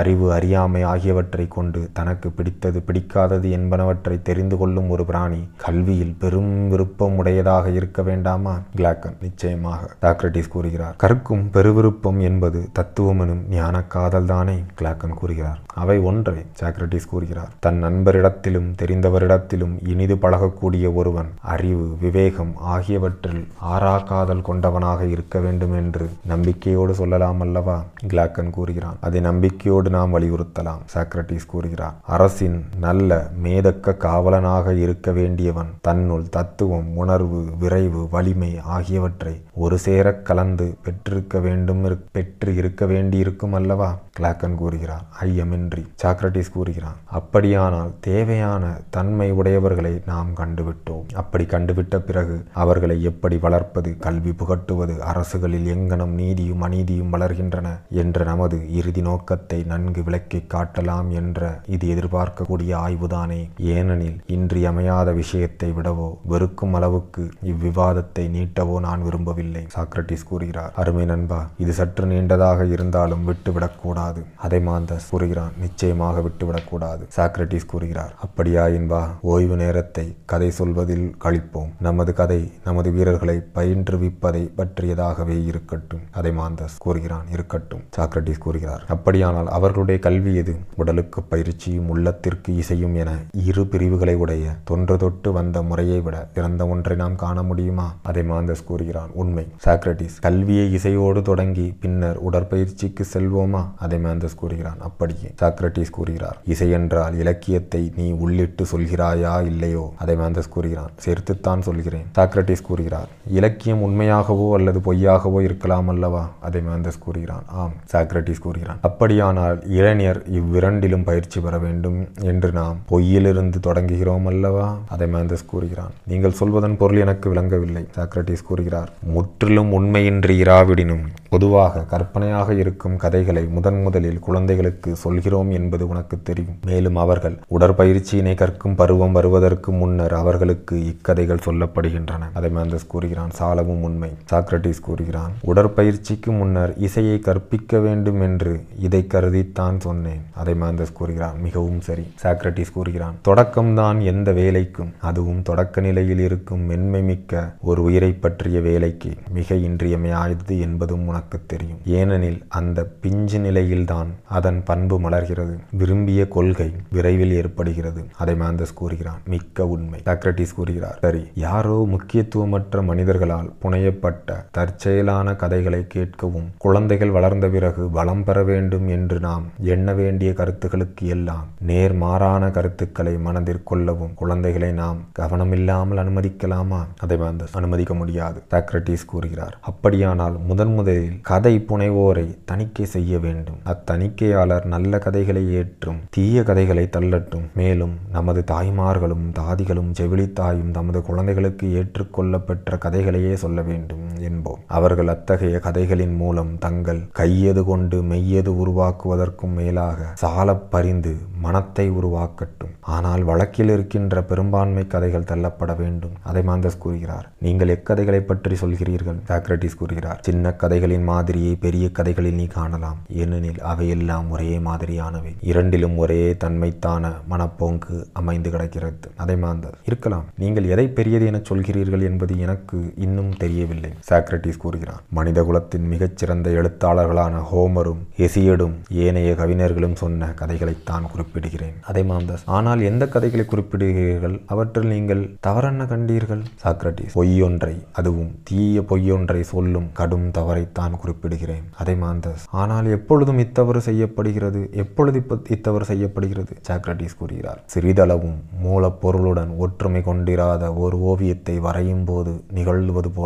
அறிவு அறியாமை ஆகியவற்றை கொண்டு தனக்கு பிடித்தது பிடிக்காதது என்பனவற்றை தெரிந்து கொள்ளும் ஒரு பிராணி கல்வியில் பெரும் விருப்பம் உடையதாக இருக்க வேண்டாமா? கிளாக்கன்: நிச்சயமாக. சாக்ரடீஸ் கூறுகிறார். கற்கும் பெருவிருப்பம் என்பது தத்துவம் எனும் ஞான காதல் தானே? கிளாக்கன் கூறுகிறார். அவை ஒன்றே. சாக்ரடீஸ் கூறுகிறார். தன் நண்பரிடத்திலும் தெரிந்தவரிடத்திலும் இனிது பழகக்கூடிய ஒருவன் அறிவு விவேகம் ஆகியவற்றில் ஆறா காதல் கொண்டவனாக இருக்க வேண்டும் என்று நம்பிக்கையோடு சொல்லலாம் அல்லவா? கிளாக்கன் கூறுகிறான். அதை நம்பிக்கையோடு நாம் வலியுறுத்தலாம். சாக்ரடீஸ் கூறுகிறார். அரசின் நல்ல மேதக்க காவலனாக இருக்க வேண்டியவன் தன்னுள் தத்துவம் உணர்வு விரைவு வலிமை ஆகியவற்றை ஒரு சேர கலந்து பெற்று இருக்க வேண்டியிருக்கும் அல்லவா? கிளாக்கன் கூறுகிறார். ஐயமின்றி. சாக்ரடீஸ் கூறுகிறார். அப்படியானால் தேவையான தன்மை உடையவர்களை நாம் கண்டுவிட்டோம். அப்படி கண்டுவிட்ட பிறகு அவர்களை எப்படி வளர்ப்பது, கல்வி புகட்டுவது, அரசுகளில் எங்கனம் நீதியும் அநீதியும் வளர்கின்றன என்ற நமது இறுதி நோக்கத்தை நன்கு விளக்கி காட்டலாம் என்ற இது எதிர்பார்க்கக்கூடிய ஆய்வுதானே? ஏனெனில் இன்றியமையாத விஷயத்தை விடவோ வெறுக்கும் அளவுக்கு இவ்விவாதத்தை நீட்டவோ நான் விரும்பவில்லை. சாக்ரடீஸ் கூறுகிறார். அருமை நண்பா, இது சற்று நீண்டதாக இருந்தாலும் விட்டுவிடக்கூடாது. அதைமாந்தஸ் கூறுகிறான். நிச்சயமாக விட்டுவிடக்கூடாது. சாக்ரடீஸ் கூறுகிறார். அப்படியாயின்பா, ஓய்வு நேரத்தை கதை சொல்வதில் கழிப்போம். நமது கதை நமது வீரர்களை பயின்றுவிப்பதை பற்றியதாகவே இருக்கட்டும். அதைமாந்தஸ் கூறுகிறான். இருக்கட்டும். சாக்ரடீஸ் கூறுகிறார். அப்படியானால் அவர்களுடைய கல்வி எது? உடலுக்கு பயிற்சியும் உள்ளத்திற்கு இசையும் என இரு பிரிவுகளை உடைய தொன்று தொட்டு வந்த முறையை விட சிறந்த ஒன்றை நாம் காண முடியுமா? அதைமாந்தஸ் கூறுகிறான். உண்மை. சாக்ரடீஸ்: கல்வியை இசையோடு தொடங்கி பின்னர் உடற்பயிற்சிக்கு செல்வோமா? அதைமாந்தஸ் கூறுகிறான். அப்படியே. சாக்ரடீஸ் கூறுகிறார். இசை என்றால் இலக்கியத்தை நீ உள்ளிட்டு சொல்கிறாயா இல்லையோ? அதைமாந்தஸ் கூறுகிறான். சேர்த்துத்தான் சொல்கிறேன். சாக்ரடீஸ் கூறுகிறார். இலக்கியம் உண்மையாகவோ அல்லது பொய்யாகவோ இருக்கலாம் அல்லவா? அதைமாந்தஸ் கூறுகிறான். ஆம். சாக்ரடீஸ் கூறுகிறான். அப்படியானால் இளைஞர் இவ்விரண்டிலும் பயிற்சி பெற வேண்டும் என்று நாம் பொய்யிலிருந்து தொடங்குகிறோம் அல்லவா? அதைமாந்தஸ் கூறுகிறான். நீங்கள் சொல்வதன் பொருள் எனக்கு விளங்கவில்லை. சாக்ரடீஸ் கூறுகிறார். முற்றிலும் உண்மையின்றி இராவிடினும் பொதுவாக கற்பனையாக இருக்கும் கதைகளை முதன் முதலில் குழந்தைகளுக்கு சொல்கிறோம் என்பது உனக்கு தெரியும். மேலும் அவர்கள் உடற்பயிற்சியினை கற்கும் பருவம் வருவதற்கு முன்னர் அவர்களுக்கு இக்கதைகள் சொல்லப்படுகின்றன. அதைமாந்தஸ் கூறுகிறான். சாலவும் உண்மை. சாக்ரடீஸ் கூறுகிறான். உடற்பயிற்சிக்கு முன்னர் இசையை கற்பிக்க வேண்டும் என்று இதை கருதித்தான் சொன்னேன். அதைமாந்தஸ் கூறுகிறான். மிகவும் சரி. சாக்ரடீஸ் கூறுகிறான். தொடக்கம்தான் எந்த வேலைக்கும், அதுவும் தொடக்க நிலையில் இருக்கும் மென்மை மிக்க ஒரு உயிரை பற்றிய வேலைக்கு மிக இன்றியமையாதது என்பதும் உனக்கு தெரியும். ஏனெனில் அந்த பிஞ்சு நிலையில்தான் அதன் பண்பு மலர்கிறது, விரும்பிய கொள்கை விரைவில் ஏற்படுகிறது. அதைமாந்தஸ் கூறுகிறான். மிக்க உண்மை. சாக்ரடீஸ் கூறுகிறார். சரி, யாரோ முக்கியத்துவமற்ற மனிதர்களால் புனையப்பட்ட தற்செயலான கதைகளை கேட்கவும் குழந்தைகள் வளர்ந்த பிறகு பலம் பெற வேண்டும் என்று நாம் எண்ண வேண்டிய கருத்துக்களுக்கு எல்லாம் நேர்மாறான கருத்துக்களை மனதிற்கொள்ளவும் குழந்தைகளை நாம் கவனமில்லாமல் அனுமதிக்கலாமா? அதைமாந்தஸ்: அனுமதிக்க முடியாது. சாக்ரடீஸ் கூறுகிறார். அப்படியானால் முதன் முதலில் முதலில் கதை புனைவோரை தணிக்கை செய்ய வேண்டும். அத்தணிக்கையாளர் நல்ல கதைகளை ஏற்றும், தீய கதைகளை தள்ளட்டும். மேலும் நமது தாய்மார்களும் தாதிகளும் செவிலித்தாயும் தமது குழந்தைகளுக்கு ஏற்றுக்கொள்ளப்பெற்ற கதைகளையே சொல்ல வேண்டும் என்போம். அவர்கள் அத்தகைய கதைகளின் மூலம் தங்கள் கையது கொண்டு மெய்யது உருவாக்குவதற்கும் மேலாக சாலப் பறிந்து மனத்தை உருவாக்கட்டும். ஆனால் வழக்கில் இருக்கின்ற பெரும்பான்மை கதைகள் தள்ளப்பட வேண்டும். அதைமாந்தஸ் கூறுகிறார், நீங்கள் எக்கதைகளை பற்றி சொல்கிறீர்கள்? சாக்ரடீஸ் கூறுகிறார், சின்ன கதைகளின் மாதிரியை பெரிய கதைகளில் நீ காணலாம், ஏனெனில் அவையெல்லாம் ஒரே மாதிரியானவை. இரண்டிலும் ஒரே தன்மைத்தான மனப்போங்கு அமைந்து கிடக்கிறது. அதைமாந்தஸ், இருக்கலாம், நீங்கள் எதை பெரியது என சொல்கிறீர்கள் என்பது எனக்கு இன்னும் தெரியவில்லை. சாக்ரடீஸ் கூறுகிறார், மனித குலத்தின் மிகச்சிறந்த எழுத்தாளர்களான ஹோமரும் ஹெசியோடும் ஏனைய கவிஞர்களும் சொன்ன கதைகளைத்தான் குறிப்பிடுகிறேன். அதைமாந்தஸ், ஆனால் எந்த கதைகளை குறிப்பிடுகிறீர்கள்? அவற்றில் நீங்கள் தவறென்ன கண்டீர்கள்? சாக்ரடீஸ், பொய்யொன்றை, அதுவும் தீய பொய்யொன்றை சொல்லும் கடும் தவறைத்தான் குறிப்பிடுகிறேன். அதைமாந்தஸ், ஆனால் எப்பொழுதும் இத்தவறு செய்யப்படுகிறது? எப்பொழுது இத்தவறு செய்யப்படுகிறது? சாக்ரடீஸ் கூறுகிறார், சிறிதளவும் மூலப்பொருளுடன் ஒற்றுமை கொண்டிராத ஒரு ஓவியத்தை வரையும் போது நிகழ்வது போல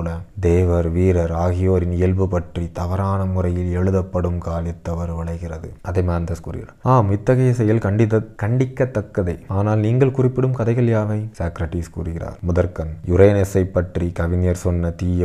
தேவர் வீரர் ஆகியோரின் இயல்பு பற்றி தவறான முறையில் எழுதப்படும் கால் இத்தவறு விளைகிறது. அதைமாந்தஸ் கூறுகிறார், ஆம், இத்தகைய செயல் கண்டிக்கத்தக்கதே. ஆனால் நீங்கள் குறிப்பிடும் கதைகள் யாவை? சாக்ரடீஸ் கூறுகிறார், முதற்கண் யுரேனஸை பற்றி கவிஞர் சொன்ன தீய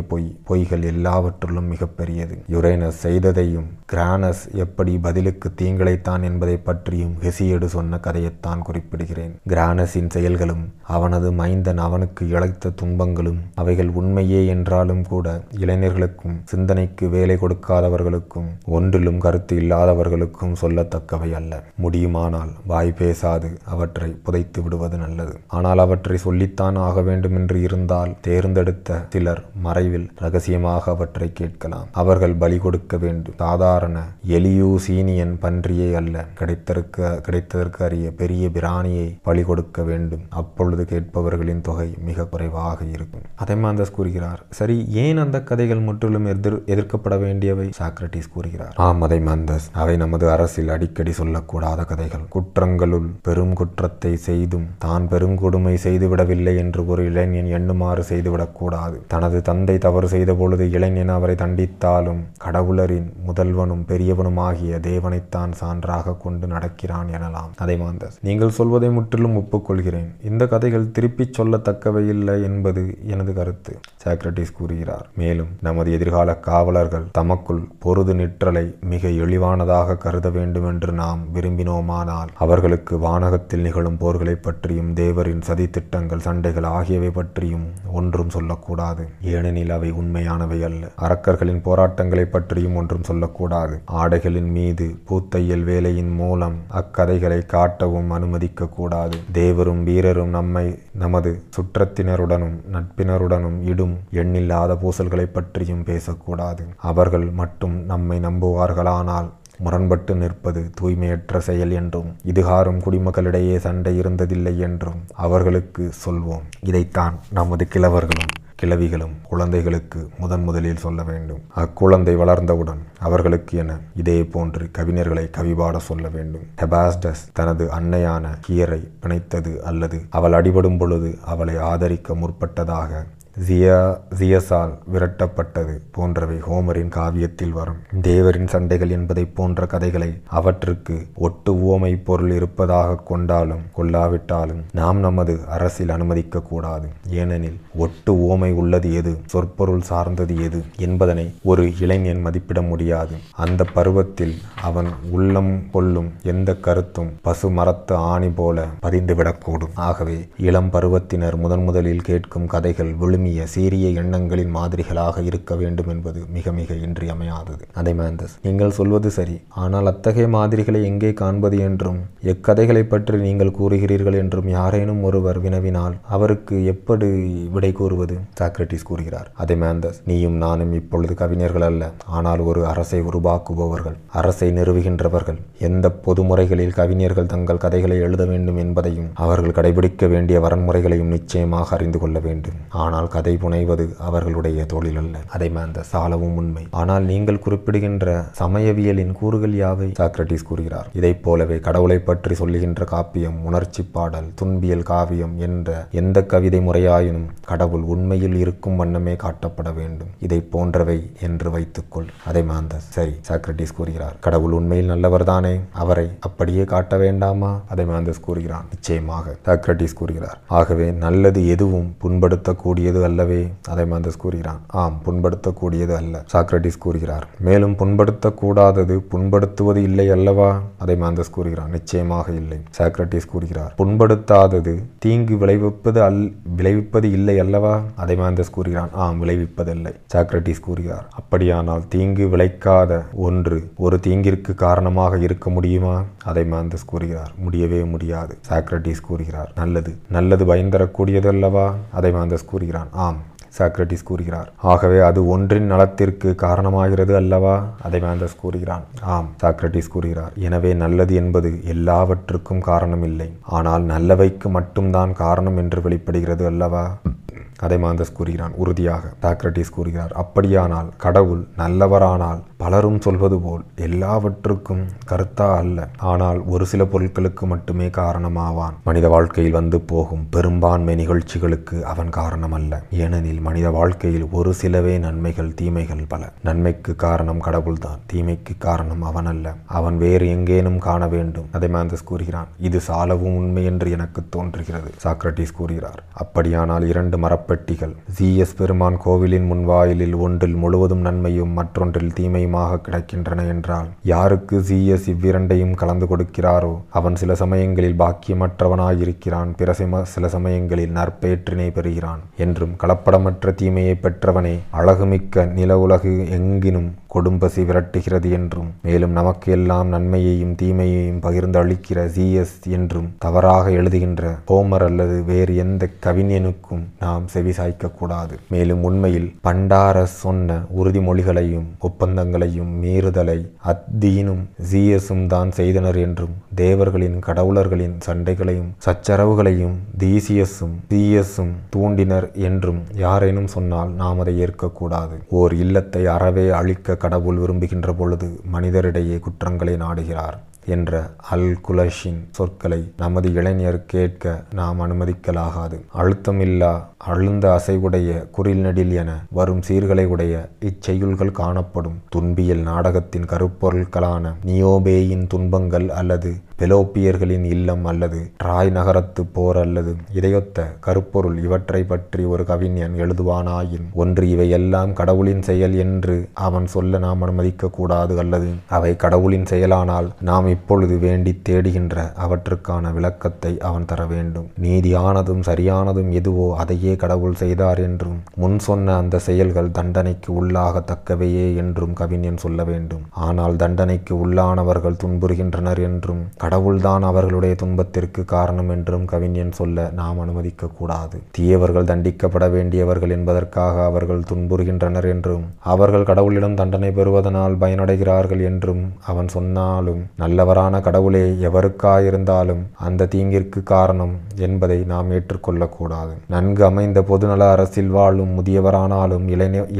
பொய்கள் எல்லாவற்றிலும் மிகப்பெரியது. யுரேனஸ் செய்ததையும் கிரானஸ் எப்படி பதிலுக்கு தீங்கிழைத்தான் என்பதை பற்றியும் ஹெசியோடு சொன்ன கதையைத்தான் குறிப்பிடுகிறேன். கிரானஸின் செயல்களும் அவனது மைந்தன் அவனுக்கு இழைத்த துன்பங்களும் அவைகள் உண்மையே என்றாலும் கூட இளைஞர்களுக்கும் சிந்தனைக்கு வேலை கொடுக்காதவர்களுக்கும் ஒன்றிலும் கருத்து இல்லாதவர்களுக்கும் சொல்லத்தக்கவை அல்ல. முடியுமானால் வாய் பேசாது அவற்றை புதைத்து விடுவது நல்லது. ஆனால் அவற்றை சொல்லித்தான் ஆக வேண்டும் என்று இருந்தால் தேர்ந்தெடுத்த சிலர் மறைவில் ரகசியமாக அவற்றை கேட்கலாம். அவர்கள் பலி கொடுக்க வேண்டும். சாதாரண எலியூசீனியன் பன்றியை அல்ல, கிடைத்ததற்கு அறிய பெரிய பிராணியை பலி கொடுக்க வேண்டும். அப்பொழுது கேட்பவர்களின் தொகை மிக குறைவாக இருக்கும். அதைமாந்தஸ் கூறுகிறார், சரி, ஏன் அந்த கதைகள் முற்றிலும் எதிர்க்கப்பட வேண்டியவை? சாக்ரடீஸ் கூறுகிறார், ஆம் அதைமாந்தஸ், அவை நமது அரசில் அடிக்கடி சொல்லக்கூடாத கதைகள். குற்றங்களுள் பெரும் குற்றத்தை செய்தும் தான் பெருங்கொடுமை செய்துவிடவில்லை என்று ஒரு இளைஞன் எண்ணுமாறு செய்துவிடக்கூடாது. தனது தந்தை தவறு செய்த பொழுது இளைஞன் அவரை தண்டித்தாலும் கடவுளரின் முதல்வனும் பெரியவனும் ஆகிய தேவனைத்தான் சான்றாக கொண்டு நடக்கிறான் எனலாம். அதைமாந்தஸ், நீங்கள் சொல்வதை முற்றிலும் ஒப்புக்கொள்கிறேன். இந்த கதைகள் திருப்பிச் சொல்லத்தக்கவையில்லை என்பது எனது கருத்து. சாக்ரடீஸ் கூறுகிறார், மேலும் நமது எதிர்கால காவலர்கள் தமக்குள் பொருது நிற்றலை மிக எளிவானதாக கருத வேண்டும் என்று நாம் விரும்பினோமானால் அவர்களுக்கு வானகத்தில் நிகழும் போர்களை பற்றியும் தேவரின் சதி திட்டங்கள் சண்டைகள் ஆகியவை பற்றியும் ஒன்றும் சொல்லக்கூடாது. ஏனெனில் அவை உண்மையானவை அல்ல. அரக்கர்களின் போராட்டங்களை பற்றியும் ஒன்றும் சொல்லக்கூடாது. ஆடைகளின் மீது பூத்தையல் வேலையின் மூலம் அக்கதைகளை காட்டவும் அனுமதிக்க கூடாது. தேவரும் வீரரும் நம்மை நமது சுற்றத்தினருடனும் நட்பினருடனும் இடும் எண்ணில்லாத பூசல்களை பற்றியும் பேசக்கூடாது. அவர்கள் மட்டும் நம்மை நம்புவார்களானால் முரண்பட்டு நிற்பது தூய்மையற்ற செயல் என்றும் இதுகாரும் குடிமக்களிடையே சண்டை இருந்ததில்லை என்றும் அவர்களுக்கு சொல்வோம். இதைத்தான் நமது கிழவர்களும் கிழவிகளும் குழந்தைகளுக்கு முதன் முதலில் சொல்ல வேண்டும். அக்குழந்தை வளர்ந்தவுடன் அவர்களுக்கு என இதே போன்று கவிஞர்களை கவிபாட சொல்ல வேண்டும். ஹெபாஸ்டஸ் தனது அன்னையான கியரை பிணைத்தது அல்லது அவள் அடிபடும் பொழுது அவளை ஆதரிக்க முற்பட்டதாக ஜியஸால் விரட்டப்பட்டது போன்றவை ஹோமரின் காவியத்தில் வரும். தேவரின் சண்டைகள் என்பதை போன்ற கதைகளை அவற்றுக்கு ஒட்டு உவமை பொருள் இருப்பதாக கொண்டாலும் கொள்ளாவிட்டாலும் நாம் நமது அரசில் அனுமதிக்க கூடாது. ஏனெனில் ஒட்டு உவமை உள்ளது எது, சொற்பொருள் சார்ந்தது எது என்பதனை ஒரு இளைஞன் மதிப்பிட முடியாது. அந்த பருவத்தில் அவன் உள்ளம் கொள்ளும் எந்த கருத்தும் பசு மரத்து ஆணி போல பதிந்துவிடக்கூடும். ஆகவே இளம் பருவத்தினர் முதலில் கேட்கும் கதைகள் விழுமி சீரிய எண்ணங்களின் மாதிரிகளாக இருக்க வேண்டும் என்பது மிக மிக இன்றியமையாதது. அதைமாந்தஸ், நீங்கள் சொல்வது சரி. ஆனால் அத்தகைய மாதிரிகளை எங்கே காண்பது என்றும் எக்கதைகளை பற்றி நீங்கள் கூறுகிறீர்கள் என்றும் யாரேனும் ஒருவர் வினவினால் அவருக்கு எப்படி விடை கூறுவது? சாக்ரடீஸ் கூறுகிறார், அதைமாந்தஸ், நீயும் நானும் இப்பொழுது கவிஞர்கள் அல்ல, ஆனால் ஒரு அரசை உருவாக்குபவர்கள், அரசை நிறுவுகின்றவர்கள். எந்த பொது முறைகளில் கவிஞர்கள் தங்கள் கதைகளை எழுத வேண்டும் என்பதையும் அவர்கள் கடைபிடிக்க வேண்டிய வரன்முறைகளையும் நிச்சயமாக அறிந்து கொள்ள வேண்டும். ஆனால் கதை புனைவது அவர்களுடைய தொழில் அல்ல. அதைமாந்தஸ அளவும் உண்மை. ஆனால் நீங்கள் குறிப்பிடுகின்ற சமயவியலின் கூறுகள் யாவை? சாக்ரடீஸ் கூறுகிறார், இதை போலவே கடவுளை பற்றி சொல்லுகின்ற காப்பியம், உணர்ச்சி பாடல், துன்பியல் காவியம் என்ற எந்த கவிதை முறையாயினும் கடவுள் உண்மையில் இருக்கும் வண்ணமே காட்டப்பட வேண்டும். இதை போன்றவை என்று வைத்துக்கொள். அதைமாந்தஸ சரி. சாக்ரடீஸ் கூறுகிறார், கடவுள் உண்மையில் நல்லவர்தானே, அவரை அப்படியே காட்ட வேண்டாமா? அதைமாந்தஸ கூறுகிறான், நிச்சயமாக. சாக்ரடீஸ் கூறுகிறார், ஆகவே நல்லது எதுவும் புண்படுத்தக்கூடியது அல்லவே? அதைமாந்தஸ கூறுகிறான், ஆம், புண்படுத்தக்கூடியது அல்ல. சாக்ரடீஸ் கூறுகிறார், மேலும் புண்படுத்தக்கூடாதது புண்படுத்துவது இல்லை அல்லவா? அதைமாந்தஸ கூறுகிறான், நிச்சயமாக இல்லை. சாக்ரடீஸ் கூறுகிறார், புண்படுத்தாதது தீங்கு விளைவிப்பது இல்லை அல்லவா? அதைமாந்தஸ கூறுகிறான், ஆம், விளைவிப்பதில்லை. சாக்ரடீஸ் கூறுகிறார், அப்படியானால் தீங்கு விளைக்காத ஒன்று ஒரு தீங்கிற்கு காரணமாக இருக்க முடியுமா? அதைமாந்தஸ கூறுகிறார், முடியவே முடியாது. சாக்ரடீஸ் கூறுகிறார், நல்லது நல்லது பயன் தரக்கூடியது அல்லவா? அதைமாந்தஸ கூறுகிறான், ஆம். சாக்ரடீஸ் கூறுகிறார், ஆகவே அது ஒன்றின் நலத்திற்கு காரணமாகிறது அல்லவா? அதைமாந்தஸ கூறுகிறான், ஆம். சாக்ரடீஸ் கூறுகிறார், எனவே நல்லது என்பது எல்லாவற்றுக்கும் காரணம் இல்லை, ஆனால் நல்லவைக்கு மட்டும்தான் காரணம் என்று வெளிப்படுகிறது அல்லவா? அதைமாந்தஸ கூறுகிறான், உறுதியாக. சாக்ரடீஸ் கூறுகிறார், அப்படியானால் கடவுள் நல்லவரானால் பலரும் சொல்வது போல் எல்லாவற்றுக்கும் கர்த்தா அல்ல, ஆனால் ஒரு சில பொருட்களுக்கு மட்டுமே காரணமாவான். மனித வாழ்க்கையில் வந்து போகும் பெரும்பான்மை நிகழ்ச்சிகளுக்கு அவன் காரணம் அல்ல. ஏனெனில் மனித வாழ்க்கையில் ஒரு சிலவே நன்மைகள், தீமைகள் பல. நன்மைக்கு காரணம் கடவுள்தான், தீமைக்கு காரணம் அவன் அல்ல. அவன் வேறு எங்கேனும் காண வேண்டும். அதைமாந்தஸ கூறுகிறான், இது சாலவும் உண்மை என்று எனக்கு தோன்றுகிறது. சாக்ரடீஸ் கூறுகிறார், அப்படியானால் இரண்டு மரப் பெட்டிகள் ஜிஎஸ் பெருமான் கோவிலின் முன்வாயிலில் ஒன்றில் முழுவதும் நன்மையும் மற்றொன்றில் தீமையுமாக கிடைக்கின்றன என்றால், யாருக்கு ஜிஎஸ் இவ்விரண்டையும் கலந்து கொடுக்கிறாரோ அவன் சில சமயங்களில் பாக்கியமற்றவனாயிருக்கிறான், பிற சில சமயங்களில் நற்பேற்றினை பெறுகிறான். என்றும் கலப்படமற்ற தீமையை பெற்றவனே அழகுமிக்க நில உலகு எங்கினும் கொடும்பசி விரட்டுகிறது என்றும், மேலும் நமக்கு எல்லாம் நன்மையையும் தீமையையும் பகிர்ந்து அளிக்கிற ஜிஎஸ் என்றும் தவறாக எழுதுகின்ற ஹோமர் அல்லது வேறு எந்த கவிஞனுக்கும் நாம் செவிசாய்க்க கூடாது. மேலும் உண்மையில் பண்டார சொன்ன உறுதிமொழிகளையும் ஒப்பந்தங்களையும் மீறுதலை அத்தீனும் ஜிஎஸும் தான் செய்தனர் என்றும், தேவர்களின் கடவுளர்களின் சண்டைகளையும் சச்சரவுகளையும் தீசியஸும் ஜிஎஸும் தூண்டினர் என்றும் யாரேனும் சொன்னால் நாம் அதை ஏற்கக்கூடாது. ஓர் இல்லத்தை அறவே அழிக்க கடவுள் விரும்புகின்ற பொழுது மனிதரிடையே குற்றங்களை நாடுகிறார் என்ற அல் குலஷின் சொற்களை நமது இளைஞர் கேட்க நாம் அனுமதிக்கலாகாது. அழுத்தமில்லா அழுந்த அசைவுடைய குறில் நெடில் என வரும் சீர்களை உடைய இச்செயல்கள் காணப்படும். துன்பியல் நாடகத்தின் கருப்பொருட்களான நியோபேயின் துன்பங்கள் அல்லது பெலோப்பியர்களின் இல்லம் அல்லது ட்ராய் நகரத்து போர் அல்லது இதையொத்த கருப்பொருள் இவற்றை பற்றி ஒரு கவிஞன் எழுதுவானாயின், ஒன்று இவையெல்லாம் கடவுளின் செயல் என்று அவன் சொல்ல நாம் அனுமதிக்க கூடாது, அல்லது அவை கடவுளின் செயலானால் நாம் இப்பொழுது வேண்டி தேடுகின்ற அவற்றுக்கான விளக்கத்தை அவன் தர வேண்டும். நீதியானதும் சரியானதும் எதுவோ அதையே கடவுள் செய்தார் என்றும், முன் சொன்ன அந்த செயல்கள் தண்டனைக்கு உள்ளாகத்தக்கவையே என்றும் கவிஞன் சொல்ல வேண்டும். ஆனால் தண்டனைக்கு உள்ளானவர்கள் துன்புறுகின்றனர் என்றும், கடவுள்தான் அவர்களுடைய துன்பத்திற்கு காரணம் என்றும் கவிஞன் சொல்ல நாம் அனுமதிக்க கூடாது. தீயவர்கள் தண்டிக்கப்பட வேண்டியவர்கள் என்பதற்காக அவர்கள் துன்புறுகின்றனர் என்றும், அவர்கள் கடவுளிடம் தண்டனை பெறுவதனால் பயனடைகிறார்கள் என்றும் அவன் சொன்னாலும், நல்லவரான கடவுளே எவருக்காயிருந்தாலும் அந்த தீங்கிற்கு காரணம் என்பதை நாம் ஏற்றுக்கொள்ளக்கூடாது. நன்கு அமைந்த பொதுநல அரசில் வாழும் முதியவரானாலும்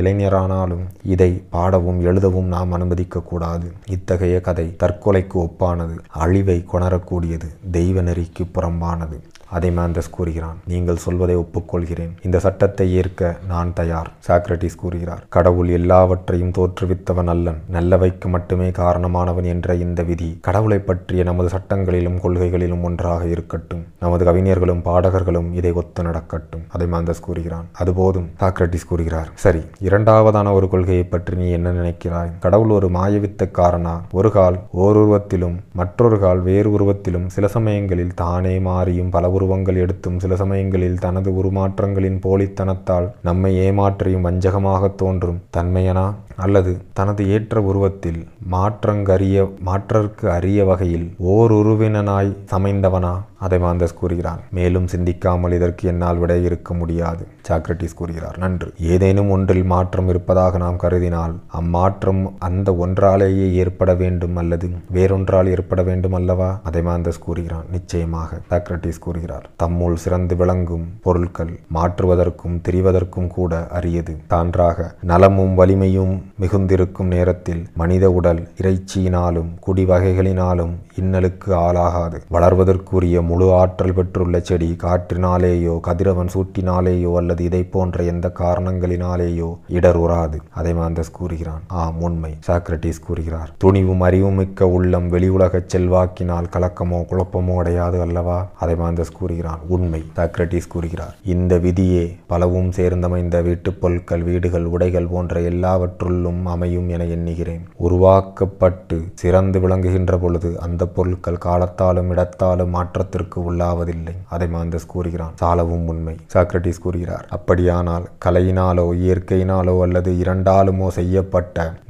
இளைஞரானாலும் இதை பாடவும் எழுதவும் நாம் அனுமதிக்க கூடாது. இத்தகைய கதை தற்கொலைக்கு ஒப்பானது, அழிவை கொணரக்கூடியது, தெய்வ நெறிக்கு புறம்பானது. அதைமாந்தஸ கூறுகிறான், நீங்கள் சொல்வதை ஒப்புக்கொள்கிறேன், இந்த சட்டத்தை ஏற்க நான் தயார். சாக்ரடீஸ் கூறுகிறார், கடவுள் எல்லாவற்றையும் தோற்றுவித்தவன் அல்லன், நல்லவைக்கு மட்டுமே காரணமானவன் என்ற இந்த விதி கடவுளை பற்றிய நமது சட்டங்களிலும் கொள்கைகளிலும் ஒன்றாக இருக்கட்டும். நமது கவிஞர்களும் பாடகர்களும் இதை ஒத்து நடக்கட்டும். அதைமாந்தஸ கூறுகிறான், அது போதும். சாக்ரடீஸ் கூறுகிறார், சரி, இரண்டாவதான ஒரு கொள்கையை பற்றி நீ என்ன நினைக்கிறாய்? கடவுள் ஒரு மாயவித்தக்காரனா? ஒரு கால் ஓருருவத்திலும் மற்றொரு கால் வேறு உருவத்திலும், சில சமயங்களில் தானே மாறியும் பல உருவங்கள் எடுத்தும், சில சமயங்களில் தனது உருமாற்றங்களின் போலித்தனத்தால் நம்மை ஏமாற்றியும் வஞ்சகமாக தோன்றும் தன்மையனா? அல்லது தனது ஏற்ற உருவத்தில் மாற்றற்கு அரிய வகையில் ஓர் உருவினனாய் சமைந்தவனா? அதைமாந்தஸ் கூறுகிறார். மேலும் சிந்திக்காமல் இதற்கு என்னால் விடை இருக்க முடியாது. சாக்ரடீஸ் கூறுகிறார், நன்று. ஏதேனும் ஒன்றில் மாற்றம் இருப்பதாக நாம் கருதினால் அம்மாற்றம் அந்த ஒன்றாலேயே ஏற்பட வேண்டும் அல்லது வேறொன்றால் ஏற்பட வேண்டும் அல்லவா? அதைமாந்தஸ் கூறுகிறான், நிச்சயமாக. சாக்ரடீஸ் கூறுகிறார், தம்முள் சிறந்து விளங்கும் பொருட்கள் மாற்றுவதற்கும் திரிவதற்கும் கூட அரியது. சான்றாக நலமும் வலிமையும் மிகுந்திருக்கும் நேரத்தில் மனித உடல் இறைச்சியினாலும் குடிவகைகளினாலும் இன்னலுக்கு ஆளாகாது. வளர்வதற்குரிய முழு ஆற்றல் பெற்றுள்ள செடி காற்றினாலேயோ கதிரவன் சூட்டினாலேயோ அல்லது இதை போன்ற எந்த காரணங்களினாலேயோ இடருறாது. அதைமாந்தஸ் கூறுகிறான், ஆம் உண்மை. சாக்ரடீஸ் கூறுகிறார், துணிவும் அறிவுமிக்க உள்ளம் வெளி உலக செல்வாக்கினால் கலக்கமோ குழப்பமோ அடையாது அல்லவா? அதைமாந்தஸ் கூறுகிறான், உண்மை. சாக்ரடீஸ் கூறுகிறார், இந்த விதியே பலவும் சேர்ந்தமைந்த வீட்டுப் பொருட்கள் வீடுகள் உடைகள் போன்ற எல்லாவற்றுள்ளும் அமையும் என எண்ணுகிறேன். உருவாக்கப்பட்டு சிறந்து விளங்குகின்ற பொழுது அந்த பொருட்கள் காலத்தாலும் இடத்தாலும் மாற்றத்திற்கு உள்ளாவதில்லை. அதைமாந்தஸ் கூறுகிறான், சாலவும் உண்மை. சாக்ரடீஸ் கூறுகிறார், அப்படியானால் கலையினாலோ இயற்கையினாலோ அல்லது இரண்டாலுமோ செய்யப்பட்ட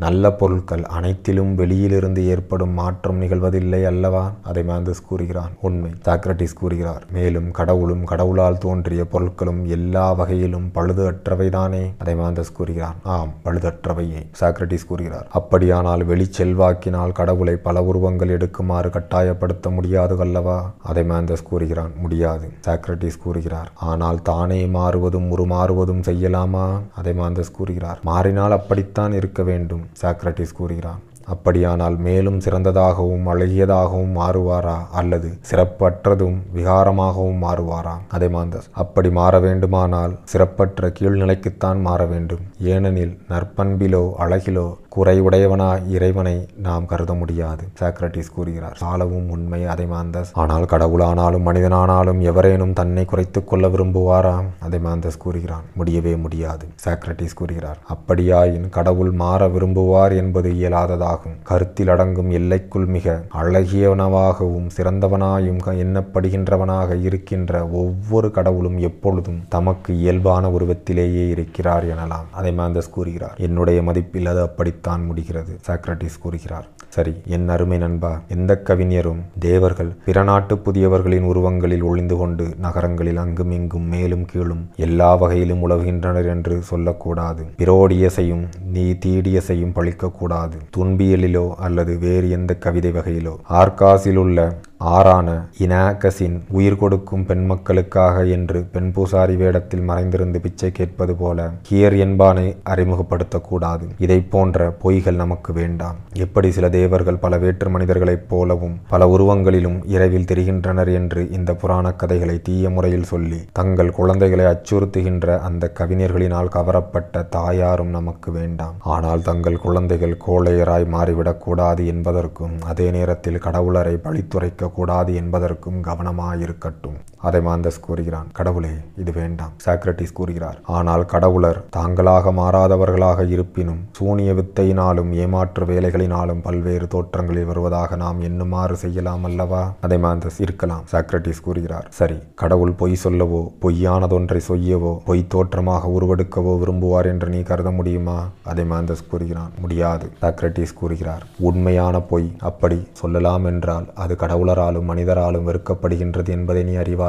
நல்ல பொருட்கள் அனைத்திலும் வெளியிலிருந்து ஏற்படும் மாற்றம் நிகழ்வதில்லை அல்லவா? அதைமாந்தஸ் கூறுகிறான், உண்மை. சாக்ரடீஸ் கூறுகிறார், மேலும் கடவுளும் கடவுளால் தோன்றிய பொருட்களும் எல்லா வகையிலும் பழுது அற்றவைதானே? அதைமாந்தஸ் கூறுகிறான், ஆம், பழுதற்றவையே. சாக்ரடீஸ் கூறுகிறார், அப்படியானால் வெளிச்செல்வாக்கினால் கடவுளை பல உருவங்கள் எடுக்குமாறு கட்டாயப்படுத்த முடியாது அல்லவா? அதைமாந்தஸ் கூறுகிறான், முடியாது. சாக்ரடீஸ் கூறுகிறார், ஆனால் தானே மாறுவதும் உருமாறுவதும் செய்யலாமா? அதைமாந்தஸ் கூறுகிறார், மாறினால் அப்படித்தான் இருக்க வேண்டும். சாக்ரடீஸ் கூறுகிறான், அப்படியானால் மேலும் சிறந்ததாகவும் அழகியதாகவும் மாறுவாரா அல்லது சிறப்பற்றதும் விகாரமாகவும் மாறுவாரா? அதைமாந்தஸ், அப்படி மாற வேண்டுமானால் சிறப்பற்ற கீழ்நிலைக்குத்தான் மாற வேண்டும். ஏனெனில் நற்பண்பிலோ அழகிலோ குறைவுடையவனா இறைவனை நாம் கருத முடியாது. சாக்ரடீஸ் கூறுகிறார், சாலவும் உண்மை. அதைமாந்தஸ், ஆனால் கடவுளானாலும் மனிதனானாலும் எவரேனும் தன்னை குறைத்துக் கொள்ள விரும்புவாரா? அதைமாந்தஸ் கூறுகிறான், முடியவே முடியாது. சாக்ரடீஸ் கூறுகிறார், அப்படியாயின் கடவுள் மாற விரும்புவார் என்பது இயலாததாக கருத்தில் அடங்கும் எல்லைக்குள் மிக அழகியவனாகவும் சிறந்தவனாயும் எண்ணப்படுகின்றவனாக இருக்கின்ற ஒவ்வொரு கடவுளும் எப்பொழுதும் தமக்கு இயல்பான உருவத்திலேயே இருக்கிறார் எனலாம். அதைமாந்தஸ் கூறுகிறார், என்னுடைய மதிப்பில் அது அப்படித்தான் முடிகிறது. சாக்ரடீஸ் கூறுகிறார், சரி என் அருமை நண்பா, எந்த கவிஞரும் தேவர்கள் பிற நாட்டு புதியவர்களின் உருவங்களில் ஒளிந்து கொண்டு நகரங்களில் அங்கும் இங்கும் மேலும் கீழும் எல்லா வகையிலும் உலவுகின்றனர் என்று சொல்லக்கூடாது. பிறோடியசையும் நீ தீடியசையும் பழிக்கக்கூடாது. துன்பியலிலோ அல்லது வேறு எந்த கவிதை வகையிலோ ஆர்காசிலுள்ள ஆறான இனாகஸின் உயிர் கொடுக்கும் பெண் மக்களுக்காக என்று பெண் பூசாரி வேடத்தில் மறைந்திருந்து பிச்சை கேட்பது போல கியர் என்பானை அறிமுகப்படுத்தக்கூடாது. இதை போன்ற பொய்கள் நமக்கு வேண்டாம். எப்படி சில தேவர்கள் பல வேற்று மனிதர்களைப் போலவும் பல உருவங்களிலும் இரவில் தெரிகின்றனர் என்று இந்த புராண கதைகளை தீய முறையில் சொல்லி தங்கள் குழந்தைகளை அச்சுறுத்துகின்ற அந்த கவிஞர்களினால் கவரப்பட்ட தாயாரும் நமக்கு வேண்டாம். ஆனால் தங்கள் குழந்தைகள் கோழையராய் மாறிவிடக்கூடாது என்பதற்கும் அதே நேரத்தில் கடவுளரை பழித்துரைக்க கூடாது என்பதற்கும் கவனமாயிருக்கட்டும். அதைமாந்தஸ் கூறுகிறான், கடவுளே இது வேண்டாம். சாக்ரடீஸ் கூறுகிறார், ஆனால் கடவுளர் தாங்களாக மாறாதவர்களாக இருப்பினும் சூனிய வித்தையினாலும் ஏமாற்று வேலைகளினாலும் பல்வேறு தோற்றங்களில் வருவதாக நாம் எண்ணுமாறு செய்யலாம் அல்லவா? அதைமாந்தஸ், இருக்கலாம். சாக்ரடீஸ் கூறுகிறார், சரி, கடவுள் பொய் சொல்லவோ பொய்யானதொன்றை செய்யவோ பொய் தோற்றமாக உருவெடுக்கவோ விரும்புவார் என்று நீ கருத முடியுமா? அதைமாந்தஸ் கூறுகிறான், முடியாது. சாக்ரடீஸ் கூறுகிறார், உண்மையான பொய் அப்படி சொல்லலாம் என்றால் அது கடவுளராலும் மனிதராலும் வெறுக்கப்படுகின்றது என்பதை நீ அறிவாயா?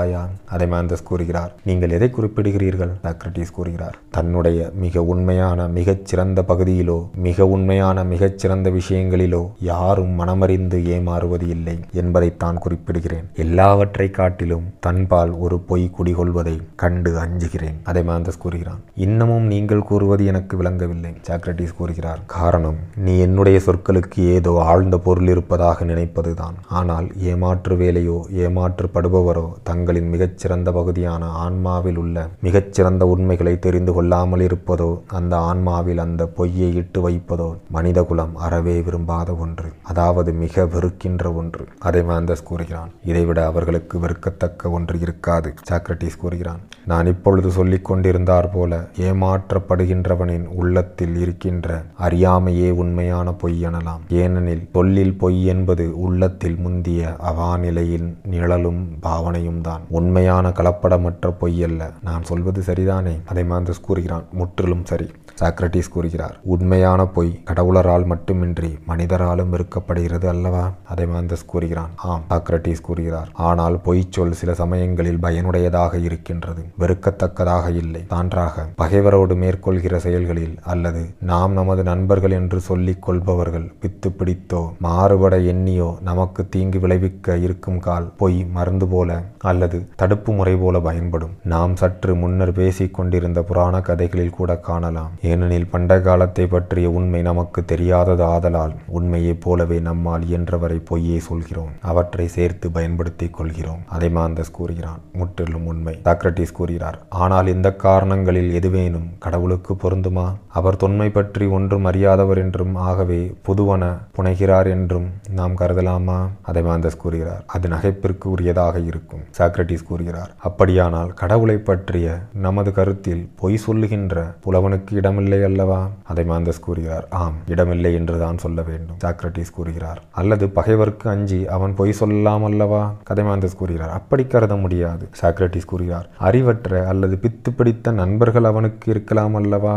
அதைமாந்தஸ் கூறுகிறார், நீங்கள் எதை குறிப்பிடுகிறீர்கள்? சாக்ரடீஸ் கூறுகிறார், தன்னுடைய மிக உண்மையான மிகச்சிறந்த பகுதியிலோ மிக உண்மையான மிகச்சிறந்த விஷயங்களிலோ யாரும் மனமறிந்து ஏமாறுவது இல்லை என்பதைத்தான் குறிப்பிடுகிறேன். எல்லாவற்றை காட்டிலும் தன்பால் ஒரு பொய் குடிகொள்வதை கண்டு அஞ்சுகிறேன். அதைமாந்தஸ் கூறுகிறான், இன்னமும் நீங்கள் கூறுவது எனக்கு விளங்கவில்லை. சாக்ரடீஸ் கூறுகிறார், காரணம் நீ என்னுடைய சொற்களுக்கு ஏதோ ஆழ்ந்த பொருள் இருப்பதாக நினைப்பதுதான். ஆனால் ஏமாற்று வேலையோ ஏமாற்றப்படுபவரோ தங்களின் மிகச்சிறந்த பகுதியான ஆன்மாவில் உள்ள மிகச்சிறந்த உண்மைகளை தெரிந்து கொள்ளாமல் இருப்பதோ அந்த ஆன்மாவில் அந்த பொய்யை இட்டு வைப்பதோ மனிதகுலம் அறவே விரும்பாத ஒன்று, அதாவது மிக வெறுக்கின்ற ஒன்று. அதைமாந்தஸ் கூறுகிறான், இதைவிட அவர்களுக்கு வெறுக்கத்தக்க ஒன்று இருக்காது. சாக்ரடீஸ் கூறுகிறான், நான் இப்பொழுது சொல்லிக் கொண்டிருந்தார் போல ஏமாற்றப்படுகின்றவனின் உள்ளத்தில் இருக்கின்ற அறியாமையே உண்மையான பொய் எனலாம். ஏனெனில் சொல்லில் பொய் என்பது உள்ளத்தில் முந்திய அவாநிலையின் நிழலும் பாவனையும் தான். தான் உண்மையான கலப்படமற்ற பொய் அல்ல. நான் சொல்வது சரிதானே? அதைமாந்தஸ் கூறுகிறான். முற்றிலும் சரி. சாக்ரடீஸ் கூறுகிறார், உண்மையான பொய் கடவுளரால் மட்டுமின்றி மனிதராலும் வெறுக்கப்படுகிறது அல்லவா? அதைமாந்தஸ் கூறுகிறான், ஆம். சாக்ரடீஸ் கூறுகிறார், ஆனால் பொய் சொல் சில சமயங்களில் பயனுடையதாக இருக்கின்றது, வெறுக்கத்தக்கதாக இல்லை. சான்றாக பகைவரோடு மேற்கொள்கிற செயல்களில் அல்லது நாம் நமது நண்பர்கள் என்று சொல்லிக் கொள்பவர்கள் பித்து பிடித்தோ மாறுபட எண்ணியோ நமக்கு தீங்கு விளைவிக்க இருக்கும் கால் பொய் மருந்து போல அல்லது தடுப்பு முறை போல பயன்படும். நாம் சற்று முன்னர் பேசிக் கொண்டிருந்த புராண கதைகளில் கூட காணலாம். ஏனெனில் பண்ட காலத்தை பற்றிய உண்மை நமக்கு தெரியாதது ஆதலால் உண்மையைப் போலவே நம்மால் இயன்றவரை பொய்யை சொல்கிறோம், அவற்றை சேர்த்து பயன்படுத்திக் கொள்கிறோம். அதைமாந்தஸ் கூறுகிறான், முற்றிலும் உண்மை. சாக்ரடீஸ் கூறுகிறார், ஆனால் இந்த காரணங்களில் எதுவேனும் கடவுளுக்கு பொருந்துமா? அவர் தொன்மை பற்றி ஒன்றும் அறியாதவர் என்றும் ஆகவே பொதுவன புனைகிறார் என்றும் நாம் கருதலாமா? அதைமாந்தஸ் கூறுகிறார், அது நகைப்பிற்கு உரியதாக இருக்கும். சாக்ரடீஸ் கூறுகிறார், அப்படியானால் கடவுளை பற்றிய நமது கருத்தில் பொய் சொல்லுகின்ற புலவனுக்கு இடமில்லை அல்லவா? அதைமாந்தஸ் கூறுகிறார், ஆம், இடமில்லை என்றுதான் சொல்ல வேண்டும். சாக்ரடீஸ் கூறுகிறார், அல்லது பகைவர்க்கு அஞ்சி அவன் பொய் சொல்லலாம் அல்லவா? அதைமாந்தஸ் கூறுகிறார், அப்படி கருத முடியாது. சாக்ரடீஸ் கூறுகிறார், அறிவற்ற அல்லது பித்து பிடித்த நண்பர்கள் அவனுக்கு இருக்கலாம் அல்லவா?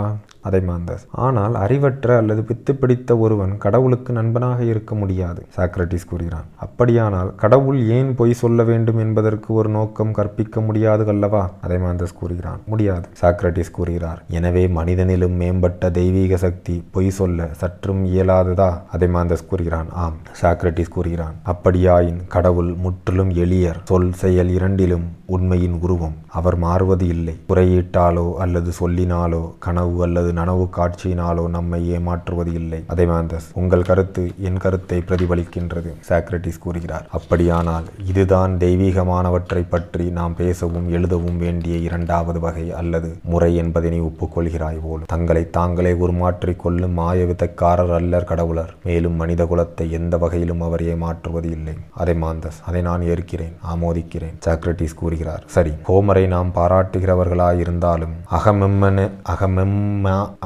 அதைமாந்தஸ், ஆனால் அறிவற்ற அல்லது பித்து பிடித்த ஒருவன் கடவுளுக்கு நண்பனாக இருக்க முடியாது. சாக்ரடீஸ் கூறுகிறான், அப்படியானால் கடவுள் ஏன் பொய் சொல்ல வேண்டும் என்பதற்கு ஒரு நோக்கம் கற்பிக்க முடியாது அல்லவா? அதைமாந்தஸ் கூறுகிறான், முடியாது. சாக்ரடீஸ் கூறுகிறார், எனவே மனிதனிலும் மேம்பட்ட தெய்வீக சக்தி பொய் சொல்ல சற்றும் இயலாததா? அதைமாந்தஸ் கூறுகிறான், ஆம். சாக்ரடீஸ் கூறுகிறான், அப்படியாயின் கடவுள் முற்றிலும் எளியர், சொல் செயல் இரண்டிலும் உண்மையின் உருவம். அவர் மாறுவது இல்லை. குறையீட்டாலோ அல்லது சொல்லினாலோ கனவு அல்லது நனவு காட்சியினாலோ நம்மை ஏமாற்றுவது இல்லை. அதைமாந்தஸ், உங்கள் கருத்து என் கருத்தை பிரதிபலிக்கின்றது. சாக்ரடீஸ் கூறுகிறார், அப்படியானால் இதுதான் தெய்வீகமானவற்றை பற்றி நாம் பேசவும் எழுதவும் வேண்டிய இரண்டாவது வகை அல்லது முறை என்பதை நீ ஒப்புக்கொள்கிறாய் போல். தங்களை தாங்களே உருமாற்றிக் கொள்ளும் மாய வித்தைக்காரர் அல்லர் கடவுளர். மேலும் மனித குலத்தை எந்த வகையிலும் அவர் ஏமாற்றுவது இல்லை. அதைமாந்தஸ், அதை நான் ஏற்கிறேன், ஆமோதிக்கிறேன். சாக்ரடீஸ் கூறுகிறார், சரி, ஹோமரை நாம் பாராட்டுகிறவர்களாயிருந்தாலும்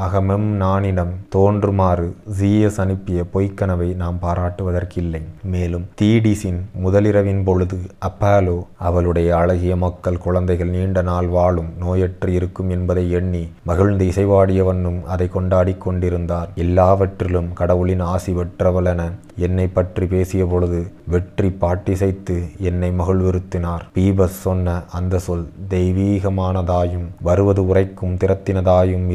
அகமெம் நானிடம் தோன்றுமாறு ஜீயஸ் அனுப்பிய பொய்க்கனவை நாம் பாராட்டுவதற்கில்லை. மேலும் தீடிஸின் முதலிரவின் பொழுது அப்பாலோ அவளுடைய அழகிய மக்கள் குழந்தைகள் நீண்ட நாள் வாழும் நோயற்று இருக்கும் என்பதை எண்ணி மகிழ்ந்து இசைவாடியவண்ணும் அதை கொண்டாடி கொண்டிருந்தார். எல்லாவற்றிலும் கடவுளின் ஆசி பெற்றவளென என்னை பற்றி பேசிய பொழுது வெற்றி பாட்டிசைத்து என்னை மகிழ்விருத்தினார். பீபஸ் சொன்ன அந்த சொல் தெய்வீகமானதாயும் வருவது உரைக்கும் திறத்தினதாயும்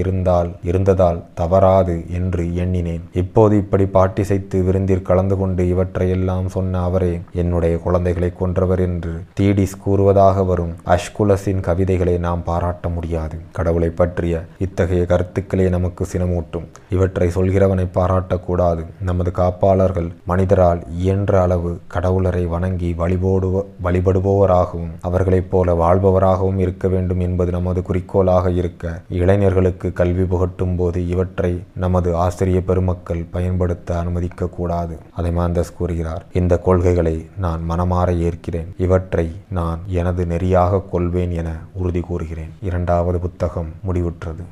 இருந்ததால் தவறாது என்று எண்ணினேன். இப்போது இப்படி பாட்டிசைத்து விருந்தில் கலந்து கொண்டு இவற்றையெல்லாம் சொன்ன அவரே என்னுடைய குழந்தைகளை கொன்றவர் என்று தீடிஸ் கூறுவதாக வரும் அஷ்குலஸின் கவிதைகளை நாம் பாராட்ட முடியாது. கடவுளை பற்றிய இத்தகைய கருத்துக்களே நமக்கு சினமூட்டும். இவற்றை சொல்கிறவனை பாராட்டக்கூடாது. நமது காப்பாளர்கள் மனிதரால் இயன்ற அளவு கடவுளரை வணங்கி வழிபடுபவராகவும் அவர்களைப் போல வாழ்பவராகவும் இருக்க வேண்டும் என்பது நமது குறிக்கோளாக இருக்க இளைஞர்களுக்கு கல்வி புகட்டும் போது இவற்றை நமது ஆசிரிய பெருமக்கள் பயன்படுத்த அனுமதிக்க கூடாது. அதைமாந்தஸ் கூறுகிறார், இந்த கொள்கைகளை நான் மனமாற ஏற்கிறேன். இவற்றை நான் எனது நெறியாக கொள்வேன் என உறுதி கூறுகிறேன். இரண்டாவது புத்தகம் முடிவுற்றது.